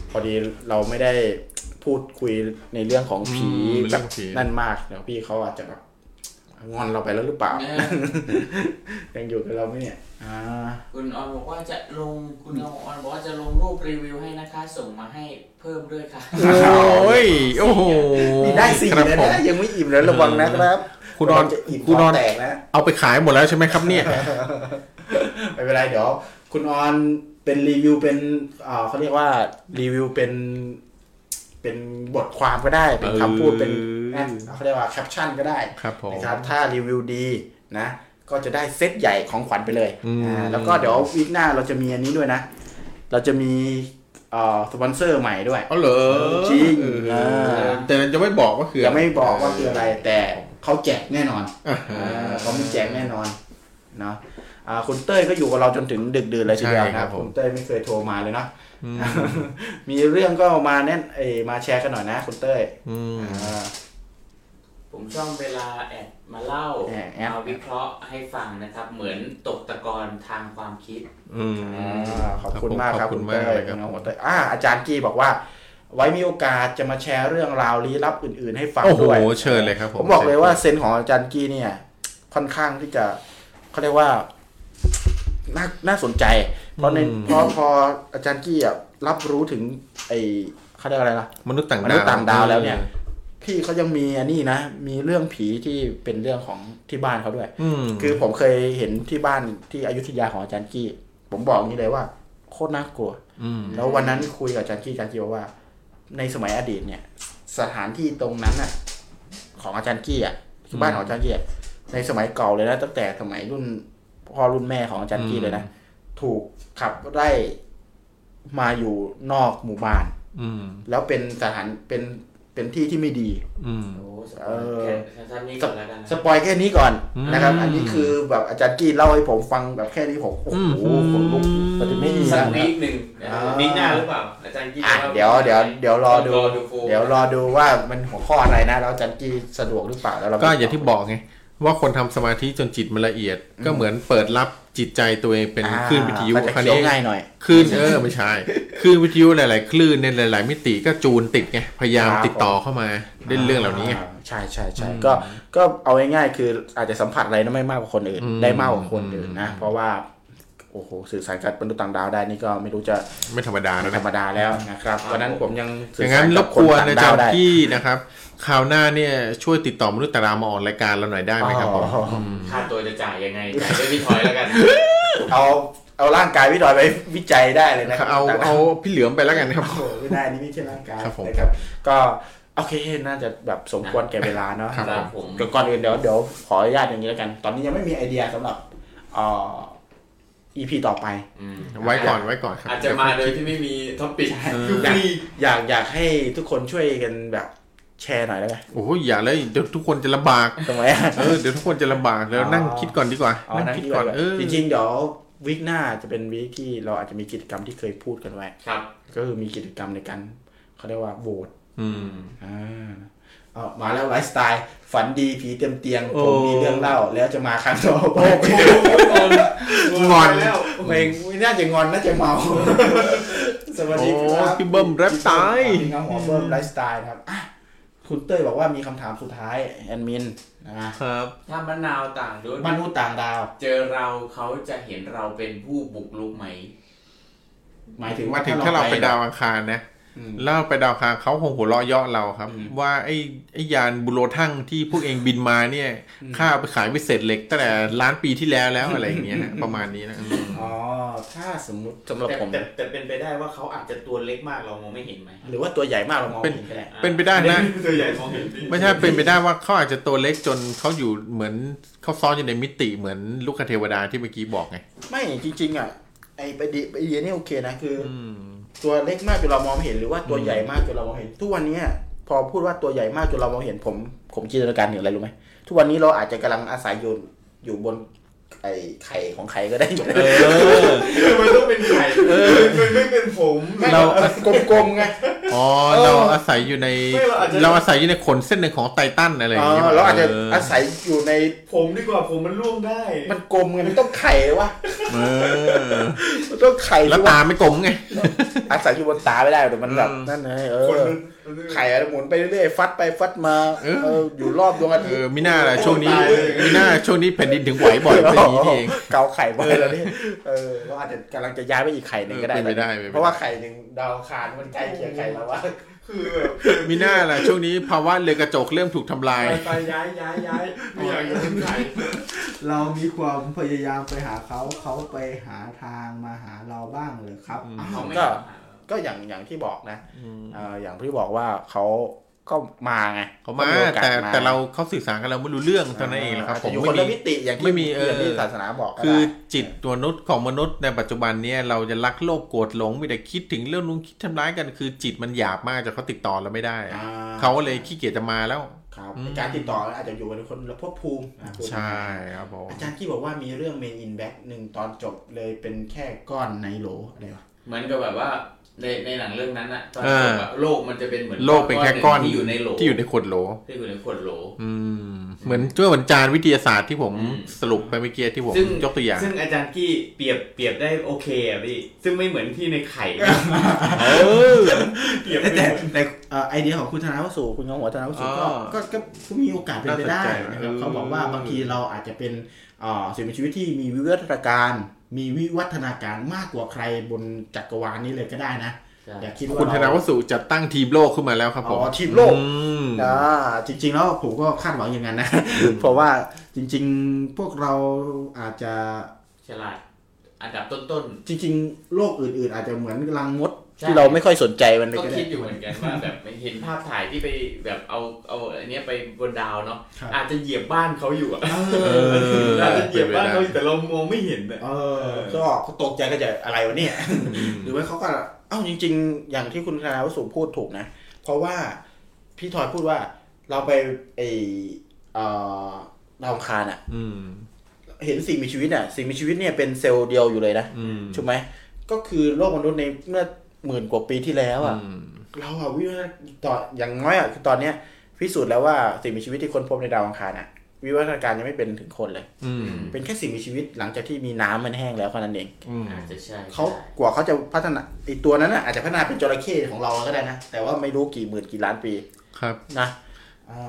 พอดีเราไม่ได้พูดคุยในเรื่องของผีแบบนั่นมากเดี๋ยวพี่เขาอาจจะแบบงอนเราไปแล้วหรือเปล่า ยังอยู่กับเราไหมเนี่ยคุณออนบอกว่าจะลงรูปรีวิวให้นะคะส่งมาให้เพิ่มด้วยค่ะโอ้โหได้4แล้วนะยังไม่อิ่มแล้วระวังนะครับคุณออนแตกนะเอาไปขายหมดแล้วใช่ไหมครับเนี่ยไม่เป็นไรเดี๋ยวคุณออนเป็นรีวิวเป็นเขาเรียกว่ารีวิวเป็นบทความก็ได้เป็นคำพูดเป็นเขาเรียกว่าแคปชั่นก็ได้นะครับถ้ารีวิวดีนะก็จะได้เซตใหญ่ของขวัญไปเลยแล้วก็เดี๋ยววีคหน้าเราจะมีอันนี้ด้วยนะเราจะมีสปอนเซอร์ใหม่ด้วยอ๋อเหรอจริงแต่จะไม่บอกว่าคืออะไรแต่เขาแจกแน่นอนเขามีแจกแน่นอนเนาะคุณเต้ยก็อยู่กับเราจนถึงดึกดื่นเลยทีเดียวครับคุณเต้ยไม่เคยโทรมาเลยเนาะมีเรื่องก็มาแน่นมาแชร์กันหน่อยนะคุณเต้ยผมช่องเวลาแอดมาเล่าเอาวิเคราะห์ให้ฟังนะครับเหมือนตกตะกอนทางความคิดขอบคุณมากครับคุณเต้ยน้องหัวเต้ยอาจารย์กี้บอกว่าไว้มีโอกาสจะมาแชร์เรื่องราวลี้ลับอื่นๆให้ฟังด้วยโอ้โหเชิญเลยครับผมบอกเลยว่าเซนของอาจารย์กี้เนี่ยค่อนข้างที่จะเขาเรียกว่าน่าสนใจเพราะพออาจารย์กี้อ่ะรับรู้ถึงไอ้เขาเรียกอะไรล่ะมนุษย์ต่างดาวแล้วเนี่ยพี่เขายังมีอันนี้นะมีเรื่องผีที่เป็นเรื่องของที่บ้านเขาด้วยคือผมเคยเห็นที่บ้านที่อยุธยาของอาจารย์กี้ผมบอกนี้เลยว่าโคตรน่ากลัวแล้ววันนั้นคุยกับอาจารย์กี้อาจารย์กี้บอกว่าในสมัยอดีตเนี่ยสถานที่ตรงนั้นน่ะของอาจารย์กี้อ่ะที่บ้านของอาจารย์กี้ในสมัยเก่าเลยนะตั้งแต่สมัยรุ่นพ่อรุ่นแม่ของอาจารย์กี้เลยนะถูกขับไล่มาอยู่นอกหมู่บ้านแล้วเป็นสถานเป็นที่ที่ไม่ดีสปอยแค่นี้ก่อนนะครับอันนี้คือแบบอาจารย์กี้เล่าให้ผมฟังแบบแค่นี้ผมโอ้โหขนลุกมันจะไม่ดีสักนิดนึงนิดหน้าหรือเปล่าอาจารย์กี้เดี๋ยวรอดูว่ามันหัวข้ออะไรนะแล้วอาจารย์กี้สะดวกหรือเปล่าแล้วเราก็อย่างที่บอกไงว่าคนทำสมาธิจนจิตมันละเอียดก็เหมือนเปิดรับจิตใจตัวเองเป็นคลื่นวิทยุคันนี้ง่ายหน่อยคลื่นไม่ใช่คลื่นวิทยุหลายๆคลื่นในหลายๆมิติก็จูนติดไงพยายามติดต่อเข้ามาได้เรื่องเหล่านี้ไงใช่ๆๆก็เอาง่ายๆคืออาจจะสัมผัสอะไรไม่มากกว่าคนอื่นได้มากกว่าคนอื่นนะเพราะว่าโอ้โหสื่อสารกับมนุษย์ต่างดาวได้นี่ก็ไม่รู้จะไม่ธรรมดาแล้วนะครับเพราะนั้นผมยังสื่อสารกับคนต่างดาวได้นะครับคราวหน้าเนี่ยช่วยติดต่อมนุษย์ต่างดาวมาออกรายการเราหน่อยได้ไหมครับผมค่าตัวจะจ่ายยังไงจ่ายด้วยพี่ถอยแล้วกันเอาร่างกายพี่ถอยไปวิจัยได้เลยนะครับเอาพี่เหลือมไปแล้วกันนะครับไม่ได้นี่ไม่ใช่ร่างกายนะครับก็โอเคน่าจะแบบสมควรแก่เวลาเนาะครับผมก่อนอื่นเดี๋ยวขออนุญาตอย่างนี้แล้วกันตอนนี้ยังไม่มีไอเดียสำหรับEP ต่อไปไว้ก่อนครับอาจจะมาโดยที่ไม่มีท็อปิกอยากให้ทุกคนช่วยกันแบบแชร์หน่อยได้ไหมโอ้ยอย่าเลยเดี๋ยวทุกคนจะลำบากทำไมเดี๋ยวทุกคนจะลำบากแล้วนั่งคิดก่อนดีกว่านั่งคิดก่อนจริงๆเดี๋ยววีคหน้าจะเป็นวีคที่เราอาจจะมีกิจกรรมที่เคยพูดกันไว้ก็คือมีกิจกรรมในการเขาเรียกว่าโหวต มาแล้วไลฟ์สไตล์ฝันดีผีเต็มเตียงผมมีเรื่องเล่าแล้วจะมาครั้งต่อไปงอนแล้วไม่น่าจะงอนน่าจะเมาสวัสดีครับพี่เบิ้มไลฟ์สไตล์ครับผมเบิ้มไลฟ์สไตล์ครับคุณเต้ยบอกว่ามีคำถามสุดท้ายแอดมินนะครับถ้ามนุษย์ต่างดวงมนุษย์ต่างดาวเจอเราเขาจะเห็นเราเป็นผู้บุกรุกไหมหมายถึงถ้าเราไปดาวอังคารนะแล้วไปดาวคางเขาคงหัวเราะเยาะเราครับว่าไอ้ยานบุโรทั่งที่พวกเองบินมาเนี่ยข้าไปขายไปเศษเหล็กตั้งแต่ล้านปีที่แล้วอะไรอย่างเงี้ยประมาณนี้นะอ๋อถ้าสมมุติสำหรับผมแต่เป็นไปได้ว่าเขาอาจจะตัวเล็กมากเรามองไม่เห็นไหมหรือว่าตัวใหญ่มากเรามองเห็นก็ได้เป็นไปได้นะตัวใหญ่มองเห็นไม่ใช่เป็นไปได้ว่าเขาอาจจะตัวเล็กจนเขาอยู่เหมือนเขาซ้อนอยู่ในมิติเหมือนลูกเทวดาที่เมื่อกี้บอกไงไม่จริงๆอ่ะไอเดียนี่โอเคนะคือตัวเล็กมากจนเรามองไม่เห็นหรือว่าตัวใหญ่มากจนเรามองเห็นทุกวันนี้พอพูดว่าตัวใหญ่มากจนเรามองเห็นผมจินตนาการถึงอะไรรู้ไหมทุกวันนี้เราอาจจะกำลังอาศัยอยู่บนไอ้ไข่ของใครก็ได้มันต้องเป็นไข่มันไม่เป็นผมเรากลมๆไงอ๋อเราอาศัยอยู่ในขนเส้นหนึ่งของไททันอะไรอย่างเงี้ยเราอาจจะอาศัยอยู่ในผมดีกว่าผมมันร่วงได้มันกลมไงมันต้องไข่วะมันต้องไข่แล้วตาไม่กลมไงอาศัยอยู่บนตาไม่ได้แต่มันแบบนั่นไงไข่หมุนไปเรื่อยๆฟัดไปฟัดมาอยู่รอบดวงอาทิตย์มิน่าล่ะช่วงนี้แผ่นดินถึงไหวบ่อยเป็นอย่างนี้เองเกาไข่บ่อยแล้วนี่เราอาจจะกำลังจะย้ายไปอีกไข่หนึ่งก็ได้เพราะว่าไข่หนึ่งดาวคานมันใกล้เคียงไข่แล้วว่าคือมิน่าล่ะช่วงนี้ภาวะเรือกระจกเริ่มถูกทำลายไปย้ายไม่อยากอยู่ที่ไข่เรามีความพยายามไปหาเขาไปหาทางมาหาเราบ้างเลยครับก็อย่างที่บอกนะอย่างที่บอกว่าเขาก็มาไงเขามาแต่เราเขาสื่อสารกันเราไม่รู้เรื่องตอนนั้นเองนะครับผมไม่มีมิติอย่างที่ศาสนาบอกคือจิตตัวนุษย์ของมนุษย์ในปัจจุบันเนี้ยเราจะรักโลภโกรธหลงมีแต่คิดถึงเรื่องนู้นคิดทำร้ายกันคือจิตมันหยาบมากจนเขาติดต่อเราไม่ได้เขาเลยขี้เกียจจะมาแล้วการติดต่ออาจจะอยู่กับคนละภพภูมิใช่ครับผมอาจารย์ที่บอกว่ามีเรื่อง Men in Black 1ตอนจบเลยเป็นแค่ก้อนในโหลอะไรวะเหมือนกับแบบว่าในหนังเรื่องนั้นน่ะตอนจบโลกมันจะเป็นเหมือนโลกเป็นแค่ก้อนที่อยู่ในโหลเหมือนช่วยบรรจารวิทยาศาสตร์ที่ผมสรุปไปเมื่อกี้ที่ผมยกตัวอย่างซึ่งอาจารย์กี้เปรียบได้โอเคอ่ะพี่ซึ่งไม่เหมือนที่ในไข่เปรียบแต่ไอเดียของคุณธนาวสุคุณของหัวธนาวสุก็มีโอกาสเป็นไปได้นะครับเขาบอกว่าบางทีเราอาจจะเป็นสิ่งมีชีวิตที่มีวิวัฒนาการมากกว่าใครบนจักรวาลนี้เลยก็ได้นะอย่าคิดว่าคุณธนาวสุจะตั้งทีมโลกขึ้นมาแล้วครับผมอ๋อทีมโลกจริงๆแล้วผมก็คาดหวังอย่างนั้นนะเพราะว่าจริงๆพวกเราอาจจะฉลาดอันดับต้นๆจริงๆโลกอื่นๆอาจจะเหมือนรังมดที่เราไม่ค่อยสนใจมันเลยก็คิดอยู่เหมือนกันว่าแบบเห็นภาพถ่ายที่ไปแบบเอาอันนี้ไปบนดาวเนาะอาจจะเหยียบบ้านเขาอยู่อ่ะอาจจะเหยียบบ้านเขาแต่เรามองไม่เห็นอ่ะก็เขาตกใจก็จะอะไรวะเนี่ยหรือว่าเขาก็เอ้าจริงๆอย่างที่คุณธนาวสุพูดถูกนะเพราะว่าพี่ทอยพูดว่าเราไปดาวอังคารอ่ะเห็นสิ่งมีชีวิตอ่ะสิ่งมีชีวิตเนี่ยเป็นเซลล์เดียวอยู่เลยนะถูกไหมก็คือโลกมนุษย์ในเมื่อ10,000 กว่าปีที่แล้วอ่ะเราอ่ะวิวัฒนาต่ออย่างน้อยอ่ะคือตอนเนี้ยพิสูจน์แล้วว่าสิ่งมีชีวิตที่ค้นพบในดาวอังคารน่ะวิวัฒนาการยังไม่เป็นถึงคนเลยเป็นแค่สิ่งมีชีวิตหลังจากที่มีน้ำมันแห้งแล้วเท่านั้นเองอาจจะใช่เขากว่าเขาจะพัฒนาไอ้ตัวนั้นน่ะอาจจะพัฒนาเป็นจระเข้ของเราก็ได้นะแต่ว่าไม่รู้กี่หมื่นกี่ล้านปีครับนะ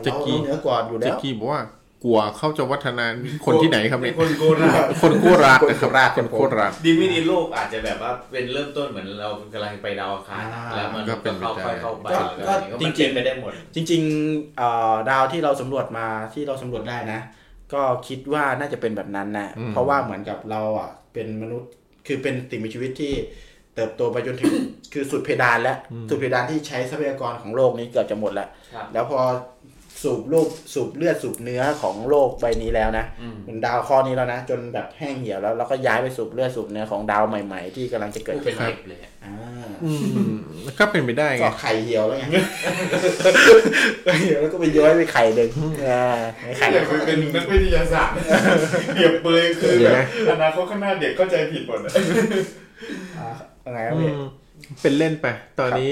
จะกี่เหนือกว่าอยู่แล้วจะกี่บอกว่ากลัวเข้าจะวัฒนาคนที่ไหนครับเนี่ยคนโคราชดิมินิโลกอาจจะแบบว่าเป็นเริ่มต้นเหมือนเรากำลังไปดาวอังคารแล้วมันก็เป็นเข้าไปจริงๆไปได้หมดจริงๆดาวที่เราสำรวจมาที่เราสำรวจได้นะก็คิดว่าน่าจะเป็นแบบนั้นนะเพราะว่าเหมือนกับเราอ่ะเป็นมนุษย์คือเป็นสิ่งมีชีวิตที่เติบโตไปจนถึงคือสุดเพดานแล้วสุดเพดานที่ใช้ทรัพยากรของโลกนี้เกือบจะหมดแล้วแล้วพอสูบเลือดสูบเนื้อของโลกใบนี้แล้วนะเป็นดาวข้อนี้แล้วนะจนแบบแห้งเหี่ยวแล้วเราก็ย้ายไปสูบเลือดสูบเนื้อของดาวใหม่ๆที่กำลังจะเกิดขึ้นเลยก็เป็นไปได้ไงไข่เหี่ยวแล้วไงแล้วก็ไปย้อยไปไข่เดิมไข่คือเป็นนักวิทยาศาสตร์เปรียบเปรยคือแบบอนาคตข้างหน้าเด็กเข้าใจผิดหมดอะไรครับ เป็นเล่นไปตอนนี้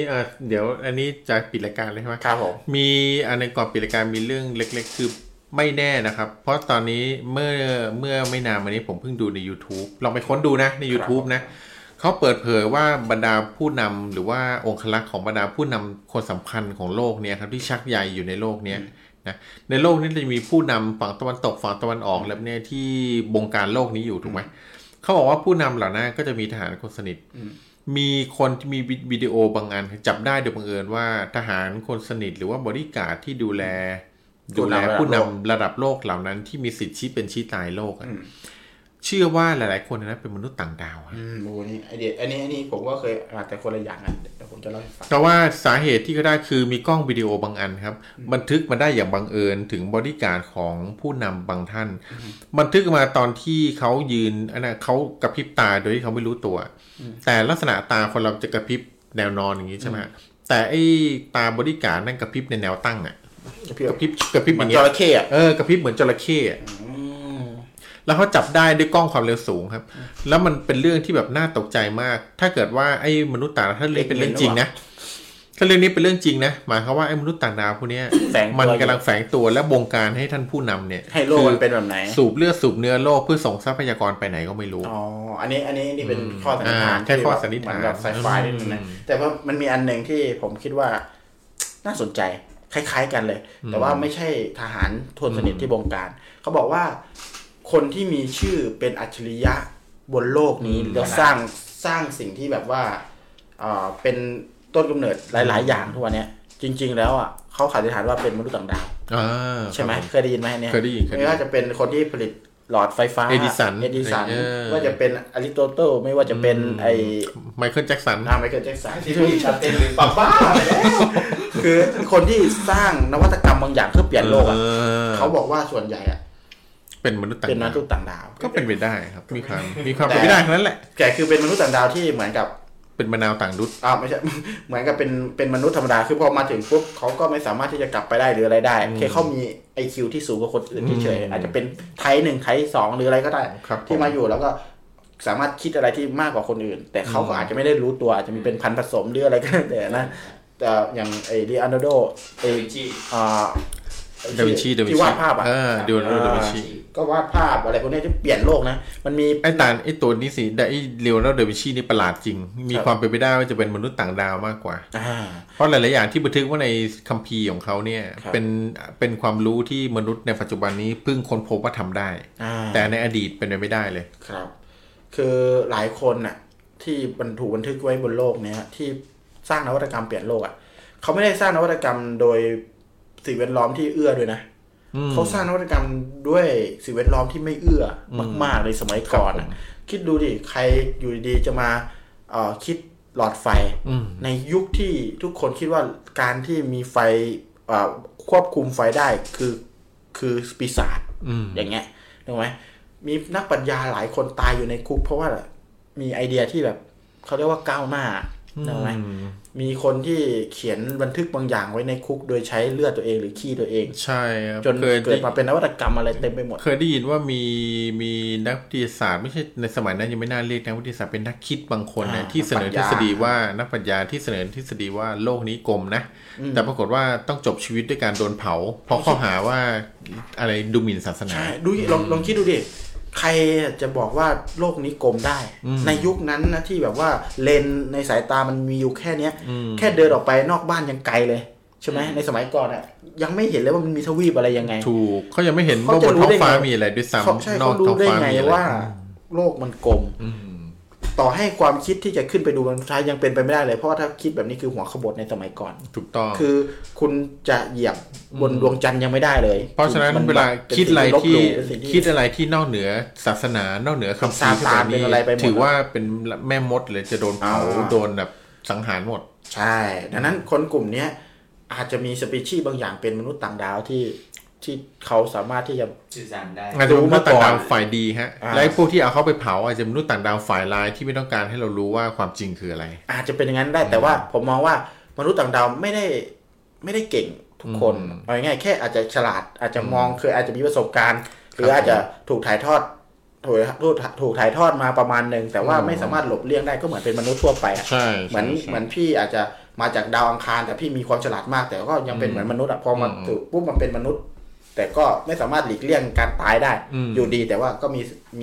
เดี๋ยวอันนี้จะปิดรายการเลยใช่ไหมครับผมมีในก่อนปิดรายการมีเรื่องเล็กๆคือไม่แน่นะครับเพราะตอนนี้เมื่อไม่นานมานี้ผมเพิ่งดูใน YouTube ลองไปค้นดูนะใน YouTube นะเขาเปิดเผยว่าบรรดาผู้นำหรือว่าองครักษ์ของบรรดาผู้นำคนสำคัญของโลกเนี่ยครับที่ชักใหญ่อยู่ในโลกเนี้ยนะในโลกนี้จะมีผู้นำฝั่งตะวันตกฝั่งตะวันออกแล้วเนี่ยที่บงการโลกนี้อยู่ถูกไหมเขาบอกว่าผู้นำเหล่านั้นก็จะมีทหารคนสนิทมีคนที่มีวิดีโอบางงานจับได้โดยบังเอิญว่าทหารคนสนิทหรือว่าบอดี้การ์ดที่ดูแลผู้นำระดับโลกเหล่านั้นที่มีสิทธิ์ชี้เป็นชี้ตายโลกเชื่อว่าหลายๆคนนะเป็นมนุษย์ต่างดาวโอ้นี่ไอเดียอันนี้ผมก็เคยแต่คนละอย่างกันแต่ผมจะเล่าให้ฟังแต่ว่าสาเหตุที่เขาได้คือมีกล้องวิดีโอบางอันครับบันทึกมาได้อย่างบังเอิญถึงบอดี้การ์ดของผู้นำบางท่านบันทึกมาตอนที่เขายืนเขากระพริบตาโดยที่เขาไม่รู้ตัวแต่ลักษณะตาคนเราจะกระพริบแนวนอนอย่างนี้ใช่ไหมแต่ไอตาบอดี้การ์ดนั่นกระพริบในแนวตั้งอ่ะกระพริบเหมือนจระเข้อ่ะกระพริบเหมือนจระเข้แล้วเขาจับได้ด้วยกล้องความเร็วสูงครับแล้วมันเป็นเรื่องที่แบบน่าตกใจมากถ้าเกิดว่าไอ้มนุษย์ต่างดาวถ้าเรื่องเป็นเรื่องจริงนะถ้าเรื่องนี้เป็นเรื่องจริงนะหมายความว่าไอ้มนุษย์ต่างดาวพวกนี้มันกำลังแฝงตัวและบงการให้ท่านผู้นำเนี่ยให้โลกมันเป็นแบบไหนสูบเลือดสูบเนื้อโลกเพื่อส่งทรัพยากรไปไหนก็ไม่รู้อ๋ออันนี้เป็นข้อสันนิษฐานแค่ข้อสันนิษฐานแบบไซไฟนิดนึงนะแต่ว่ามันมีอันนึงที่ผมคิดว่าน่าสนใจคล้ายๆกันเลยแต่ว่าไม่ใช่ทหารทุนสนิทที่บงการเขาบอกว่าคนที่มีชื่อเป็นอัจฉริยะบนโลกนี้แล้วสร้างสิ่งที่แบบว่าเป็นต้นกำเนิดหลายๆอย่างทั่วเนี้ยจริงๆแล้วอ่ะเขาสันนิษฐานว่าเป็นมนุษย์ต่างดาวใช่ไหมเคยได้ยินไหมเนี่ยไม่ว่าจะเป็นคนที่ผลิตหลอดไฟฟ้าเอดิสันว่าจะเป็นอริสโตเติลไม่ว่าจะเป็นไอไมเคิลแจ็คสันที่ถูกชัดเจนหรือปั๊บบ้าไปแล้วคือคนที่สร้างนวัตกรรมบางอย่างเพื่อเปลี่ยนโลกอ่ะเขาบอกว่าส่วนใหญ่อ่ะเป็นมนุษย์ต่างดาวก็เป็นไปได้ครับมีความเป็นไปได้นั่นแหละแกคือเป็นมนุษย์ต่างดาวที่เหมือนกับเป็นมะนาวต่างดุจไม่ใช่เหมือนกับเป็นมนุษย์ธรรมดาคือพอมาถึงปุ๊บเขาก็ไม่สามารถที่จะกลับไปได้หรืออะไรได้แค่เขามี IQ ที่สูงกว่าคนอื่นเฉยอาจจะเป็นไทป์1ไทป์2หรืออะไรก็ได้ที่มาอยู่แล้วก็สามารถคิดอะไรที่มากกว่าคนอื่นแต่เขาก็อาจจะไม่ได้รู้ตัวอาจจะมีเป็นพันผสมหรืออะไรก็แต่นะแต่อย่างไอ้ลีโอนาร์โดดาวินชีวาดภาพอ่ะเดี๋ยวดาวินชีก็วาดภาพอะไรพวกนี้ที่เปลี่ยนโลกนะมันมีไอ้ตัวนี้สิไอ้เลโอนาร์โด ดาวินชีนี่ประหลาดจริงมีความเป็นไปได้ว่าจะเป็นมนุษย์ต่างดาวมากกว่าเพราะหลายๆอย่างที่บันทึกว่าในคัมภีร์ของเขาเนี่ยเป็นความรู้ที่มนุษย์ในปัจจุบันนี้เพิ่งค้นพบว่าทำได้แต่ในอดีตเป็นไปไม่ได้เลยครับคือหลายคนน่ะที่ถูกบันทึกไว้บนโลกเนี่ยที่สร้างนวัตกรรมเปลี่ยนโลกอ่ะเขาไม่ได้สร้างนวัตกรรมโดยสิ่งแวดล้อมที่เอื้อด้วยนะเขาสร้างนวัตกรรมด้วยสิ่งแวดล้อมที่ไม่เอื้อมากๆในสมัยก่อนคิดดูดิใครอยู่ดีจะมาคิดหลอดไฟในยุคที่ทุกคนคิดว่าการที่มีไฟควบคุมไฟได้คือปีศาจอย่างเงี้ยถูกไหมมีนักปรัชญาหลายคนตายอยู่ในคุกเพราะว่ามีไอเดียที่แบบเขาเรียกว่าก้าวหน้าถูกไหมมีคนที่เขียนบันทึกบางอย่างไว้ในคุกโดยใช้เลือดตัวเองหรือขี้ตัวเองใช่จนเกิดมาเป็นนวัตกรรมอะไรเต็มไปหมดเคยได้ยินว่ามีนักวิทยาศาสตร์ไม่ใช่ในสมัยนั้นยังไม่น่าเรียกนักวิทยาศาสตร์เป็นนักคิดบางคนนะที่เสนอทฤษฎีว่านักปรัชญาที่เสนอทฤษฎีว่าโลกนี้กลมนะแต่ปรากฏว่าต้องจบชีวิตด้วยการโดนเผาเพราะข้อหาว่าอะไรดูหมิ่นศาสนาดูลองคิดดูดิใครจะบอกว่าโลกนี้กลมได้ในยุคนั้นนะที่แบบว่าเลนในสายตามันมีอยู่แค่เนี้ยแค่เดินออกไปนอกบ้านยังไกลเลยใช่ไหมในสมัยก่อนอ่ะยังไม่เห็นเลยว่ามันมีทวีปอะไรยังไงถูกเขายังไม่เห็นว่าบนท้องฟ้ามีอะไรด้วยซ้ำนอกท้องฟ้ามีอะไรว่าโลกมันกลมต่อให้ความคิดที่จะขึ้นไปดูมันท้ายยังเป็นไปไม่ได้เลยเพราะว่าถ้าคิดแบบนี้คือหัวขบถในสมัยก่อนถูกต้องคือคุณจะเหยียบบนดวงจันทร์ยังไม่ได้เลยเพราะฉะนั้นเวลาคิดอะไรที่นอกเหนือศาสนานอกเหนือคำสาปเป็นอะไรไปหมดถือว่าเป็นแม่มดเลยจะโดนเผาโดนแบบสังหารหมดใช่ดังนั้นคนกลุ่มนี้อาจจะมีสปีชีส์บางอย่างเป็นมนุษย์ต่างดาวที่เขาสามารถที่จะสื่อสารได้อาจจะมนุษย์ต่างดาวฝ่ายดีฮะและพวกที่เอาเขาไปเผาอาจจะมนุษย์ต่างดาวฝ่ายร้ายที่ไม่ต้องการให้เรารู้ว่าความจริงคืออะไรอาจจะเป็นอย่างนั้นได้แต่ว่าผมมองว่ามนุษย์ต่างดาวไม่ได้เก่งทุกคนเอาง่ายๆแค่อาจจะฉลาดอาจจะมองเคยอาจจะมีประสบการณ์หรืออาจจะถูกถ่ายทอด ถ่ายทอดมาประมาณนึงแต่ว่าไม่สามารถหลบเลี่ยงได้ก็เหมือนเป็นมนุษย์ทั่วไปอ่ะเหมือนพี่อาจจะมาจากดาวอังคารแต่พี่มีความฉลาดมากแต่ก็ยังเป็นเหมือนมนุษย์อ่ะพอมาถูกปุ๊บมันเป็นมนุษย์แต่ก็ไม่สามารถหลีกเลี่ยงการตายได้อยู่ดีแต่ว่าก็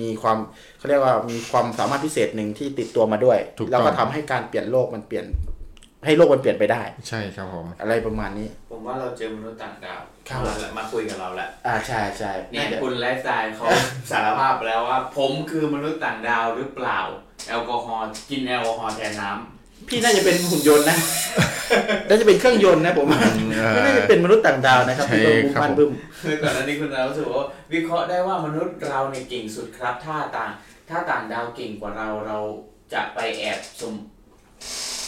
มีความเขาเรียกว่ามีความสามารถพิเศษหนึ่งที่ติดตัวมาด้วยแล้วก็ทำให้การเปลี่ยนโลกมันเปลี่ยนให้โลกมันเปลี่ยนไปได้ใช่ครับผมอะไรประมาณนี้ผมว่าเราเจอมนุษย์ต่างดาวมาคุยกับเราแหละใช่ใช่เนี่ยคุณไลฟ์สไตล์เขาสารภาพแล้วว่าผมคือมนุษย์ต่างดาวหรือเปล่าแอลกอฮอล์กินแอลกอฮอล์แทนน้ำพี่น่าจะเป็นหุ่นยนต์นะน่าจะเป็นเครื่องยนต์นะผมไม่น่าจะเป็นมนุษย์ต่างดาวนะครับพี่ตัวบุ้มบ้านบึ้มคือก่อนหน้านี้คุณเราถือว่าวิเคราะห์ได้ว่ามนุษย์เราเนี่ยเก่งสุดครับถ้าต่างดาวเก่งกว่าเราจะไปแอบซุ่ม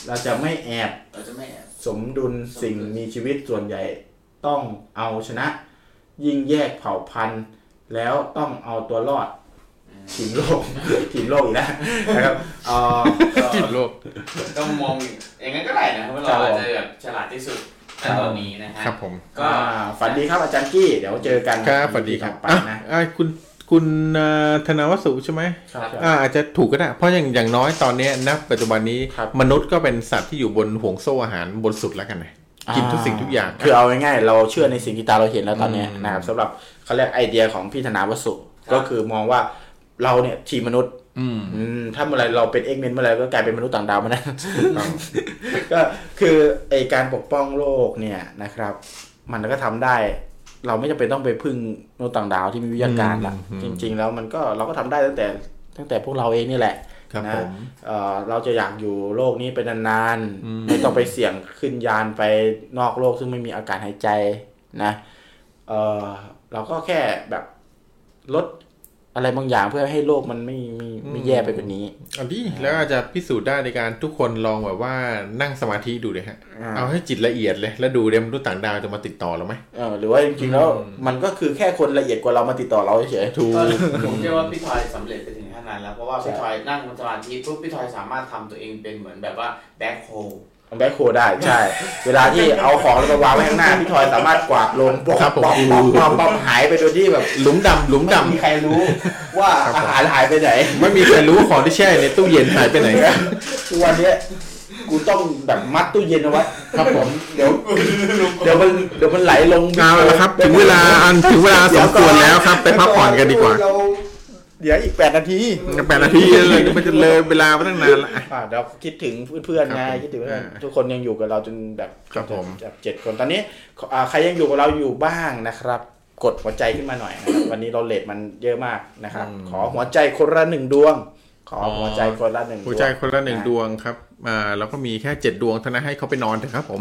เราจะไม่แอบสมดุลสิ่งมีชีวิตส่วนใหญ่ต้องเอาชนะยิ่งแยกเผ่าพันธุ์แล้วต้องเอาตัวรอดทีมโลกอีกแล้วนะครับทีมโลกต้องมองอย่างนั้นก็ได้นะเพราะเราอาจจะแบบฉลาดที่สุดตอนนี้นะฮะครับผมก็ฝันดีครับอาจารย์กี้เดี๋ยวเจอกันครับฝันดีครับนะคุณธนวัฒน์สุใช่ไหมอาจจะถูกก็ได้เพราะอย่างน้อยตอนนี้นะปัจจุบันนี้มนุษย์ก็เป็นสัตว์ที่อยู่บนห่วงโซ่อาหารบนสุดแล้วกันนะกินทุกสิ่งทุกอย่างคือเอาง่ายๆเราเชื่อในสิ่งที่ตาเราเห็นแล้วตอนนี้นะครับสำหรับเขาเรียกไอเดียของพี่ธนวัฒน์สุก็คือมองว่าเราเนี่ยทีมมนุษย์ถ้าเมื่อไรเราเป็นเอ็กเมนเมื่อไรก็กลายเป็นมนุษย์ต่างดาวมานะก็คือไอการปกป้องโลกเนี่ยนะครับมันก็ทำได้เราไม่จำเป็นต้องไปพึ่งมนุษย์ต่างดาวที่มีวิทยาการล่ะจริงๆแล้วมันก็เราก็ทำได้ตั้งแต่พวกเราเองนี่แหละนะเราจะอยากอยู่โลกนี้ไปนานๆไม่ต้องไปเสี่ยงขึ้นยานไปนอกโลกซึ่งไม่มีอากาศหายใจนะเราก็แค่แบบลดอะไรบางอย่างเพื่อให้โลกมันไม่แย่ไปกว่านี้อันนี้แล้วอาจจะพิสูจน์ได้ในการทุกคนลองแบบว่านั่งสมาธิดูเลยฮะเอาให้จิตละเอียดเลยแล้วดูเดี๋ยวมนุษย์ต่างดาวจะมาติดต่อเราไหมหรือว่าจริงๆแล้วมันก็คือแค่คนละเอียดกว่าเรามาติดต่อเราเฉยๆถูกผมเชื่อว่าพี่ทอยสำเร็จไปถึงขนาดแล้วเพราะว่าพี่ทอยนั่งสมาธิปุ๊บพี่ทอยสามารถทำตัวเองเป็นเหมือนแบบว่าแบ็คโฮลได้ใช่เวลาที่เอาของแล้วก็วางไว้ข้างหน้าพี่ทอยสามารถกวาดลงปอกหายไปโดยที่แบบหลุมดำไม่มีใครรู้ว่าอาหารหายไปไหนไม่มีใครรู้ของที่แช่ในตู้เย็นหายไปไหนทุกวันนี้กูต้องแบบมัดตู้เย็นเอาไว้ครับผมเดี๋ยวมันไหลลงเอาแล้วครับถึงเวลาสมควรแล้วครับไปพักผ่อนกันดีกว่าเดี๋ยวอีก8 นาทีเลยมันจะเลยเวลามาตั้งนานละเดี๋ยวคิดถึงเพื่อนๆไงคิดถึงทุกคนยังอยู่กับเราจนแบบ7คนตอนนี้ใครยังอยู่กับเราอยู่บ้างนะครับกดหัวใจขึ้นมาหน่อยนะครับวันนี้เราเลทมันเยอะมากนะครับขอหัวใจคนละ1ดวงขอหัวใจคนละ1ดวงหัวใจคนละ1ดวงครับแล้วก็มีแค่7ดวงเท่านั้นให้เขาไปนอนเถอะครับผม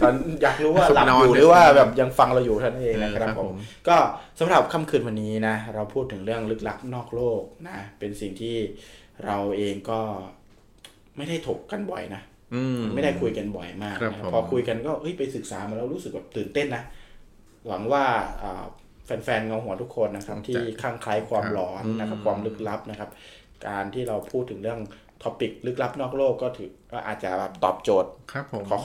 ตอนอยากรู้ว่าหลับอยู่หรือว่าแบบยังฟังเราอยู่ท่านเองนะครับผมก็สำหรับค่ำคืนวันนี้นะเราพูดถึงเรื่องลึกลับนอกโลกนะเป็นสิ่งที่เราเองก็ไม่ได้ถกกันบ่อยนะไม่ได้คุยกันบ่อยมากพอคุยกันก็เฮ้ยไปศึกษามาแล้วรู้สึกแบบตื่นเต้นนะหวังว่าแฟนๆเงาหัวทุกคนนะครับที่คลั่งไคล้ความหลอนนะครับความลึกลับนะครับการที่เราพูดถึงเรื่องท็อปิกลึกลับนอกโลกก็ถือว่าอาจจะตอบโจทย์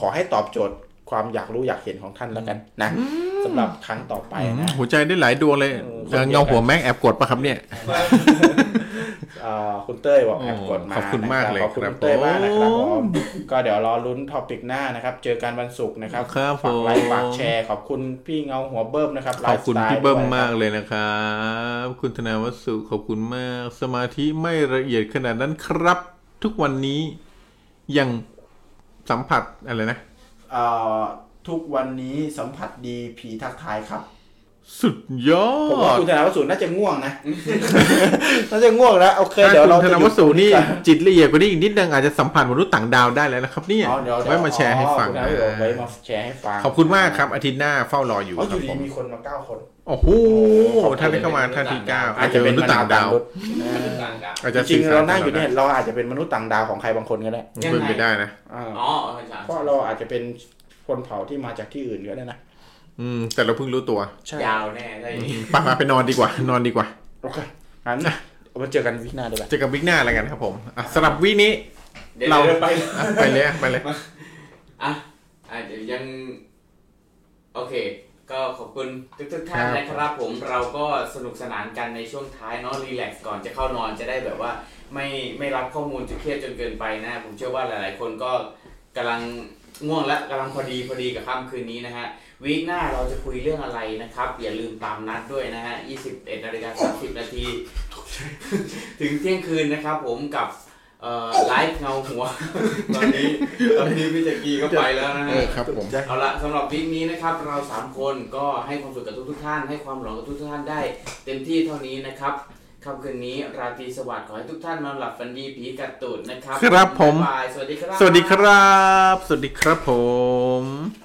ขอให้ตอบโจทย์ความอยากรู้อยากเห็นของท่านแล้วกันนะสำหรับครั้งต่อไปนะหัวใจได้หลายดวงเลยเงาหัวแม็กแอบกดป่ะครับเนี่ยคุณเต้ยบอกแอบกดมาขอบคุณมากเลยขอบคุณเต้ยมากนะครับก็เดี๋ยวรอลุ้นท็อปิกหน้านะครับเจอกันวันศุกร์นะครับฝากไลค์ฝากแชร์ขอบคุณพี่เงาหัวเบิ้มนะครับขอบคุณพี่เบิ้มมากเลยนะครับคุณธนวัฒน์สุขอบคุณมากสมาธิไม่ละเอียดขนาดนั้นครับทุกวันนี้ยังสัมผัสอะไรนะทุกวันนี้สัมผัสดีผีทักทายครับสุดยอดผมว่าคุณธนวัฒน์สุน่าจะง่วงนะ น่าจะง่วงแล้วโอเคเดี๋ยวเราธนวัฒน์สุนี่ จิตละเอียดกว่านี้อีกนิดนึงอาจจะสัมผัสมนุษย์ต่างดาวได้แล้วนะครับเนี่ยไว้มาแชร์ให้ฟังไว้มาแชร์ให้ฟังขอบคุณมากครับอาทิตย์หน้าเฝ้ารออยู่ครับผมมีคนมา9คนโอ้โหท่านได้เข้ามาท่านที่9อาจจะเป็นมนุษย์ต่างดาวอาจจะจริงเรานั่งอยู่เนี่ยเราอาจจะเป็นมนุษย์ต่างดาวของใครบางคนก็ได้เป็นไปได้นะเพราะเราอาจจะเป็นคนเผ่าที่มาจากที่อื่นก็ได้นะแต่เราเพิ่งรู้ตัวยาวแน่เลยมาไปนอนดีกว่าโอเคงั้นมาเจอกันวิกหน้าดีกว่าเจอกันวิกหน้าแล้วกันครับผมสำหรับวิกนี้เราไปเลยอ่ะยังโอเค ก็ขอบคุณทุกๆท่านนะครับผมเราก็สนุกสนานกันในช่วงท้ายเนาะรีแลกซ์ก่อนจะเข้านอนจะได้แบบว่าไม่รับข้อมูลจุดเครียดจนเกินไปนะผมเชื่อว่าหลายๆคนก็กำลังง่วงและกำลังพอดีกับค่ำคืนนี้นะฮะวีคหน้าเราจะคุยเรื่องอะไรนะครับอย่าลืมตามนัดด้วยนะฮะ 21:30 น.ถึงเที่ยงคืนนะครับผมกับไลฟ์เงาหัวตอนนี้พี่จักรีก็ไปแล้วนะฮะเอาละสำหรับวีคนี้นะครับเรา3คนก็ให้ความสุขกับทุกท่านให้ความหลงกับทุกท่านได้เต็มที่เท่านี้นะครับค่ำคืนนี้ราตรีสวัสดิ์ขอให้ทุกท่านนอนหลับฝันดีผีกระตูดนะครับครับผมสวัสดีครับสวัสดีครับผม